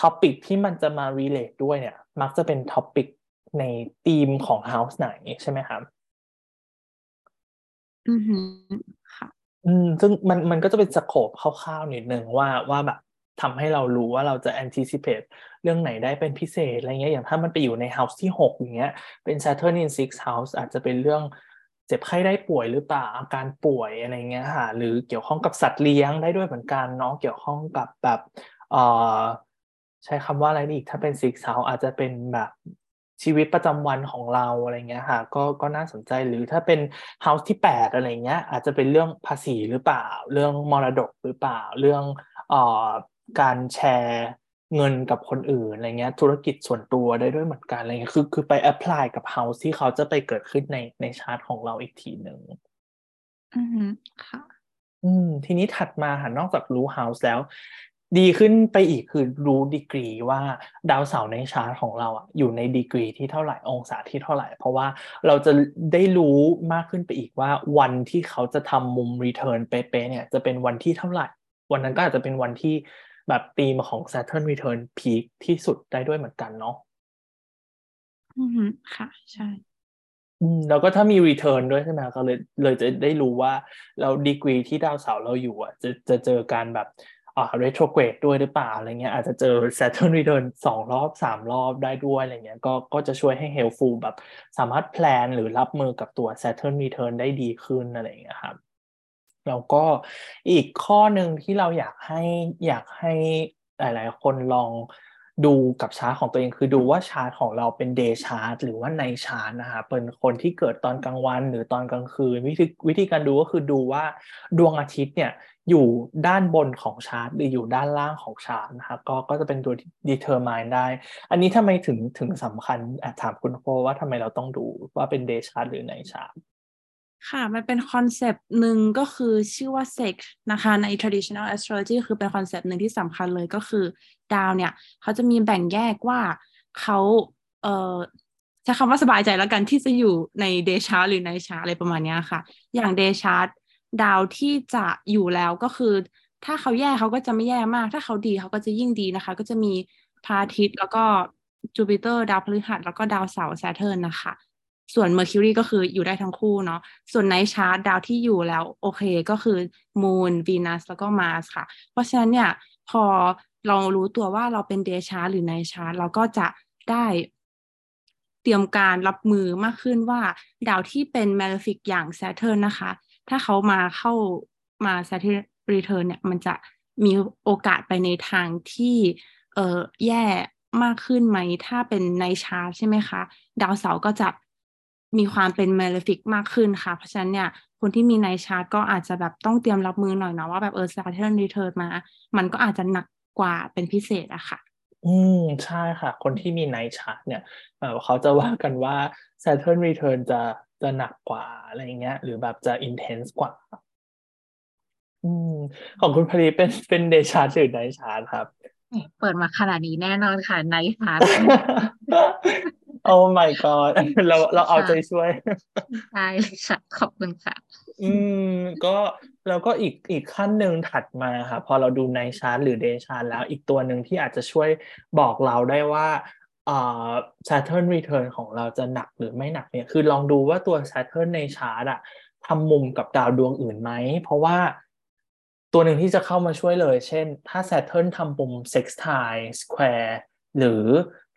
topic ที่มันจะมา relate ด้วยเนี่ยมักจะเป็น topicในทีมของ House ไหนใช่ไหมครับอือฮึค่ะซึ่งมันก็จะเป็นสโคปคร่าวๆนิดนึงว่าแบบทำให้เรารู้ว่าเราจะ anticipate เรื่องไหนได้เป็นพิเศษอะไรเงี้ยอย่างถ้ามันไปอยู่ใน House ที่6อย่างเงี้ยเป็น Saturn in 6 House อาจจะเป็นเรื่องเจ็บไข้ได้ป่วยหรือเปล่าอาการป่วยอะไรเงี้ยค่ะหรือเกี่ยวข้องกับสัตว์เลี้ยงได้ด้วยเหมือนกันเนาะเกี่ยวข้องกับแบบใช้คำว่าอะไรอีกถ้าเป็น6 House อาจจะเป็นแบบชีวิตประจำวันของเราอะไรเงี้ยค่ะก็น่าสนใจหรือถ้าเป็น House ที่8อะไรเงี้ยอาจจะเป็นเรื่องภาษีหรือเปล่าเรื่องมรดกหรือเปล่าเรื่องการแชร์เงินกับคนอื่นอะไรเงี้ยธุรกิจส่วนตัวได้ด้วยเหมือนกันอะไรเงี้ยคือไป apply กับ House ที่เขาจะไปเกิดขึ้นในชาร์ตของเราอีกทีนึงอือค่ะทีนี้ถัดมาค่ะนอกจากรู้ House แล้วดีขึ้นไปอีกคือรู้ดีกรีว่าดาวเสาร์ในชาร์ตของเราอ่ะอยู่ในดีกรีที่เท่าไหร่องศาที่เท่าไหร่เพราะว่าเราจะได้รู้มากขึ้นไปอีกว่าวันที่เขาจะทำมุมรีเทิร์นเป๊ะๆเนี่ยจะเป็นวันที่เท่าไหร่วันนั้นก็อาจจะเป็นวันที่แบบธีมของ Saturn Return Peak ที่สุดได้ด้วยเหมือนกันเนาะอืมค่ะใช่แล้วก็ถ้ามี return ด้วยใช่ไหมก็เลยจะได้รู้ว่าเราดีกรีที่ดาวเสาร์เราอยู่อ่ะจะเจอการแบบretrograde ด้วยหรือเปล่าอะไรเงี้ยอาจจะเจอ Saturn Return 2รอบ3รอบได้ด้วยอะไรเงี้ยก็จะช่วยให้ helpful แบบสามารถแพลนหรือรับมือกับตัว Saturn Return ได้ดีขึ้นอะไรเงี้ยครับแล้วก็อีกข้อหนึ่งที่เราอยากให้หลายๆคนลองดูกับชาร์ตของตัวเองคือดูว่าชาร์ตของเราเป็น Day Chart หรือว่า Night Chart นะคะเป็นคนที่เกิดตอนกลางวันหรือตอนกลางคืนวิธีการดูก็คือดูว่าดวงอาทิตย์เนี่ยอยู่ด้านบนของชาร์ตหรืออยู่ด้านล่างของชาร์ตนะคะก็จะเป็นตัว determine ได้อันนี้ทำไมถึงสำคัญถามคุณโฟว่าทำไมเราต้องดูว่าเป็น Day Chart หรือ Night Chart ค่ะมันเป็นคอนเซปต์หนึ่งก็คือชื่อว่า sex นะคะใน traditional astrology คือเป็นคอนเซปต์หนึ่งที่สำคัญเลยก็คือดาวเนี่ยเขาจะมีแบ่งแยกว่าเขาใช้คำว่าสบายใจแล้วกันที่จะอยู่ใน day chart หรือ night chart อะไรประมาณนี้ค่ะอย่าง day chart ดาวที่จะอยู่แล้วก็คือถ้าเขาแย่เขาก็จะไม่แย่มากถ้าเขาดีเขาก็จะยิ่งดีนะคะก็จะมีพระอาทิตย์แล้วก็ Jupiter ดาวพฤหัสแล้วก็ดาวเสาร์ Saturn นะคะส่วน Mercury ก็คืออยู่ได้ทั้งคู่เนาะส่วน Night Chart ดาวที่อยู่แล้วโอเคก็คือ Moon Venus แล้วก็ Mars ค่ะเพราะฉะนั้นเนี่ยพอเรารู้ตัวว่าเราเป็น Day Chart หรือ Night Chart เราก็จะได้เตรียมการรับมือมากขึ้นว่าดาวที่เป็น Malefic อย่าง Saturn นะคะถ้าเขามาSaturn Return เนี่ยมันจะมีโอกาสไปในทางที่แย่มากขึ้นไหมถ้าเป็น Night Chart ใช่ไหมคะดาวเสาร์ก็จะมีความเป็น Malefic มากขึ้นค่ะเพราะฉะนั้นเนี่ยคนที่มี Night Chart ก็อาจจะแบบต้องเตรียมรับมือหน่อยเนาะว่าแบบSaturn Return มามันก็อาจจะหนักกว่าเป็นพิเศษอะค่ะใช่ค่ะคนที่มี Night Chart เนี่ยเขาจะว่ากันว่า Saturn Return จะหนักกว่าอะไรเงี้ยหรือแบบจะ intense กว่าของคุณพลีเป็น Day Chart หรือ Night Chart ครับเปิดมาขนาดนี้แน่นอนค่ะ Night Chart โอ้ my god เราเอาใจช่วยใช่ค่ะขอบคุณค่ะก็แล้วก็อีกขั้นหนึ่งถัดมาค่ะพอเราดูในชาร์ตหรือเดย์ชาร์ตแล้วอีกตัวหนึ่งที่อาจจะช่วยบอกเราได้ว่าSaturn Return ของเราจะหนักหรือไม่หนักเนี่ยคือลองดูว่าตัว Saturn ในชาร์ตอะทำมุมกับดาวดวงอื่นไหมเพราะว่าตัวหนึ่งที่จะเข้ามาช่วยเลยเช่นถ้า Saturn ทำมุม Sextile Square หรือ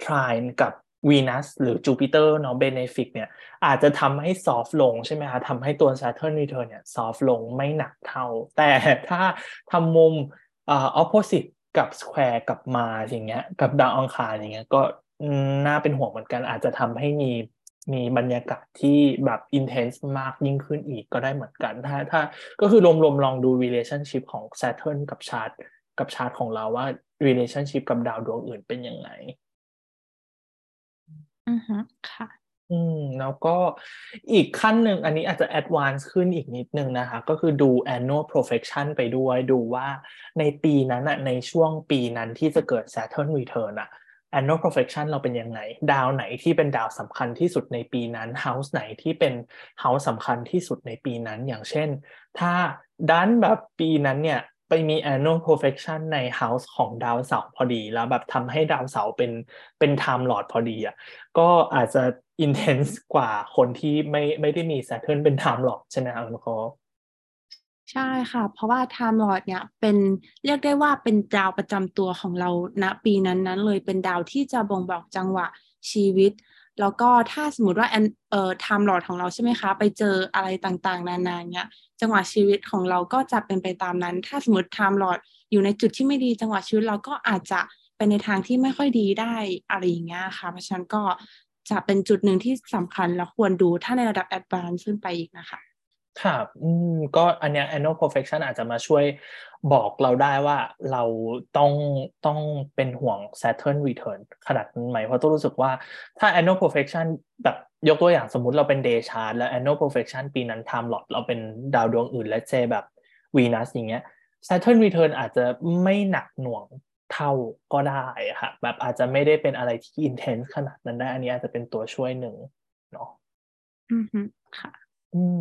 Trine กับVenus หรือ Jupiter เนาะ Benefic เนี่ยอาจจะทำให้ซอฟลงใช่ไหมคะทำให้ตัว Saturn Return เนี่ยซอฟลงไม่หนักเท่าแต่ถ้าทำมุมopposite กับ Square กับมาอย่างเงี้ยกับดาวอังคารอย่างเงี้ยก็น่าเป็นห่วงเหมือนกันอาจจะทำให้มีบรรยากาศที่แบบอินเทนส์มากยิ่งขึ้นอีกก็ได้เหมือนกันถ้าก็คือรวมๆลองดู relationship ของ Saturn กับชาร์ตของเราว่า relationship กับดาวดวงอื่นเป็นยังไงอือฮึค่ะแล้วก็อีกขั้นหนึ่งอันนี้อาจจะ advance ขึ้นอีกนิดนึงนะคะก็คือดู annual profection ไปด้วยดูว่าในปีนั้นอ่ะในช่วงปีนั้นที่จะเกิด Saturn Return อ่ะ annual profection เราเป็นยังไงดาวไหนที่เป็นดาวสำคัญที่สุดในปีนั้น house ไหนที่เป็น house สำคัญที่สุดในปีนั้นอย่างเช่นถ้าดันแบบปีนั้นเนี่ยไปมี annual profection ใน house ของดาวเสาร์พอดีแล้วแบบทำให้ดาวเสาร์เป็น time lord พอดีอ่ะก็อาจจะintense กว่าคนที่ไม่ได้มี Saturn เป็น Time Lord ใช่ไหมครับคุณโคใช่ค่ะเพราะว่า Time Lord เนี่ยเป็นเรียกได้ว่าเป็นดาวประจำตัวของเราณปีนั้นๆเลยเป็นดาวที่จะบ่งบอกจังหวะชีวิตแล้วก็ถ้าสมมติว่าTime Lord ของเราใช่ไหมคะไปเจออะไรต่างๆนานาเนี่ยจังหวะชีวิตของเราก็จะเป็นไปตามนั้นถ้าสมมติ Time Lord อยู่ในจุดที่ไม่ดีจังหวะชีวิตเราก็อาจจะไปในทางที่ไม่ค่อยดีได้อะไรอย่างเงี้ยค่ะเพราะฉะนั้นก็จะเป็นจุดหนึ่งที่สำคัญและควรดูถ้าในระดับ advance ขึ้นไปอีกนะคะครับก็อันเนี้ย annual perfection อาจจะมาช่วยบอกเราได้ว่าเราต้องเป็นห่วง Saturn return ขนาดไหนเพราะต้องรู้สึกว่าถ้า annual perfection แบบยกตัวอย่างสมมุติเราเป็น day chart แล้ว annual perfection ปีนั้น time lot เราเป็นดาวดวงอื่นและเจแบบ Venus อย่างเงี้ย Saturn return อาจจะไม่หนักหน่วงเท่าก็ได้ค่ะแบบอาจจะไม่ได้เป็นอะไรที่ intense ขนาดนั้นได้อันนี้อาจจะเป็นตัวช่วยหนึ่งเนาะอือค่ะ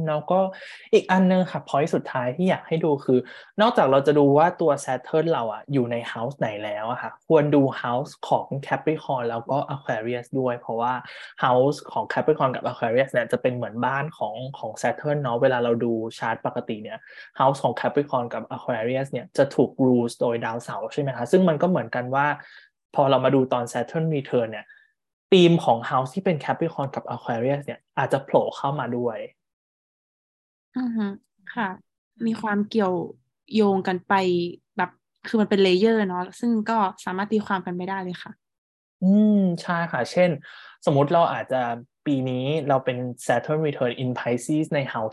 แล้วก็อีกอันนึงค่ะ point สุดท้ายที่อยากให้ดูคือนอกจากเราจะดูว่าตัว Saturn เราอ่ะอยู่ใน house ไหนแล้วอะค่ะควรดู house ของ Capricorn แล้วก็ Aquarius ด้วยเพราะว่า house ของ Capricorn กับ Aquarius เนี่ยจะเป็นเหมือนบ้านของ Saturn เนาะเวลาเราดูชาร์ตปกติเนี่ย house ของ Capricorn กับ Aquarius เนี่ยจะถูก rules โดยดาวเสาร์ใช่ไหมคะซึ่งมันก็เหมือนกันว่าพอเรามาดูตอน Saturn Return เนี่ยธีมของ house ที่เป็น Capricorn กับ Aquarius เนี่ยอาจจะโผล่เข้ามาด้วยอือฮึค่ะมีความเกี่ยวโยงกันไปแบบคือมันเป็นเลเยอร์เนาะซึ่งก็สามารถตีความกันไม่ได้เลยค่ะใช่ค่ะเช่นสมมุติเราอาจจะปีนี้เราเป็น Saturn Return in Pisces ใน House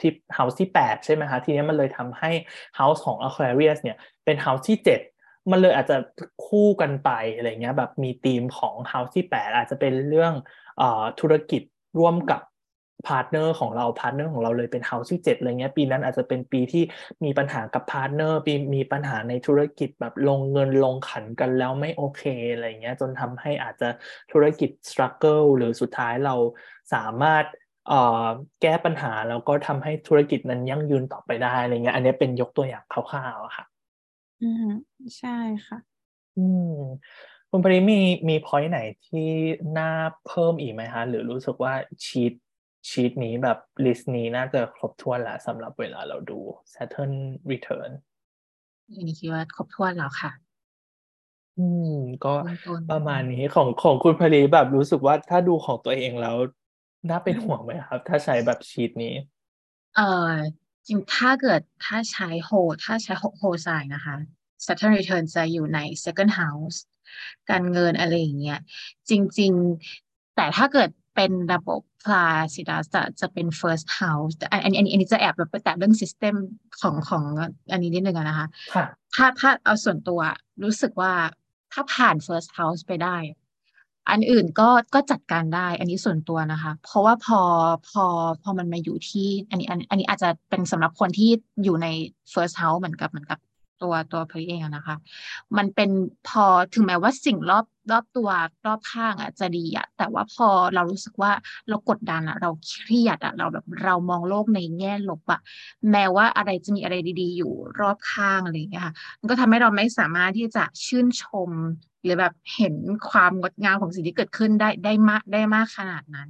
ที่8ใช่ไหมคะทีนี้มันเลยทำให้ House ของ Aquarius เนี่ยเป็น House ที่7มันเลยอาจจะคู่กันไปอะไรเงี้ยแบบมีธีมของ House ที่8อาจจะเป็นเรื่องธุรกิจร่วมกับพาร์ทเนอร์ของเราเลยเป็น House ที่7อะไรเงี้ยปีนั้นอาจจะเป็นปีที่มีปัญหากับพาร์ทเนอร์ปีมีปัญหาในธุรกิจแบบลงเงินลงขันกันแล้วไม่โอเคอะไรเงี้ยจนทำให้อาจจะธุรกิจ struggle หรือสุดท้ายเราสามารถแก้ปัญหาแล้วก็ทำให้ธุรกิจนั้นยั่งยืนต่อไปได้อะไรเงี้ยอันนี้เป็นยกตัวอย่างคร่าวๆค่ะอืมใช่ค่ะคุณปริมี point ไหนที่น่าเพิ่มอีกไหมคะหรือรู้สึกว่าชีทนี้แบบลิสต์นี้น่าจะครบถ้วนแล้วสำหรับเวลาเราดู Saturn Return อันนี้คิดว่าครบถ้วนแล้วค่ะก็ประมาณนี้ของคุณพลีแบบรู้สึกว่าถ้าดูของตัวเองแล้วน่าเป็นห่วงไหมครับถ้าใช้แบบชีทนี้จริงถ้าใช้โฮไซน์นะคะ Saturn Return จะอยู่ใน Second House การเงินอะไรอย่างเงี้ยจริงๆแต่ถ้าเกิดเป็นระบบพลาสิดาสจะเป็น first house อันนี้จะแอบแบบไปแตะเรื่อง system ของอันนี้นิดนึงนะคะถ้าเอาส่วนตัวรู้สึกว่าถ้าผ่าน first house ไปได้อันอื่นก็จัดการได้อันนี้ส่วนตัวนะคะเพราะว่าพอมันมาอยู่ที่อันนี้อาจจะเป็นสำหรับคนที่อยู่ใน first house เหมือนกับตัวเพลย์เองนะคะมันเป็นพอถึงแม้ว่าสิ่งรอบตัวรอบข้างอ่ะจะดีอ่ะแต่ว่าพอเรารู้สึกว่าเรากดดันอ่ะเราเครียดอ่ะเราแบบเรามองโลกในแง่ลบอ่ะแม้ว่าอะไรจะมีอะไรดีๆอยู่รอบข้างอะไรอย่างเงี้ยค่ะมันก็ทำให้เราไม่สามารถที่จะชื่นชมหรือแบบเห็นความงดงามของสิ่งที่เกิดขึ้นได้มากขนาดนั้น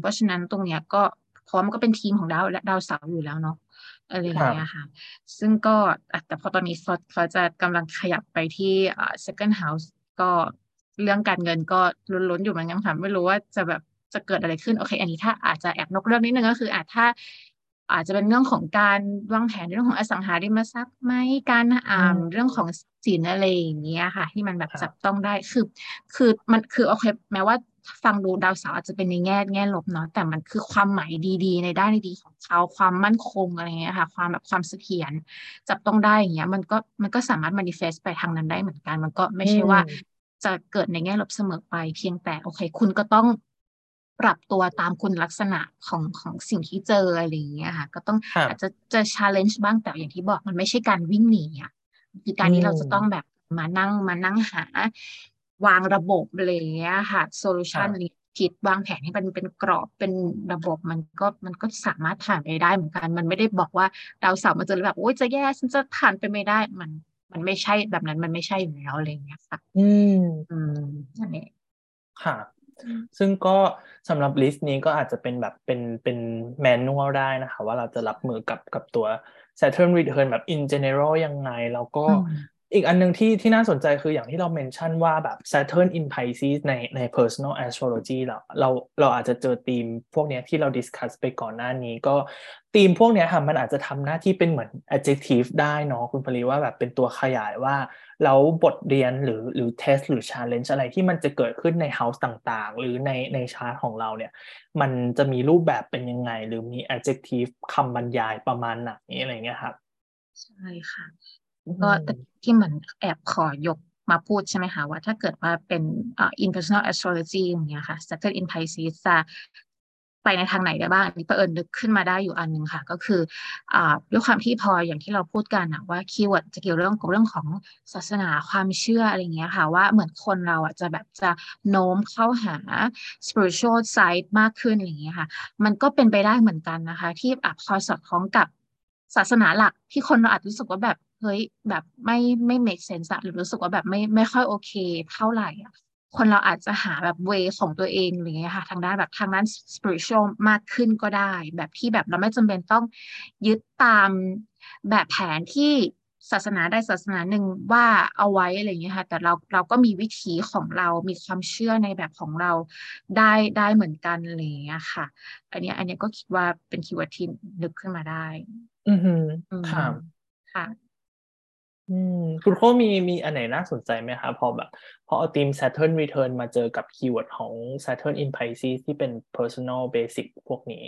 เพราะฉะนั้นตรงเนี้ยก็เพราะมันก็เป็นทีมของดาวเสาร์อยู่แล้วเนาะอะไรอย่างเงี้ยค่ะซึ่งก็แต่พอตอนนี้เขาจะกำลังขยับไปที่second house ก็เรื่องการเงินก็ลุ้นๆอยู่เหมือนกันค่ะไม่รู้ว่าจะแบบจะเกิดอะไรขึ้นโอเคอันนี้ถ้าอาจจะแอบนอกเรื่องนิดนึงก็คืออาจถ้า อาจจะเป็นเรื่องของการวางแผนเรื่องของอสังหาริมทรัพย์ไหมการเรื่องของสินอะไรอย่างเงี้ยค่ะที่มันแบบจับต้องได้คือมันคือโอเคแม้ว่าฟังดูดาวเสาร์อาจจะเป็นในแง่ลบเนาะแต่มันคือความหมายดีๆในด้านดีของเขาความมั่นคงอะไรเงี้ยค่ะความแบบความเสถียรจับต้องได้อย่างเงี้ยมันก็สามารถ manifest ไปทางนั้นได้เหมือนกันมันก็ไม่ใช่ว่าจะเกิดในแง่ลบเสมอไปเพียงแต่โอเคคุณก็ต้องปรับตัวตามคุณลักษณะของสิ่งที่เจออะไรอย่างเงี้ยค่ะก็ต้องอาจจะchallenge บ้างแต่อย่างที่บอกมันไม่ใช่การวิ่งหนีอ่ะคือการที่เราจะต้องแบบมานั่งหาวางระบบอะไรอย่างเงี้ยค่ะโซลูชันอะไรคิดวางแผนให้มันเป็นกรอบเป็นระบบมันก็สามารถผ่านไปได้เหมือนกันมันไม่ได้บอกว่าดาวเสาร์มาเจอแบบโอ๊ยจะแย่ฉันจะผ่านไปไม่ได้มันไม่ใช่แบบนั้นมันไม่ใช่อยู่แล้วอะไรอย่างเงี้ยค่ะนั่นเองค่ะซึ่งก็สำหรับลิสต์นี้ก็อาจจะเป็นแบบเป็นแมนนวลได้นะคะว่าเราจะรับมือกับตัว Saturn Return แบบ in general ยังไงแล้วก็อีกอันนึงที่น่าสนใจคืออย่างที่เราเมนชั่นว่าแบบ Saturn in Pisces ใน Personal Astrology เราอาจจะเจอธีมพวกนี้ที่เราดิสคัสไปก่อนหน้านี้ก็ธีมพวกนี้ค่ะมันอาจจะทำหน้าที่เป็นเหมือน adjective ได้เนาะคุณพลีว่าแบบเป็นตัวขยายว่าแล้วบทเรียนหรือ test หรือ challenge อะไรที่มันจะเกิดขึ้นใน house ต่างๆหรือในชาร์ตของเราเนี่ยมันจะมีรูปแบบเป็นยังไงหรือมี adjective คำบรรยายประมาณไหนอะไรเงี้ยครับใช่ค่ะก็ที่เหมือนแอบขอยกมาพูดใช่ไหมคะว่าถ้าเกิดว่าเป็นin personal astrology อย่างเงี้ยค่ะ Saturn in Pisces จะไปในทางไหนได้บ้างอันนี้เผอิญนึกขึ้นมาได้อยู่อันนึงค่ะก็คือด้วยความที่พออย่างที่เราพูดกันนะว่าคีย์เวิร์ดจะเกี่ยวเรื่องของศาสนาความเชื่ออะไรอย่างเงี้ยค่ะว่าเหมือนคนเราอ่ะจะแบบจะโน้มเข้าหา spiritual side มากขึ้นอย่างเงี้ยค่ะมันก็เป็นไปได้เหมือนกันนะคะที่อาจคอยสอดคล้องกับศาสนาหลักที่คนเราอาจรู้สึกว่าแบบเฮ้ยแบบไม่ make sense หรือรู้สึกว่าแบบไม่ค่อยโอเคเท่าไหร่อ่ะคนเราอาจจะหาแบบเวของตัวเองหรือไงค่ะทางด้าน spiritual มากขึ้นก็ได้แบบที่แบบเราไม่จำเป็นต้องยึดตามแบบแผนที่ศาสนาได้ศาสนาหนึ่งว่าเอาไว้อะไรอย่างเงี้ยค่ะแต่เราก็มีวิถีของเรามีความเชื่อในแบบของเราได้เหมือนกันอะไรอย่างเงี้ยค่ะอันเนี้ยก็คิดว่าเป็นคีย์เวิร์ดที่นึกขึ้นมาได้อือฮึค่ะค่ะคุณโค้ชมีอันไหนน่าสนใจไหมคะพอเอาทีม Saturn Return มาเจอกับคีย์เวิร์ดของ Saturn in Pisces ที่เป็น Personal Basic พวกนี้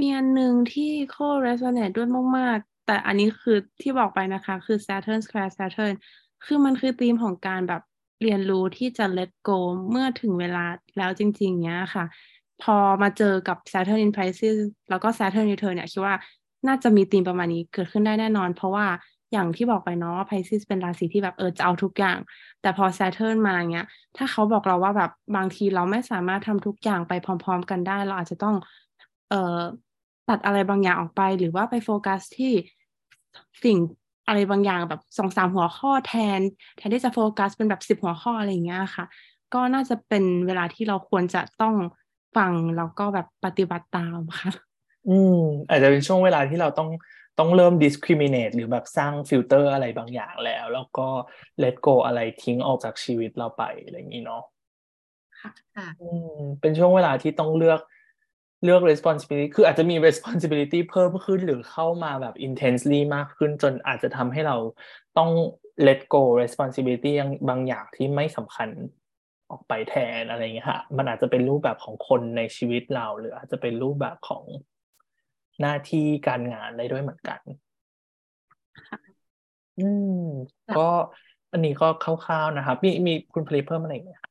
มีอันหนึ่งที่โค้ช resonate ด้วยมากๆแต่อันนี้คือที่บอกไปนะคะคือ Saturn Square Saturn คือมันคือธีมของการแบบเรียนรู้ที่จะ let go เมื่อถึงเวลาแล้วจริงๆเนี้ยค่ะพอมาเจอกับ Saturn in Pisces แล้วก็ Saturn Return เนี่ยคิดว่าน่าจะมีธีมประมาณนี้เกิดขึ้นได้แน่นอนเพราะว่าอย่างที่บอกไปเนาะว่า Pisces เป็นราศีที่แบบจะเอาทุกอย่างแต่พอ Saturn มาเงี้ยถ้าเขาบอกเราว่าแบบบางทีเราไม่สามารถทำทุกอย่างไปพร้อมๆกันได้เราอาจจะต้องตัดอะไรบางอย่างออกไปหรือว่าไปโฟกัสที่สิ่งอะไรบางอย่างแบบ 2-3 หัวข้อแทนที่จะโฟกัสเป็นแบบ10หัวข้ออะไรอย่างเงี้ยค่ะก็น่าจะเป็นเวลาที่เราควรจะต้องฟังแล้วก็แบบปฏิบัติตามค่ะอาจจะเป็นช่วงเวลาที่เราต้องเริ่ม discriminate หรือแบบสร้างฟิลเตอร์อะไรบางอย่างแล้วก็ let go อะไรทิ้งออกจากชีวิตเราไปอะไรอย่างนี้เนาะค่ะเป็นช่วงเวลาที่ต้องเลือก responsibility คืออาจจะมี responsibility เพิ่มขึ้นหรือเข้ามาแบบ intensely มากขึ้นจนอาจจะทำให้เราต้อง let go responsibility บางอย่างที่ไม่สำคัญออกไปแทนอะไรอย่างเงี้ยค่ะมันอาจจะเป็นรูปแบบของคนในชีวิตเราหรืออาจจะเป็นรูปแบบของหน้าที่การงานได้ด้วยเหมือนกันก็อันนี้ก็คร่าวๆนะครับมีคุณพลีเพิ่มอะไรไหมคะ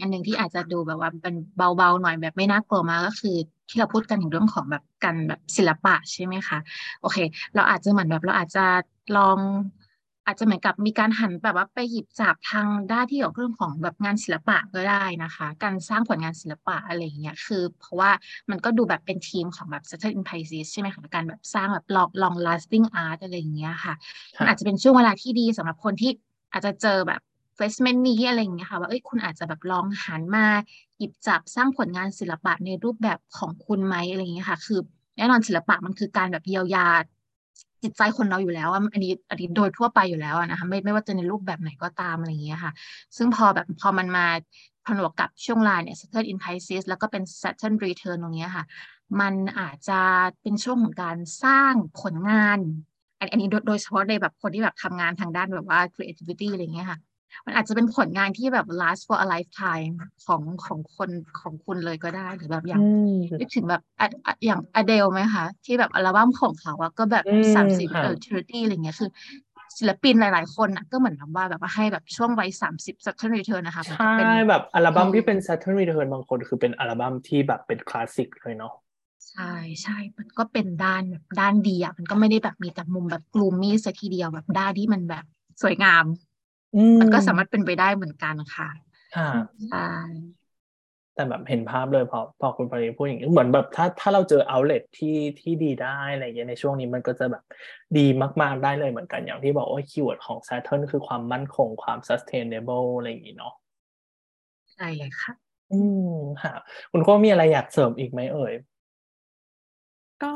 อันหนึ่งที่อาจจะดูแบบว่าเป็นเบาๆหน่อยแบบไม่น่ากลัวมากก็คือที่เราพูดกันถึงเรื่องของแบบการแบบศิลปะใช่ไหมคะโอเคเราอาจจะเหมือนแบบเราอาจจะลองอาจจะเหมือนกับมีการหันแบบว่าไปหยิบจับทางด้านที่เกี่ยวกับเรื่องของแบบงานศิลปะก็ได้นะคะการสร้างผลงานศิลปะอะไรอย่างเงี้ยคือเพราะว่ามันก็ดูแบบเป็นทีมของแบบ Saturn in Pisces ใช่ไหมคะการแบบสร้างแบบ long lasting art อะไรอย่างเงี้ยค่ะมันอาจจะเป็นช่วงเวลาที่ดีสำหรับคนที่อาจจะเจอแบบ placement นี้อะไรอย่างเงี้ยค่ะว่าคุณอาจจะแบบลองหันมาหยิบจับสร้างผลงานศิลปะในรูปแบบของคุณไหมอะไรอย่างเงี้ยค่ะคือแน่นอนศิลปะมันคือการแบบเยียวยาจิตใจคนเราอยู่แล้วอันนี้โดยทั่วไปอยู่แล้วนะคะไม่ว่าจะในรูปแบบไหนก็ตามอะไรอย่างเงี้ยค่ะซึ่งพอมันมา ผนวกกับช่วงลายเนี่ย Saturn in Pisces แล้วก็เป็น Saturn Return ตรงนี้ค่ะมันอาจจะเป็นช่วงของการสร้างผลงานอันนี้โดยเฉพาะในแบบคนที่แบบทำงานทางด้านแบบว่า creativity อะไรเงี้ยค่ะมันอาจจะเป็นผลงานที่แบบ last for a lifetime ของคนของคุณเลยก็ได้หรือแบบอย่างนึกถึงแบบอย่างอเดลไหมคะที่แบบอัลบั้มของเขาอะก็แบบ30 30อะไรเงี้ยคือศิลปินหลายๆคนนะก็เหมือนกับว่าแบบว่าให้แบบช่วงวัย30 Saturn Return นะคะใช่แบบอัลบั้มที่เป็น Saturn Return บางคนคือเป็นอัลบั้มที่แบบเป็นคลาสสิกเลยเนาะใช่ใช่มันก็เป็นด้านแบบด้านดีอ่ะมันก็ไม่ได้แบบมีแต่มุมแบบกลูมมี่ซะทีเดียวแบบด้านที่มันแบบสวยงามมันก็สามารถเป็นไปได้เหมือนกันค่ะใช่แต่แบบเห็นภาพเลยพอคุณปริพูดอย่างนี้เหมือนแบบถ้าเราเจอ outlet ที่ดีได้อะไรอย่างเงี้ยในช่วงนี้มันก็จะแบบดีมากๆได้เลยเหมือนกันอย่างที่บอกว่าคีย์เวิร์ดของ Saturn คือความมั่นคงความ sustainable อะไรอย่างงี้เนาะใช่เลยค่ะค่ะคุณก็มีอะไรอยากเสริมอีกไหมเอ่ยก็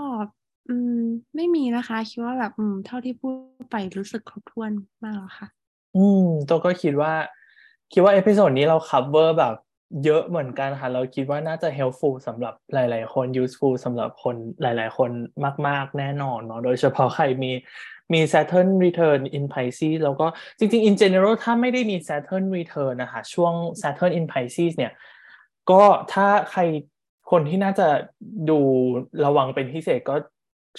ไม่มีนะคะคิดว่าแบบเท่าที่พูดไปรู้สึกครบถ้วนมากแล้วค่ะตัวก็คิดว่าเอพิโซดนี้เราคัฟเวอร์แบบเยอะเหมือนกันค่ะเราคิดว่าน่าจะ helpful สำหรับหลายๆคน useful สำหรับคนหลายๆคนมากๆแน่นอนเนาะโดยเฉพาะใครมี Saturn Return in Pisces แล้วก็จริงๆ in general ถ้าไม่ได้มี Saturn Return นะคะช่วง Saturn in Pisces เนี่ยก็ถ้าใครคนที่น่าจะดูระวังเป็นพิเศษก็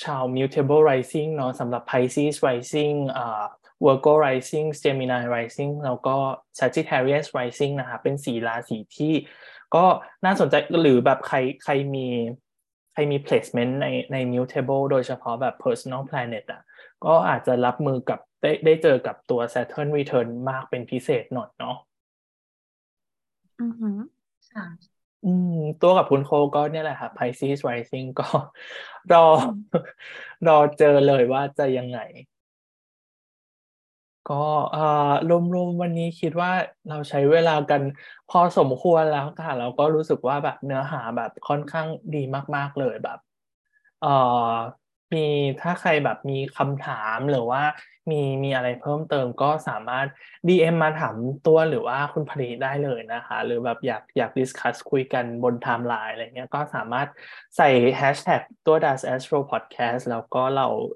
ชาว Mutable Rising เนาะสำหรับ Pisces Rising Virgo Rising Gemini Rising แล้วก็ Sagittarius Rising นะคะเป็น4ราศีที่ก็น่าสนใจหรือแบบใครมี placement ใน Mutable โดยเฉพาะแบบ Personal Planet อ่ะก็อาจจะรับมือกับได้เจอกับตัว Saturn Return มากเป็นพิเศษหน่อยเนาะอือฮึค่ะตัวกับคุณโคก็เนี่ยแหละค่ะ Pisces Rising ก็รอเจอเลยว่าจะยังไงก็รวมๆวันนี้คิดว่าเราใช้เวลากันพอสมควรแล้วค่ะเราก็รู้สึกว่าแบบเนื้อหาแบบค่อนข้างดีมากๆเลยแบบมีถ้าใครแบบมีคำถามหรือว่ามีอะไรเพิ่มเติมก็สามารถ DM มาถามตัวหรือว่าคุณพริได้เลยนะคะหรือแบบอยากดิสคัสคุยกันบนไทม์ไลน์อะไรเงี้ยก็สามารถใส่แฮชแท็กตัว Das Astro Podcast แล้วก็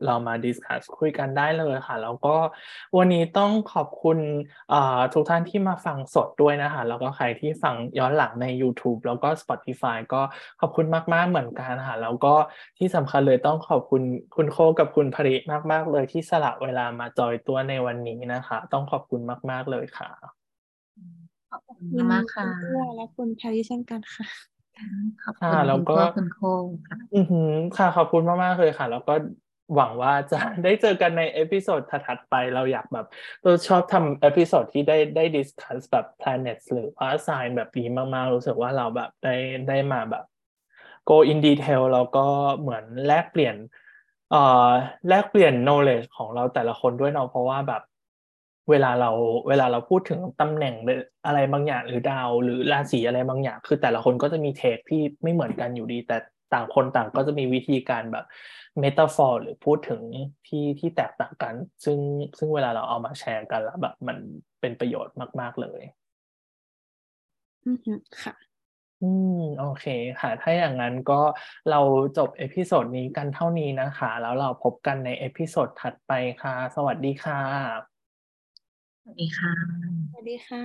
เรามาดิสคัสคุยกันได้เลยค่ะแล้วก็วันนี้ต้องขอบคุณทุกท่านที่มาฟังสดด้วยนะคะแล้วก็ใครที่ฟังย้อนหลังใน YouTube แล้วก็ Spotify ก็ขอบคุณมากๆเหมือนกันค่ะแล้วก็ที่สำคัญเลยต้องขอบคุณคุณโคกับคุณพริมากๆเลยที่สละเวลามาจอยตัวในวันนี้นะคะต้องขอบคุณมากๆเลยค่ะขอบคุณมากค่ะและคุณพาริเช่นกันค่ะขอบคุณแล้วก็คุณโคค่ะค่ะขอบคุณมากๆเลยค่ะแล้วก็หวังว่าจะได้เจอกันในเอพิโซดถัดไปเราอยากแบบเราชอบทำเอพิโซดที่ได้ดิสคัสแบบ planets หรือว่า sign แบบนี้มากๆรู้สึกว่าเราแบบได้มาแบบ go in detail แล้วก็เหมือนแลกเปลี่ยน knowledge ของเราแต่ละคนด้วยเนาะเพราะว่าแบบเวลาเราพูดถึงตำแหน่งอะไรบางอย่างหรือดาวหรือราศีอะไรบางอย่างคือแต่ละคนก็จะมีเทคที่ไม่เหมือนกันอยู่ดีแต่ต่างคนต่างก็จะมีวิธีการแบบ metaphor หรือพูดถึงที่แตกต่างกันซึ่งเวลาเราเอามาแชร์กันแล้วแบบมันเป็นประโยชน์มากๆเลยค่ะโอเคค่ะถ้าอย่างนั้นก็เราจบเอพิโซดนี้กันเท่านี้นะคะแล้วเราพบกันในเอพิโซดถัดไปค่ะสวัสดีค่ะสวัสดีค่ะสวัสดีค่ะ